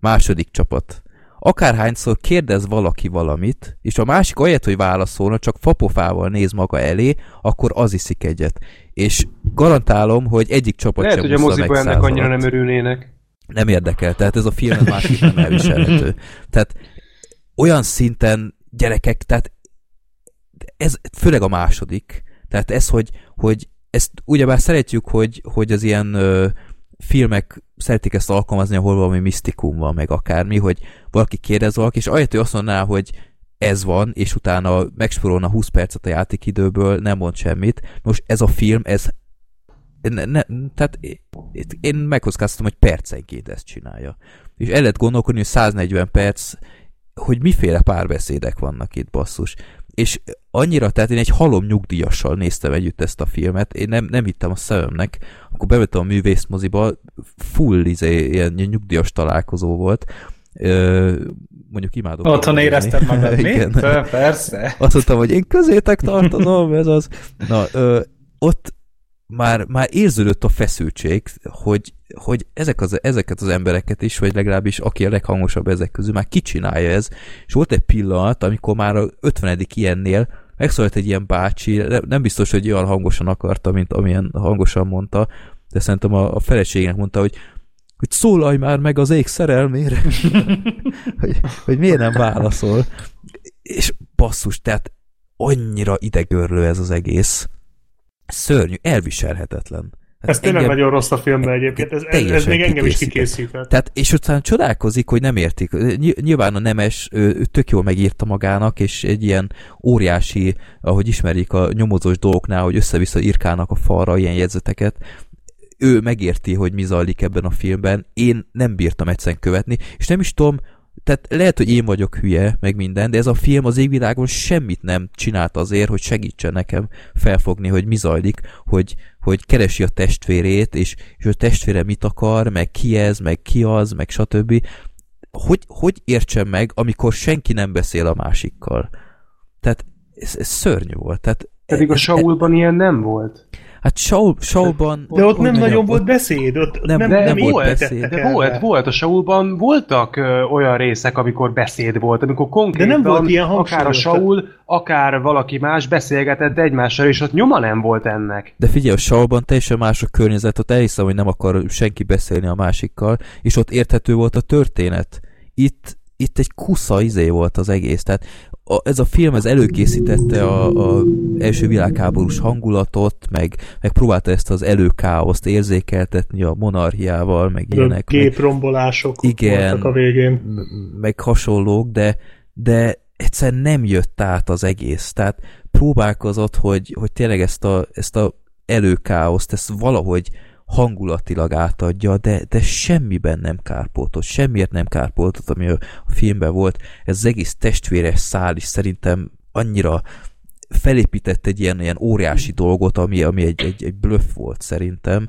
Második csapat. Akárhányszor kérdez valaki valamit, és a másik olyat, hogy válaszolna, csak fapofával néz maga elé, akkor az iszik egyet. És garantálom, hogy egyik csapat lehet, sem húzza meg százalat. Lehet, hogy a moziban ennek annyira nem örülnének. Nem érdekel. Tehát ez a film másképp nem elviselhető. Tehát olyan szinten gyerekek, tehát ez főleg a második. Tehát ez, hogy, hogy ezt ugyebár szeretjük, hogy, hogy az ilyen filmek szeretik ezt alkalmazni, ahol valami misztikum van, meg akármi, hogy valaki kérdez valaki, és ahelyett, hogy azt mondaná, hogy ez van, és utána megspórolna húsz percet a játékidőből, nem mond semmit. Most ez a film, ez ne, ne, tehát én megkockáztatom, hogy percenként ezt csinálja. És el lehet gondolkodni, hogy száznegyven perc, hogy miféle párbeszédek vannak itt, basszus. És annyira, tehát én egy halom nyugdíjassal néztem együtt ezt a filmet, én nem, nem hittem a szememnek, akkor bevettem a művészmoziba, full izé, ilyen nyugdíjas találkozó volt, Ö, mondjuk imádom. Otthon érezted magad, mint? Persze. Azt mondtam, hogy én közétek tartozom, ez az. Na, ö, ott már, már érződött a feszültség, hogy, hogy ezek az, ezeket az embereket is, vagy legalábbis aki a leghangosabb ezek közül, már kicsinálja ez, és volt egy pillanat, amikor már a ötvenedik ilyennél megszólalt egy ilyen bácsi, nem biztos, hogy olyan hangosan akarta, mint amilyen hangosan mondta, de szerintem a, a feleségnek mondta, hogy, hogy szólalj már meg az ég szerelmére, hogy, hogy miért nem válaszol. És basszus, tehát annyira idegörlő ez az egész. Szörnyű, elviselhetetlen. Hát ez tényleg engem, nagyon rossz a filmben egyébként, ez, ez, ez még engem is kikészített. Tehát, és utána csodálkozik, hogy nem értik. Nyilván a nemes ő, tök jól megírta magának, és egy ilyen óriási, ahogy ismerik a nyomozós dolgoknál, hogy össze-vissza irkálnak a falra ilyen jegyzeteket. Ő megérti, hogy mi zajlik ebben a filmben. Én nem bírtam egyszerűen követni, és nem is tudom, tehát lehet, hogy én vagyok hülye, meg minden, de ez a film az égvilágon semmit nem csinált azért, hogy segítsen nekem felfogni, hogy mi zajlik, hogy, hogy keresi a testvérét, és, és a testvére mit akar, meg ki ez, meg ki az, meg stb. Hogy, hogy értsen meg, amikor senki nem beszél a másikkal? Tehát ez, ez szörnyű volt. Tehát, pedig a Saulban e, ilyen nem volt. Hát Saul, Saulban... De ott nem nagyon volt beszéd, ott nem, nem, nem, nem volt, volt beszéd. De volt, volt. A Saulban voltak ö, olyan részek, amikor beszéd volt, amikor konkrétan de nem volt ilyen akár a Saul, akár valaki más beszélgetett egymással, és ott nyoma nem volt ennek. De figyelj, a Saulban teljesen más a környezet, ott elhiszem, hogy nem akar senki beszélni a másikkal, és ott érthető volt a történet. Itt, itt egy kusza izé volt az egész, tehát A, ez a film ez előkészítette az első világháborús hangulatot, meg, meg próbálta ezt az előkáoszt érzékeltetni a monarchiával, meg ilyenek. Géprombolások igen, voltak a végén. Meg hasonlók, de, de egyszerűen nem jött át az egész. Tehát próbálkozott, hogy, hogy tényleg ezt a, ezt a előkáoszt, ezt valahogy hangulatilag átadja, de, de semmiben nem kárpótott, semmiért nem kárpótott, ami a filmben volt. Ez az egész testvéres szál is szerintem annyira felépített egy ilyen, ilyen óriási dolgot, ami, ami egy, egy, egy blöff volt szerintem.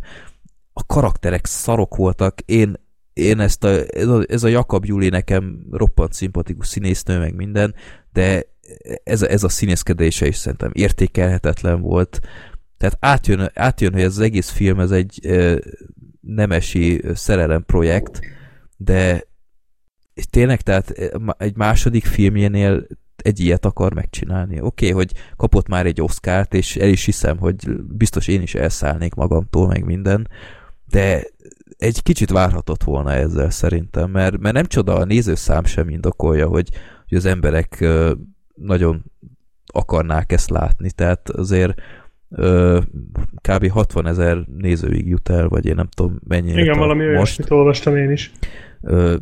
A karakterek szarok voltak, én Én ezt a, ez, a, ez a Jakab Juli nekem roppant szimpatikus színésznő, meg minden, de ez, ez a színészkedése is szerintem értékelhetetlen volt. Tehát átjön, átjön hogy ez az egész film, ez egy e, nemesi szerelem projekt, de tényleg, tehát egy második filmjénél egy ilyet akar megcsinálni. Oké, okay, hogy kapott már egy Oscárt, és el is hiszem, hogy biztos én is elszállnék magamtól, meg minden, de egy kicsit várhatott volna ezzel szerintem, mert, mert nem csoda, a nézőszám sem indokolja, hogy, hogy az emberek nagyon akarnák ezt látni, tehát azért kb. hatvanezer nézőig jut el, vagy én nem tudom mennyire. Igen, valami olyasmit olvastam én is. Ö,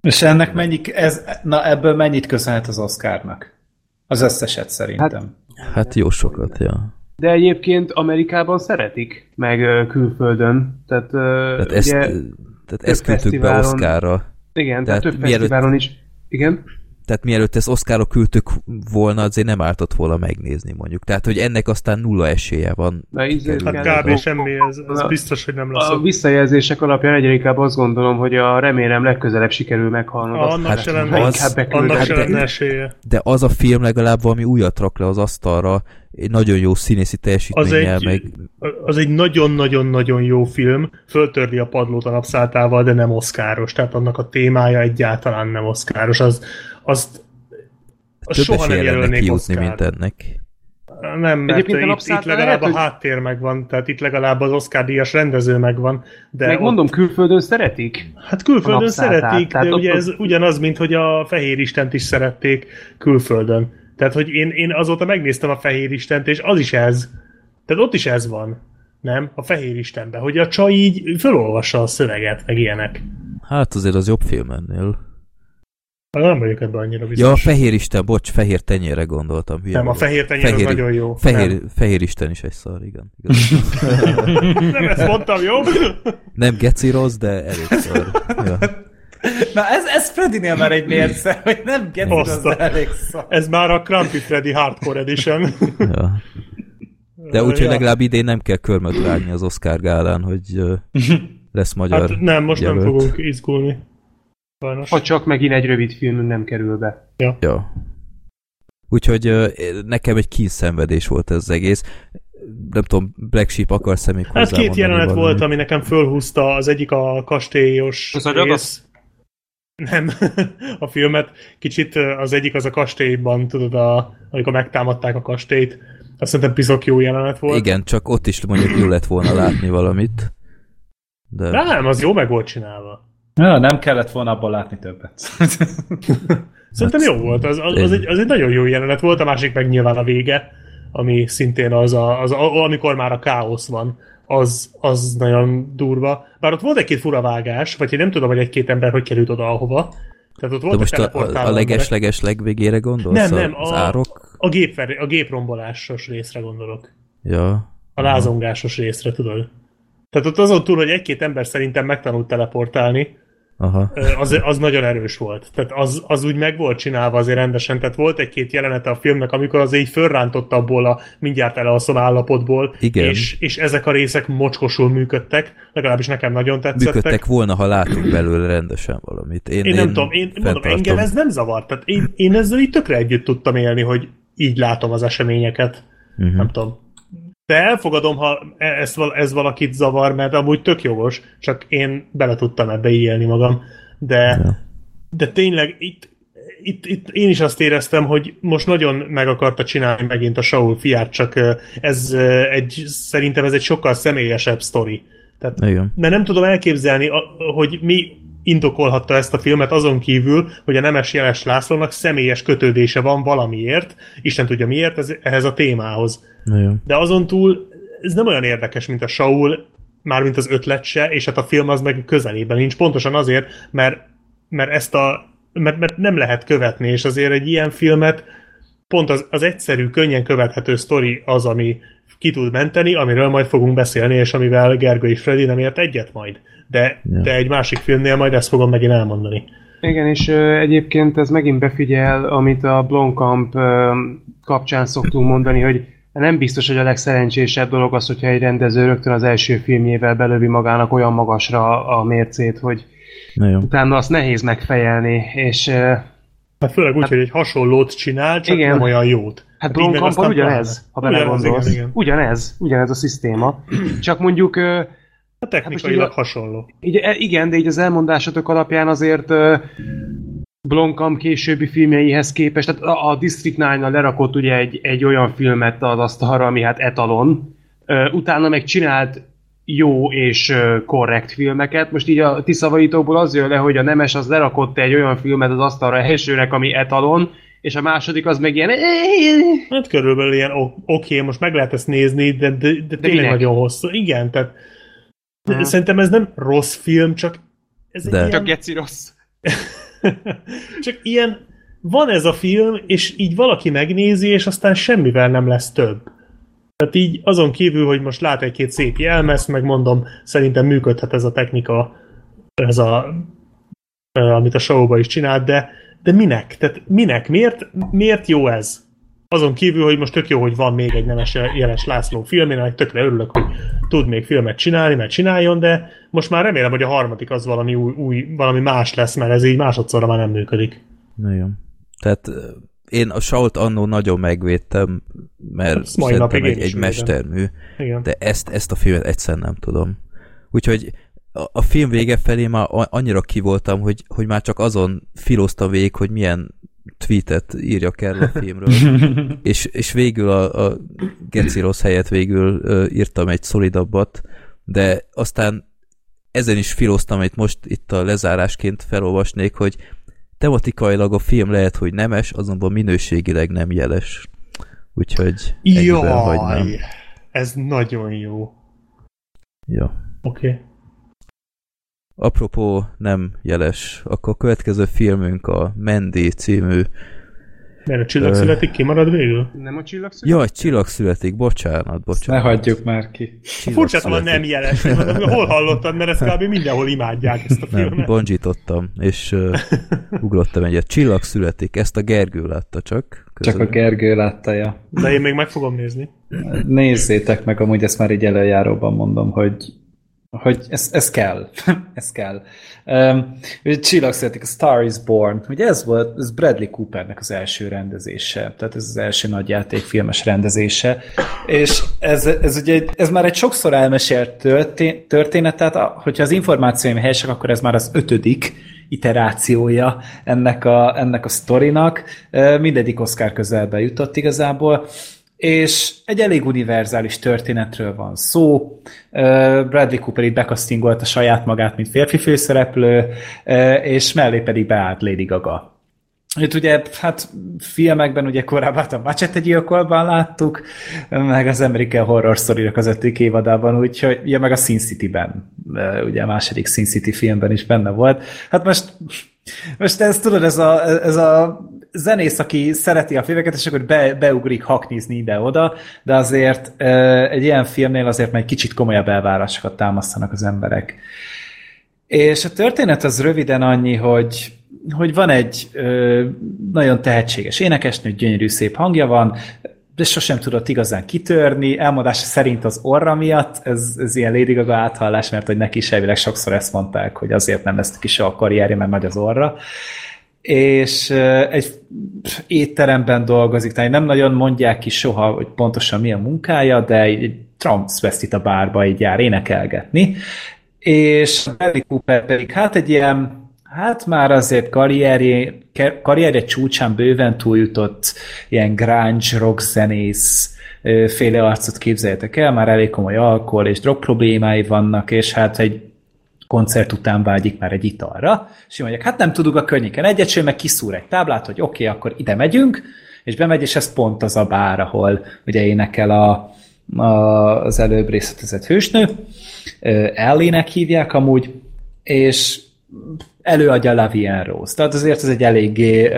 És ennek mennyi, ez, na ebből mennyit köszönhet az Oscarnak? Az összeset szerintem. Hát, hát jó sokat, ja. De egyébként Amerikában szeretik, meg külföldön. Tehát, tehát ezt, tehát ezt küldtük be Oscarra. Igen, tehát, tehát több fesztiválon is. Igen? Tehát mielőtt ezt Oscarra küldtük volna, azért nem ártott volna megnézni mondjuk. Tehát, hogy ennek aztán nulla esélye van. Na, így, hát kb. semmi, ez, ez biztos, hogy nem lesz. A visszajelzések alapján egyre inkább azt gondolom, hogy a remélem legközelebb sikerül meghalnod. A, annak se lenne hát, esélye. De az a film legalább valami újat rak le az asztalra, egy nagyon jó színészi teljesítménnyel. Az egy, meg... az egy nagyon-nagyon-nagyon jó film, föltörli a padlót a Napszáltával, de nem oszkáros, tehát annak a témája egyáltalán nem oszkáros. Az, azt, azt soha nem jelölnék oszkár. Nem, mert itt, itt legalább lehet, a háttér megvan, tehát itt legalább az Oscar-díjas rendező megvan. De megmondom, ott... külföldön szeretik? Hát külföldön szeretik, de ugye ott... ez ugyanaz, mint hogy a Fehér Istent is szerették külföldön. Tehát, hogy én, én azóta megnéztem a Fehér Istent, és az is ez. Tehát ott is ez van, nem? A Fehér Istenben, hogy a csaj így felolvassa a szöveget, meg ilyenek. Hát azért az jobb film ennél. Hát nem vagyok ebben annyira biztos. Ja, a Fehér Isten, bocs, Fehér Tenyérre gondoltam. Hülye nem, vagyok. A Fehér Tenyér fehér, nagyon jó. Fehér, fehér Isten is egy szar, igen. Nem ezt mondtam, jó? Nem geci rossz, de elég szar. Ja. Na ez, ez Freddynél már egy mérce, hogy nem getted az elég szó. Ez már a Crumpy Freddy Hardcore Edition. Ja. De úgyhogy ja. legalább idén nem kell körmöt rágni az Oscar gálán, hogy lesz magyar. Hát nem, most jelölt. Nem fogunk izgulni. Sajnos. Ha csak megint egy rövid filmünk nem kerül be. Ja. Ja. Úgyhogy nekem egy kínszenvedés volt ez az egész. Nem tudom, Black Sheep akarsz még hozzá mondani? Hát két jelenet volt, ami nekem fölhúzta, az egyik a kastélyos az rész. Nem, a filmet. Kicsit az egyik az a kastélyban, tudod, a, amikor megtámadták a kastélyt. Azt szerintem piszok jó jelenet volt. Igen, csak ott is mondjuk jó lett volna látni valamit. De... de nem, az jó meg volt csinálva. Ja, nem kellett volna abban látni többet. Szerintem jó volt. Az, az, az, egy, az egy nagyon jó jelenet volt, a másik meg nyilván a vége, ami szintén az, a, az a, amikor már a káosz van. Az, az nagyon durva. Bár ott volt egy-két fura vágás, vagy én nem tudom, hogy egy-két ember hogy került oda ahova. Tehát ott volt. De most a, a leges-leges legvégére gondolsz? Nem, nem, az a, árok? A, gépver, a géprombolásos részre gondolok. Ja. A lázongásos részre, tudod. Tehát ott azon túl, hogy egy-két ember szerintem megtanult teleportálni, aha. Az, az nagyon erős volt. Tehát az, az úgy meg volt csinálva azért rendesen. Tehát volt egy-két jelenete a filmnek, amikor az így fölrántotta abból a mindjárt elalszom állapotból, és, és ezek a részek mocskosul működtek, legalábbis nekem nagyon tetszettek. Működtek volna, ha látunk belőle rendesen valamit. Én, én nem én tudom, én, mondom, engem ez nem zavart. Tehát én, én ezzel így tökre együtt tudtam élni, hogy így látom az eseményeket. Uh-huh. Nem tudom. De elfogadom, ha ez, ez valakit zavar, mert amúgy tök jogos, csak én bele tudtam ebbe élni magam. De, de tényleg itt, itt, itt én is azt éreztem, hogy most nagyon meg akarta csinálni megint a Saul fiát, csak ez egy, szerintem ez egy sokkal személyesebb sztori. Tehát, mert nem tudom elképzelni, hogy mi indokolhatta ezt a filmet azon kívül, hogy a nemes Jeles Lászlónak személyes kötődése van valamiért, Isten tudja miért, ez, ehhez a témához. De azon túl ez nem olyan érdekes, mint a Saul, mármint az ötlet se, és hát a film az meg közelében nincs. Pontosan azért, mert, mert ezt a mert, mert nem lehet követni, és azért egy ilyen filmet pont az, az egyszerű, könnyen követhető sztori az, ami ki tud menteni, amiről majd fogunk beszélni, és amivel Gergő és Freddy nem ért egyet majd. De, ja. de egy másik filmnél majd ezt fogom megint elmondani. Igen, és ö, egyébként ez megint befigyel, amit a Blomkamp ö, kapcsán szoktunk mondani, hogy nem biztos, hogy a legszerencsésebb dolog az, hogyha egy rendező rögtön az első filmjével belövi magának olyan magasra a mércét, hogy utána azt nehéz megfejelni, és... Hát főleg úgy, hát, hogy egy hasonlót csinál, csak igen, nem olyan jót. Hát Blomkampon ugyanez, ha belegondolsz. Ugyanez, ugyanez, ugyanez a szisztéma. Csak mondjuk... A technikailag hát hasonló. Így, igen, de így az elmondásatok alapján azért... Blomkamp későbbi filmjeihez képest, tehát a, a District kilenc-nal lerakott ugye egy, egy olyan filmet az asztalra, ami hát etalon, uh, utána meg csinált jó és uh, korrekt filmeket, most így a ti szavaitókból az jön le, hogy a Nemes az lerakott egy olyan filmet az asztalra elsőnek, ami etalon, és a második az meg ilyen... Hát körülbelül ilyen, oké, most meg lehet ezt nézni, de, de, de tényleg nagyon hosszú. Igen, tehát hmm. szerintem ez nem rossz film, csak ez de. Egy ilyen... Csak rossz. Csak ilyen, van ez a film, és így valaki megnézi, és aztán semmivel nem lesz több. Tehát így azon kívül, hogy most lát egy-két szép jelmezt, meg mondom, szerintem működhet ez a technika, ez a, amit a showba is csinált, de, de minek? Tehát minek? Miért, miért jó ez? Azon kívül, hogy most tök jó, hogy van még egy Nemes Jeles László film, én tökre örülök, hogy tud még filmet csinálni, mert csináljon, de most már remélem, hogy a harmadik az valami új, új valami más lesz, mert ez így másodszorra már nem működik. Nagyon. Tehát én a Sault annó nagyon megvédtem, mert szerintem egy, egy mestermű, igen. de ezt, ezt a filmet egyszerűen nem tudom. Úgyhogy a, a film vége felé már annyira kivoltam, hogy, hogy már csak azon filóztam végig, hogy milyen tweetet írjak erről a filmről, és, és végül a, a geci rossz helyett végül uh, írtam egy szolidabbat, de aztán ezen is filóztam, amit most itt a lezárásként felolvasnék, hogy tematikailag a film lehet, hogy nemes, azonban minőségileg nem jeles. Úgyhogy egyben hagynám. Ez nagyon jó. Ja. Oké. Okay. Apropó nem jeles, akkor a következő filmünk a Mendy című... Mert a Csillag születik kimarad végül? Nem a Csillag születik? Jaj, Csillag születik, bocsánat, bocsánat. Ne hagyjuk már ki. Furcsa, szóval nem jeles, hol hallottad, mert ezt kb. Mindenhol imádják ezt a filmet. Nem, bondzsítottam, és uh, ugrottam egyet. Csillag születik, ezt a Gergő látta csak. Közül. Csak a Gergő látta, ja. De én még meg fogom nézni. Nézzétek meg, amúgy ezt már így előjáróban mondom, hogy hogy ez, ez kell, ez kell. Um, Csillag születik, a Star is Born, ugye ez volt, ez Bradley Coopernek az első rendezése, tehát ez az első nagyjátékfilmes rendezése, és ez, ez, ugye, ez már egy sokszor elmesélt történet, tehát hogyha az információim helyesek, akkor ez már az ötödik iterációja ennek a, ennek a sztorinak, mindegyik Oscar közelbe jutott igazából, és egy elég univerzális történetről van szó. Bradley Cooper itt bekasztingolta saját magát, mint férfi főszereplő, és mellé pedig beállt Lady Gaga. Itt ugye, hát filmekben ugye korábban a Machete gyilkolban láttuk, meg az American Horror Story-nak az ötödik évadában, úgyhogy ugye meg a Sin City-ben, ugye a második Sin City filmben is benne volt. Hát most, most ezt tudod, ez a, ez a zenész, aki szereti a filmeket, és akkor be, beugrik haknizni ide-oda, de azért egy ilyen filmnél azért már egy kicsit komolyabb elvárásokat támasztanak az emberek. És a történet az röviden annyi, hogy hogy van egy ö, nagyon tehetséges énekesnő, gyönyörű szép hangja van, de sosem tudott igazán kitörni, elmondása szerint az orra miatt, ez, ez ilyen Lady Gaga áthallás, mert hogy neki is elvileg sokszor ezt mondták, hogy azért nem lesz ki soha a karrierje, mert nagy az orra. És ö, egy étteremben dolgozik, tehát nem nagyon mondják ki soha, hogy pontosan mi a munkája, de egy transzvesztita bárba így jár énekelgetni. És Bradley Cooper pedig hát egy ilyen hát már azért karrierje, karrierje csúcsán bőven túljutott ilyen grunge, rockzenész féle arcot képzeljetek el, már elég komoly alkohol és drog problémái vannak, és hát egy koncert után vágyik már egy italra, és így mondják, hát nem tudunk a környéken egyet, sőt meg kiszúr egy táblát, hogy oké, okay, akkor ide megyünk, és bemegy, és ez pont az a bár, ahol ugye énekel a, a, az előbb részletezett hősnő, Ellie-nek hívják amúgy, és előadja Lavian Rose. Tehát azért ez egy eléggé,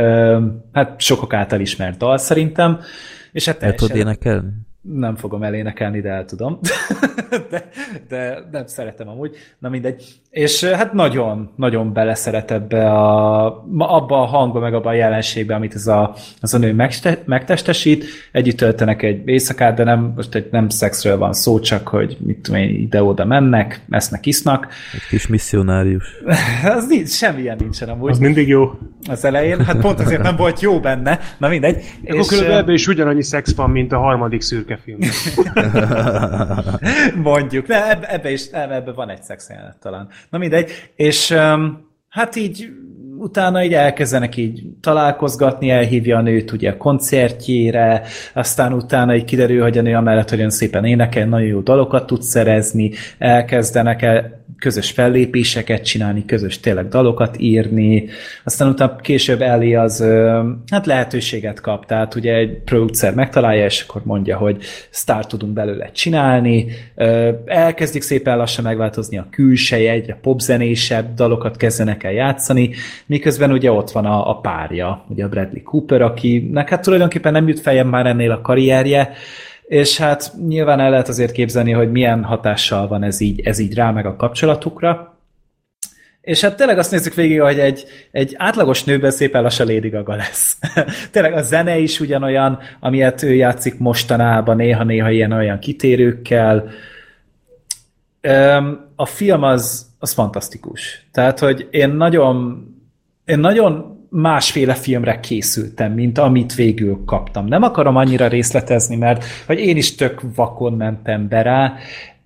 hát sokak által ismert dal szerintem. És hát el tud énekelni? Nem fogom elénekelni, de el tudom. de, de nem szeretem amúgy. Na mindegy. És hát nagyon, nagyon beleszeret ebbe a, abba a hangba, meg abba a jelenségbe, amit ez a, ez a nő megte, megtestesít. Együtt töltenek egy éjszakát, de nem, most egy, nem szexről van szó, csak hogy mit tudom én, ide-oda mennek, esznek, isznak. Egy kis misszionárius. Az nincs, semmilyen nincsen amúgy. Az mindig jó. Az elején. Hát pont azért nem volt jó benne. Na mindegy. És különböző ebben is ugyanannyi szex van, mint a harmadik szürke film. Mondjuk. De ebbe, ebbe is ebbe van egy szex jelenet talán. Na mindegy, és um, hát így utána így elkezdenek így találkozgatni, elhívja a nőt ugye a koncertjére, aztán utána így kiderül, hogy a nő amellett, hogy olyan szépen énekel, nagyon jó dalokat tud szerezni, elkezdenek el közös fellépéseket csinálni, közös tényleg dalokat írni, aztán utána később Ellie az hát lehetőséget kap, tehát ugye egy producer megtalálja, és akkor mondja, hogy sztár tudunk belőle csinálni, elkezdik szépen lassan megváltozni a külseje, egyre popzenésebb dalokat kezdenek el játszani, miközben ugye ott van a, a párja, ugye a Bradley Cooper, akinek hát tulajdonképpen nem jut feljebb már ennél a karrierje, és hát nyilván el lehet azért képzelni, hogy milyen hatással van ez így, ez így rá meg a kapcsolatukra. És hát tényleg azt nézzük végig, hogy egy, egy átlagos nőben szépen lassan Lady Gaga lesz. Tényleg a zene is ugyanolyan, amilyet ő játszik mostanában, néha-néha ilyen-olyan kitérőkkel. A film az, az fantasztikus. Tehát, hogy én nagyon, én nagyon másféle filmre készültem, mint amit végül kaptam. Nem akarom annyira részletezni, mert hogy én is tök vakon mentem be rá,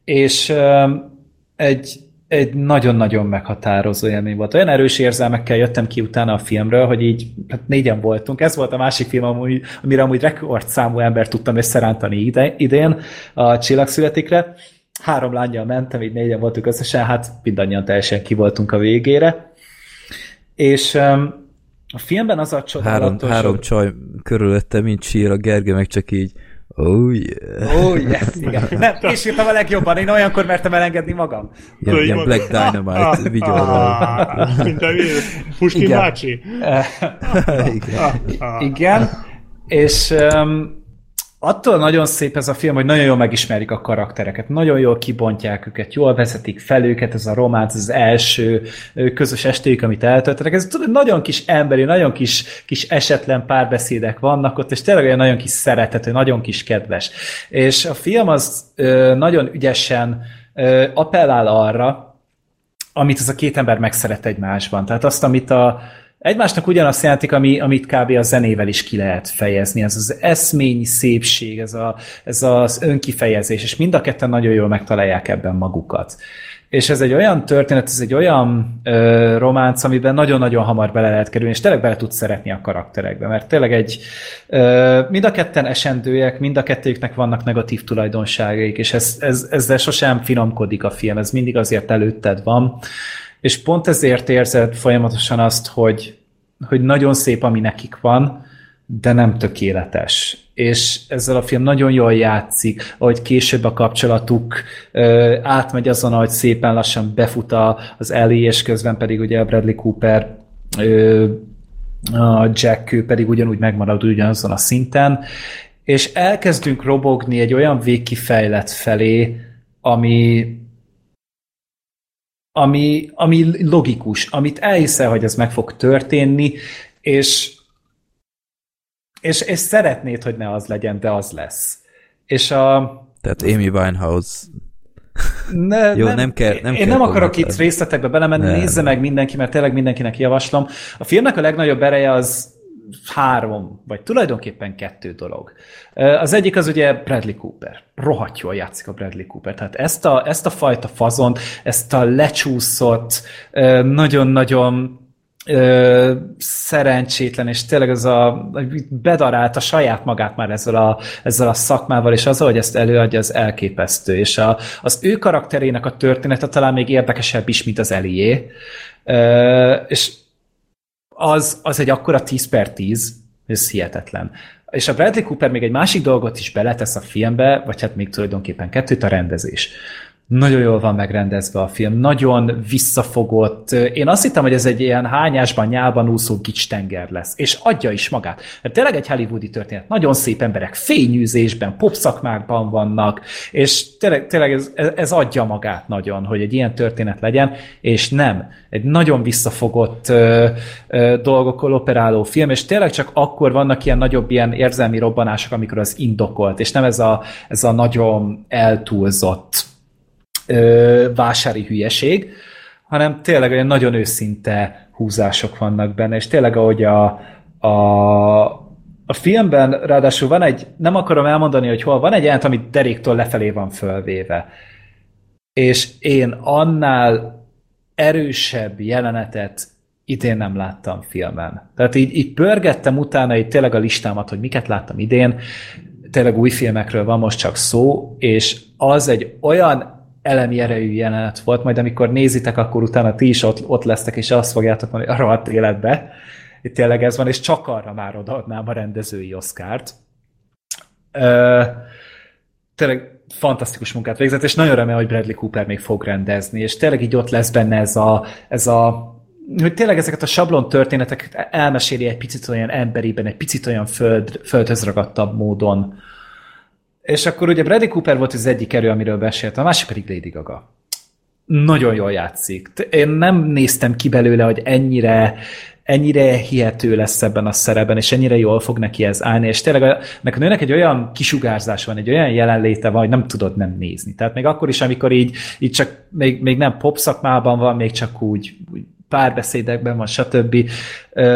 és um, egy, egy nagyon-nagyon meghatározó élmény volt. Olyan erős érzelmekkel jöttem ki utána a filmről, hogy így hát négyen voltunk. Ez volt a másik film, amúgy, amire amúgy rekordszámú ember tudtam összerántani ide, idén a Csillag születikre. Három lányjal mentem, így négyen voltunk összesen, hát mindannyian teljesen ki voltunk a végére. És um, a filmben az a csodálatos... Három, három csaj körülötte, mint sír, a Gergő meg csak így, oh yeah. Oh yes, igen. Nem, és írtam a legjobban, én olyankor mertem elengedni magam. Ilyen, ilyen maga. Black Dynamite vigyóval. Mint a Puskin bácsi. Igen. Igen, és... Um, attól nagyon szép ez a film, hogy nagyon jól megismerik a karaktereket, nagyon jól kibontják őket, jól vezetik fel őket, ez a románc, ez az első közös estéjük, amit eltöltenek. Ez nagyon kis emberi, nagyon kis, kis esetlen párbeszédek vannak ott, és tényleg olyan nagyon kis szeretető, nagyon kis kedves. És a film az ö, nagyon ügyesen ö, appellál arra, amit ez a két ember megszeret egymásban. Tehát azt, amit a egymásnak ugyanazt jelentik, ami, amit kb. A zenével is ki lehet fejezni. Ez az eszményi szépség, ez, a, ez az önkifejezés, és mind a ketten nagyon jól megtalálják ebben magukat. És ez egy olyan történet, ez egy olyan ö, románc, amiben nagyon-nagyon hamar bele lehet kerülni, és tényleg bele tudsz szeretni a karakterekbe, mert tényleg egy ö, mind a ketten esendőek, mind a kettőjüknek vannak negatív tulajdonságaik, és ez, ez, ezzel sosem finomkodik a film, ez mindig azért előtted van, és pont ezért érzed folyamatosan azt, hogy, hogy nagyon szép, ami nekik van, de nem tökéletes. És ezzel a film nagyon jól játszik, ahogy később a kapcsolatuk ö, átmegy azon, ahogy szépen lassan befut az Ellie, és közben pedig ugye a Bradley Cooper, ö, a Jack, ő pedig ugyanúgy megmarad ugyanazon a szinten, és elkezdünk robogni egy olyan végkifejlet felé, ami... Ami, ami logikus, amit elhiszel, hogy ez meg fog történni, és, és, és szeretnéd, hogy ne az legyen, de az lesz. És a... Tehát Amy Winehouse... Ne, jó, nem, nem kell, nem én kell nem akarok itt részletekbe belemenni, nem. Nézze meg mindenki, mert tényleg mindenkinek javaslom. A filmnek a legnagyobb ereje az három, vagy tulajdonképpen kettő dolog. Az egyik az ugye Bradley Cooper. Rohadt jól játszik a Bradley Cooper. Tehát ezt a, ezt a fajta fazont, ezt a lecsúszott, nagyon-nagyon szerencsétlen, és tényleg ez a bedarált a saját magát már ezzel a, ezzel a szakmával, és az, hogy ezt előadja, az elképesztő. És a, az ő karakterének a története talán még érdekesebb is, mint az Ellie-é. És Az, az egy akkora tíz per tíz, ez hihetetlen. És a Bradley Cooper még egy másik dolgot is beletesz a filmbe, vagy hát még tulajdonképpen kettőt, a rendezés. Nagyon jól van megrendezve a film, nagyon visszafogott. Én azt hittem, hogy ez egy ilyen hányásban, nyálban úszó gicstenger lesz, és adja is magát. Mert tényleg egy hollywoodi történet, nagyon szép emberek fényűzésben, popszakmákban vannak, és tényleg, tényleg ez, ez adja magát nagyon, hogy egy ilyen történet legyen, és nem. Egy nagyon visszafogott ö, ö, dolgokkal operáló film, és tényleg csak akkor vannak ilyen nagyobb ilyen érzelmi robbanások, amikor az indokolt, és nem ez a, ez a nagyon eltúlzott vásári hülyeség, hanem tényleg olyan nagyon őszinte húzások vannak benne, és tényleg ahogy a, a, a filmben ráadásul van egy, nem akarom elmondani, hogy hol, van egy jelent, amit deréktől lefelé van fölvéve. És én annál erősebb jelenetet idén nem láttam filmen. Tehát így, így pörgettem utána így tényleg a listámat, hogy miket láttam idén, tényleg új filmekről van most csak szó, és az egy olyan elemi erejű jelenet volt, majd amikor nézitek, akkor utána ti is ott, ott lesztek, és azt fogjátok mondani, arra hat életbe, itt tényleg ez van, és csak arra már odaadnám a rendezői Oscárt. Tényleg fantasztikus munkát végzett, és nagyon remélem, hogy Bradley Cooper még fog rendezni, és tényleg így ott lesz benne ez a, ez a hogy tényleg ezeket a sablon történeteket elmeséli egy picit olyan emberiben, egy picit olyan föld, földhöz ragadtabb módon. És akkor ugye Bradley Cooper volt az egyik erő, amiről beszéltem, a másik pedig Lady Gaga. Nagyon jól játszik. Én nem néztem ki belőle, hogy ennyire, ennyire hihető lesz ebben a szerepben, és ennyire jól fog neki ez állni, és tényleg a, a nőnek egy olyan kisugárzás van, egy olyan jelenléte van, hogy nem tudod nem nézni. Tehát még akkor is, amikor így, így csak még, még nem pop szakmában van, még csak úgy, úgy párbeszédekben van, stb.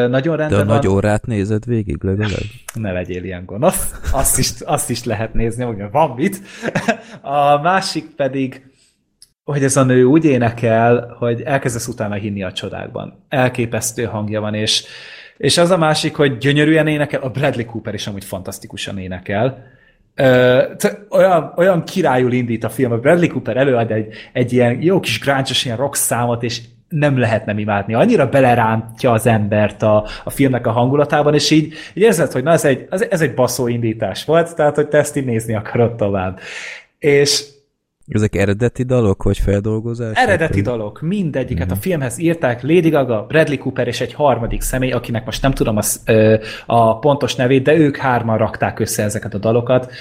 Nagyon rendben. De a nagy órát nézed végig legalább? Ne legyél ilyen gonosz. Azt is, azt is lehet nézni, hogy van mit. A másik pedig, hogy ez a nő úgy énekel, hogy elkezdesz utána hinni a csodákban. Elképesztő hangja van, és, és az a másik, hogy gyönyörűen énekel, a Bradley Cooper is amúgy fantasztikusan énekel. Olyan, olyan királyul indít a film, a Bradley Cooper előad egy, egy ilyen jó kis gráncsos, ilyen rock számot, és nem lehet nem imádni. Annyira belerántja az embert a, a filmnek a hangulatában, és így, így érzed, hogy na, ez egy, ez egy baszó indítás volt, tehát, hogy te ezt így nézni akarod tovább. És ezek eredeti dalok, vagy feldolgozás? Eredeti dalok, mindegyiket uh-huh. a filmhez írták, Lady Gaga, Bradley Cooper és egy harmadik személy, akinek most nem tudom a, a pontos nevét, de ők hárman rakták össze ezeket a dalokat.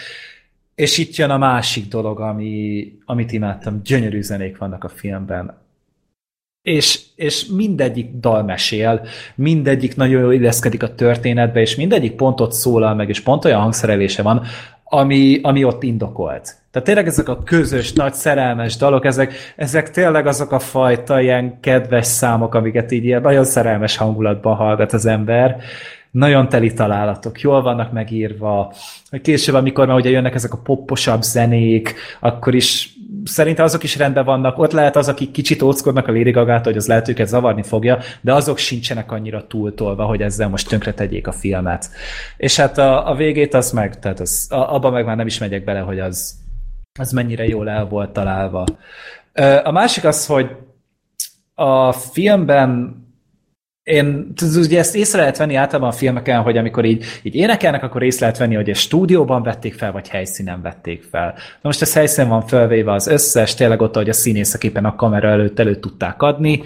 És itt jön a másik dolog, ami, amit imádtam, gyönyörű zenék vannak a filmben. És, és mindegyik dal mesél, mindegyik nagyon jól illeszkedik a történetbe, és mindegyik pontot szólal meg, és pont olyan hangszerelése van, ami, ami ott indokolt. Tehát tényleg ezek a közös, nagy szerelmes dalok, ezek, ezek tényleg azok a fajta ilyen kedves számok, amiket így ilyen nagyon szerelmes hangulatban hallgat az ember. Nagyon teli találatok, jól vannak megírva. Később, amikor már ugye jönnek ezek a popposabb zenék, akkor is szerintem azok is rendben vannak. Ott lehet az, akik kicsit óckodnak a Lady Gagától, hogy az lehet őket zavarni fogja, de azok sincsenek annyira túltolva, hogy ezzel most tönkre tegyék a filmet. És hát a, a végét az meg, tehát az, a, abban meg már nem is megyek bele, hogy az, az mennyire jól el volt találva. A másik az, hogy a filmben én, ugye ezt észre lehet venni általában a filmeken, hogy amikor így, így énekelnek, akkor észre lehet venni, hogy egy stúdióban vették fel, vagy helyszínen vették fel. Na most ez helyszínen van felvéve az összes, tényleg ott, ahogy a színészek éppen a kamera előtt elő tudták adni,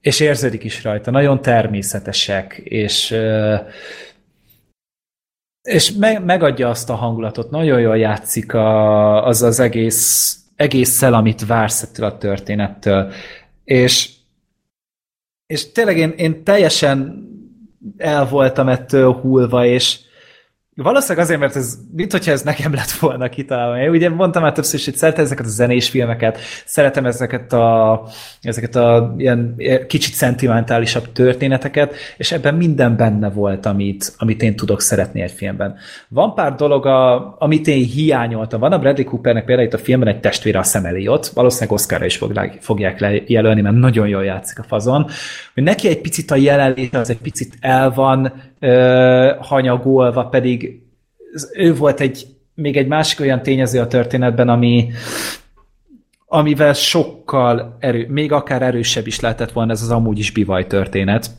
és érződik is rajta, nagyon természetesek, és, és meg, megadja azt a hangulatot, nagyon jól játszik a, az az egész, egésszel, amit vársz ettől a történettől. És És tényleg én, én teljesen el voltam ettől hullva, és valószínűleg azért, mert ez, mint hogyha ez nekem lett volna kitalálva. Én ugye mondtam már többször is, hogy szeretem ezeket a zenés filmeket, szeretem ezeket a, ezeket a ilyen kicsit szentimentálisabb történeteket, és ebben minden benne volt, amit, amit én tudok szeretni egy filmben. Van pár dolog, a, amit én hiányoltam. Van a Bradley Coopernek például itt a filmben egy testvére a szem elé ott, valószínűleg Oscarra is fogják jelölni, mert nagyon jól játszik a fazon, hogy neki egy picit a jelenlét, az egy picit el van ö, hanyagolva, pedig ő volt egy, még egy másik olyan tényező a történetben, ami, amivel sokkal erő, még akár erősebb is lehetett volna ez az amúgy is bivaj történet,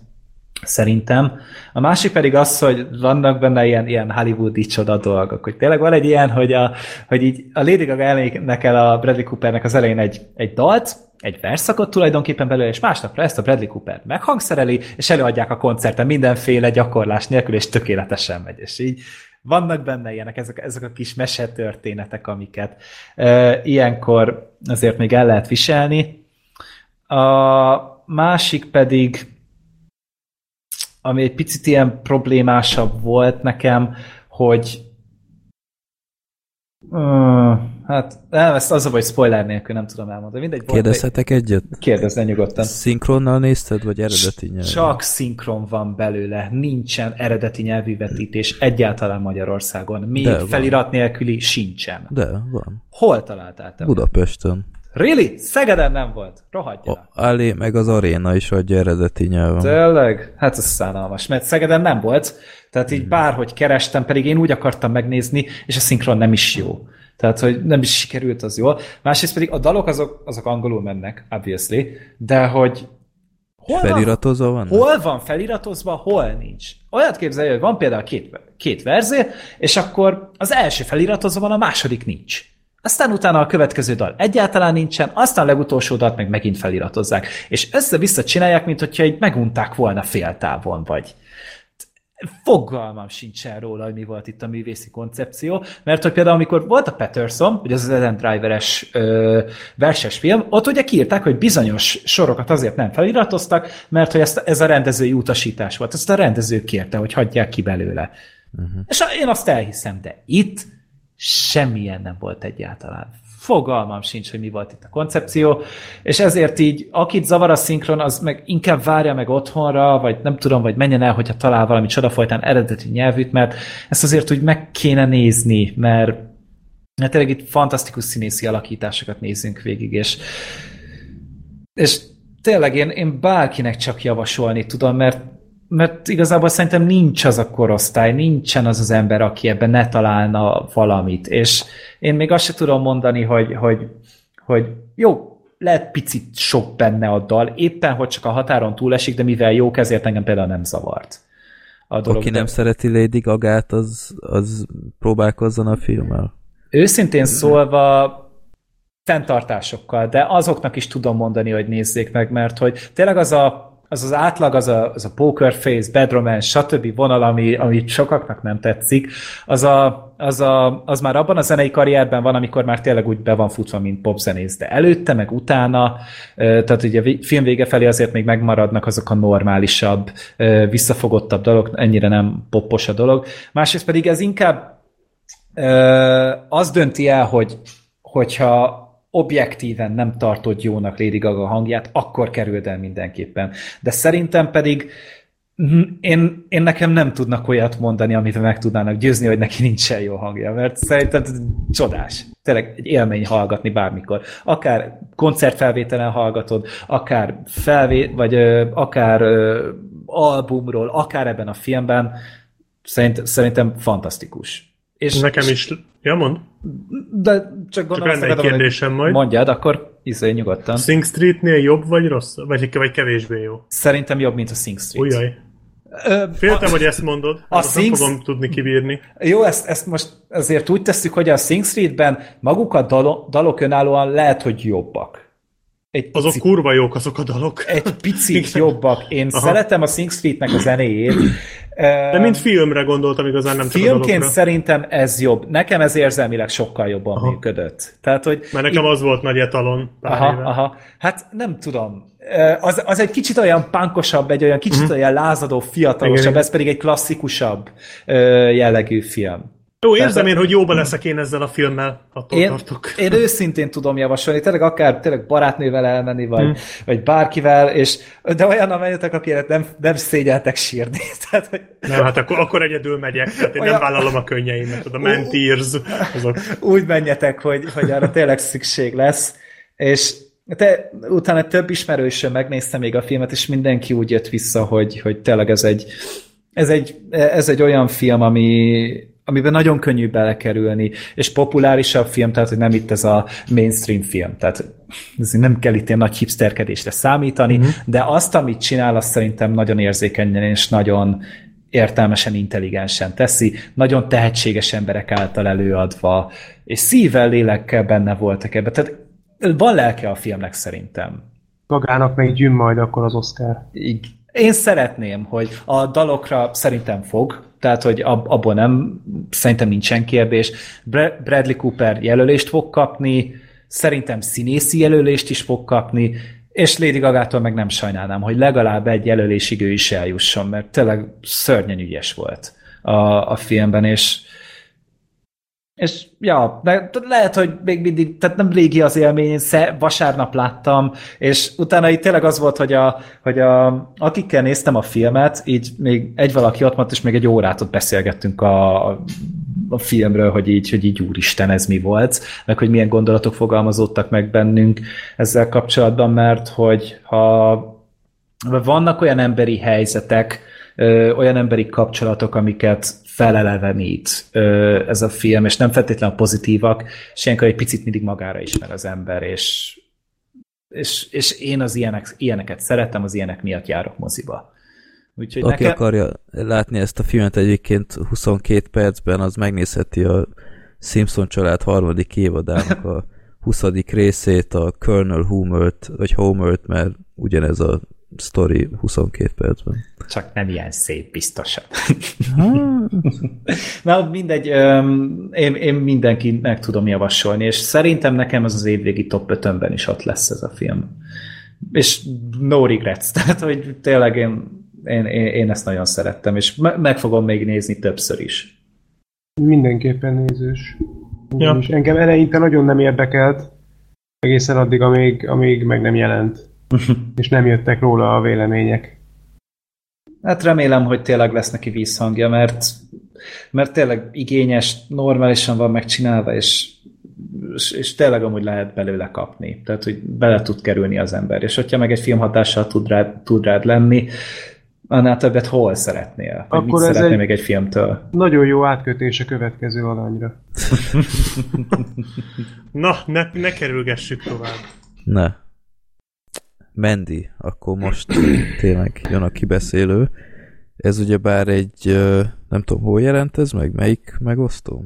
szerintem. A másik pedig az, hogy vannak benne ilyen, ilyen hollywoodi csoda dolgok, hogy tényleg van egy ilyen, hogy a, hogy így a Lady Gaga elnének el a Bradley Coopernek az elején egy, egy dalt, egy verszakot tulajdonképpen belőle, és másnapra ezt a Bradley Cooper meghangszereli, és előadják a koncerten mindenféle gyakorlás nélkül, és tökéletesen megy, és így vannak benne ilyenek, ezek, ezek a kis mesetörténetek, amiket e, ilyenkor azért még el lehet viselni. A másik pedig, ami egy picit ilyen problémásabb volt nekem, hogy uh, hát nem, ezt az a baj, spoiler nélkül nem tudom elmondani. Mindegy, kérdezhetek volt, egyet? Kérdezzen nyugodtan. Szinkronnal nézted, vagy eredeti nyelvű? Csak szinkron van belőle, nincsen eredeti nyelvű vetítés egyáltalán Magyarországon. Még de felirat van. Nélküli sincsen. De van. Hol találtál te? Budapesten. Really? Szegeden nem volt? Rohadjál. Alé, meg az aréna is adja eredeti nyelven. Tényleg? Hát ez szánalmas, mert Szegeden nem volt, tehát így bárhogy kerestem, pedig én úgy akartam megnézni, és a szinkron nem is jó. Tehát, hogy nem is sikerült az jól. Másrészt pedig a dalok azok, azok angolul mennek, obviously, de hogy hol feliratozva van? Hol van feliratozva, hol nincs. Olyat képzelj, hogy van például két, két verzé, és akkor az első feliratozva van, a második nincs. Aztán utána a következő dal egyáltalán nincsen, aztán a legutolsó dalt meg megint feliratozzák. És össze-vissza csinálják, mint hogyha így megunták volna féltávon vagy. Fogalmam sincsen róla, hogy mi volt itt a művészi koncepció, mert hogy például amikor volt a Patterson, ugye az Adam Driver-es ö, verses film, ott ugye kiírták, hogy bizonyos sorokat azért nem feliratoztak, mert hogy ezt, ez a rendezői utasítás volt. Ezt a rendező kérte, hogy hagyják ki belőle. Uh-huh. És én azt elhiszem, de itt semmilyen nem volt egyáltalán. Fogalmam sincs, hogy mi volt itt a koncepció, és ezért így, akit zavar a szinkron, az meg inkább várja meg otthonra, vagy nem tudom, vagy menjen el, hogyha talál valami csodafolytán eredeti nyelvűt, mert ezt azért úgy meg kéne nézni, mert, mert tényleg itt fantasztikus színészi alakításokat nézünk végig, és, és tényleg én, én bárkinek csak javasolni tudom, mert mert igazából szerintem nincs az a korosztály, nincsen az az ember, aki ebben ne találna valamit. És én még azt se tudom mondani, hogy, hogy, hogy jó, lehet picit sok benne a dal, éppen hogy csak a határon túlesik, de mivel jók, ezért engem például nem zavart. A dolog, aki nem de... szereti Lady Gagát, az, az próbálkozzon a filmmel. Őszintén szólva fenntartásokkal, de azoknak is tudom mondani, hogy nézzék meg, mert hogy tényleg az a az az átlag, az a, az a poker face, bad romance, stb. Vonal, ami, ami sokaknak nem tetszik, az, a, az, a, az már abban a zenei karrierben van, amikor már tényleg úgy be van futva, mint popzenész, de előtte, meg utána, tehát ugye a film vége felé azért még megmaradnak azok a normálisabb, visszafogottabb dolog, ennyire nem popos a dolog. Másrészt pedig ez inkább az dönti el, hogy, hogyha objektíven nem tartod jónak Lady Gaga hangját, akkor kerüld el mindenképpen. De szerintem pedig én, én nekem nem tudnak olyat mondani, amit meg tudnának győzni, hogy neki nincsen jó hangja, mert szerintem csodás. Tényleg egy élmény hallgatni bármikor. Akár koncertfelvételen hallgatod, akár felvé, vagy ö, akár ö, albumról, akár ebben a filmben. Szerint, szerintem fantasztikus. És nekem is... Ja, mond? De csak gondolom, csak lenne egy kérdésem majd. Mondjad, akkor izé nyugodtan. Sing Streetnél jobb vagy rossz? Vagy, vagy kevésbé jó? Szerintem jobb, mint a Sing Street. Ujjaj. Féltem, a, hogy ezt mondod. A Sing... nem fogom tudni kibírni. Jó, ezt, ezt most azért úgy tesszük, hogy a Sing Streetben maguk a dalo, dalok önállóan lehet, hogy jobbak. Egy azok picit, kurva jók, azok a dalok. Egy picit jobbak. Én Aha. szeretem a Sing Streetnek a zenéjét. De mint filmre gondoltam igazán, nem csak a dalokra. Filmként szerintem ez jobb. Nekem ez érzelmileg sokkal jobban aha. működött. Tehát, hogy mert nekem itt... az volt nagy etalon. Aha, aha. Hát nem tudom. Az, az egy kicsit olyan punkosabb, egy olyan kicsit mm. olyan lázadó, fiatalosabb, igen, ez pedig egy klasszikusabb jellegű film. Jó, érzem én, hogy jóba leszek én ezzel a filmmel, attól én, tartok. Én őszintén tudom javasolni, tényleg akár tényleg barátnővel elmenni, vagy, hmm. vagy bárkivel, és, de olyan, amelyetek, akiket nem, nem szégyeltek sírni. Tehát, hogy... Nem, hát akkor, akkor egyedül megyek, tehát én olyan... nem vállalom a könnyeimet, a man tears, azok. Úgy menjetek, hogy, hogy arra tényleg szükség lesz, és te, utána több ismerősöm megnézte még a filmet, és mindenki úgy jött vissza, hogy, hogy tényleg ez egy, ez egy, ez egy olyan film, ami amiben nagyon könnyű belekerülni, és populárisabb film, tehát hogy nem itt ez a mainstream film, tehát nem kell itt ilyen nagy hipsterkedésre számítani, mm-hmm. de azt, amit csinál, azt szerintem nagyon érzékenyen és nagyon értelmesen, intelligensen teszi, nagyon tehetséges emberek által előadva, és szívvel, lélekkel benne voltak ebben. Tehát van lelke a filmnek szerintem. Magának meg gyűn majd akkor az Oscar. Én szeretném, hogy a dalokra szerintem fog, tehát hogy abból nem, szerintem nincsen kérdés. Bradley Cooper jelölést fog kapni, szerintem színészi jelölést is fog kapni, és Lady Gagától meg nem sajnálnám, hogy legalább egy jelölésig ő is eljusson, mert tényleg szörnyen ügyes volt a, a filmben, és és ja, de lehet, hogy még mindig, tehát nem régi az élmény, én vasárnap láttam, és utána itt tényleg az volt, hogy, a, hogy a, akikkel néztem a filmet, így még egy valaki ott maradt, és még egy órát ott beszélgettünk a, a filmről, hogy így, hogy így úristen, ez mi volt, meg hogy milyen gondolatok fogalmazódtak meg bennünk ezzel kapcsolatban, mert hogy ha vannak olyan emberi helyzetek, ö, olyan emberi kapcsolatok, amiket felelevenít ez a film, és nem feltétlenül pozitívak, és ilyenkor egy picit mindig magára ismer az ember, és, és, és én az ilyenek, ilyeneket szeretem, az ilyenek miatt járok moziba. Úgyhogy aki nekem... akarja látni ezt a filmet egyébként huszonkét percben, az megnézheti a Simpson család harmadik évadának a huszadik részét, a Colonel Homer-t, vagy Homer-t, mert ugyanez a sztori huszonkét percben. Csak nem ilyen szép, biztosan. Na, mindegy, én, én mindenkinek tudom javasolni, és szerintem nekem ez az évvégi top ötönben is ott lesz ez a film. És no regrets, tehát hogy tényleg én, én, én ezt nagyon szerettem, és meg fogom még nézni többször is. Mindenképpen nézős. Ja. És engem eleinte nagyon nem érdekelt, egészen addig, amíg, amíg meg nem jelent. És nem jöttek róla a vélemények. Hát remélem, hogy tényleg lesz neki vízhangja, mert, mert tényleg igényes, normálisan van megcsinálva, és, és, és tényleg amúgy lehet belőle kapni. Tehát, hogy bele tud kerülni az ember. És hogyha meg egy film hatással tud rád, tud rád lenni, annál többet hol szeretnél? Vagy mit szeretnél még egy filmtől? Nagyon jó átkötés a következő alanyra. Na, ne, ne kerülgessük tovább. Ne. Mendy, akkor most tényleg jön a kibeszélő. Ez ugyebár egy, nem tudom, hol jelent ez meg? Melyik megosztó?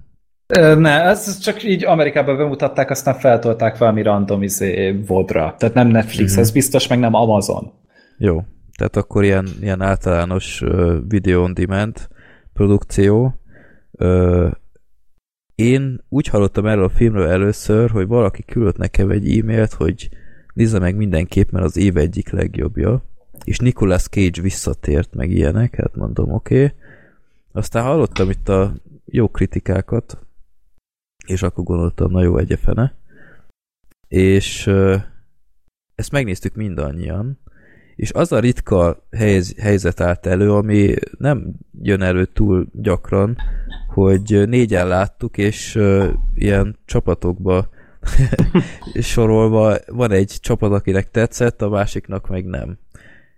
Ne, ez csak így Amerikában bemutatták, aztán feltolták valami random izé vodra. Tehát nem Netflix, mm-hmm. ez biztos, meg nem Amazon. Jó, tehát akkor ilyen, ilyen általános video on demand produkció. Én úgy hallottam erről a filmről először, hogy valaki küldött nekem egy e-mailt, hogy nézze meg mindenképp, mert az év egyik legjobbja. És Nicolas Cage visszatért, meg ilyenek, hát mondom, oké. Okay. Aztán hallottam itt a jó kritikákat, és akkor gondoltam, na jó, egyefene. És ezt megnéztük mindannyian, és az a ritka helyz, helyzet állt elő, ami nem jön elő túl gyakran, hogy négyen láttuk, és ilyen csapatokba sorolva van egy csapat, akinek tetszett, a másiknak meg nem.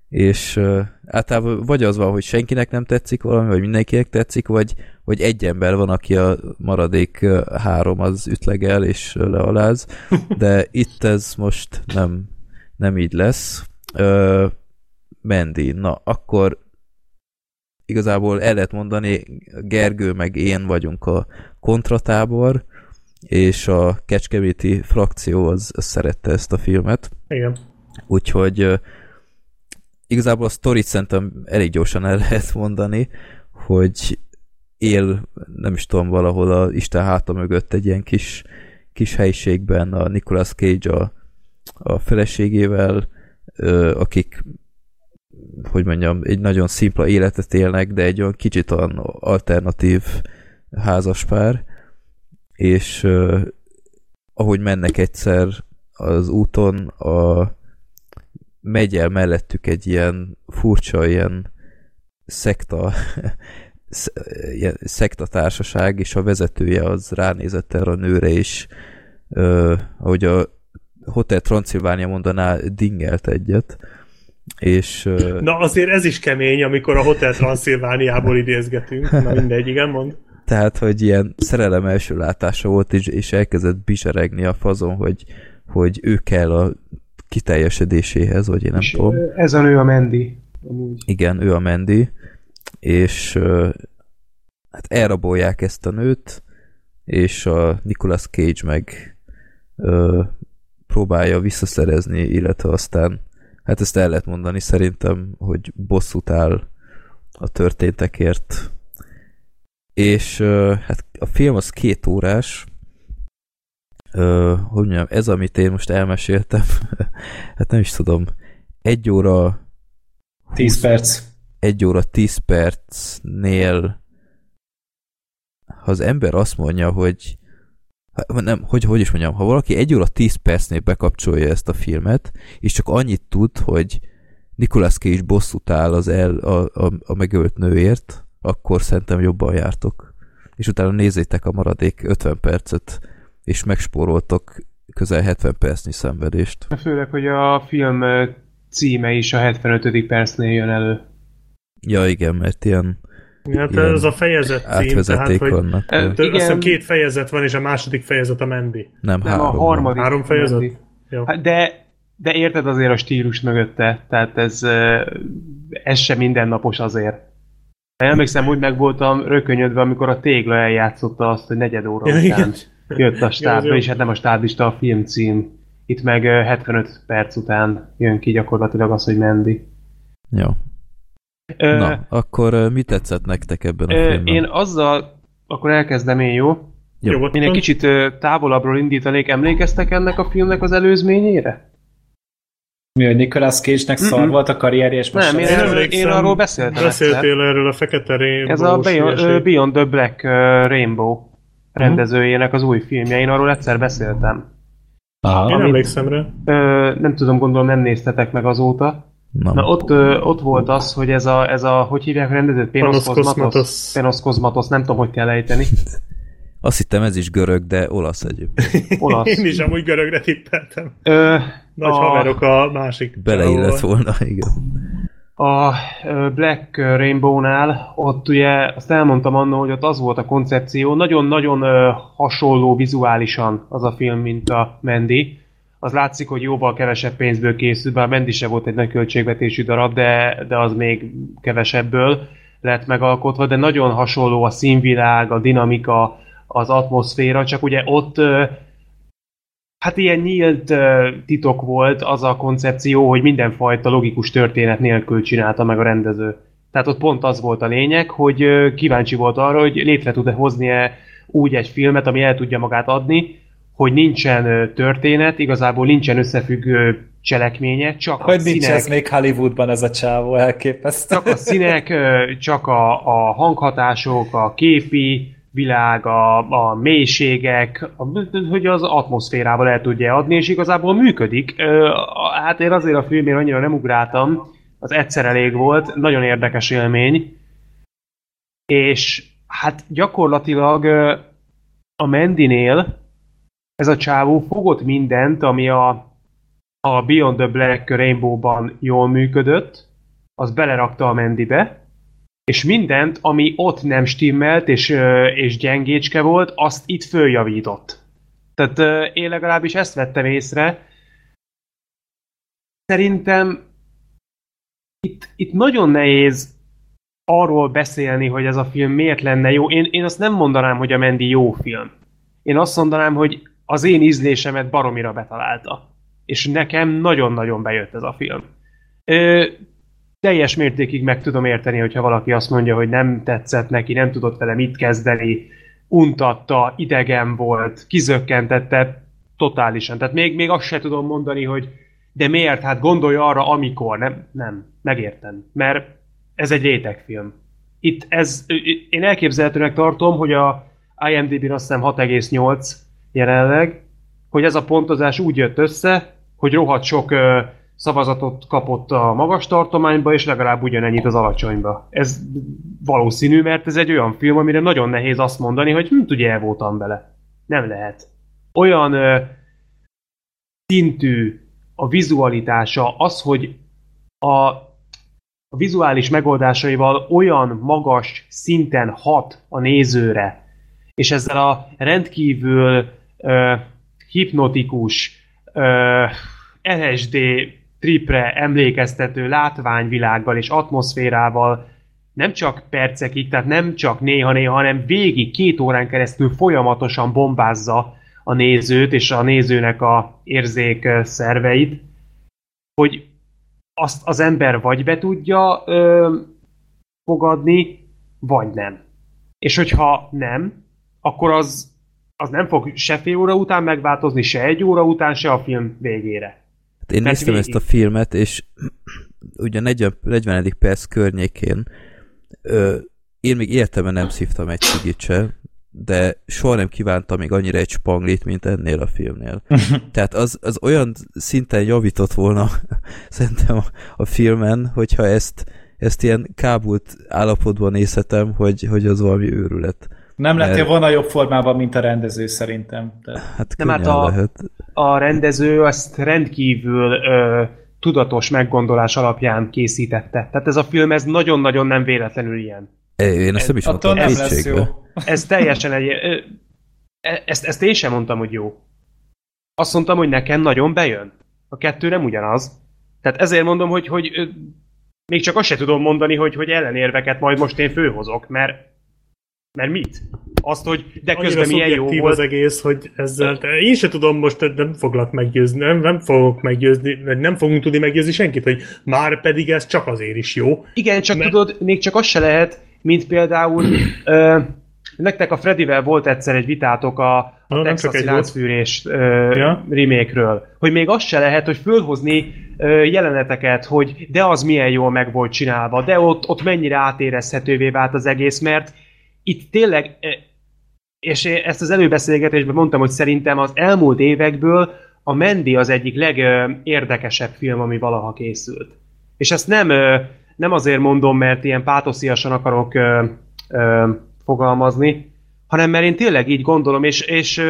És uh, általában vagy az van, hogy senkinek nem tetszik valami, vagy mindenkinek tetszik, vagy, vagy egy ember van, aki a maradék uh, három az ütlegel és uh, lealáz, de itt ez most nem, nem így lesz. Uh, Mendy, na akkor igazából el lehet mondani, Gergő meg én vagyunk a kontratábor, és a kecskeméti frakció az, az szerette ezt a filmet. Igen. Úgyhogy uh, igazából a sztorit szerintem elég gyorsan el lehet mondani, hogy él, nem is tudom, valahol a Isten háta mögött egy ilyen kis, kis helyiségben a Nicolas Cage a, a feleségével, uh, akik, hogy mondjam, egy nagyon szimpla életet élnek, de egy olyan kicsit olyan alternatív házaspár, és uh, ahogy mennek egyszer az úton, a, megy el mellettük egy ilyen furcsa, ilyen szekta, ilyen szekta társaság, és a vezetője az ránézett erre a nőre, és uh, ahogy a Hotel Transzilvánia mondaná, dingelt egyet. És, uh, na azért ez is kemény, amikor a Hotel Transzilvániából idézgetünk, na mindegy, igen, mond. Tehát, hogy ilyen szerelem első látása volt, és, és elkezdett bizseregni a fazon, hogy, hogy ő kell a kiteljesedéséhez, vagy én nem és tudom. Ez a nő a Mendy. Amúgy. Igen, ő a Mendy, és hát elrabolják ezt a nőt, és a Nicolas Cage meg ö, próbálja visszaszerezni, illetve aztán, hát ezt el lehet mondani szerintem, hogy bosszút áll a történtekért. És ö, hát a film az két órás, ö, hogy mondjam, ez amit én most elmeséltem, hát nem is tudom, egy óra tíz perc. Egy óra tíz percnél ha az ember azt mondja, hogy nem, hogy, hogy is mondjam, ha valaki egy óra tíz percnél bekapcsolja ezt a filmet, és csak annyit tud, hogy Nicolas Cage bosszút áll az el, a, a, a megölt nőért, akkor szerintem jobban jártok. És utána nézzétek a maradék ötven percet, és megspóroltok közel hetven percnyi szenvedést. Főleg, hogy a film címe is a hetvenötödik percnél jön elő. Ja, igen, mert ilyen... Hát ilyen ez a fejezet cím, tehát, hogy vannak, e, azt hiszem két fejezet van, és a második fejezet a Mendy. Nem, nem három. A harmadik három fejezet? Hát de, de érted azért a stílus mögötte, tehát ez, ez sem mindennapos azért. Én emlékszem, úgy meg voltam rökönyödve, amikor a tégla eljátszotta azt, hogy negyed óra ja, után igen. jött a stábba, és hát nem a stábista, a film cím. Itt meg hetvenöt perc után jön ki gyakorlatilag az, hogy Mendy. Jó. Ö, Na, akkor mi tetszett nektek ebben a ö, filmben? Én azzal, akkor elkezdem én, jó? Jó. Én egy kicsit távolabbról indítanék. Emlékeztek ennek a filmnek az előzményére? Mi, hogy Nicolas Cage-nek mm-hmm. szar volt a karrierje, és most... Nem, én, arról, én arról beszéltem. Beszéltél erről a fekete rainbow. Ez a Beyond, Beyond the Black Rainbow rendezőjének az új filmje. Én arról egyszer beszéltem. Aha, én emlékszem rá. Nem tudom, gondolom nem néztetek meg azóta. Nem. Na ott, ö, ott volt az, hogy ez a, ez a hogy hívják a rendezőt? Panos Cosmatos. Panos Cosmatos, nem tudom, hogy kell ejteni. Azt hittem ez is görög, de olasz egyébként. Olasz. Én is amúgy görögre tippeltem. Ö, Nagy a... haverok a másik. Beleillett volna, igen. A Black Rainbow-nál ott ugye, azt elmondtam annól, hogy ott az volt a koncepció, nagyon-nagyon ö, hasonló vizuálisan az a film, mint a Mendy. Az látszik, hogy jóval kevesebb pénzből készült, bár Mendy se volt egy nagy költségvetésű darab, de, de az még kevesebből lett megalkotva, de nagyon hasonló a színvilág, a dinamika, az atmoszféra, csak ugye ott hát ilyen nyílt titok volt az a koncepció, hogy mindenfajta logikus történet nélkül csinálta meg a rendező. Tehát ott pont az volt a lényeg, hogy kíváncsi volt arra, hogy létre tud-e hozni-e úgy egy filmet, ami el tudja magát adni, hogy nincsen történet, igazából nincsen összefüggő cselekménye, csak hogy a színek... Hogy nincs ez még Hollywoodban ez a csávó, elképesztő. Csak a színek, csak a, a hanghatások, a képi világ, a, a mélységek, a, hogy az atmoszférával el tudja adni, és igazából működik. Hát én azért a filmért annyira nem ugráltam, az egyszer elég volt, nagyon érdekes élmény, és hát gyakorlatilag a Mendynél ez a csávó fogott mindent, ami a, a Beyond the Black Rainbow-ban jól működött, az belerakta a Mendybe, és mindent, ami ott nem stimmelt, és, és gyengécske volt, azt itt följavított. Tehát én legalábbis ezt vettem észre. Szerintem itt, itt nagyon nehéz arról beszélni, hogy ez a film miért lenne jó. Én, én azt nem mondanám, hogy a Mendy jó film. Én azt mondanám, hogy az én ízlésemet baromira betalálta. És nekem nagyon-nagyon bejött ez a film. Ö, teljes mértékig meg tudom érteni, hogyha valaki azt mondja, hogy nem tetszett neki, nem tudott vele mit kezdeni, untatta, idegen volt, kizökkentette, totálisan. Tehát még, még azt se tudom mondani, hogy de miért, hát gondolj arra, amikor. Nem, nem, megértem. Mert ez egy rétegfilm. Itt ez, én elképzelhetőnek tartom, hogy a I M D B-n azt hiszem hat egész nyolc jelenleg, hogy ez a pontozás úgy jött össze, hogy rohadt sok ö, szavazatot kapott a magas tartományba, és legalább ugyanennyit az alacsonyba. Ez valószínű, mert ez egy olyan film, amire nagyon nehéz azt mondani, hogy hm, ugye el voltam bele. Nem lehet. Olyan ö, szintű a vizualitása, az, hogy a a vizuális megoldásaival olyan magas szinten hat a nézőre, és ezzel a rendkívül ö, hipnotikus, ö, el es dé tripre emlékeztető látványvilággal és atmoszférával nem csak percekig, tehát nem csak néha-néha, hanem végig két órán keresztül folyamatosan bombázza a nézőt és a nézőnek a érzék szerveit, hogy azt az ember vagy be tudja ö, fogadni, vagy nem. És hogyha nem, akkor az, az nem fog se fél óra után megváltozni, se egy óra után, se a film végére. Hát én Mert néztem végig. Ezt a filmet, és ugye negyven perc környékén ö, én még értelme nem szívtam egy cigit se, de soha nem kívántam még annyira egy spanglit, mint ennél a filmnél. Tehát az, az olyan szinten javított volna szerintem a, a filmen, hogyha ezt, ezt ilyen kábult állapotban nézhetem, hogy, hogy az valami őrület. Nem lettél volna jobb formában, mint a rendező szerintem. De... Hát nem, hát a, lehet. A rendező azt rendkívül ö, tudatos meggondolás alapján készítette. Tehát ez a film, ez nagyon-nagyon nem véletlenül ilyen. Én ezt nem is mondtam. Nem lesz jó. Ez teljesen egy... Ezt, ezt én sem mondtam, hogy jó. Azt mondtam, hogy nekem nagyon bejön. A kettő nem ugyanaz. Tehát ezért mondom, hogy, hogy még csak azt se tudom mondani, hogy, hogy ellenérveket majd most én főhozok, mert mert mit? Azt, hogy de közben milyen jó volt. Az egész, hogy ezzel... Én se tudom most, nem foglak meggyőzni, nem, nem fogok meggyőzni, nem fogunk tudni meggyőzni senkit, hogy már pedig ez csak azért is jó. Igen, csak mert... tudod, még csak az se lehet, mint például... ö, nektek a Freddyvel volt egyszer egy vitátok a, a no, texasi láncfűrés ja. remake-ről, hogy még az se lehet, hogy fölhozni ö, jeleneteket, hogy de az milyen jól meg volt csinálva, de ott, ott mennyire átérezhetővé vált az egész, mert itt tényleg, és ezt az előbeszélgetésben mondtam, hogy szerintem az elmúlt évekből a Mendy az egyik legérdekesebb film, ami valaha készült. És ezt nem, nem azért mondom, mert ilyen pátosziasan akarok ö, ö, fogalmazni, hanem mert én tényleg így gondolom, és, és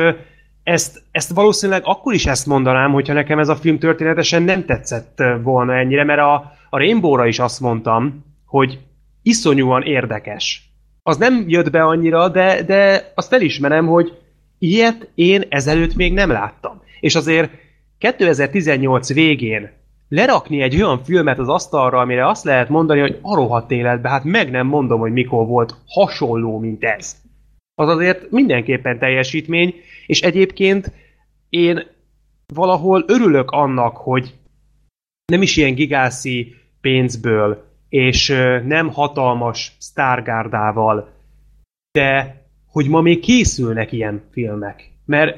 ezt, ezt valószínűleg akkor is ezt mondanám, hogyha nekem ez a film történetesen nem tetszett volna ennyire, mert a, a Rainbow-ra is azt mondtam, hogy iszonyúan érdekes. Az nem jött be annyira, de, de azt elismerem, hogy ilyet én ezelőtt még nem láttam. És azért kétezer-tizennyolc végén lerakni egy olyan filmet az asztalra, amire azt lehet mondani, hogy a rohadt életben, hát meg nem mondom, hogy mikor volt hasonló, mint ez. Az azért mindenképpen teljesítmény, és egyébként én valahol örülök annak, hogy nem is ilyen gigászi pénzből, és nem hatalmas sztárgárdával, de hogy ma még készülnek ilyen filmek. Mert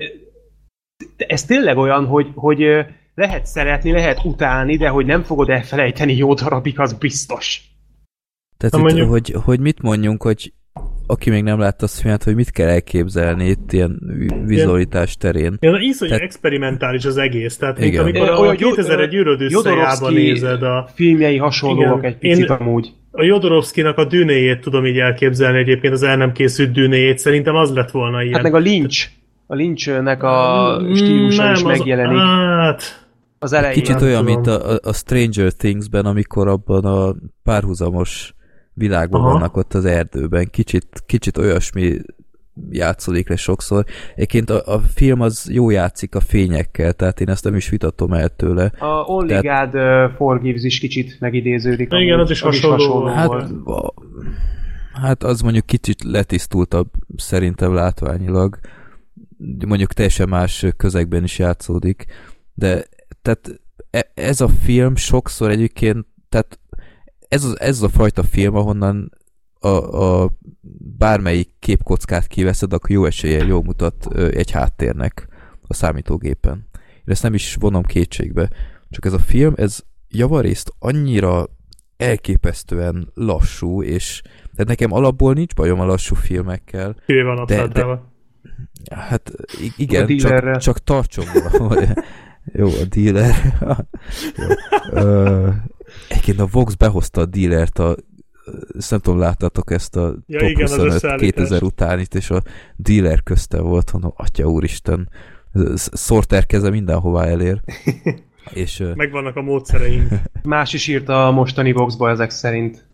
ez tényleg olyan, hogy, hogy lehet szeretni, lehet utálni, de hogy nem fogod elfelejteni jó darabig, az biztos. Tehát itt, mondjuk... hogy, hogy mit mondjunk, hogy aki még nem látta a filmet, hogy mit kell elképzelni itt ilyen vizualitás terén. Ilyen iszonyú tehát... experimentális az egész. Tehát mint amikor a, a kétezer-egy őröd összejában nézed a... filmjei hasonlóak igen, egy picit én... amúgy. A Jodorowskynak a Dünéjét tudom így elképzelni egyébként, az el nem készült Dünéjét. Szerintem az lett volna ilyen. Hát meg a Lynch. A Lynchnek a stílusa nem, is megjelenik. Hát... Az elején. Kicsit olyan, tudom. Mint a, a Stranger Things-ben, amikor abban a párhuzamos világban aha. vannak ott az erdőben. Kicsit, kicsit olyasmi játszódik le sokszor. Egyébként a, a film az jó játszik a fényekkel, tehát én ezt nem is vitatom el tőle. A Only tehát... God uh, Forgives is kicsit megidéződik. Igen, amúgy, az is hasonló, is hasonló hát, volt. Hát az mondjuk kicsit letisztultabb szerintem látványilag. Mondjuk teljesen más közegben is játszódik. De tehát ez a film sokszor egyébként, tehát Ez az, ez a fajta film, ahonnan a, a bármelyik képkockát kiveszed, akkor jó eséllyel jól mutat egy háttérnek a számítógépen. Én ezt nem is vonom kétségbe. Csak ez a film, ez javarészt annyira elképesztően lassú, és tehát nekem alapból nincs bajom a lassú filmekkel. Ő van de, de, hát igen, a csak, csak tartson valahol. Jó, a dealer. Jó. Ö, egyébként a Vox behozta a dealert, a, nem tudom, láttatok ezt a ja, top igen, huszonöt kétezer utánit, és a dealer köztem volt, mondom, atya úristen, szorter keze mindenhová elér. És, megvannak a módszereink. Más is írta a mostani boxba ezek szerint.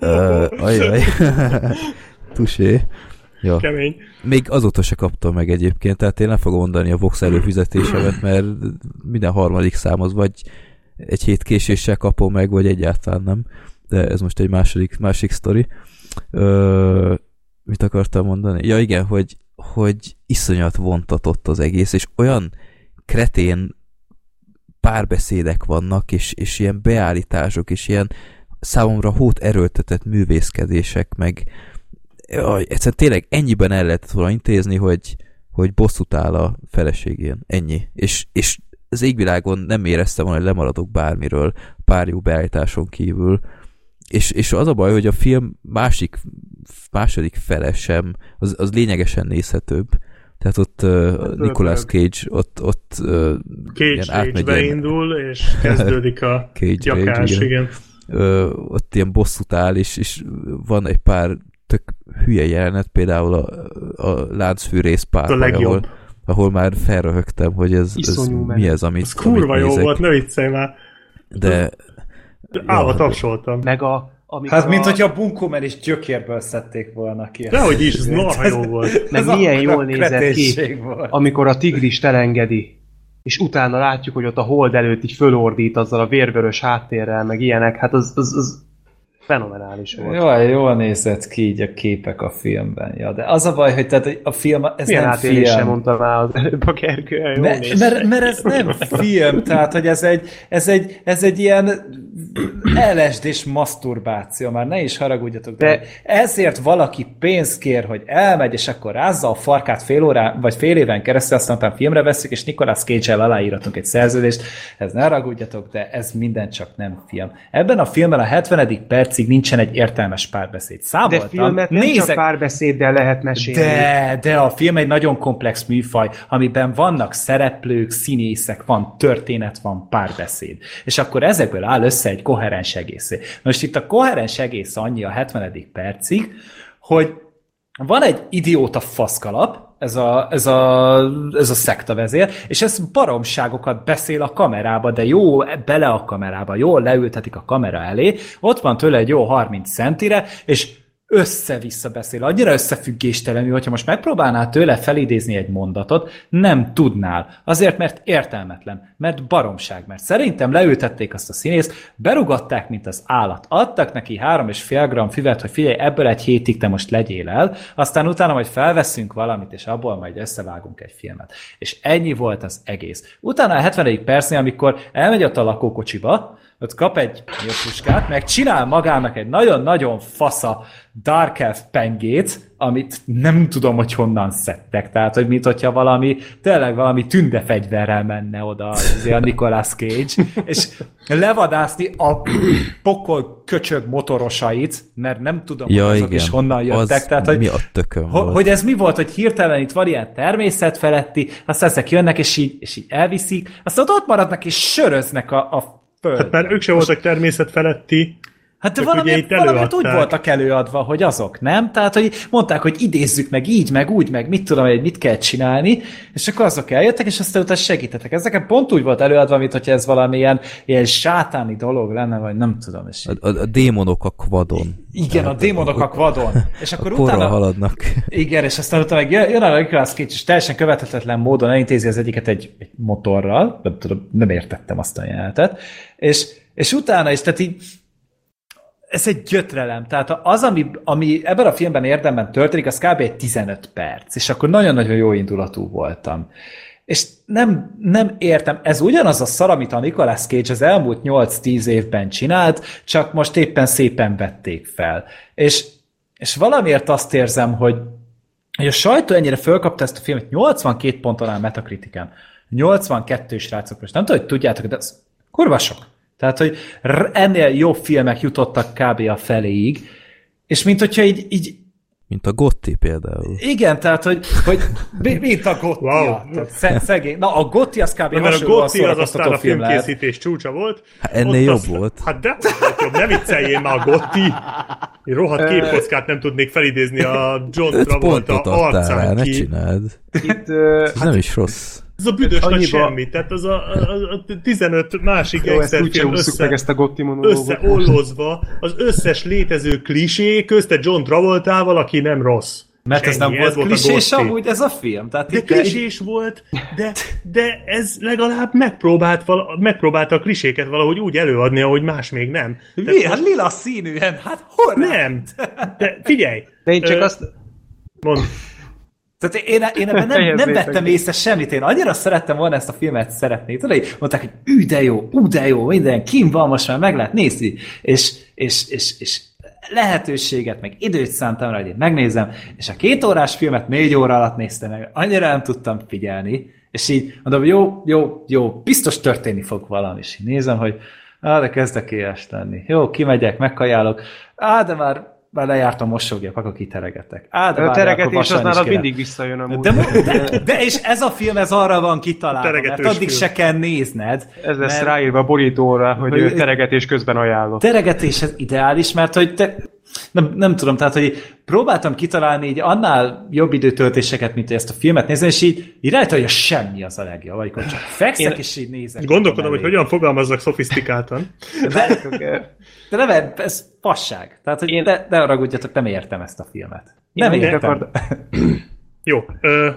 uh, ajaj. Tusé. Ja. Kemény. Még azóta se kaptam meg egyébként, tehát én nem fogom mondani a Vox előfizetésemet, mert minden harmadik számhoz vagy egy hét késéssel kapom meg, vagy egyáltalán nem. De ez most egy második, másik sztori. Ö, mit akartam mondani? Ja igen, hogy, hogy iszonyat vontatott az egész, és olyan kretén párbeszédek vannak, és, és ilyen beállítások, és ilyen számomra hót erőltetett művészkedések, meg jaj, egyszerűen tényleg ennyiben el lehetett volna intézni, hogy, hogy bosszút áll a feleségén. Ennyi. És, és az égvilágon nem éreztem volna, hogy lemaradok bármiről, pár jó beállításon kívül. És, és az a baj, hogy a film másik, második fele sem, az, az lényegesen nézhetőbb. Tehát ott uh, Nicolas Cage ott, ott uh, Cage Rage-be indul, és kezdődik a gyakás, igen. igen. Ö, ott ilyen bosszút áll, és, és van egy pár tök hülye jelenet, például a, a láncfűrész párhaj, ahol, ahol már felröhögtem, hogy ez, ez mi ez, amit, ez kurva amit jó nézek. Volt, ne viccelj már. De... de állva tapsoltam. Meg a... Hát, a... mint hogyha a bunkomen is gyökérből szedték volna ki. Dehogy is, ez marha jó volt. Meg milyen jól nézett ki, volt. Amikor a tigrist elengedi, és utána látjuk, hogy ott a hold előtt így fölordít azzal a vérvörös háttérrel, meg ilyenek, hát az... az, az fenomenális volt. Jaj, jól nézett ki így a képek a filmben. Ja, de az a baj, hogy tehát a film, ez milyen nem film. Milyen átérésre mondtam már az előbb a Kerkően. Mert, mert, mert ez nem film, tehát hogy ez egy, ez egy, ez egy ilyen el es dés maszturbáció, már ne is haragudjatok. De, de ezért valaki pénzt kér, hogy elmegy, és akkor rázza a farkát fél órán, vagy fél éven keresztül, aztán utána filmre veszük, és Nicolas Cage-el aláíratunk egy szerződést. Ez ne haragudjatok, de ez minden csak nem film. Ebben a filmben a hetvenedik perc nincsen egy értelmes párbeszéd. Számoltam. De filmet nem nézek... csak párbeszéddel lehet mesélni. De, de a film egy nagyon komplex műfaj, amiben vannak szereplők, színészek, van történet, van párbeszéd. És akkor ezekből áll össze egy koherens egészé. Most itt a koherens egész annyi a hetvenedik percig, hogy van egy idióta faszkalap, ez a, ez a, ez a szektavezér, és ez baromságokat beszél a kamerába, de jó bele a kamerába, jól leültetik a kamera elé, ott van tőle egy jó harminc centire, és össze-vissza beszél, annyira összefüggéstelenül, hogyha most megpróbálnál tőle felidézni egy mondatot, nem tudnál. Azért, mert értelmetlen, mert baromság, mert szerintem leültették azt a színészt, berugatták, mint az állat. Adtak neki három és fél gramm füvet, hogy figyelj, ebből egy hétig te most legyél el, aztán utána majd felveszünk valamit, és abból majd összevágunk egy filmet. És ennyi volt az egész. Utána a hetvenedik percnél, amikor elmegy ott a lakókocsiba, ott kap egy nyílpuskát, meg csinál magának egy nagyon-nagyon fasza Dark Elf pengét, amit nem tudom, hogy honnan szedtek. Tehát, hogy mint hogyha valami, tényleg valami tündefegyverrel menne oda a Nicolas Cage, és levadászni a pokol köcsög motorosait, mert nem tudom, ja, hogy azok igen. is honnan jöttek. Az tehát, hogy, mi a tököm ho, hogy ez mi volt, hogy hirtelen itt van ilyen természetfeletti, aztán ezek jönnek, és így, és így elviszik, aztán ott maradnak, és söröznek a, a föld. Hát mert ők sem voltak természetfeletti. Hát de valamiért, valamiért úgy voltak előadva, hogy azok, nem? Tehát, hogy mondták, hogy idézzük meg így, meg úgy, meg mit tudom, hogy mit kell csinálni, és akkor azok eljöttek, és aztán utána segítettek. Ez nekem pont úgy volt előadva, mint hogyha ez valamilyen ilyen sátáni dolog lenne, vagy nem tudom. És... A, a, a démonok a kvadon. Igen, a démonok a kvadon. És akkor utána haladnak. Igen, és aztán utána meg jön a Nicolas Cage, és teljesen követhetetlen módon elintézi az egyiket egy, egy motorral, nem tudom, nem értettem azt a jelenetet, és, és utána is, tehát így ez egy gyötrelem. Tehát az, ami, ami ebben a filmben érdemben történik, az kb. Egy tizenöt perc, és akkor nagyon-nagyon jó indulatú voltam. És nem, nem értem, ez ugyanaz a szar, amit a Nicolas Cage az elmúlt nyolc-tíz évben csinált, csak most éppen szépen vették fel. És, és valamiért azt érzem, hogy, hogy a sajtó ennyire fölkapta ezt a filmet, nyolcvankét ponton áll Metacritiken. nyolcvankettő srácok, most nem tudom, hogy tudjátok, de az kurva sok. Tehát, hogy ennél jobb filmek jutottak kb. A feléig, és mint hogyha így... így mint a Gotti például. Igen, tehát, hogy, hogy mint a Gotti. Wow. Szegény. Na, a Gotti az kb. Mert a Gotti az aztán a filmkészítés csúcsa volt. Hát ennél jobb azt, volt. Hát de volt jobb, nem vicceljél már a Gotti. Én rohadt képkockát nem tudnék felidézni a John Travolta arcán ki. Öt pontot adtál rá, ne csináld. Itt, uh, hát, nem is rossz. Ez a büdös nagy annyiba... semmi, tehát az a, a, a tizenöt másik exerfilm összeollozva az összes létező klisé, közte John Travoltával, aki nem rossz. Mert Ennyi, ez nem ez volt klisés amúgy ez a film. Tehát de klisés egy... volt, de, de ez legalább megpróbált vala, megpróbálta a kliséket valahogy úgy előadni, ahogy más még nem. Mi? Hát most... lila színűen, hát horror. Nem, de figyelj. De én csak ö... azt... Mondd. Tehát én, én ebben nem, nem vettem észre semmit, én annyira szerettem volna ezt a filmet szeretni. Tudod, mondták, hogy ű de jó, ú de jó, minden kim van, most már meg lehet nézni. És, és, és, és lehetőséget, meg időt szántam rá, hogy én megnézem, és a két órás filmet négy óra alatt néztem meg. Annyira nem tudtam figyelni. És így mondom, jó, jó, jó, biztos történni fog valami. És így nézem, hogy á, de kezdek éhes lenni. Jó, kimegyek, megkajálok. Á, de már... Már lejárt a mosógép, akkor kiteregetek. Á, de a teregetés az nála mindig visszajön amúgy. De, de, de és ez a film, ez arra van kitalálva, mert addig film. Se kell nézned. Ez lesz ráírva a borítóra, hogy ő teregetés közben ajánlott. Teregetés ez ideális, mert hogy te... Nem, nem tudom, tehát, hogy próbáltam kitalálni így annál jobb időtöltéseket, mint ezt a filmet nézni, és így, így rájött, hogy a semmi az a legjobb, amikor csak fekszek, én és így nézek. Gondolkodom, hogy hogyan fogalmazzak szofisztikáltan. De, de nem, ez passág. Tehát, hogy én... ne, ne ragudjatok, nem értem ezt a filmet. Nem én értem. Akar... Jó,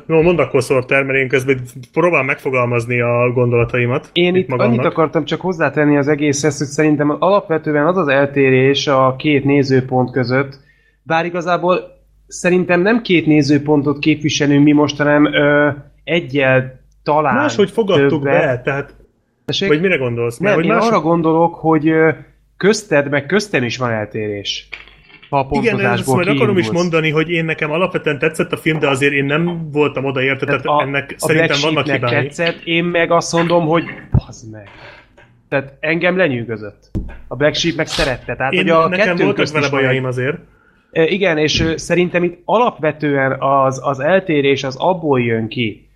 no, mondd akkor szorter, mert én közben próbálom megfogalmazni a gondolataimat. Én itt, itt annyit akartam csak hozzátenni az egészhez, hogy szerintem alapvetően az az eltérés a két nézőpont között, bár igazából szerintem nem két nézőpontot képviselünk mi most, hanem ö, egyel talán máshogy fogadtuk többet. Be, tehát... Tessék? Vagy mire gondolsz? Nem, mert, én máshogy... arra gondolok, hogy közted, meg köztem is van eltérés. Igen, ezt majd akarom is mondani, hogy én nekem alapvetően tetszett a film, de azért én nem voltam odaérte, tehát, tehát a, ennek a szerintem vannak hibái. Tetszett, én meg azt mondom, hogy bazd meg. Tehát engem lenyűgözött. A Black Sheep meg szerette. Tehát, én, hogy a nekem voltak vele bajaim azért. Igen, és szerintem itt alapvetően az, az eltérés az abból jön ki.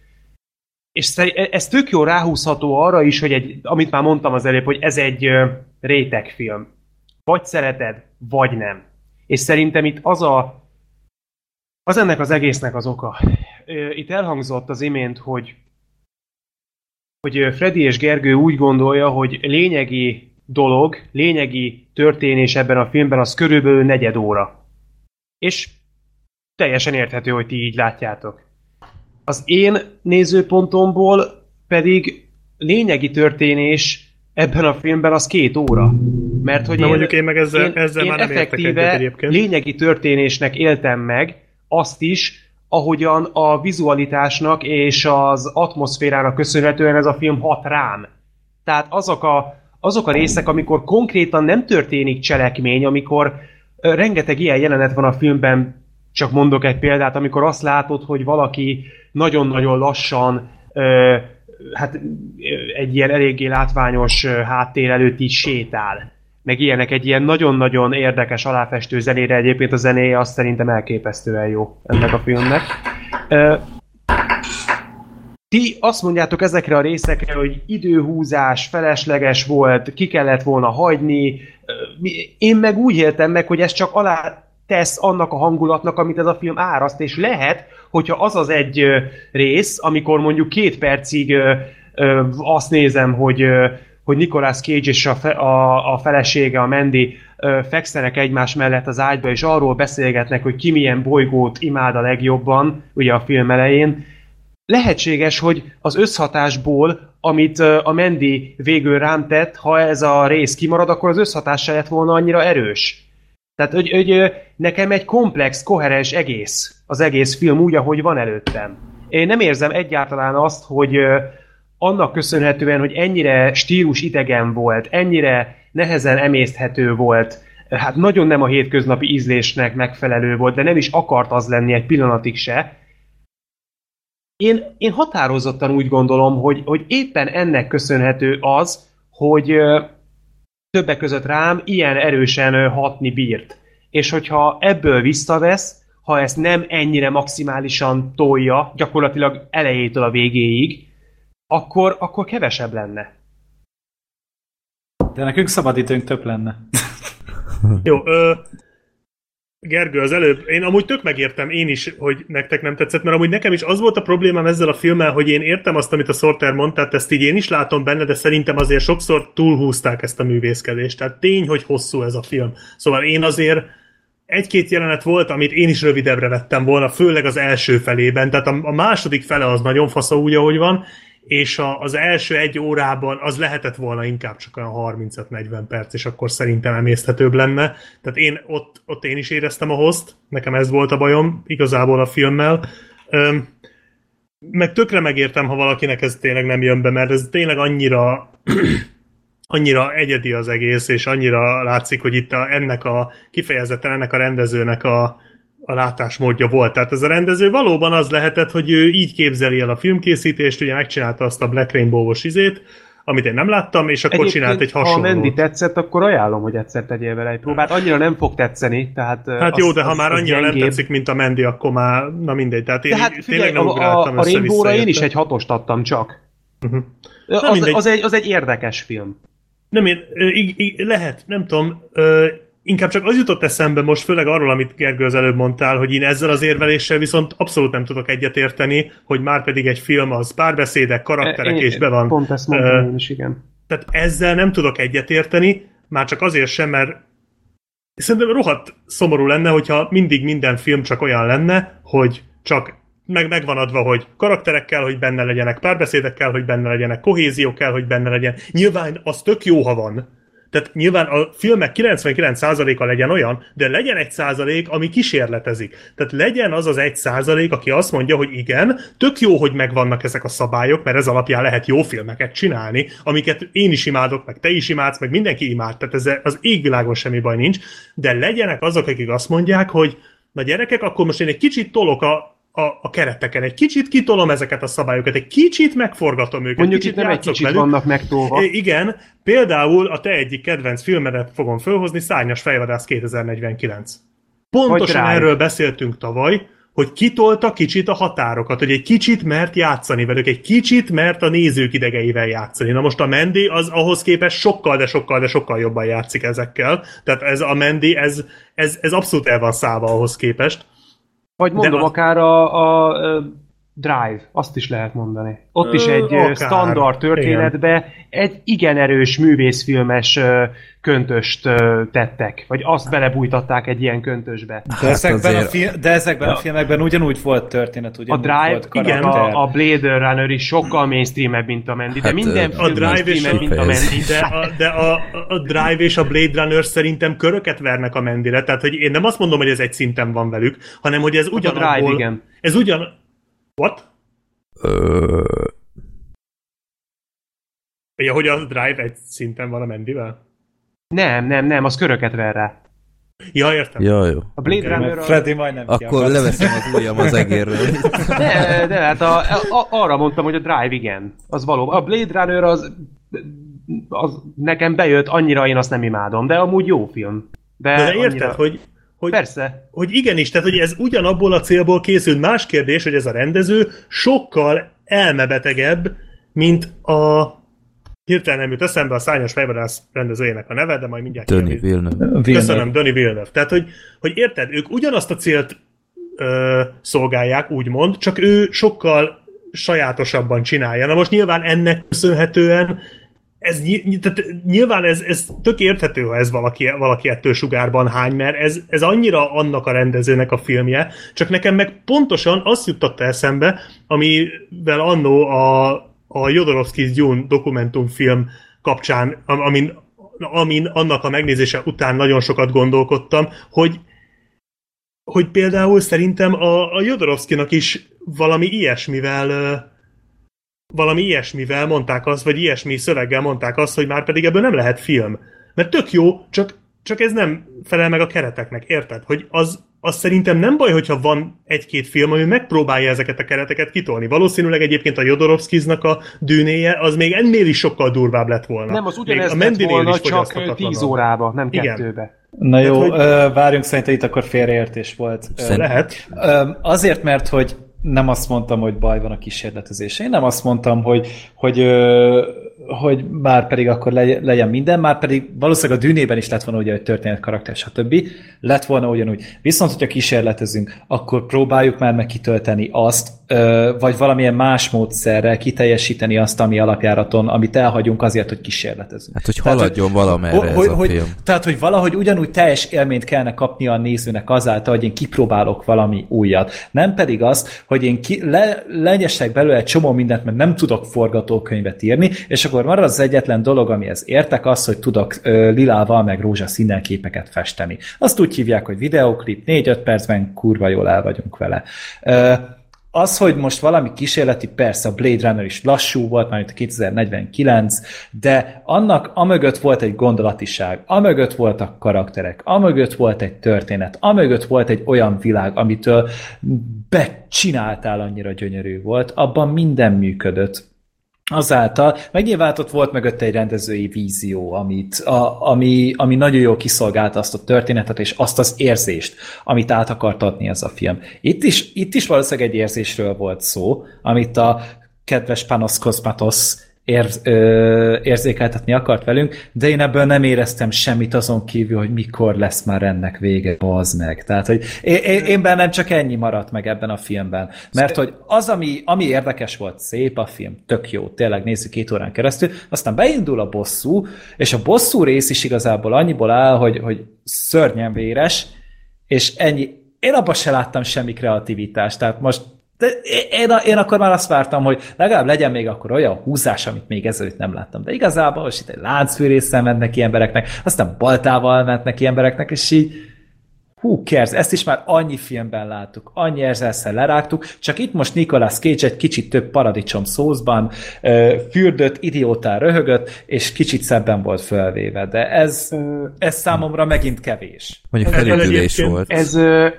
És ez tök jó ráhúzható arra is, hogy egy, amit már mondtam az előbb, hogy ez egy rétegfilm. Vagy szereted, vagy nem. És szerintem itt az a... Az ennek az egésznek az oka. Itt elhangzott az imént, hogy, hogy Freddy és Gergő úgy gondolja, hogy lényegi dolog, lényegi történés ebben a filmben az körülbelül negyed óra. És teljesen érthető, hogy ti így látjátok. Az én nézőpontomból pedig lényegi történés ebben a filmben az két óra. Mert hogy én, mondjuk én meg ezzel, én, ezzel én már nem effektíve értek lényegi történésnek éltem meg azt is, ahogyan a vizualitásnak és az atmoszférának köszönhetően ez a film hat rám. Tehát azok a, azok a részek, amikor konkrétan nem történik cselekmény, amikor rengeteg ilyen jelenet van a filmben, csak mondok egy példát, amikor azt látod, hogy valaki nagyon-nagyon lassan ö, hát egy ilyen eléggé látványos háttér előtt így sétál. Meg ilyenek, egy ilyen nagyon-nagyon érdekes aláfestő zenére, egyébként a zenéje azt szerintem elképesztően jó ennek a filmnek. Ti azt mondjátok ezekre a részekre, hogy időhúzás, felesleges volt, ki kellett volna hagyni. Én meg úgy éltem meg, hogy ez csak alá tesz annak a hangulatnak, amit ez a film áraszt, és lehet, hogyha az az egy rész, amikor mondjuk két percig azt nézem, hogy... hogy Nicolas Cage és a, fe, a, a felesége, a Mendy ö, fekszenek egymás mellett az ágyba, és arról beszélgetnek, hogy ki milyen bolygót imád a legjobban, ugye a film elején. Lehetséges, hogy az összhatásból, amit ö, a Mendy végül rám tett, ha ez a rész kimarad, akkor az összhatás se lett volna annyira erős. Tehát, hogy, hogy ö, nekem egy komplex, koherens egész, az egész film úgy, ahogy van előttem. Én nem érzem egyáltalán azt, hogy... Ö, annak köszönhetően, hogy ennyire stílus idegen volt, ennyire nehezen emészthető volt, hát nagyon nem a hétköznapi ízlésnek megfelelő volt, de nem is akart az lenni egy pillanatig se. Én, én határozottan úgy gondolom, hogy, hogy éppen ennek köszönhető az, hogy többek között rám ilyen erősen hatni bírt. És hogyha ebből visszavesz, ha ezt nem ennyire maximálisan tolja, gyakorlatilag elejétől a végéig, Akkor, akkor kevesebb lenne. De nekünk szabadítőnk több lenne. Jó, ö, Gergő, az előbb, én amúgy tök megértem én is, hogy nektek nem tetszett, mert amúgy nekem is az volt a problémám ezzel a filmmel, hogy én értem azt, amit a Sorter mond, tehát ezt így én is látom benne, de szerintem azért sokszor túlhúzták ezt a művészkedést. Tehát tény, hogy hosszú ez a film. Szóval én azért egy-két jelenet volt, amit én is rövidebbre vettem volna, főleg az első felében, tehát a, a második fele az nagyon fasza úgy, ahogy van, és a, az első egy órában az lehetett volna inkább csak olyan harmincöt-negyven perc, és akkor szerintem emészthetőbb lenne. Tehát én ott, ott én is éreztem a host, nekem ez volt a bajom igazából a filmmel. Üm, meg tökre megértem, ha valakinek ez tényleg nem jön be, mert ez tényleg annyira, annyira egyedi az egész, és annyira látszik, hogy itt a, ennek a kifejezetten ennek a rendezőnek a a látásmódja volt. Tehát ez a rendező valóban az lehetett, hogy ő így képzeli el a filmkészítést, ugye megcsinálta azt a Black Rainbow-os izét, amit én nem láttam, és akkor egyébként csinált egy hasonlót. Ha Mendy tetszett, akkor ajánlom, hogy egyszer tegyél vele egy próbát. Annyira nem fog tetszeni, tehát... Hát az, jó, de ha az, már annyira nem tetszik, mint a Mendy, akkor már, na mindegy. Tehát én hát, figyelj, tényleg nem ugráltam a, a Rainbow-ra én is egy hatost adtam csak. Uh-huh. Az, az, egy, az egy érdekes film. Nem, én, így, így, lehet, nem tudom... Ö, Inkább csak az jutott eszembe most, főleg arról, amit Gergő az előbb mondtál, hogy én ezzel az érveléssel viszont abszolút nem tudok egyetérteni, hogy már pedig egy film az párbeszédek, karakterek, én, és be van. Pont ezt mondtam én is, igen. Tehát ezzel nem tudok egyetérteni, már csak azért sem, mert szerintem rohadt szomorú lenne, hogyha mindig minden film csak olyan lenne, hogy csak meg, meg van adva, hogy karakterekkel, hogy benne legyenek, párbeszédekkel, hogy benne legyenek, kohéziókkal, hogy benne legyen. Nyilván az tök jó, ha van. Tehát nyilván a filmek kilencvenkilenc százaléka legyen olyan, de legyen egy százalék, ami kísérletezik. Tehát legyen az az egy százalék, aki azt mondja, hogy igen, tök jó, hogy megvannak ezek a szabályok, mert ez alapján lehet jó filmeket csinálni, amiket én is imádok, meg te is imádsz, meg mindenki imád, tehát ez az égvilágon semmi baj nincs, de legyenek azok, akik azt mondják, hogy na gyerekek, akkor most én egy kicsit tolok a A, a kereteken. Egy kicsit kitolom ezeket a szabályokat, egy kicsit megforgatom őket. Mondjuk kicsit itt nem egy kicsit velük. Vannak megtolva. É, igen, például a te egyik kedvenc filmedet fogom fölhozni, Szárnyas fejvadász kétezer-negyvenkilenc. Pontosan erről beszéltünk tavaly, hogy kitolta kicsit a határokat, hogy egy kicsit mert játszani velük, egy kicsit mert a nézők idegeivel játszani. Na most a Mendy az ahhoz képest sokkal, de sokkal, de sokkal jobban játszik ezekkel. Tehát ez a Mendy, ez, ez, ez abszolút el van szállva ahhoz képest. Vagy mondom, a... akár a, a, a Drive, azt is lehet mondani. Ott is egy akár standard történetbe igen. Egy igen erős művészfilmes köntöst tettek, vagy azt belebújtatták egy ilyen köntösbe. De ezekben, hát a, fi- de ezekben a filmekben ugyanúgy volt történet, ugyanúgy a Drive, volt karakter. Igen, a, a Blade Runner is sokkal mainstreamebb, mint a Mendy, de hát minden a Drive és a, mint a Mendy, de, a, de a, a Drive és a Blade Runner szerintem köröket vernek a Mendyre, tehát hogy én nem azt mondom, hogy ez egy szinten van velük, hanem hogy ez ugyanabból... A Drive, igen. Ez ugyan... What? Ö... Ja, hogy a Drive egy szinten van a Mendyvel? Nem, nem, nem, az köröket ver rá. Ja, értem. Ja, jó. A Blade okay, Runner... A... Freddy majdnem akkor kiakad. Leveszem az ujjam az egérről. De, de hát a, a, arra mondtam, hogy a Drive igen. Az valóban. A Blade Runner az, az... Nekem bejött, annyira én azt nem imádom, de amúgy jó film. De, de annyira... érted, hogy... Hogy, persze. Hogy igenis, tehát hogy ez ugyanabból a célból készült. Más kérdés, hogy ez a rendező sokkal elmebetegebb, mint a... Hirtelen nem jut eszembe a Szárnyas fejvadász rendezőjének a neve, de majd mindjárt... Denis Villeneuve. Köszönöm, Denis Villeneuve. Tehát, hogy, hogy érted, ők ugyanazt a célt ö, szolgálják, úgymond, csak ő sokkal sajátosabban csinálja. Na most nyilván ennek köszönhetően ez nyilván ez, ez tök érthető, ha ez valaki, valaki ettől sugárban hány, mert ez, ez annyira annak a rendezőnek a filmje, csak nekem meg pontosan azt juttatta eszembe, amivel annó a, a Jodorowsky's Dune dokumentumfilm kapcsán, amin, amin annak a megnézése után nagyon sokat gondolkodtam, hogy, hogy például szerintem a, a Jodorowskynak is valami ilyesmivel... valami ilyesmivel mondták azt, vagy ilyesmi szöveggel mondták azt, hogy már pedig ebből nem lehet film. Mert tök jó, csak, csak ez nem felel meg a kereteknek, érted? Hogy az, az szerintem nem baj, hogyha van egy-két film, ami megpróbálja ezeket a kereteket kitolni. Valószínűleg egyébként a Jodorowskynak a dűnéje, az még ennél is sokkal durvább lett volna. Nem, az ugyanez lett volna, csak tíz órába, nem kettőbe. Igen. Na jó, hát, hogy... várjunk, szerintem itt akkor félreértés volt. Szerintem. Lehet. Azért, mert hogy nem azt mondtam, hogy baj van a kísérletezés. Én nem azt mondtam, hogy, hogy, hogy már pedig akkor legyen minden, már pedig valószínűleg a Dűnében is lett volna ugye, hogy történet, karakter, stb. Lett volna ugyanúgy. Viszont, hogyha kísérletezünk, akkor próbáljuk már meg kitölteni azt, vagy valamilyen más módszerrel kiteljesíteni azt, ami alapjáraton, amit elhagyunk azért, hogy kísérletezünk. Hát, hogy haladjon tehát, valamerre hogy, ez hogy, a film. Tehát, hogy valahogy ugyanúgy teljes élményt kellene kapnia a nézőnek azáltal, hogy én kipróbálok valami újat. Nem pedig azt, hogy én ki, le, legyesek belőle egy csomó mindent, mert nem tudok forgatókönyvet írni, és akkor marad az egyetlen dolog, amihez értek, az, hogy tudok ö, lilával meg rózsaszínnel képeket festeni. Azt úgy hívják, hogy videóklip, négy-öt percben kurva jól el vagyunk vele. Ö, az, hogy most valami kísérleti, persze a Blade Runner is lassú volt, már itt kétezer-negyvenkilenc, de annak amögött volt egy gondolatiság, amögött voltak karakterek, amögött volt egy történet, amögött volt egy olyan világ, amitől becsináltál, annyira gyönyörű volt, abban minden működött. Azáltal, meg nyilván ott volt mögötte egy rendezői vízió, amit, a, ami, ami nagyon jól kiszolgálta azt a történetet, és azt az érzést, amit át akart adni ez a film. Itt is, itt is valószínűleg egy érzésről volt szó, amit a kedves Panos Cosmatos érz, ö, érzékeltetni akart velünk, de én ebből nem éreztem semmit azon kívül, hogy mikor lesz már ennek vége, bazd meg. Tehát, hogy én, én bennem csak ennyi maradt meg ebben a filmben. Mert hogy az, ami, ami érdekes volt, szép a film, tök jó, tényleg nézzük két órán keresztül, aztán beindul a bosszú, és a bosszú rész is igazából annyiból áll, hogy, hogy szörnyen véres, és ennyi. Én abban se láttam semmi kreativitást, tehát most de én, én akkor már azt vártam, hogy legalább legyen még akkor olyan húzás, amit még ezelőtt nem láttam. De igazából most itt egy láncfűrésszel ment neki embereknek, aztán baltával ment neki embereknek, és így hú, kersz, ezt is már annyi filmben láttuk, annyi érzelsszel lerágtuk, csak itt most Nicolas Cage egy kicsit több paradicsom szózban fürdött, idiótán röhögött, és kicsit szebben volt fölvéve. De ez, ez számomra megint kevés. Mondjuk felüldülés volt. Ez, ez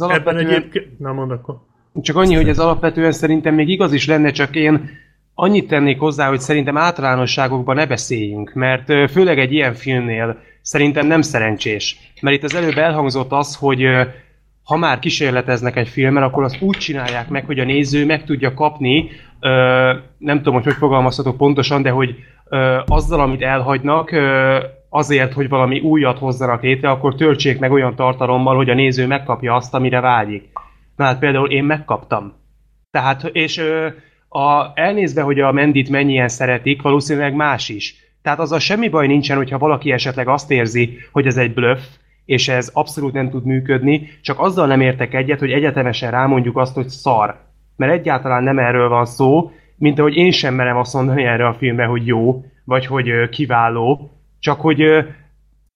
alapvetően... Ebben egyébként... Na, mondd akkor. Csak annyi, hogy ez alapvetően szerintem még igaz is lenne, csak én annyit tennék hozzá, hogy szerintem általánosságokban ne beszéljünk, mert főleg egy ilyen filmnél szerintem nem szerencsés. Mert itt az előbb elhangzott az, hogy ha már kísérleteznek egy filmen, akkor azt úgy csinálják meg, hogy a néző meg tudja kapni, nem tudom, hogy hogy fogalmazhatok pontosan, de hogy azzal, amit elhagynak, azért, hogy valami újat hozzanak létre, akkor töltsék meg olyan tartalommal, hogy a néző megkapja azt, amire vágyik. Na hát például én megkaptam. Tehát, és ö, a, elnézve, hogy a Mendyt mennyien szeretik, valószínűleg más is. Tehát azzal semmi baj nincsen, hogyha valaki esetleg azt érzi, hogy ez egy bluff, és ez abszolút nem tud működni, csak azzal nem értek egyet, hogy egyetemesen rámondjuk azt, hogy szar. Mert egyáltalán nem erről van szó, mint ahogy én sem merem azt mondani erre a filmre, hogy jó, vagy hogy ö, kiváló, csak hogy ö,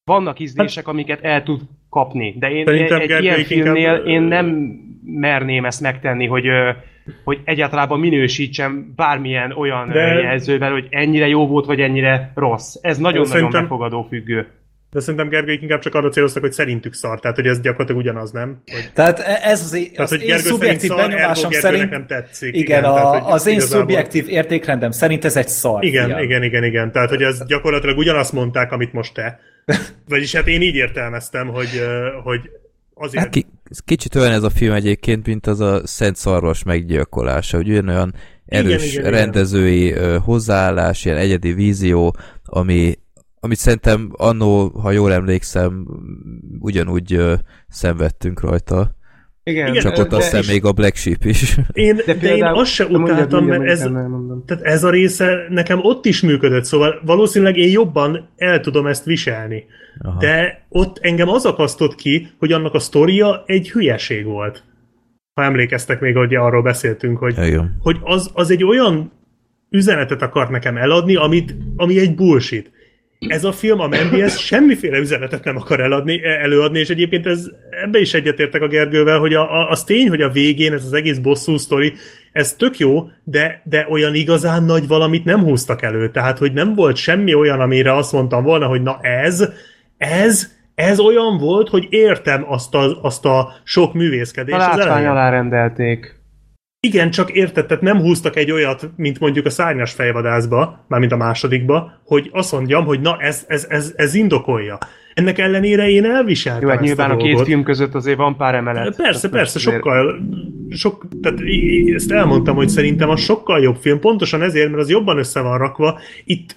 vannak ízlések, amiket el tud kapni. De én szerintem egy ilyen filmnél inkább... én nem... merném ezt megtenni, hogy, hogy egyáltalában minősítsem bármilyen olyan de... jelzővel, hogy ennyire jó volt, vagy ennyire rossz. Ez nagyon-nagyon szerintem... megfogadó függő. De szerintem Gergőik inkább csak arra céloztak, hogy szerintük szar, tehát hogy ez gyakorlatilag ugyanaz, nem? Hogy... Tehát ez az, tehát, az én szubjektív szar, benyomásom szerint... nem tetszik. Igen, igen a, tehát, az én igazából... szubjektív értékrendem szerint ez egy szar. Igen, igen, igen, igen, igen. Tehát hogy ez gyakorlatilag ugyanazt mondták, amit most te. Vagyis hát én így értelmeztem, hogy, hogy azért... Hát ki... Kicsit olyan ez a film egyébként, mint az a Szent Szarvas meggyilkolása, hogy olyan erős igen, igen, rendezői igen. hozzáállás, ilyen egyedi vízió, ami, amit szerintem annó, ha jól emlékszem, ugyanúgy uh, szenvedtünk rajta. Igen, csak igen, ott aztán még a Black Sheep is. Én, de, de én azt se utáltam, mert ez, tehát ez a része nekem ott is működött, szóval valószínűleg én jobban el tudom ezt viselni. Aha. De ott engem az akasztott ki, hogy annak a sztoria egy hülyeség volt. Ha emlékeztek még, hogy arról beszéltünk, hogy, hogy az, az egy olyan üzenetet akart nekem eladni, amit, ami egy bullshit. Ez a film, a Mendyhez semmiféle üzenetet nem akar eladni, előadni, és egyébként ez, ebbe is egyetértek a Gergővel, hogy a, a, az tény, hogy a végén ez az egész bosszú sztori, ez tök jó, de, de olyan igazán nagy valamit nem húztak elő. Tehát, hogy nem volt semmi olyan, amire azt mondtam volna, hogy na ez, ez, ez olyan volt, hogy értem azt a, azt a sok művészkedést. A látvány alá rendelték. Igen, csak érted, tehát nem húztak egy olyat, mint mondjuk a Szárnyas fejvadászba, mármint a másodikba, hogy azt mondjam, hogy na ez, ez, ez, ez indokolja. Ennek ellenére én elviseltem. Jó, hát nyilván a két film között azért van pár emelet. Persze, persze, sokkal... Sok, tehát ezt elmondtam, hogy szerintem az sokkal jobb film, pontosan ezért, mert az jobban össze van rakva. Itt,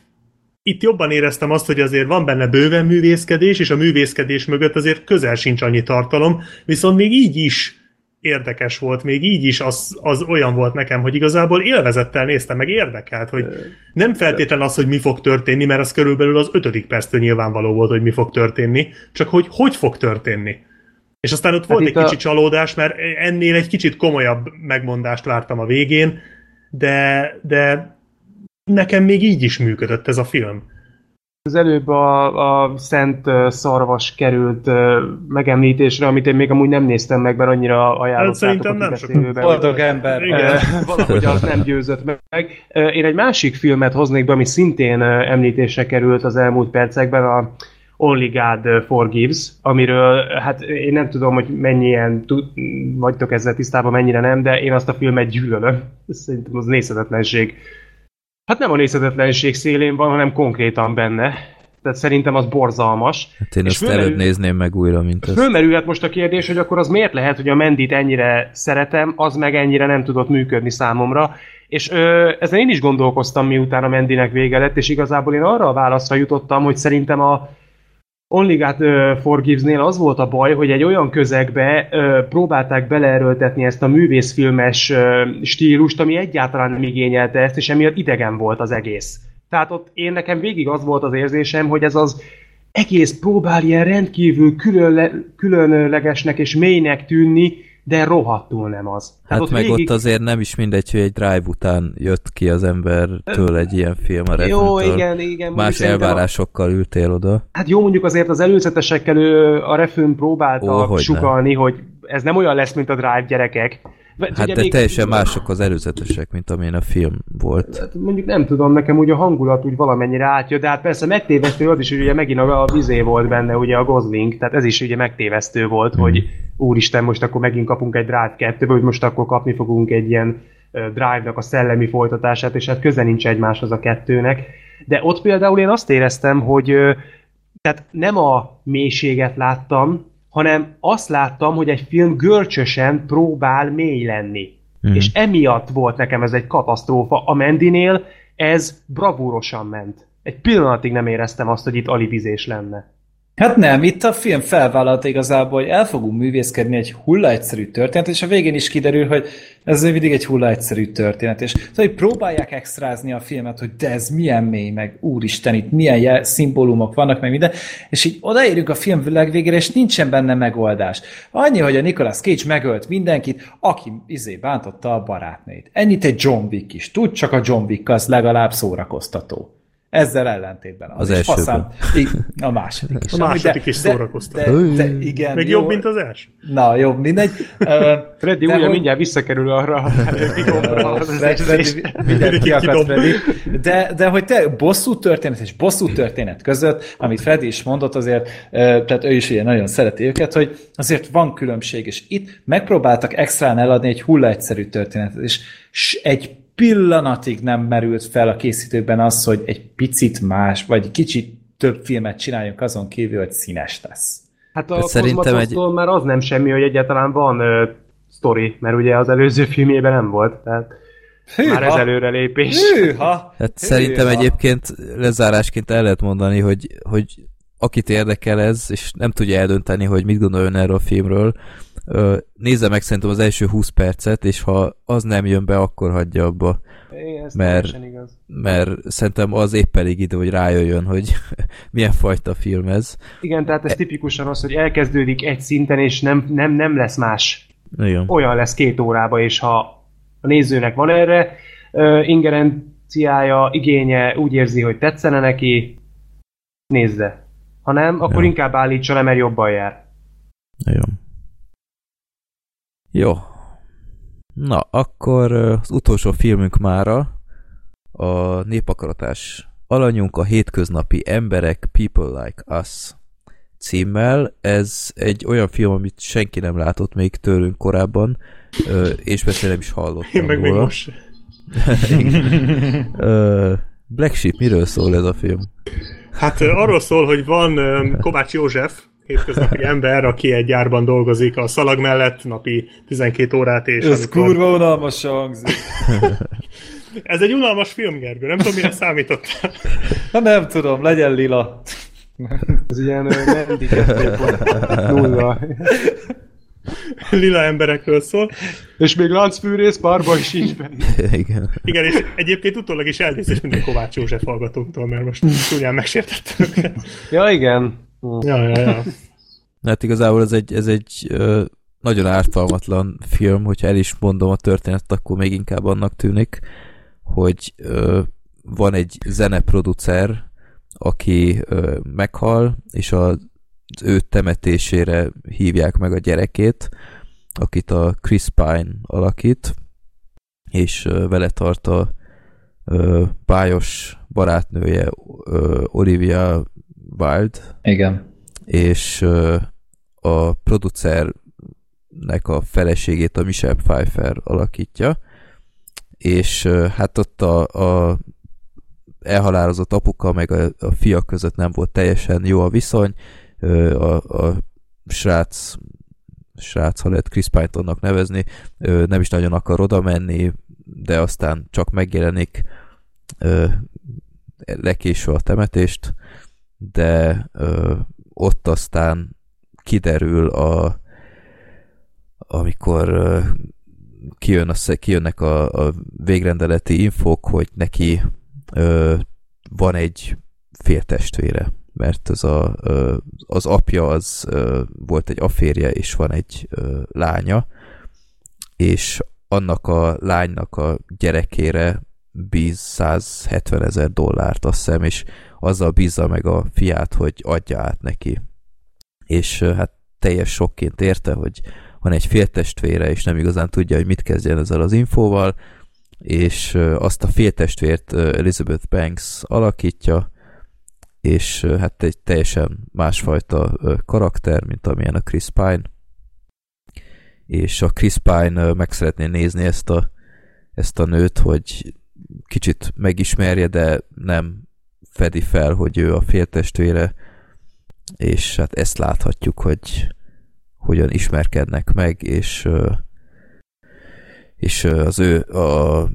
itt jobban éreztem azt, hogy azért van benne bőven művészkedés, és a művészkedés mögött azért közel sincs annyi tartalom, viszont még így is érdekes volt, még így is az, az olyan volt nekem, hogy igazából élvezettel néztem, meg érdekelt, hogy nem feltétlen az, hogy mi fog történni, mert az körülbelül az ötödik perctől nyilvánvaló volt, hogy mi fog történni, csak hogy hogy fog történni. És aztán ott hát volt egy a... kicsi csalódás, mert ennél egy kicsit komolyabb megmondást vártam a végén, de, de nekem még így is működött ez a film. Az előbb a, a Szent Szarvas került megemlítésre, amit én még amúgy nem néztem meg, mert annyira ajánlottátok a kibeszélőben. Boldog ember. Valahogy az nem győzött meg. Én egy másik filmet hoznék be, ami szintén említésre került az elmúlt percekben, a Only God Forgives, amiről hát én nem tudom, hogy mennyien tud, vagytok ezzel tisztában, mennyire nem, de én azt a filmet gyűlölöm. Szerintem az nézhetetlenség. Hát nem a nézhetetlenség szélén van, hanem konkrétan benne. Tehát szerintem az borzalmas. Hát én és ezt fölmerül... előbb nézném meg újra, mint ezt. Fölmerülhet most a kérdés, hogy akkor az miért lehet, hogy a Mendyt ennyire szeretem, az meg ennyire nem tudott működni számomra. És ö, ezen én is gondolkoztam, miután a Mendynek vége lett, és igazából én arra a válaszra jutottam, hogy szerintem a Only God Forgivesnél az volt a baj, hogy egy olyan közegbe ö, próbálták beleerőltetni ezt a művészfilmes ö, stílust, ami egyáltalán nem igényelte ezt, és emiatt idegen volt az egész. Tehát ott én nekem végig az volt az érzésem, hogy ez az egész próbál ilyen rendkívül különle, különlegesnek és mélynek tűnni, de rohadtul nem az. Tehát hát ott meg végig... ott azért nem is mindegy, hogy egy Drive után jött ki az embertől egy ilyen film a Reddentől. Jó, igen, igen. Más elvárásokkal a... ültél oda. Hát jó, mondjuk azért az előzetesekkel a Refn próbálta sugalni, hogy ez nem olyan lesz, mint a Drive, gyerekek. Hát ugye de még... teljesen mások az előzetesek, mint amilyen a film volt. Hát mondjuk nem tudom, nekem úgy a hangulat úgy valamennyire átjött, de hát persze megtévesztő az is, hogy ugye megint a vizé volt benne, ugye a Gosling, tehát ez is ugye megtévesztő volt, hmm. hogy úristen, most akkor megint kapunk egy Drive kettőből, hogy most akkor kapni fogunk egy ilyen Drive-nak a szellemi folytatását, és hát köze nincs egymáshoz a kettőnek. De ott például én azt éreztem, hogy tehát nem a mélységet láttam, hanem azt láttam, hogy egy film görcsösen próbál mély lenni. Mm. És emiatt volt nekem ez egy katasztrófa. A Mendynél ez bravúrosan ment. Egy pillanatig nem éreztem azt, hogy itt alibizés lenne. Hát nem, itt a film felvállalta igazából, hogy el fogunk művészkedni egy hullaegyszerű történet, és a végén is kiderül, hogy ez mindig egy hullaegyszerű történet. És szóval, hogy próbálják extrázni a filmet, hogy de ez milyen mély, meg úristen, itt milyen jel, szimbólumok vannak, meg minden, és így odaérünk a film legvégére, és nincsen benne megoldás. Annyi, hogy a Nicolas Cage megölt mindenkit, aki izé bántotta a barátnőit. Ennyit egy John Wick is tud, csak a John Wick az legalább szórakoztató. Ezzel ellentétben. Az, az elsőben. Faszán, így, a második is. A második de, is szórakoztató. Meg jó, jobb, mint az első. Na, jobb, mindegy. Uh, Freddy újra hogy... mindjárt visszakerül arra a videóra. Mindenki akad, Freddy. De, de hogy te bosszú történet és bosszú történet között, amit Freddy is mondott azért, uh, tehát ő is ugye nagyon szereti őket, hogy azért van különbség, és itt megpróbáltak extrán eladni egy hullaegyszerű történetet, és egy pillanatig nem merült fel a készítőben az, hogy egy picit más, vagy kicsit több filmet csináljunk azon kívül, hogy színes lesz. Hát a Kozmatosztól egy... már az nem semmi, hogy egyáltalán van ö, sztori, mert ugye az előző filmjében nem volt, tehát hűha. Már ez előrelépés. Hűha. Hát szerintem hűha. Egyébként lezárásként el lehet mondani, hogy, hogy akit érdekel ez, és nem tudja eldönteni, hogy mit gondoljon erről a filmről, nézze meg szerintem az első húsz percet, és ha az nem jön be, akkor hagyja abba. É, ez mert, mert szerintem az épp elég idő, hogy rájöjjön, hogy milyen fajta film ez. Igen, tehát ez e- tipikusan az, hogy elkezdődik egy szinten, és nem, nem, nem lesz más. Igen. Olyan lesz két órába, és ha a nézőnek van erre uh, ingerenciája, igénye, úgy érzi, hogy tetszene neki, nézze. Ha nem, akkor ja. inkább állítsa le, mert jobban jár. Igen. Jó. Na, akkor az utolsó filmünk mára a népakaratás alanyunk, a hétköznapi emberek, People Like Us címmel. Ez egy olyan film, amit senki nem látott még tőlünk korábban, és persze nem is hallottam. Én meg még most. Black Sheep, miről szól ez a film? Hát arról szól, hogy van Kovács József, hétköznapi ember, aki egy gyárban dolgozik a szalag mellett napi tizenkét órát, és... Ez amikor... kurva unalmas hangzik. Ez egy unalmas film, Gergő, nem tudom, mire számítottál. Na nem tudom, legyen lila. Ez ilyen Mendy nulla. Lila emberekről szól. És még láncfűrész párban is így benne. Igen. Igen, és egyébként utólag is elnézést minden Kovács József hallgatóktól, mert most túlján megsértettem őket. Ja, igen. Ja, ja, ja. Hát igazából ez egy, ez egy ö, nagyon ártalmatlan film, hogyha el is mondom a történetet, akkor még inkább annak tűnik, hogy ö, van egy zeneproducer, aki ö, meghal, és a, az ő temetésére hívják meg a gyerekét, akit a Chris Pine alakít, és ö, vele tart a ö, bájos barátnője, ö, Olivia Wild. Igen. És ö, a producernek a feleségét a Michelle Pfeiffer alakítja, és ö, hát ott a, a elhalálozott apuka meg a, a fia között nem volt teljesen jó a viszony, ö, a, a srác, srác, ha lehet Chris Pine-tonnak nevezni, ö, nem is nagyon akar oda menni, de aztán csak megjelenik ö, lekésve a temetést, de ö, ott aztán kiderül, a, amikor ö, kijön a, kijönnek a, a végrendeleti infók, hogy neki ö, van egy féltestvére, mert az, a, ö, az apja az ö, volt egy aférje, és van egy ö, lánya, és annak a lánynak a gyerekére bíz száz hetven ezer dollárt, azt hiszem, és azzal bízza meg a fiát, hogy adja át neki. És hát teljes sokként érte, hogy van egy féltestvére, és nem igazán tudja, hogy mit kezdjen ezzel az infóval, és azt a féltestvért Elizabeth Banks alakítja, és hát egy teljesen másfajta karakter, mint amilyen a Chris Pine. És a Chris Pine meg szeretné nézni ezt a, ezt a nőt, hogy kicsit megismerje, de nem fedi fel, hogy ő a féltestvére, és hát ezt láthatjuk, hogy hogyan ismerkednek meg, és és az ő a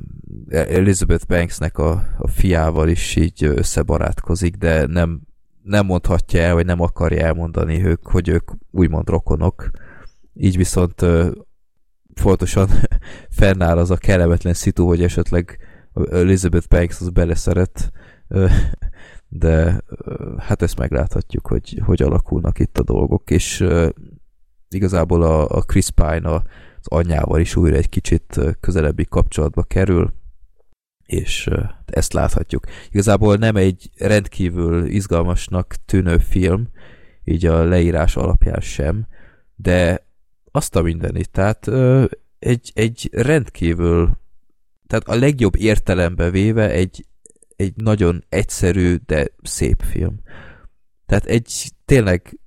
Elizabeth Banksnek a, a fiával is így összebarátkozik, de nem, nem mondhatja el, vagy nem akarja elmondani ők, hogy ők úgymond rokonok. Így viszont fontosan fennáll az a kellemetlen szitu, hogy esetleg Elizabeth Banks az beleszeret, de hát ezt megláthatjuk, hogy hogy alakulnak itt a dolgok, és igazából a, a Chris Pine az anyjával is újra egy kicsit közelebbi kapcsolatba kerül, és ezt láthatjuk. Igazából nem egy rendkívül izgalmasnak tűnő film, így a leírás alapján sem, de azt a mindenit, tehát egy, egy rendkívül, tehát a legjobb értelembe véve egy egy nagyon egyszerű, de szép film. Tehát egy tényleg,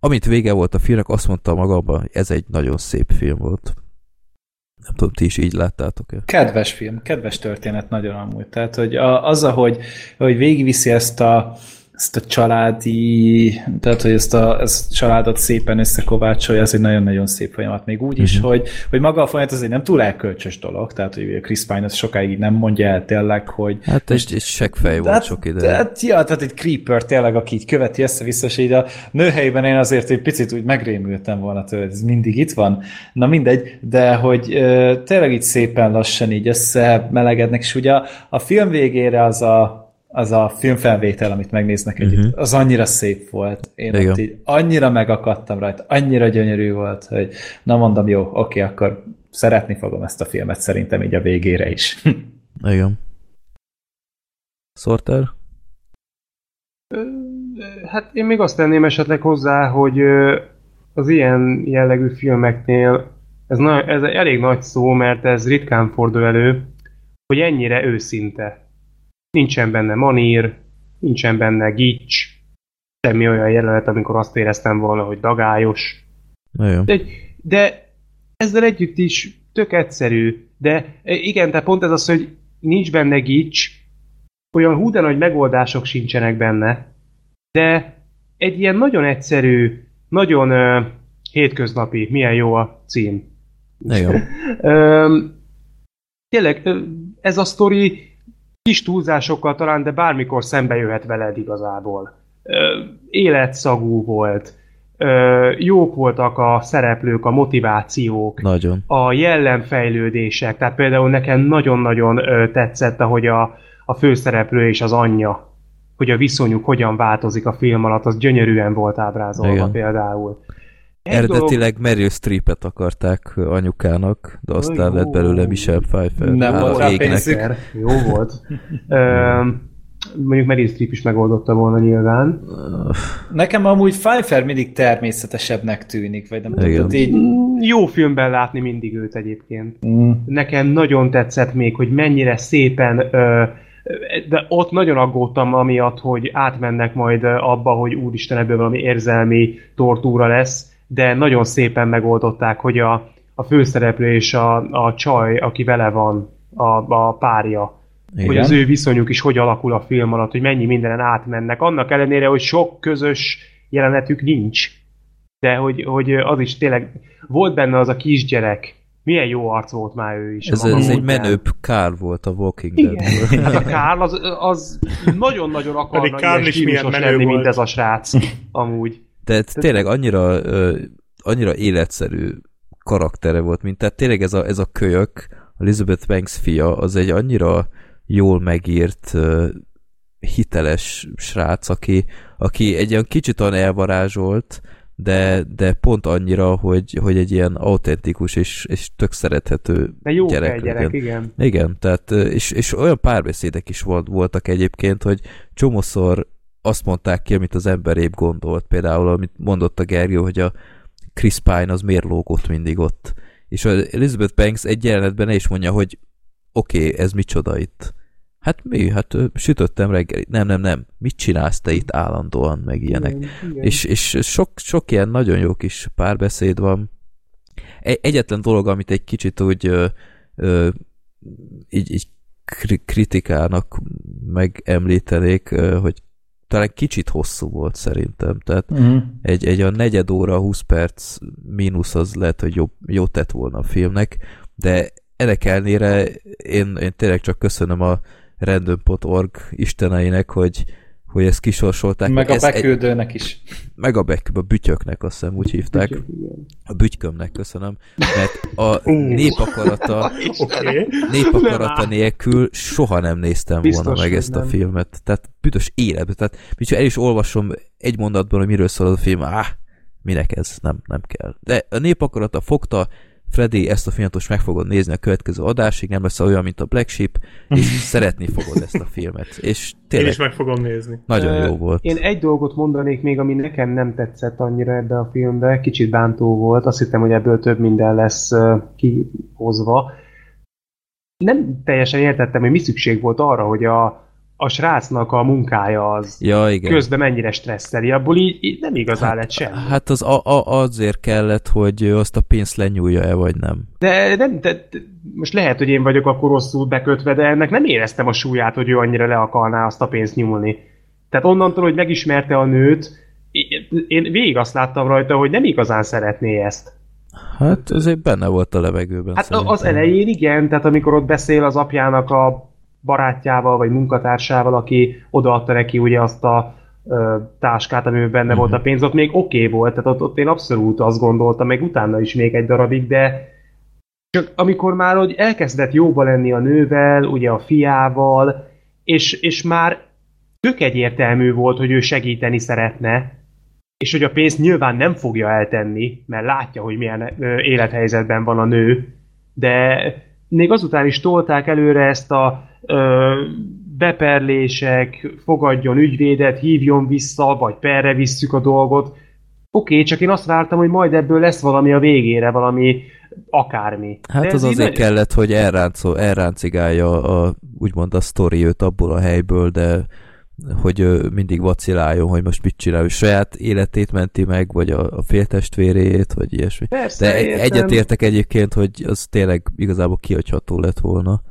amint vége volt a filmnek, azt mondtam magamban, ez egy nagyon szép film volt. Nem tudom, ti is így láttátok-e? Kedves film, kedves történet nagyon amúgy. Tehát, hogy az, ahogy, ahogy végigviszi ezt a, ezt a családi, tehát, hogy ezt a, ezt a családot szépen összekovácsolja, ez egy nagyon-nagyon szép folyamat. Még úgy is, mm-hmm. hogy, hogy maga a folyamat azért nem túl elkölcsös dolog, tehát, hogy a Chris Pine sokáig nem mondja el tényleg, hogy... Hát most, egy seggfej volt sok ide. Hát, ja, tehát egy creeper tényleg, aki így követi össze-vissza, és így a nőhelyben én azért egy picit úgy megrémültem volna tőle, ez mindig itt van. Na mindegy, de hogy ö, tényleg így szépen lassan így összemelegednek, és ugye a, a film végére az a az a filmfelvétel, amit megnéznek együtt, uh-huh. az annyira szép volt. Én ott így annyira megakadtam rajta, annyira gyönyörű volt, hogy na mondom, jó, oké, akkor szeretni fogom ezt a filmet szerintem így a végére is. Igen. Sorter? Hát én még azt tenném esetleg hozzá, hogy az ilyen jellegű filmeknél ez, na, ez elég nagy szó, mert ez ritkán fordul elő, hogy ennyire őszinte. Nincsen benne manír, nincsen benne gics. semmi olyan jelenet, amikor azt éreztem volna, hogy dagályos. De, de ezzel együtt is tök egyszerű, de igen, tehát pont ez az, hogy nincs benne gics, olyan hú de nagy megoldások sincsenek benne, de egy ilyen nagyon egyszerű, nagyon uh, hétköznapi, milyen jó a cím. De jó. uh, tényleg, uh, ez a sztori kis túlzásokkal talán, de bármikor szembe jöhet veled igazából. Uh, életszagú volt, uh, jók voltak a szereplők, a motivációk, nagyon. A jellemfejlődések, tehát például nekem nagyon-nagyon uh, tetszett, ahogy a, a főszereplő és az anyja, hogy a viszonyuk hogyan változik a film alatt, az gyönyörűen volt ábrázolva. Igen. Például. Egy Eredetileg dolog... Meryl Streepet akarták anyukának, de aztán lett belőle Michelle Pfeiffer. Nem volt rá pénzük. Jó volt. Ö, mondjuk Meryl Streep is megoldotta volna nyilván. Nekem amúgy Pfeiffer mindig természetesebbnek tűnik, vagy nem tudod így... Jó filmben látni mindig őt egyébként. Mm. Nekem nagyon tetszett még, hogy mennyire szépen... Ö, de ott nagyon aggódtam amiatt, hogy átmennek majd abba, hogy úristen, ebből valami érzelmi tortúra lesz, de nagyon szépen megoldották, hogy a, a főszereplő és a, a csaj, aki vele van, a, a párja, igen. Hogy az ő viszonyuk is hogy alakul a film alatt, hogy mennyi mindenen átmennek, annak ellenére, hogy sok közös jelenetük nincs. De hogy, hogy az is tényleg volt benne az a kisgyerek, milyen jó arc volt már ő is. Ez, ez egy menőbb Carl volt a Walking Dead-ből. Hát a Carl az, az nagyon-nagyon akarna ilyen stílusos lenni, volt. Mint ez a srác. Amúgy. De tényleg annyira, annyira életszerű karaktere volt, mint tehát tényleg ez a, ez a kölyök, Elizabeth Banks fia, az egy annyira jól megírt, hiteles srác, aki, aki egy ilyen kicsit olyan elvarázsolt, De, de pont annyira, hogy, hogy egy ilyen autentikus és, és tök szerethető de jó gyerek. gyerek igen. igen, tehát és, és olyan párbeszédek is voltak egyébként, hogy csomószor azt mondták ki, amit az ember épp gondolt. Például, amit mondott a Gergő, hogy a Chris Pine az miért lógott mindig ott. És az Elizabeth Banks egy jelenetben is mondja, hogy oké, okay, ez micsoda itt. Hát mi? Hát sütöttem reggelit. Nem, nem, nem. Mit csinálsz te itt állandóan, meg ilyenek. Igen, igen. És, és sok, sok ilyen nagyon jó kis párbeszéd van. Egyetlen dolog, amit egy kicsit úgy így, így kritikának megemlítenék, hogy talán kicsit hosszú volt szerintem. Tehát uh-huh. egy, egy a negyed óra, húsz perc mínusz az lehet, hogy jó, jó tett volna a filmnek, de ennek ellenére én, én tényleg csak köszönöm a random pont org isteneinek, hogy, hogy ezt kisorsolták. Meg a beküldőnek is. Meg a beküldőnek, a bütyöknek, azt hiszem úgy hívták. Bütyök, a bütykömnek köszönöm, mert a népakarata népakarata nélkül soha nem néztem Biztos, volna meg ezt nem. a filmet. Tehát büdös életben. Tehát micsoda, el is olvasom egy mondatban, hogy miről szól a film. Áh, minek ez? Nem, nem kell. De a népakarata fogta, Freddy, ezt a filmet meg fogod nézni a következő adásig, nem lesz olyan, mint a Black Sheep, és szeretni fogod ezt a filmet. És tényleg, én is meg fogom nézni. Nagyon jó volt. Én egy dolgot mondanék még, ami nekem nem tetszett annyira ebbe a filmbe, kicsit bántó volt, azt hittem, hogy ebből több minden lesz kihozva. Nem teljesen értettem, hogy mi szükség volt arra, hogy a a srácnak a munkája az ja, igen. közben mennyire stresszeli, abból így, így nem igazán hát, lett semmi. Hát az a, a, azért kellett, hogy azt a pénzt lenyúlja-e, vagy nem. De, de, de, de most lehet, hogy én vagyok akkor rosszul bekötve, de ennek nem éreztem a súlyát, hogy ő annyira le akarná azt a pénzt nyúlni. Tehát onnantól, hogy megismerte a nőt, én végig azt láttam rajta, hogy nem igazán szeretné ezt. Hát azért benne volt a levegőben. Hát szerintem. Az elején igen, tehát amikor ott beszél az apjának a barátjával, vagy munkatársával, aki odaadta neki ugye azt a ö, táskát, amiben benne uh-huh. volt a pénz, ott még oké okay volt, tehát ott, ott én abszolút azt gondoltam, meg utána is még egy darabig, de csak amikor már hogy elkezdett jóba lenni a nővel, ugye a fiával, és, és már tök egyértelmű volt, hogy ő segíteni szeretne, és hogy a pénzt nyilván nem fogja eltenni, mert látja, hogy milyen ö, élethelyzetben van a nő, de még azután is tolták előre ezt a Ö, beperlések, fogadjon ügyvédet, hívjon vissza, vagy perre visszük a dolgot. Oké, okay, csak én azt vártam, hogy majd ebből lesz valami a végére, valami akármi. Hát de az azért nagyon... kellett, hogy elráncol, elráncigálja a, úgymond a sztori őt abból a helyből, de hogy mindig vaciláljon, hogy most mit csinál, saját életét menti meg, vagy a, a féltestvérét, vagy ilyesmi. Persze, de értem. Egyetértek egyébként, hogy az tényleg igazából kihagyható lett volna.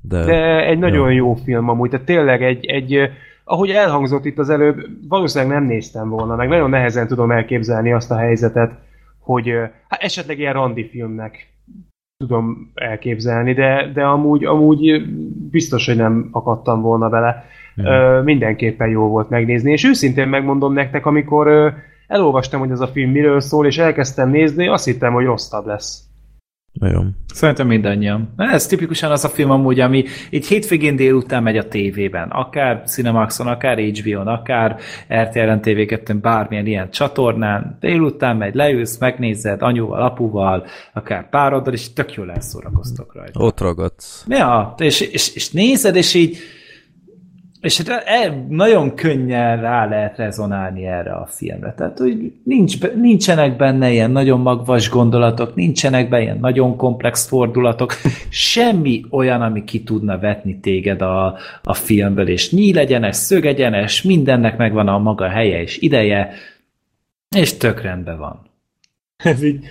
De, de egy nagyon jó, jó film amúgy, tehát tényleg egy, egy, ahogy elhangzott itt az előbb, valószínűleg nem néztem volna, meg nagyon nehezen tudom elképzelni azt a helyzetet, hogy hát esetleg ilyen randi filmnek tudom elképzelni, de, de amúgy, amúgy biztos, hogy nem akadtam volna vele. Ö, mindenképpen jó volt megnézni, és őszintén megmondom nektek, amikor ö, elolvastam, hogy ez a film miről szól, és elkezdtem nézni, azt hittem, hogy rosszabb lesz. Nagyon. Szerintem mindannyian. Na, ez tipikusan az a film amúgy, ami így hétvégén délután megy a tévében. Akár Cinemaxon, akár há bé ó-n, akár er té el-en, té vé kettőn, bármilyen ilyen csatornán. Délután megy, leülsz, megnézed anyuval, apuval, akár pároddal, és tök jól elszórakoztok rajta. Ott ragadsz. Ja, és, és, és nézed, és így és nagyon könnyen rá lehet rezonálni erre a filmre. Tehát, hogy nincs, nincsenek benne ilyen nagyon magvas gondolatok, nincsenek benne ilyen nagyon komplex fordulatok, semmi olyan, ami ki tudna vetni téged a, a filmből, és nyílegyenes, szögegyenes, mindennek megvan a maga helye és ideje, és tök rendben van. Ez így,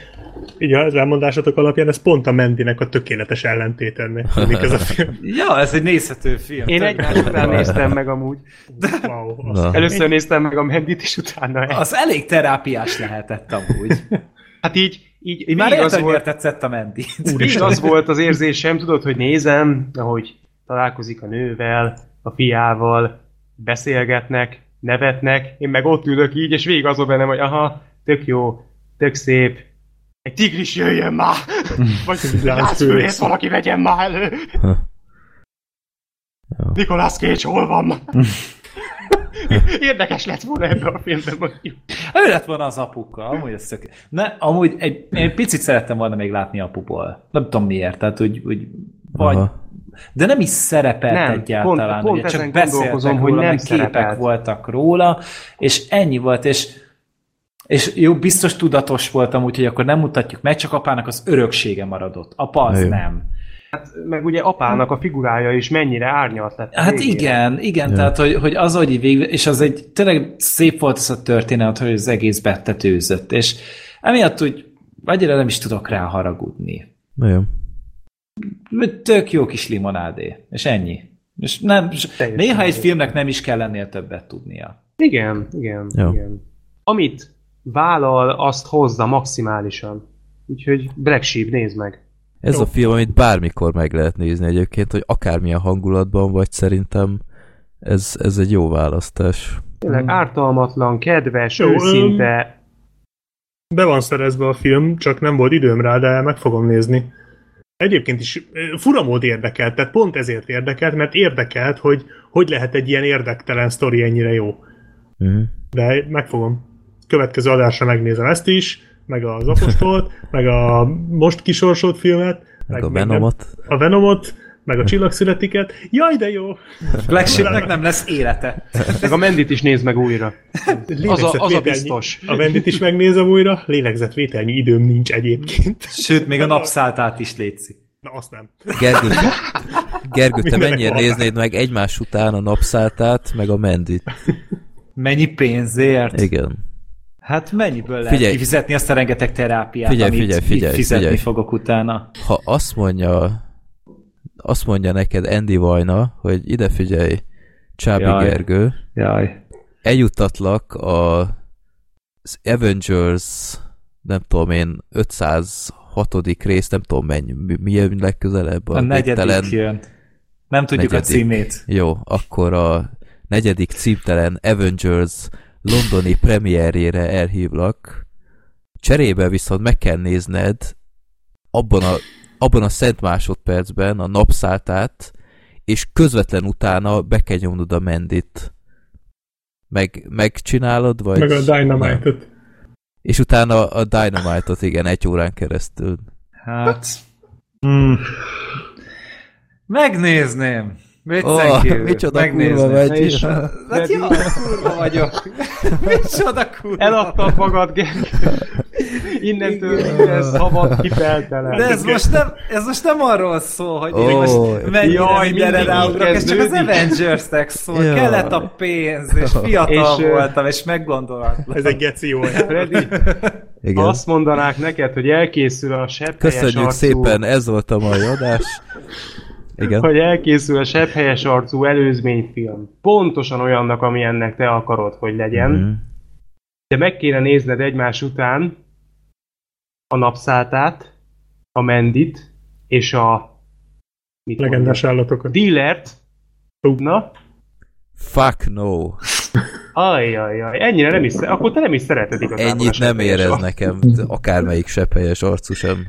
így az elmondásatok alapján, ez pont a Mendynek a tökéletes ellentét ennek, amik ez a film. Ja, ez egy nézhető film. Én egymás után néztem meg amúgy. De, wow, először néztem meg a Mendyt, és utána el. Az elég terápiás lehetett amúgy. Hát így, így, így már érted, miért tetszett a Mendy. Így az volt az érzésem, tudod, hogy nézem, ahogy találkozik a nővel, a fiával, beszélgetnek, nevetnek, én meg ott ülök így, és végig azon bennem, hogy aha, tök jó, tök szép. Egy tigris jöjjön már! Vagy láncfűrész valaki vegyen már elő! Nicolas Cage hol van már? Érdekes lett volna ebben a filmben mondjuk. Ő lett volna az apuka, amúgy ez szöké. Ne, amúgy egy, egy picit szerettem volna még látni apuból. Nem tudom miért, tehát hogy, hogy vagy... Aha. De nem is szerepelt nem, egyáltalán. Pont, pont csak beszéltek róla, nem képek voltak róla, és ennyi volt, és És jó, biztos tudatos voltam, úgyhogy akkor nem mutatjuk meg, csak apának az öröksége maradott. Apa az nem. Hát, meg ugye apának a figurája is mennyire árnyalt lett. Hát végére. igen, igen, Jö. tehát hogy, hogy az, hogy végül, és az egy, tényleg szép volt ez a történet, hogy az egész betetőzött, és emiatt úgy, annyira nem is tudok rá haragudni. Jö. Tök jó kis limonádé, és ennyi. És nem, néha egy filmnek nem is kell ennél többet tudnia. Igen, igen, Jö. igen. Amit vállal, azt hozza maximálisan. Úgyhogy Black Sheep, nézd meg. Ez jó. A film, amit bármikor meg lehet nézni egyébként, hogy akármilyen hangulatban vagy, szerintem ez, ez egy jó választás. Tényleg ártalmatlan, kedves, jó, őszinte. Be van szerezve a film, csak nem volt időm rá, de meg fogom nézni. Egyébként is furamód érdekelt, tehát pont ezért érdekelt, mert érdekelt, hogy hogy lehet egy ilyen érdektelen sztori ennyire jó. Uh-huh. De megfogom. Következő adásra megnézem ezt is, meg az Apostolt, meg a most kisorsolt filmet, meg, meg a Venomot, a Venomot, meg a Csillag születiket. Jaj, de jó! Black Sheepnek nem lesz élete. Meg a Mendyt is nézd meg újra. Az a, az a biztos. A Mendyt is megnézem újra, lélegzetvételnyi időm nincs egyébként. Sőt, még a napszáltát is létszik. Na, azt nem. Gergő, Gergő te mennyire néznéd meg egymás után a napszáltát, meg a Mendyt? Mennyi pénzért? Igen. Hát mennyiből lehet figyelj, kifizetni azt a rengeteg terápiát, figyelj, amit figyelj, figyelj, fizetni figyelj. fogok utána. Ha azt mondja, azt mondja neked Andy Vajna, hogy ide figyelj, Csábi jaj, Gergő, jaj. eljutatlak a, az Avengers, nem tudom én, ötszázhatodik rész, nem tudom mennyi, mi jön legközelebb? A, a negyedik végtelen, jön. Nem tudjuk negyedik. a címét. Jó, akkor a negyedik címtelen Avengers londoni premierjére elhívlak, cserébe viszont meg kell nézned abban a, abban a szent másodpercben a napszáltát, és közvetlen utána be kell nyomnod a Mendyt. Meg, megcsinálod, vagy... Meg a Dynamite-ot. És utána a Dynamite-ot, igen, egy órán keresztül. Hát... Mm. Megnézném. Oh, micsoda megnézni. Kurva vagy. És, ja. Hát jó, kurva vagyok. Micsoda kurva. Eladtad magad, Gergő. innentől ez szabad kifeltelen. De ez most, nem, ez most nem arról szól, hogy oh, most mennyire mindenre ráugrok, ez csak az Avengers-nek szól, ja. Kellett a pénz, és fiatal és, voltam, és meggondolatlan. Ez egy geci jó. Freddy, igen. Azt mondanák neked, hogy elkészül a sepphelyes arcú... Köszönjük szépen, ez volt a mai adás. Igen. Hogy elkészül a sepphelyes arcú előzményfilm. Pontosan olyannak, ami ennek te akarod, hogy legyen. Mm. De meg kéne nézned egymás után a Napszáltát, a Mendyt és a... legendás állatokat. Dealert. Uh. Na? Fuck no. Ajjajjaj, ennyire nem is... Akkor te nem is szereted igazából. Ennyit nem érez a... nekem, akármelyik sepphelyes arcú sem.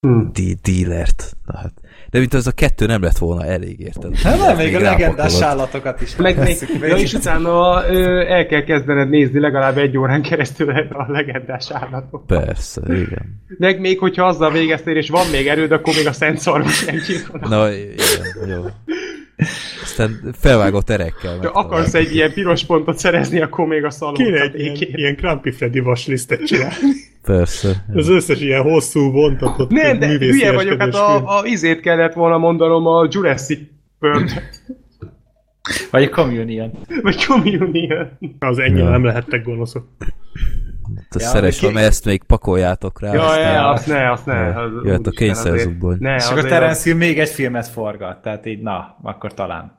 Hmm. Dealert. Na, hát. De mint az a kettő nem lett volna elég, érted? Hát nem, még, még a legendás állatokat is megnézzük. Ja, és utána ö, el kell kezdened nézni legalább egy órán keresztül a legendás állatot. Persze, igen. Meg még, hogyha azzal végeztél, és van még erőd, akkor még a Szent Szarvas nem csinálod. Na, igen, jó. Aztán felvágott erekkel. Ha akarsz egy ilyen piros pontot szerezni, akkor még a szalon. Kéne egy ilyen, ilyen Krampi Freddy vas lisztet csinálni. Persze. Az összes ilyen hosszú, vontatott művészi. Nem, de hülye vagyok, hát a, a izét kellett volna mondanom, a Jurassic World. Vagy a Communion. Vagy Communion. Az ennyire ja. Nem lehettek gonoszok. Hát ja, szeresem, ké... ezt még pakoljátok rá. Ja, aztán... ja azt ne, azt ne. Az jöhet a kényszerzugból. És akkor Terence Hill még egy filmet forgat, tehát így na, akkor talán.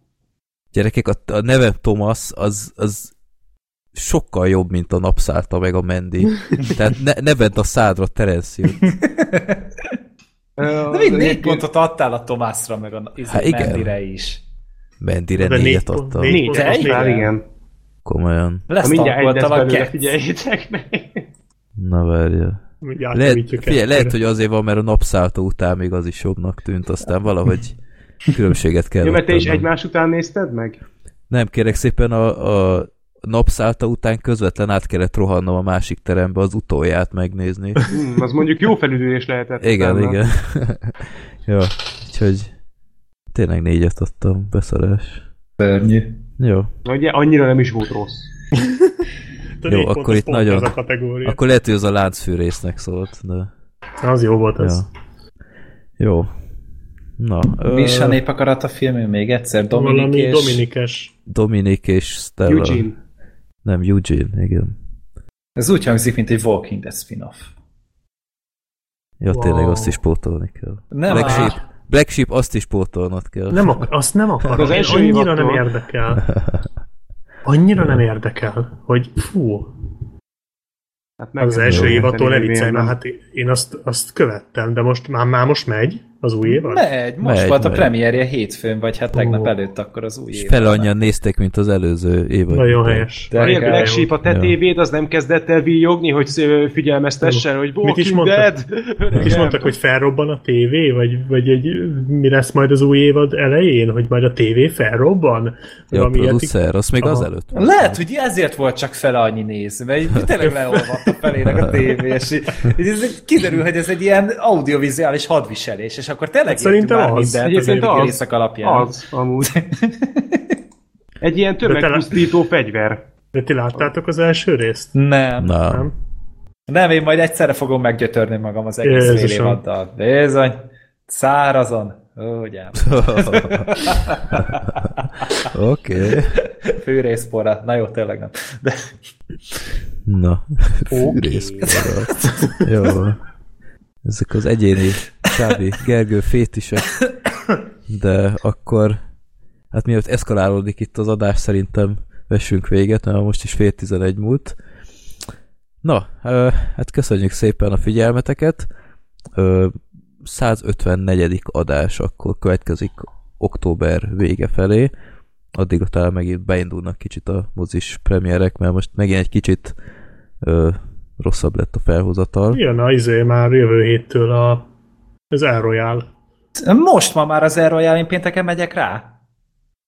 Gyerekek, a, a nevem Thomas, az, az sokkal jobb, mint a Napszálta meg a Mendy. Tehát ne, ne vedd a szádra Terence Hillt. De még négy pontot adtál a Thomasra meg a Mendyre is. Mendyre négyet adtál. Négy, igen. Komolyan. Lesztankoltam a kert. Figyeljétek meg. Na várjál. Lehet, figyelj, lehet, hogy azért van, mert a Napszálta után még az is jobbnak tűnt, aztán valahogy különbséget kell. Jó, mert te is egymás után nézted meg? Nem, kérek szépen a, a Napszálta után közvetlen át kellett rohannom a másik terembe az utolját megnézni. Hmm, az mondjuk jó felüdülés lehetett. Igen, utána. Igen. Jó, úgyhogy tényleg négyet adtam, beszarás. Bernyi. Jó. Na ugye annyira nem is volt rossz. Jó, akkor itt nagyon... Akkor lehet, hogy az a láncfűrésznek szólt, de... Az jó volt ez. Jó. Jó. Na. És a Népakarata filmű még egyszer? Dominik és... Dominikes. Dominik és Stella. Eugene. Nem, Eugene, igen. Ez úgy hangzik, mint egy Walking Dead spin-off. Ja, wow. Tényleg azt is pótolni kell. Nem áll. Black Sheep azt is pótolnod kell. Nem ak- azt nem akarom, az első annyira évattól. Nem érdekel. Annyira nem érdekel, hogy fú. Hát meg az első évattól ne viccelj, mert hát én azt, azt követtem, de most már, már most megy az új évad? Megy, most megy, volt megy. A premierje hétfőn, vagy hát tegnap oh. előtt akkor az új évad. És fele annyian néztek, mint az előző évad. Nagyon helyes. A Black Sheep a te tévéd, az nem kezdett el víjogni, hogy figyelmeztessen, hogy Walking Dead. Mit is mondtak, hogy felrobban a tévé? Vagy, vagy egy, mi lesz majd az új évad elején? Hogy majd a tévé felrobban? Ja, a producer, azt még azelőtt. Lehet, hogy ezért volt csak fele annyi néző, mert tényleg leolvadt a felének a tévé, és kiderül, hogy ez egy ilyen audiovizuális hadviselés, és akkor tényleg hát értünk már az, mindent az éjszak alapján. Az, amúgy. Egy ilyen tömegpusztító fegyver. De ti láttátok az első részt? Nem. Nem. Nem, én majd egyszerre fogom meggyötörni magam az egész Jézusom. Fél évaddal. Jézony, szárazon. Ugyan. Oké. Fűrészpora. Na jó, tényleg nem. De... Na, fűrészpora. Jó. Ezek az egyéni Csábi Gergő fétisek, de akkor hát miatt eszkalálódik itt az adás, szerintem vessünk véget, mert most is fél tizenegy múlt. Na, hát köszönjük szépen a figyelmeteket. száz ötvennegyedik adás akkor következik október vége felé. Addig talán megint beindulnak kicsit a mozis premierek, mert most megint egy kicsit rosszabb lett a felhozatal. Jön a izé már jövő héttől a, az El Royale. Most ma már az El Royale, én pénteken megyek rá.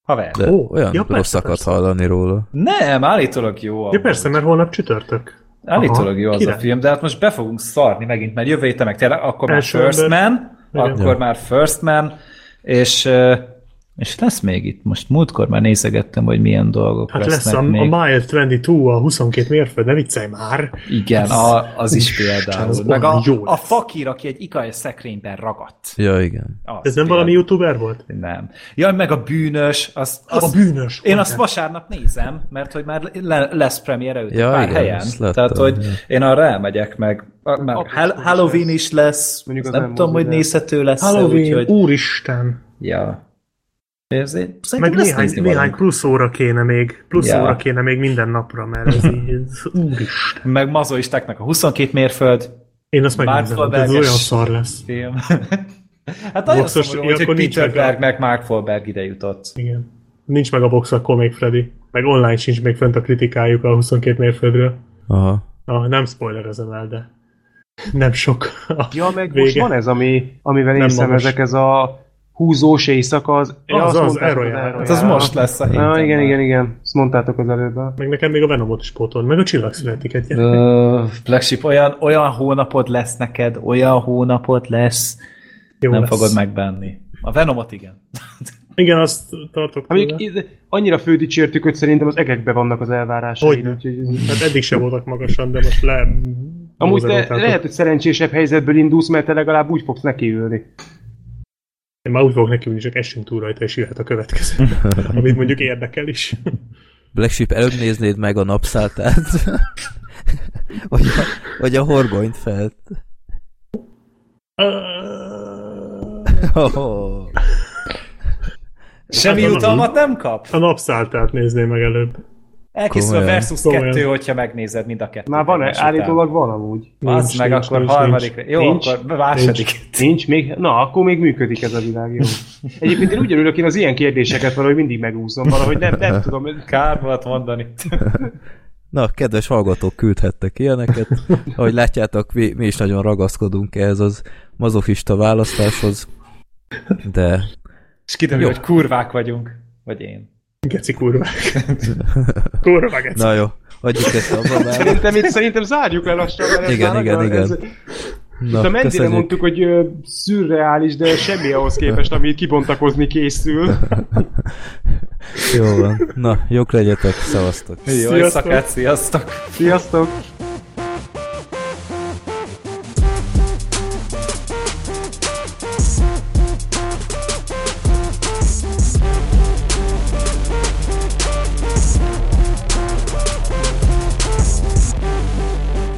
Haver. De ó, olyan ja, rosszakat persze. Hallani róla. Nem, állítólag jó. Ja, persze, mert holnap csütörtök. Állítólag aha, jó az király. A film, de hát most be fogunk szarni megint, mert jövő héten meg tényleg, akkor már First Man, akkor már First Man, és És lesz még itt, most múltkor már nézegettem, hogy milyen dolgok hát lesznek lesz a, még. A Mile huszonkettő, a huszonkettő mérföld, ne viccelj már! Igen, ez, a, az is például. Az Meg a, a fakír, aki egy ikai szekrényben ragadt. Ja, igen. Az ez nem valami youtuber volt? Nem. Jaj, meg a bűnös. Az, az, a bűnös. Én azt vasárnap nézem, mert hogy már le, lesz premiere után ja, pár igen, helyen. Lettem, Tehát, hogy ja. én arra elmegyek, meg, meg Apostol Halloween is lesz, nem, nem tudom, minden. hogy nézhető lesz. Halloween, úgy, hogy... úristen! Ja. Érzé? Meg néhány, néhány plusz óra kéne még, plusz ja. óra kéne még minden napra, mert ez így, úristen. Meg mazoistáknak a huszonkettő mérföld. Én azt megnézem, ez olyan szar lesz. Film. Hát nagyon szomorú, hogy Peter Berg meg Mark Wahlberg ide jutott. Igen. Nincs meg a box, akkor még Freddy. Meg online sincs még fönt a kritikájuk a huszonkettő mérföldről. Aha. Ah, nem spoilerezem el, de nem sok. Ja, meg vége. Most van ez, ami, amivel én szemezek, ez a húzós éjszaka, az... Ja, az, az, az, az most lesz a héten. Ah, igen, igen, igen. Ezt mondtátok az előbb. Meg nekem még a Venomot is pótol, meg a Csillag születik egyet. Flagship, olyan, olyan hónapod lesz neked, olyan hónapod lesz, jó nem lesz. Fogod megbánni. A Venomot igen. Igen, azt tartok. Annyira fődicsértük, hogy szerintem az egekben vannak az elvárásai. Hát eddig sem voltak magasan, de most le... Amúgy te lehet, hogy szerencsésebb helyzetből indulsz, mert te legalább úgy fogsz nekiülni. Én már úgy fogok nekünk, csak essünk túl rajta, és jöhet a következő, amit mondjuk érdekel is. Black Sheep, előbb néznéd meg a napszáltát, vagy, a, vagy a horgonyt felt. Oh. Semmi jutalmat nem kap? A napszáltát nézném meg előbb. Elkészül Komolyan. A Versus Komolyan. kettő, hogyha megnézed mind a kettőt. Már van, állítólag van amúgy. Az meg nincs, akkor nincs, harmadik. Jó, nincs, akkor második. Nincs, nincs még, na, akkor még működik ez a világ. Jó. Egyébként én úgy örülök, én az ilyen kérdéseket valahogy mindig megúszom, valahogy nem, nem tudom. Kár volt mondani. Na, kedves hallgatók, küldhettek ilyeneket. Ahogy látjátok, mi, mi is nagyon ragaszkodunk ehhez az mazochista választáshoz. De... És kiderül, hogy kurvák vagyunk. Vagy én. Geci kurvák. Kurva geci. Na jó, adjuk ezt abba már. Szerintem itt szerintem zárjuk el lassan. Igen, igen, igen, igen. Ez... Na, itt a Mendyre mondtuk, hogy ö, szürreális, de semmi ahhoz képest, ami kibontakozni készül. Jó van. Na, jók legyetek, szavaztok. Jó éjszakát, sziasztok. Sziasztok.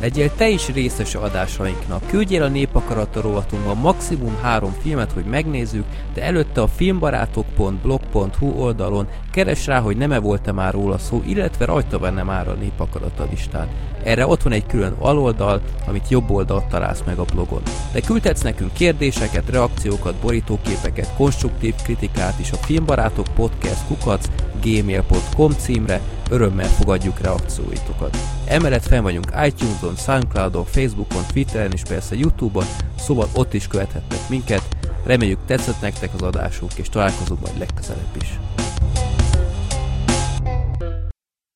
Legyél te is részes adásainknak, küldjél a Népakarata rovatunkban maximum három filmet, hogy megnézzük, de előtte a filmbarátok pont blog pont hu oldalon keres rá, hogy nem-e volt-e már róla szó, illetve rajta benne már a Népakarata listán. Erre ott van egy külön aloldal, amit jobb oldalt találsz meg a blogon. De küldhetsz nekünk kérdéseket, reakciókat, borítóképeket, konstruktív kritikát is a filmbarátokpodcast kukac gmail pont com címre, örömmel fogadjuk reakcióitokat. Emellett fel vagyunk iTunes-on, Soundcloud-on, Facebookon, Twitteren és persze YouTube-on, szóval ott is követhetnek minket. Reméljük tetszett nektek az adásunk, és találkozunk majd legközelebb is.